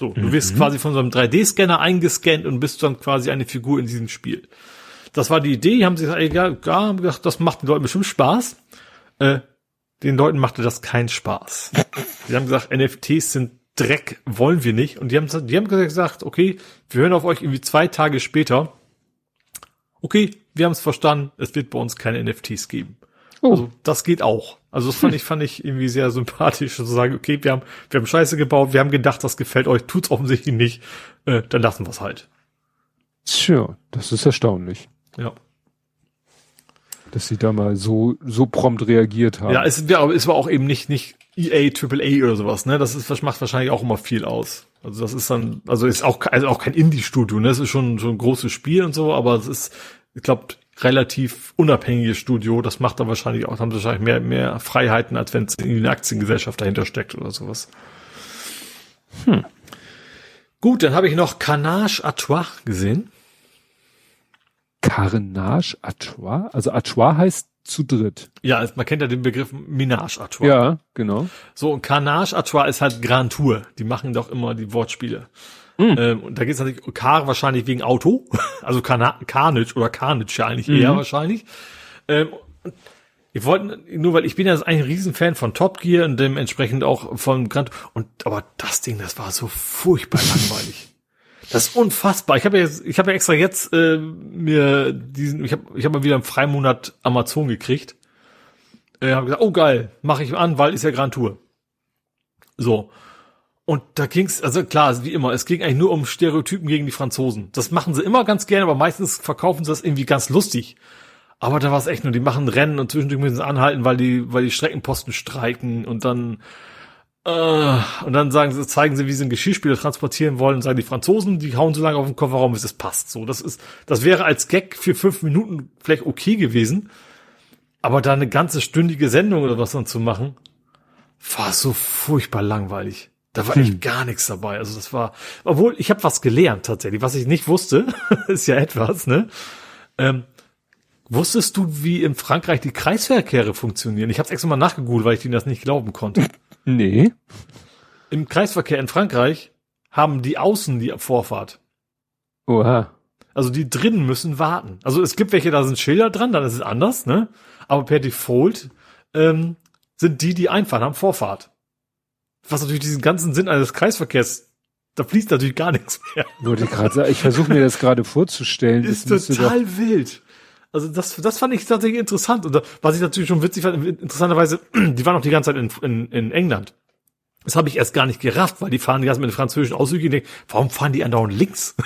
So. Du wirst quasi von so einem 3D-Scanner eingescannt und bist dann quasi eine Figur in diesem Spiel. Das war die Idee. Die haben sich gesagt, das macht den Leuten bestimmt Spaß. Den Leuten machte das keinen Spaß. Sie haben gesagt, NFTs sind Dreck wollen wir nicht. Und die haben gesagt, okay, wir hören auf euch irgendwie 2 Tage später. Okay, wir haben es verstanden, es wird bei uns keine NFTs geben. Oh. Also das geht auch. Also das fand ich irgendwie sehr sympathisch, zu sagen, okay, wir haben Scheiße gebaut, wir haben gedacht, das gefällt euch, tut's offensichtlich nicht, dann lassen wir es halt. Tja, das ist erstaunlich. Ja. Dass sie da mal so prompt reagiert haben. Ja, es war auch eben nicht EA, AAA oder sowas, ne? Das macht wahrscheinlich auch immer viel aus. Also das ist dann, ist auch kein Indie-Studio, ne? Es ist schon ein großes Spiel und so, aber es ist, ich glaube, relativ unabhängiges Studio. Das macht dann wahrscheinlich auch, haben sie wahrscheinlich mehr Freiheiten, als wenn es in eine Aktiengesellschaft dahinter steckt oder sowas. Gut, dann habe ich noch Carnage à Trois gesehen. Carnage à Trois? Also à Trois heißt zu dritt. Ja, also man kennt ja den Begriff Ménage à Trois. Ja, genau. So, und Carnage à Trois ist halt Grand Tour. Die machen doch immer die Wortspiele. Mm. Und da geht es natürlich Car wahrscheinlich wegen Auto. Also Carnage oder Carnage ja eigentlich eher wahrscheinlich. Ich bin ja eigentlich ein Riesenfan von Top Gear und dementsprechend auch von Grand Tour. Aber das Ding, das war so furchtbar langweilig. Das ist unfassbar. Ich habe ja extra jetzt mir diesen, ich habe mal wieder einen Freimonat Amazon gekriegt. Habe gesagt, oh geil, mache ich an, weil ist ja Grand Tour. So. Und da ging's, also klar, wie immer, es ging eigentlich nur um Stereotypen gegen die Franzosen. Das machen sie immer ganz gerne, aber meistens verkaufen sie das irgendwie ganz lustig. Aber da war es echt nur, die machen Rennen und zwischendurch müssen sie anhalten, weil die Streckenposten streiken und dann zeigen sie, wie sie einen Geschirrspüler transportieren wollen und sagen, die Franzosen, die hauen so lange auf den Kofferraum, bis es passt. So, das wäre als Gag für 5 Minuten vielleicht okay gewesen, aber da eine ganze stündige Sendung oder was dann zu machen, war so furchtbar langweilig. Da war echt gar nichts dabei. Also das war, obwohl ich habe was gelernt tatsächlich, was ich nicht wusste, ist ja etwas, ne? Wusstest du, wie in Frankreich die Kreisverkehre funktionieren? Ich habe es extra mal nachgegoogelt, weil ich denen das nicht glauben konnte. Nee. Im Kreisverkehr in Frankreich haben die Außen die Vorfahrt. Oha. Also die drinnen müssen warten. Also es gibt welche, da sind Schilder dran, dann ist es anders, ne? Aber per Default sind die einfahren, haben Vorfahrt. Was natürlich diesen ganzen Sinn eines Kreisverkehrs, da fließt natürlich gar nichts mehr. Wollte ich gerade sagen, ich versuche mir das gerade vorzustellen. Ist total wild. Also das fand ich tatsächlich interessant. Und was ich natürlich schon witzig fand, interessanterweise, die waren auch die ganze Zeit in England. Das habe ich erst gar nicht gerafft, weil die fahren die ganze Zeit mit den französischen Auszügen und denken, warum fahren die andauernd links?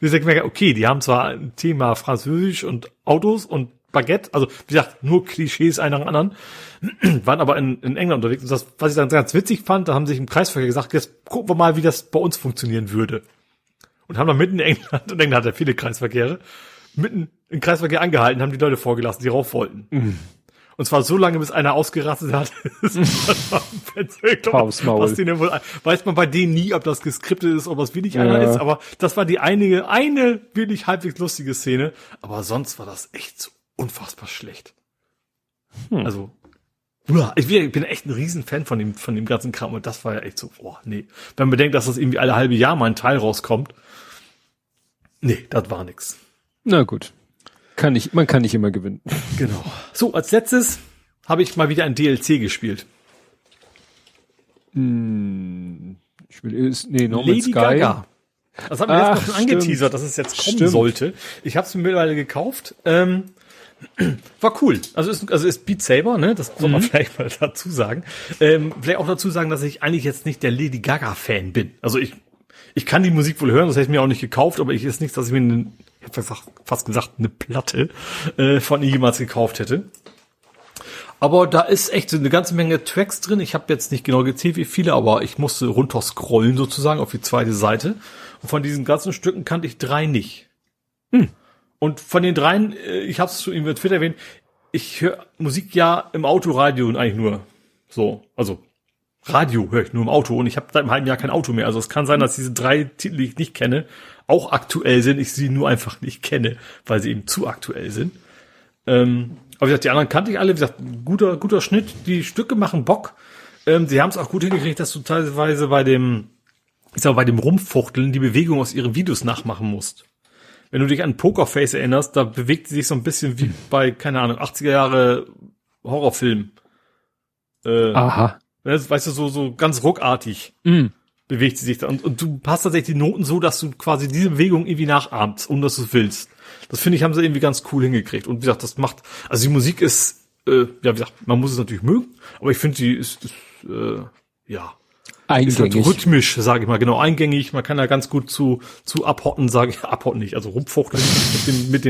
Wie gesagt, okay, die haben zwar ein Thema Französisch und Autos und Baguette, also wie gesagt, nur Klischees einer nach anderen, waren aber in England unterwegs. Und das, was ich dann ganz witzig fand, da haben sich im Kreisverkehr gesagt, jetzt gucken wir mal, wie das bei uns funktionieren würde. Und haben dann mitten in England, und England hat ja viele Kreisverkehre, mitten im Kreisverkehr angehalten, haben die Leute vorgelassen, die rauf wollten. Mhm. Und zwar so lange, bis einer ausgerastet hat. Weiß man bei denen nie, ob das geskriptet ist, ob das wirklich einer ist, aber das war die eine wirklich halbwegs lustige Szene. Aber sonst war das echt so unfassbar schlecht. Also, ich bin echt ein Riesenfan von dem ganzen Kram und das war ja echt so, Wenn man bedenkt, dass das irgendwie alle halbe Jahr mal ein Teil rauskommt. Nee, das war nix. Na gut. Man kann nicht immer gewinnen. Genau. So, als letztes habe ich mal wieder ein DLC gespielt. No Man's Sky. Lady Gaga. Das haben wir jetzt noch schon angeteasert, dass es jetzt kommen sollte. Ich habe es mir mittlerweile gekauft. War cool. Also ist Beat Saber, ne? Das soll man vielleicht mal dazu sagen. Vielleicht auch dazu sagen, dass ich eigentlich jetzt nicht der Lady Gaga-Fan bin. Also ich kann die Musik wohl hören, das hätte ich mir auch nicht gekauft, aber ich ist nichts, dass ich mir eine Platte von ihr jemals gekauft hätte. Aber da ist echt eine ganze Menge Tracks drin. Ich habe jetzt nicht genau gezählt, wie viele, aber ich musste runter scrollen sozusagen auf die zweite Seite. Und von diesen ganzen Stücken kannte ich 3 nicht. Und von den 3, ich habe es schon irgendwie auf Twitter erwähnt, ich höre Musik ja im Autoradio und eigentlich nur so, also Radio höre ich nur im Auto und ich habe seit einem halben Jahr kein Auto mehr. Also es kann sein, dass diese 3 Titel, die ich nicht kenne, auch aktuell sind. Ich sie nur einfach nicht kenne, weil sie eben zu aktuell sind. Aber wie gesagt, die anderen kannte ich alle. Wie gesagt, guter Schnitt. Die Stücke machen Bock. Sie haben es auch gut hingekriegt, dass du teilweise bei dem Rumfuchteln die Bewegung aus ihren Videos nachmachen musst. Wenn du dich an Pokerface erinnerst, da bewegt sie sich so ein bisschen wie bei, keine Ahnung, 80er Jahre Horrorfilm. Aha. Weißt du, so ganz ruckartig bewegt sie sich da. Und du passt tatsächlich die Noten so, dass du quasi diese Bewegung irgendwie nachahmst, ohne dass du es willst. Das finde ich, haben sie irgendwie ganz cool hingekriegt. Und wie gesagt, das macht, also die Musik ist, ja, wie gesagt, man muss es natürlich mögen, aber ich finde, sie ist ja, eingängig. Ist halt rhythmisch, sage ich mal, genau, eingängig. Man kann da ganz gut zu abhotten, sage ich, abhotten nicht, also rumfuchteln mit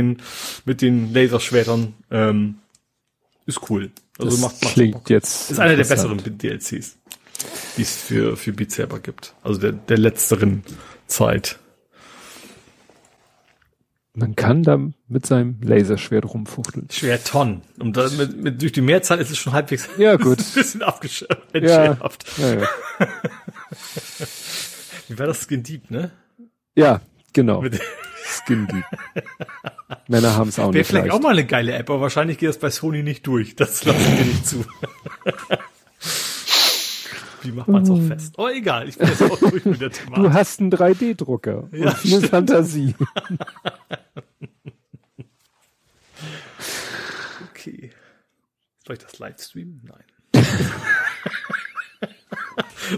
den Laserschwertern, ist cool. Also das macht klingt jetzt. Ist einer der besseren DLCs, die es für Beat Saber gibt. Also der letzteren Zeit. Man kann da mit seinem Laserschwert rumfuchteln. Schwerton. Und da, durch die Mehrzahl ist es schon halbwegs ja, gut. Ein bisschen abgeschärft. Ja. Wie war das? Skin Deep, ne? Ja, genau. Skin Deep. Männer haben es auch nicht. Wäre vielleicht auch mal eine geile App, aber wahrscheinlich geht das bei Sony nicht durch. Das lassen wir nicht zu. Wie macht man es auch fest? Oh, egal. Ich bin jetzt auch durch mit der Thematik. Du hast einen 3D-Drucker. Ja, und viel Fantasie. Okay. Soll ich das Livestreamen? Nein.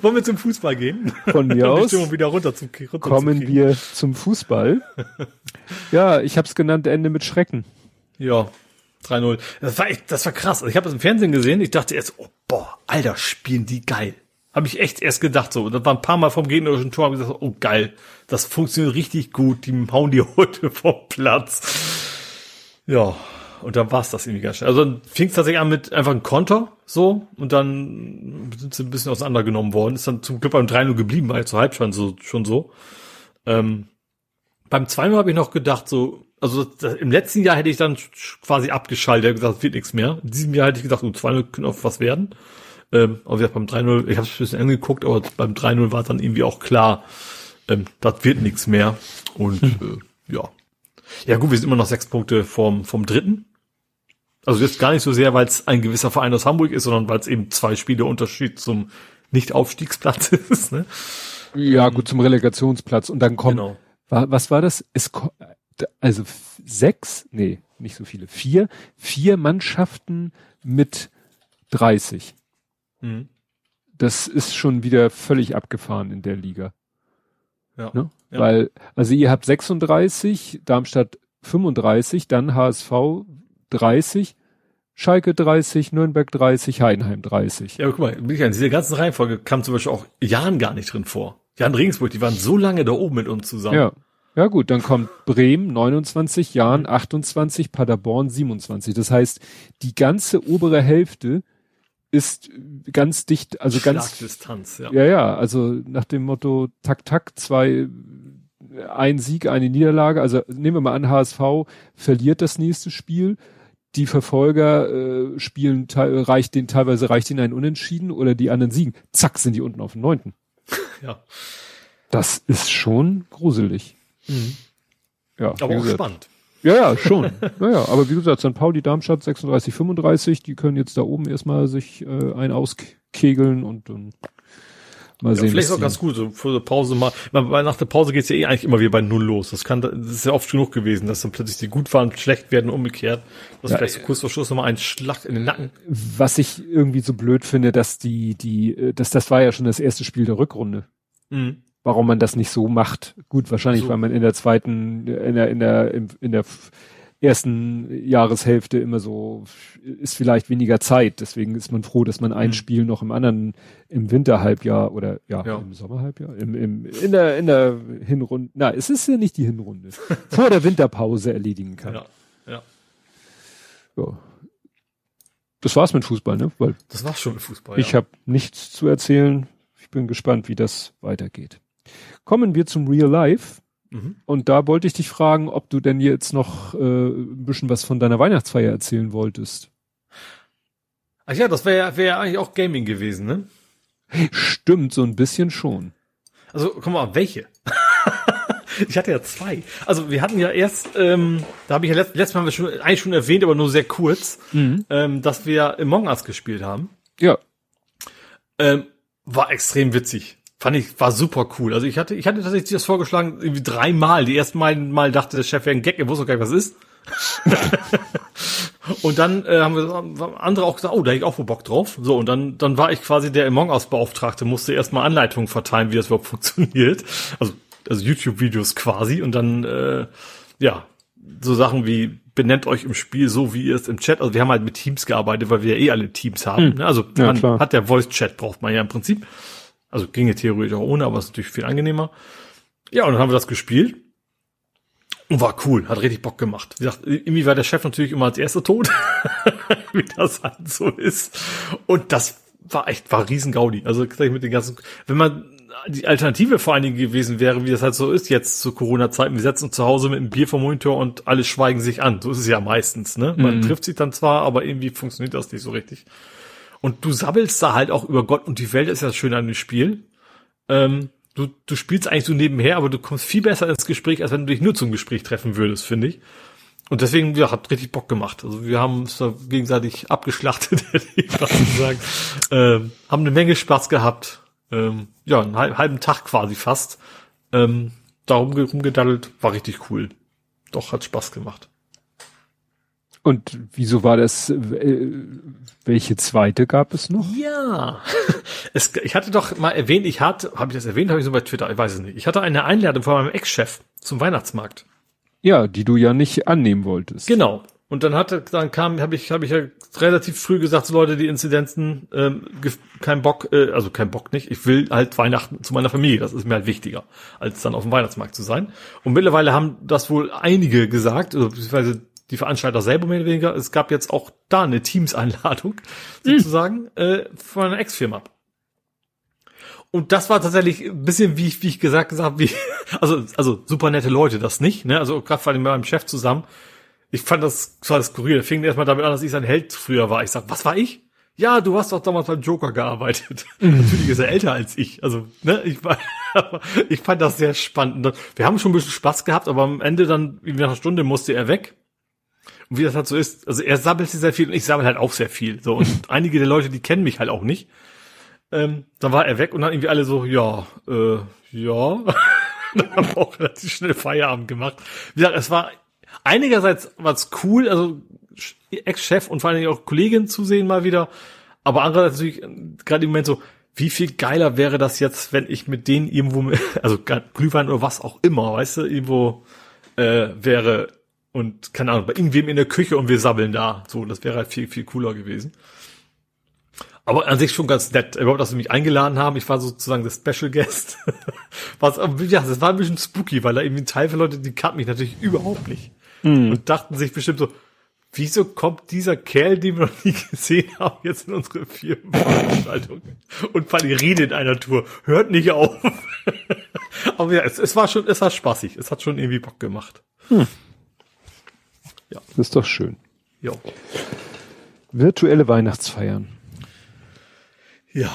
Wollen wir zum Fußball gehen? Von mir aus. Wieder runter kommen wir zum Fußball. Ja, ich habe es genannt, Ende mit Schrecken. Ja. 3-0. Das war krass. Also ich habe das im Fernsehen gesehen. Ich dachte erst, oh, boah, Alter, spielen die geil. Habe ich echt erst gedacht so. Und das war ein paar Mal vom gegnerischen Tor, habe ich gesagt, oh geil, das funktioniert richtig gut. Die hauen die heute vom Platz. Ja, und dann war es das irgendwie ganz schnell. Also dann fing es tatsächlich an mit einfach einem Konter so und dann sind sie ein bisschen auseinandergenommen worden. Ist dann zum Glück beim 3-0 geblieben, war ja zur Halbzeit schon so. Beim 2-0 habe ich noch gedacht so, also im letzten Jahr hätte ich dann quasi abgeschaltet, habe gesagt, es wird nichts mehr. In diesem Jahr hätte ich gedacht, 2-0 können auch was werden. Aber wie gesagt, beim 3-0, ich habe es ein bisschen angeguckt, aber beim 3-0 war es dann irgendwie auch klar, das wird nichts mehr. Und ja. Ja gut, wir sind immer noch 6 Punkte vom Dritten. Also jetzt gar nicht so sehr, weil es ein gewisser Verein aus Hamburg ist, sondern weil es eben 2 Spiele Unterschied zum Nicht-Aufstiegsplatz ist. Ne? Ja gut, zum Relegationsplatz. Und dann kommt, genau. Was war das? Also 6, nee, nicht so viele, 4 Mannschaften mit 30. Mhm. Das ist schon wieder völlig abgefahren in der Liga. Ja. Ne? Ja. Weil, also ihr habt 36, Darmstadt 35, dann HSV 30, Schalke 30, Nürnberg 30, Heidenheim 30. Ja, aber guck mal, in dieser ganzen Reihenfolge kam zum Beispiel auch Jahn gar nicht drin vor. Jahn Regensburg, die waren so lange da oben mit uns zusammen. Ja. Ja gut, dann kommt Bremen 29, Jahn 28, Paderborn 27. Das heißt, die ganze obere Hälfte ist ganz dicht, also ganz Distanz, ja. Ja, also nach dem Motto Tack, 2, ein Sieg, eine Niederlage. Also nehmen wir mal an, HSV verliert das nächste Spiel. Die Verfolger spielen reicht denen ein Unentschieden oder die anderen siegen. Zack, sind die unten auf dem 9. Ja. Das ist schon gruselig. Mhm. Ja, aber auch spannend. Ja, schon. Naja, aber wie gesagt, St. Pauli, Darmstadt 36, 35, die können jetzt da oben erstmal sich ein auskegeln und mal sehen. Vielleicht auch ganz gut, so vor der Pause mal. Weil nach der Pause geht's ja eh eigentlich immer wieder bei 0 los. Das ist ja oft genug gewesen, dass dann plötzlich die gut waren, schlecht werden, umgekehrt. Das ist vielleicht so kurz vor Schluss nochmal ein Schlag in den Nacken. Was ich irgendwie so blöd finde, dass das war ja schon das erste Spiel der Rückrunde. Mhm. Warum man das nicht so macht. Gut, wahrscheinlich, so. Weil man in der ersten Jahreshälfte immer so, ist vielleicht weniger Zeit. Deswegen ist man froh, dass man ein Spiel noch im anderen, im Winterhalbjahr oder, ja. Im Sommerhalbjahr, in der Hinrunde, na, es ist ja nicht die Hinrunde, vor der Winterpause erledigen kann. Ja. So. Das war's mit Fußball, ne? Weil das war's schon mit Fußball, ich habe nichts zu erzählen. Ich bin gespannt, wie das weitergeht. Kommen wir zum Real Life. Mhm. Und da wollte ich dich fragen, ob du denn jetzt noch ein bisschen was von deiner Weihnachtsfeier erzählen wolltest. Ach ja, das wäre ja eigentlich auch Gaming gewesen, ne? Stimmt, so ein bisschen schon. Also, guck mal, welche? Ich hatte ja 2. Also, wir hatten ja erst, da habe ich ja letztes Mal haben wir eigentlich schon erwähnt, aber nur sehr kurz, dass wir Among Us gespielt haben. Ja. War extrem witzig. War super cool. Also ich hatte tatsächlich das vorgeschlagen, irgendwie 3 Mal. Die ersten Mal dachte der Chef wäre ein Gag, er wusste gar nicht, was ist. Und dann haben andere auch gesagt, oh, da hätte ich auch wohl Bock drauf. So, und dann war ich quasi der Among Us-Beauftragte, musste erstmal Anleitungen verteilen, wie das überhaupt funktioniert. Also YouTube-Videos quasi. Und dann, so Sachen wie, benennt euch im Spiel so, wie ihr es im Chat. Also wir haben halt mit Teams gearbeitet, weil wir ja eh alle Teams haben. Ne? Also man hat ja Voice-Chat, braucht man ja im Prinzip. Also ginge theoretisch auch ohne, aber es ist natürlich viel angenehmer. Ja, und dann haben wir das gespielt. Und war cool, hat richtig Bock gemacht. Wie gesagt, irgendwie war der Chef natürlich immer als Erster tot, wie das halt so ist. Und das war Riesengaudi. Also mit den ganzen, wenn man die Alternative vor allen Dingen gewesen wäre, wie das halt so ist jetzt zu Corona-Zeiten, wir setzen uns zu Hause mit einem Bier vom Monitor und alle schweigen sich an. So ist es ja meistens, ne? Man trifft sich dann zwar, aber irgendwie funktioniert das nicht so richtig. Und du sabbelst da halt auch über Gott und die Welt, ist ja das Schöne an dem Spiel. Du spielst eigentlich so nebenher, aber du kommst viel besser ins Gespräch, als wenn du dich nur zum Gespräch treffen würdest, finde ich. Und deswegen, hat richtig Bock gemacht. Also wir haben uns da gegenseitig abgeschlachtet, hätte ich fast gesagt. Haben eine Menge Spaß gehabt. Einen halben Tag quasi fast. Darum rumgedaddelt, war richtig cool. Doch, hat Spaß gemacht. Und wieso war das, welche zweite gab es noch? Ja, ich hatte doch mal erwähnt, habe ich so bei Twitter, ich weiß es nicht. Ich hatte eine Einladung von meinem Ex-Chef zum Weihnachtsmarkt. Ja, die du ja nicht annehmen wolltest. Genau. Und habe ich ja relativ früh gesagt, so Leute, die Inzidenzen, kein Bock nicht. Ich will halt Weihnachten zu meiner Familie. Das ist mir halt wichtiger, als dann auf dem Weihnachtsmarkt zu sein. Und mittlerweile haben das wohl einige gesagt, also beziehungsweise die Veranstalter selber mehr oder weniger. Es gab jetzt auch da eine Teams-Einladung sozusagen von einer Ex-Firma. Und das war tatsächlich ein bisschen, wie ich gesagt habe, also super nette Leute, das nicht, ne? Also gerade vor allem mit meinem Chef zusammen. Ich fand das skurril. Fing erstmal damit an, dass ich ein Held früher war. Ich sag, was war ich? Ja, du hast doch damals beim Joker gearbeitet. Natürlich ist er älter als ich. Also, ne, ich fand das sehr spannend. Wir haben schon ein bisschen Spaß gehabt, aber am Ende dann, nach einer Stunde musste er weg. Und wie das halt so ist, also er sabbelte sehr viel und ich sabbel halt auch sehr viel. So, und einige der Leute, die kennen mich halt auch nicht. Dann war er weg und dann irgendwie alle so, dann haben wir auch relativ schnell Feierabend gemacht. Wie gesagt, es war einigerseits war's cool, also Ex-Chef und vor allen Dingen auch Kollegin zu sehen mal wieder. Aber andererseits natürlich gerade im Moment so, wie viel geiler wäre das jetzt, wenn ich mit denen irgendwo, also Glühwein oder was auch immer, weißt du, irgendwo wäre. Und, keine Ahnung, bei irgendwem in der Küche und wir sabbeln da. So, das wäre halt viel, viel cooler gewesen. Aber an sich schon ganz nett. Überhaupt, dass sie mich eingeladen haben. Ich war sozusagen der Special Guest. Das war ein bisschen spooky, weil da irgendwie ein Teil von Leuten, die kannten mich natürlich überhaupt nicht. Und dachten sich bestimmt so, wieso kommt dieser Kerl, den wir noch nie gesehen haben, jetzt in unsere Firmenveranstaltung? Und vor allem redet in einer Tour. Hört nicht auf. Aber ja, es war spaßig. Es hat schon irgendwie Bock gemacht. Ja. Das ist doch schön. Ja. Virtuelle Weihnachtsfeiern. Ja.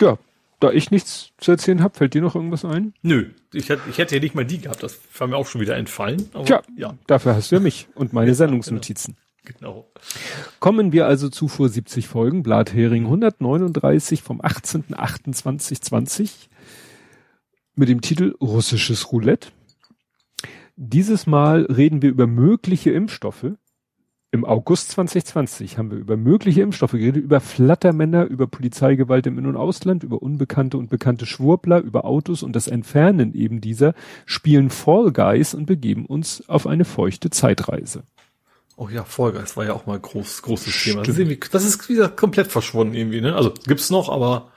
Ja, da ich nichts zu erzählen habe, fällt dir noch irgendwas ein? Nö, ich hätte ja nicht mal die gehabt, das war mir auch schon wieder entfallen. Aber tja, ja, dafür hast du ja mich und meine Sendungsnotizen. Genau. Kommen wir also zu vor 70 Folgen, Blathering 139 vom 18.08.2020 mit dem Titel Russisches Roulette. Dieses Mal reden wir über mögliche Impfstoffe. Im August 2020 haben wir über mögliche Impfstoffe geredet, über Flattermänner, über Polizeigewalt im In- und Ausland, über unbekannte und bekannte Schwurbler, über Autos und das Entfernen eben dieser, spielen Fall Guys und begeben uns auf eine feuchte Zeitreise. Oh ja, Fall Guys war ja auch mal ein großes Thema. Das ist wieder komplett verschwunden irgendwie, ne? Also gibt's noch, aber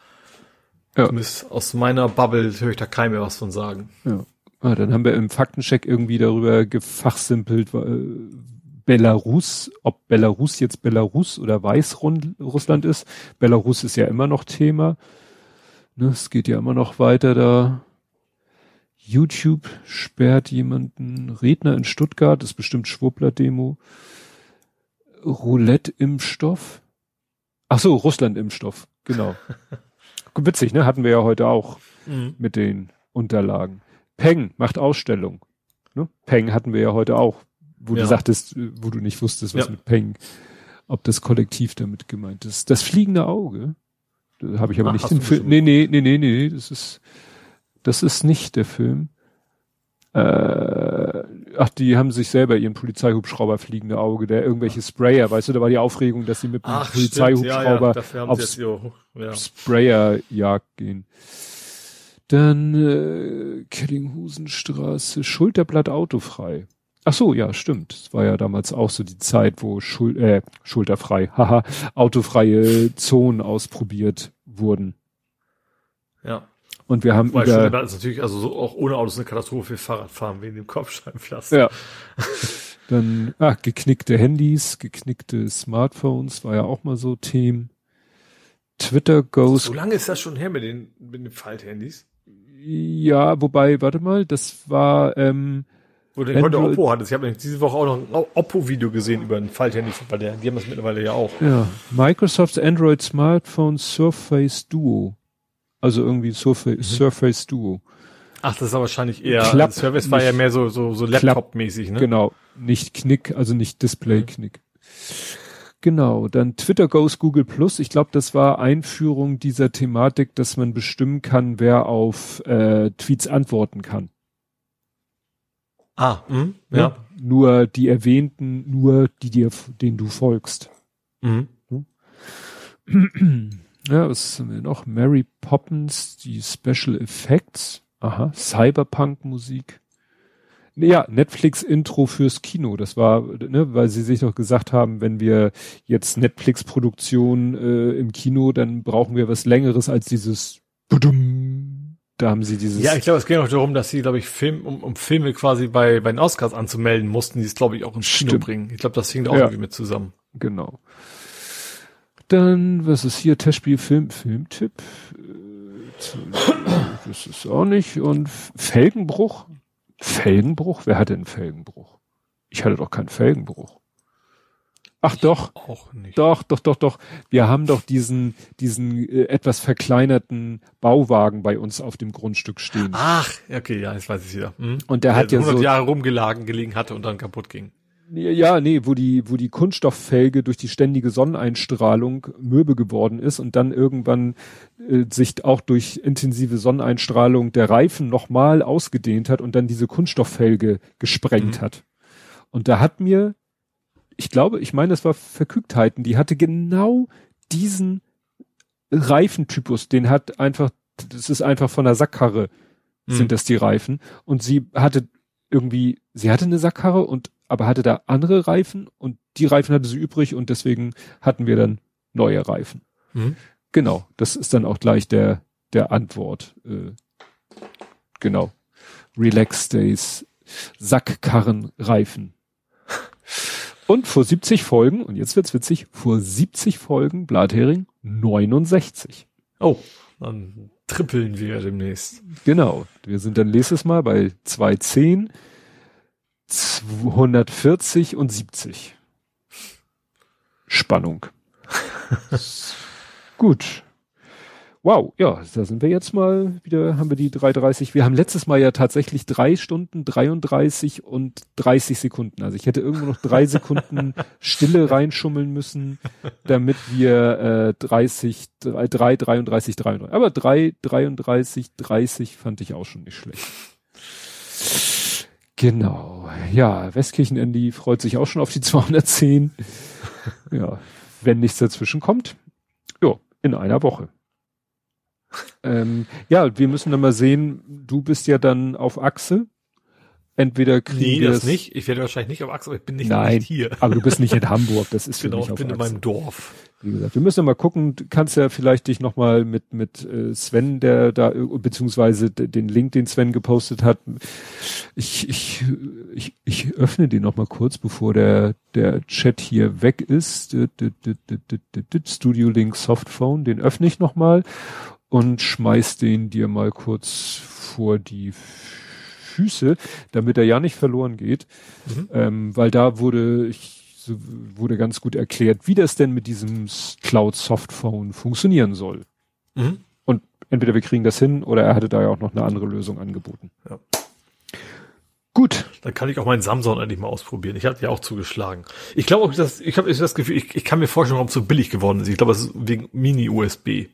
ja. Aus meiner Bubble höre ich da keinem mehr was von sagen. Ja. Ah, dann haben wir im Faktencheck irgendwie darüber gefachsimpelt, Belarus, ob Belarus jetzt Belarus oder Weißrussland ist. Belarus ist ja immer noch Thema. Ne, es geht ja immer noch weiter da. YouTube sperrt jemanden. Redner in Stuttgart, ist bestimmt Schwurbler-Demo. Roulette-Impfstoff. Ach so, Russland-Impfstoff, genau. Witzig, ne? Hatten wir ja heute auch mit den Unterlagen. Peng macht Ausstellung. Ne? Peng hatten wir ja heute auch, wo du sagtest, wo du nicht wusstest, was mit Peng, ob das kollektiv damit gemeint ist. Das fliegende Auge, da habe ich aber nicht den Film. Nee, das ist nicht der Film. Ach, die haben sich selber ihren Polizeihubschrauber fliegende Auge, der irgendwelche Sprayer, weißt du, da war die Aufregung, dass sie mit dem Polizeihubschrauber auf Sprayerjagd gehen. Dann Kellinghusenstraße, Schulterblatt autofrei. Ach so, ja, stimmt. Es war ja damals auch so die Zeit, wo schulterfrei, haha, autofreie Zonen ausprobiert wurden. Ja. Und wir haben Schulterblatt ist natürlich, also so auch ohne Autos eine Katastrophe für Fahrradfahren wegen dem Kopfsteinpflaster. Ja. Dann geknickte Handys, geknickte Smartphones, war ja auch mal so Themen. Twitter Ghost. So lange ist das schon her mit den Falthandys? Ja, wobei, warte mal, das war oder ich heute Oppo hattest. Ich habe diese Woche auch noch ein Oppo-Video gesehen über ein Falthandy. Die haben das mittlerweile ja auch. Ja. Microsofts Android Smartphone Surface Duo. Also irgendwie Surface Duo. Ach, das ist aber wahrscheinlich eher. Surface war ja mehr so Laptop-mäßig, ne? Genau. Nicht Knick, also nicht Display-Knick. Genau. Dann Twitter Goes Google Plus. Ich glaube, das war Einführung dieser Thematik, dass man bestimmen kann, wer auf Tweets antworten kann. Ja. Nur die erwähnten, nur die denen du folgst. Mhm. Ja, was haben wir noch? Mary Poppins, die Special Effects. Aha, Cyberpunk-Musik. Ja, Netflix-Intro fürs Kino. Das war, ne, weil sie sich doch gesagt haben, wenn wir jetzt Netflix-Produktion im Kino, dann brauchen wir was Längeres als dieses Budum. Da haben sie dieses. Ja, ich glaube, es ging auch darum, dass sie, glaube ich, Filme quasi bei den Oscars anzumelden mussten, die es, glaube ich, auch ins Kino bringen. Ich glaube, das hing da auch irgendwie mit zusammen. Genau. Dann, was ist hier? Testspiel, Filmtipp. Das ist auch nicht. Und Felgenbruch? Felgenbruch? Wer hatte einen Felgenbruch? Ich hatte doch keinen Felgenbruch. Ach doch. Auch nicht. Doch. Wir haben doch diesen etwas verkleinerten Bauwagen bei uns auf dem Grundstück stehen. Ach, okay, ja, jetzt weiß ich wieder. Mhm. Und der hat ja 100 Jahre gelegen hatte und dann kaputt ging. Ja, nee, wo die Kunststofffelge durch die ständige Sonneneinstrahlung mürbe geworden ist und dann irgendwann sich auch durch intensive Sonneneinstrahlung der Reifen nochmal ausgedehnt hat und dann diese Kunststofffelge gesprengt hat. Und da hat mir das war Verkügtheiten, die hatte genau diesen Reifentypus, das ist einfach von der Sackkarre sind das die Reifen und sie hatte eine Sackkarre aber hatte da andere Reifen und die Reifen hatte sie übrig und deswegen hatten wir dann neue Reifen. Mhm. Genau, das ist dann auch gleich der Antwort. Genau. Relax Days, Sackkarrenreifen. Und vor 70 Folgen, und jetzt wird's witzig, vor 70 Folgen Blathering 69. Oh, dann trippeln wir demnächst. Genau, wir sind dann nächstes Mal bei 210, 240 und 70. Spannung. Gut. Wow, ja, da sind wir jetzt mal wieder, haben wir die 3:30. Wir haben letztes Mal ja tatsächlich 3 Stunden, 33 und 30 Sekunden. Also ich hätte irgendwo noch 3 Sekunden Stille reinschummeln müssen, damit wir 33. Aber 3:33, 30 fand ich auch schon nicht schlecht. Genau. Ja, Westkirchen-Andy freut sich auch schon auf die 210. Ja, wenn nichts dazwischen kommt. Jo, in einer Woche. Ja, wir müssen dann mal sehen, du bist ja dann auf Achse. Entweder kriegen wir das nicht. Ich werde wahrscheinlich nicht auf Achse, aber ich bin nicht hier. Aber du bist nicht in Hamburg, das ist genau, für mich auf Achse. Genau, ich bin in meinem Dorf. Wie gesagt, wir müssen dann mal gucken, du kannst ja vielleicht dich nochmal mit Sven, der da, beziehungsweise den Link, den Sven gepostet hat. Ich öffne den nochmal kurz, bevor der Chat hier weg ist. Studio Link Softphone, den öffne ich nochmal. Und schmeiß den dir mal kurz vor die Füße, damit er ja nicht verloren geht. Mhm. Weil da wurde ganz gut erklärt, wie das denn mit diesem Cloud-Softphone funktionieren soll. Mhm. Und entweder wir kriegen das hin oder er hatte da ja auch noch eine andere Lösung angeboten. Ja. Gut. Dann kann ich auch meinen Samsung endlich mal ausprobieren. Ich hatte ja auch zugeschlagen. Ich glaube auch, ich habe das Gefühl, ich kann mir vorstellen, warum es so billig geworden ist. Ich glaube, es ist wegen Mini-USB.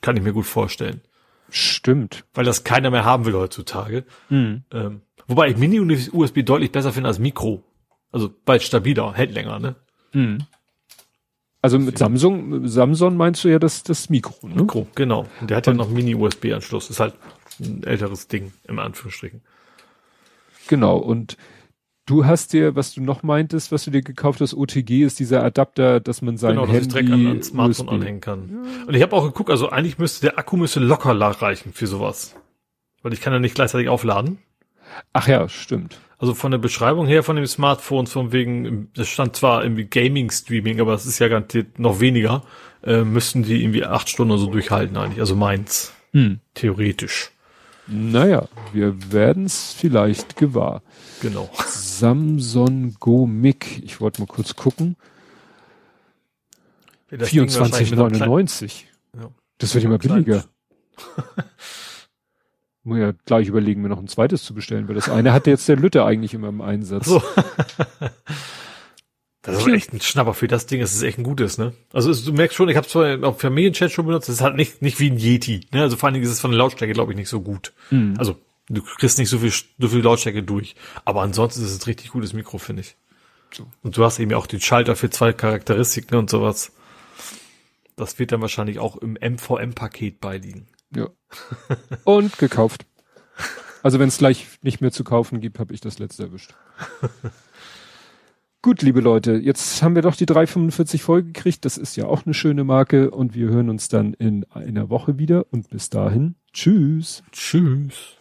Kann ich mir gut vorstellen. Stimmt. Weil das keiner mehr haben will heutzutage. Mhm. Wobei ich Mini-USB deutlich besser finde als Mikro. Also bald stabiler, hält länger, ne? Mhm. Also mit Samsung meinst du ja das Mikro, ne? Mikro, genau. Und der hat ja noch Mini-USB-Anschluss. Ist halt ein älteres Ding, im Anführungsstrichen. Genau, und du hast dir, was du noch meintest, was du dir gekauft hast, OTG, ist dieser Adapter, dass man sein Handy... Genau, dass ich direkt an Smartphone USB anhängen kann. Ja. Und ich habe auch geguckt, also eigentlich der Akku müsste locker reichen für sowas. Weil ich kann ja nicht gleichzeitig aufladen. Ach ja, stimmt. Also von der Beschreibung her von dem Smartphone, von wegen, das stand zwar irgendwie Gaming-Streaming, aber es ist ja garantiert noch weniger, müssten die irgendwie 8 Stunden oder so durchhalten eigentlich, also meins. Theoretisch. Naja, wir werden es vielleicht gewahr. Genau. Samsung Go Mic. Ich wollte mal kurz gucken. 24,99. Ja. Das wird immer billiger. Muss ja gleich überlegen, mir noch ein zweites zu bestellen, weil das eine hatte jetzt der Lütte eigentlich immer im Einsatz. So. Das ist echt ein Schnapper für das Ding. Es ist echt ein gutes, ne? Also du merkst schon, ich habe es zwar auf Familienchat schon benutzt, es ist halt nicht wie ein Yeti, ne? Also vor allen Dingen ist es von der Lautstärke, glaube ich, nicht so gut. Mhm. Also du kriegst nicht so viel Lautstärke durch. Aber ansonsten ist es ein richtig gutes Mikro, finde ich. So. Und du hast eben auch den Schalter für 2 Charakteristiken, ne, und sowas. Das wird dann wahrscheinlich auch im MVM-Paket beiliegen. Ja. Und gekauft. Also wenn es gleich nicht mehr zu kaufen gibt, habe ich das letzte erwischt. Gut, liebe Leute, jetzt haben wir doch die 345 voll gekriegt. Das ist ja auch eine schöne Marke. Und wir hören uns dann in einer Woche wieder. Und bis dahin, tschüss. Tschüss.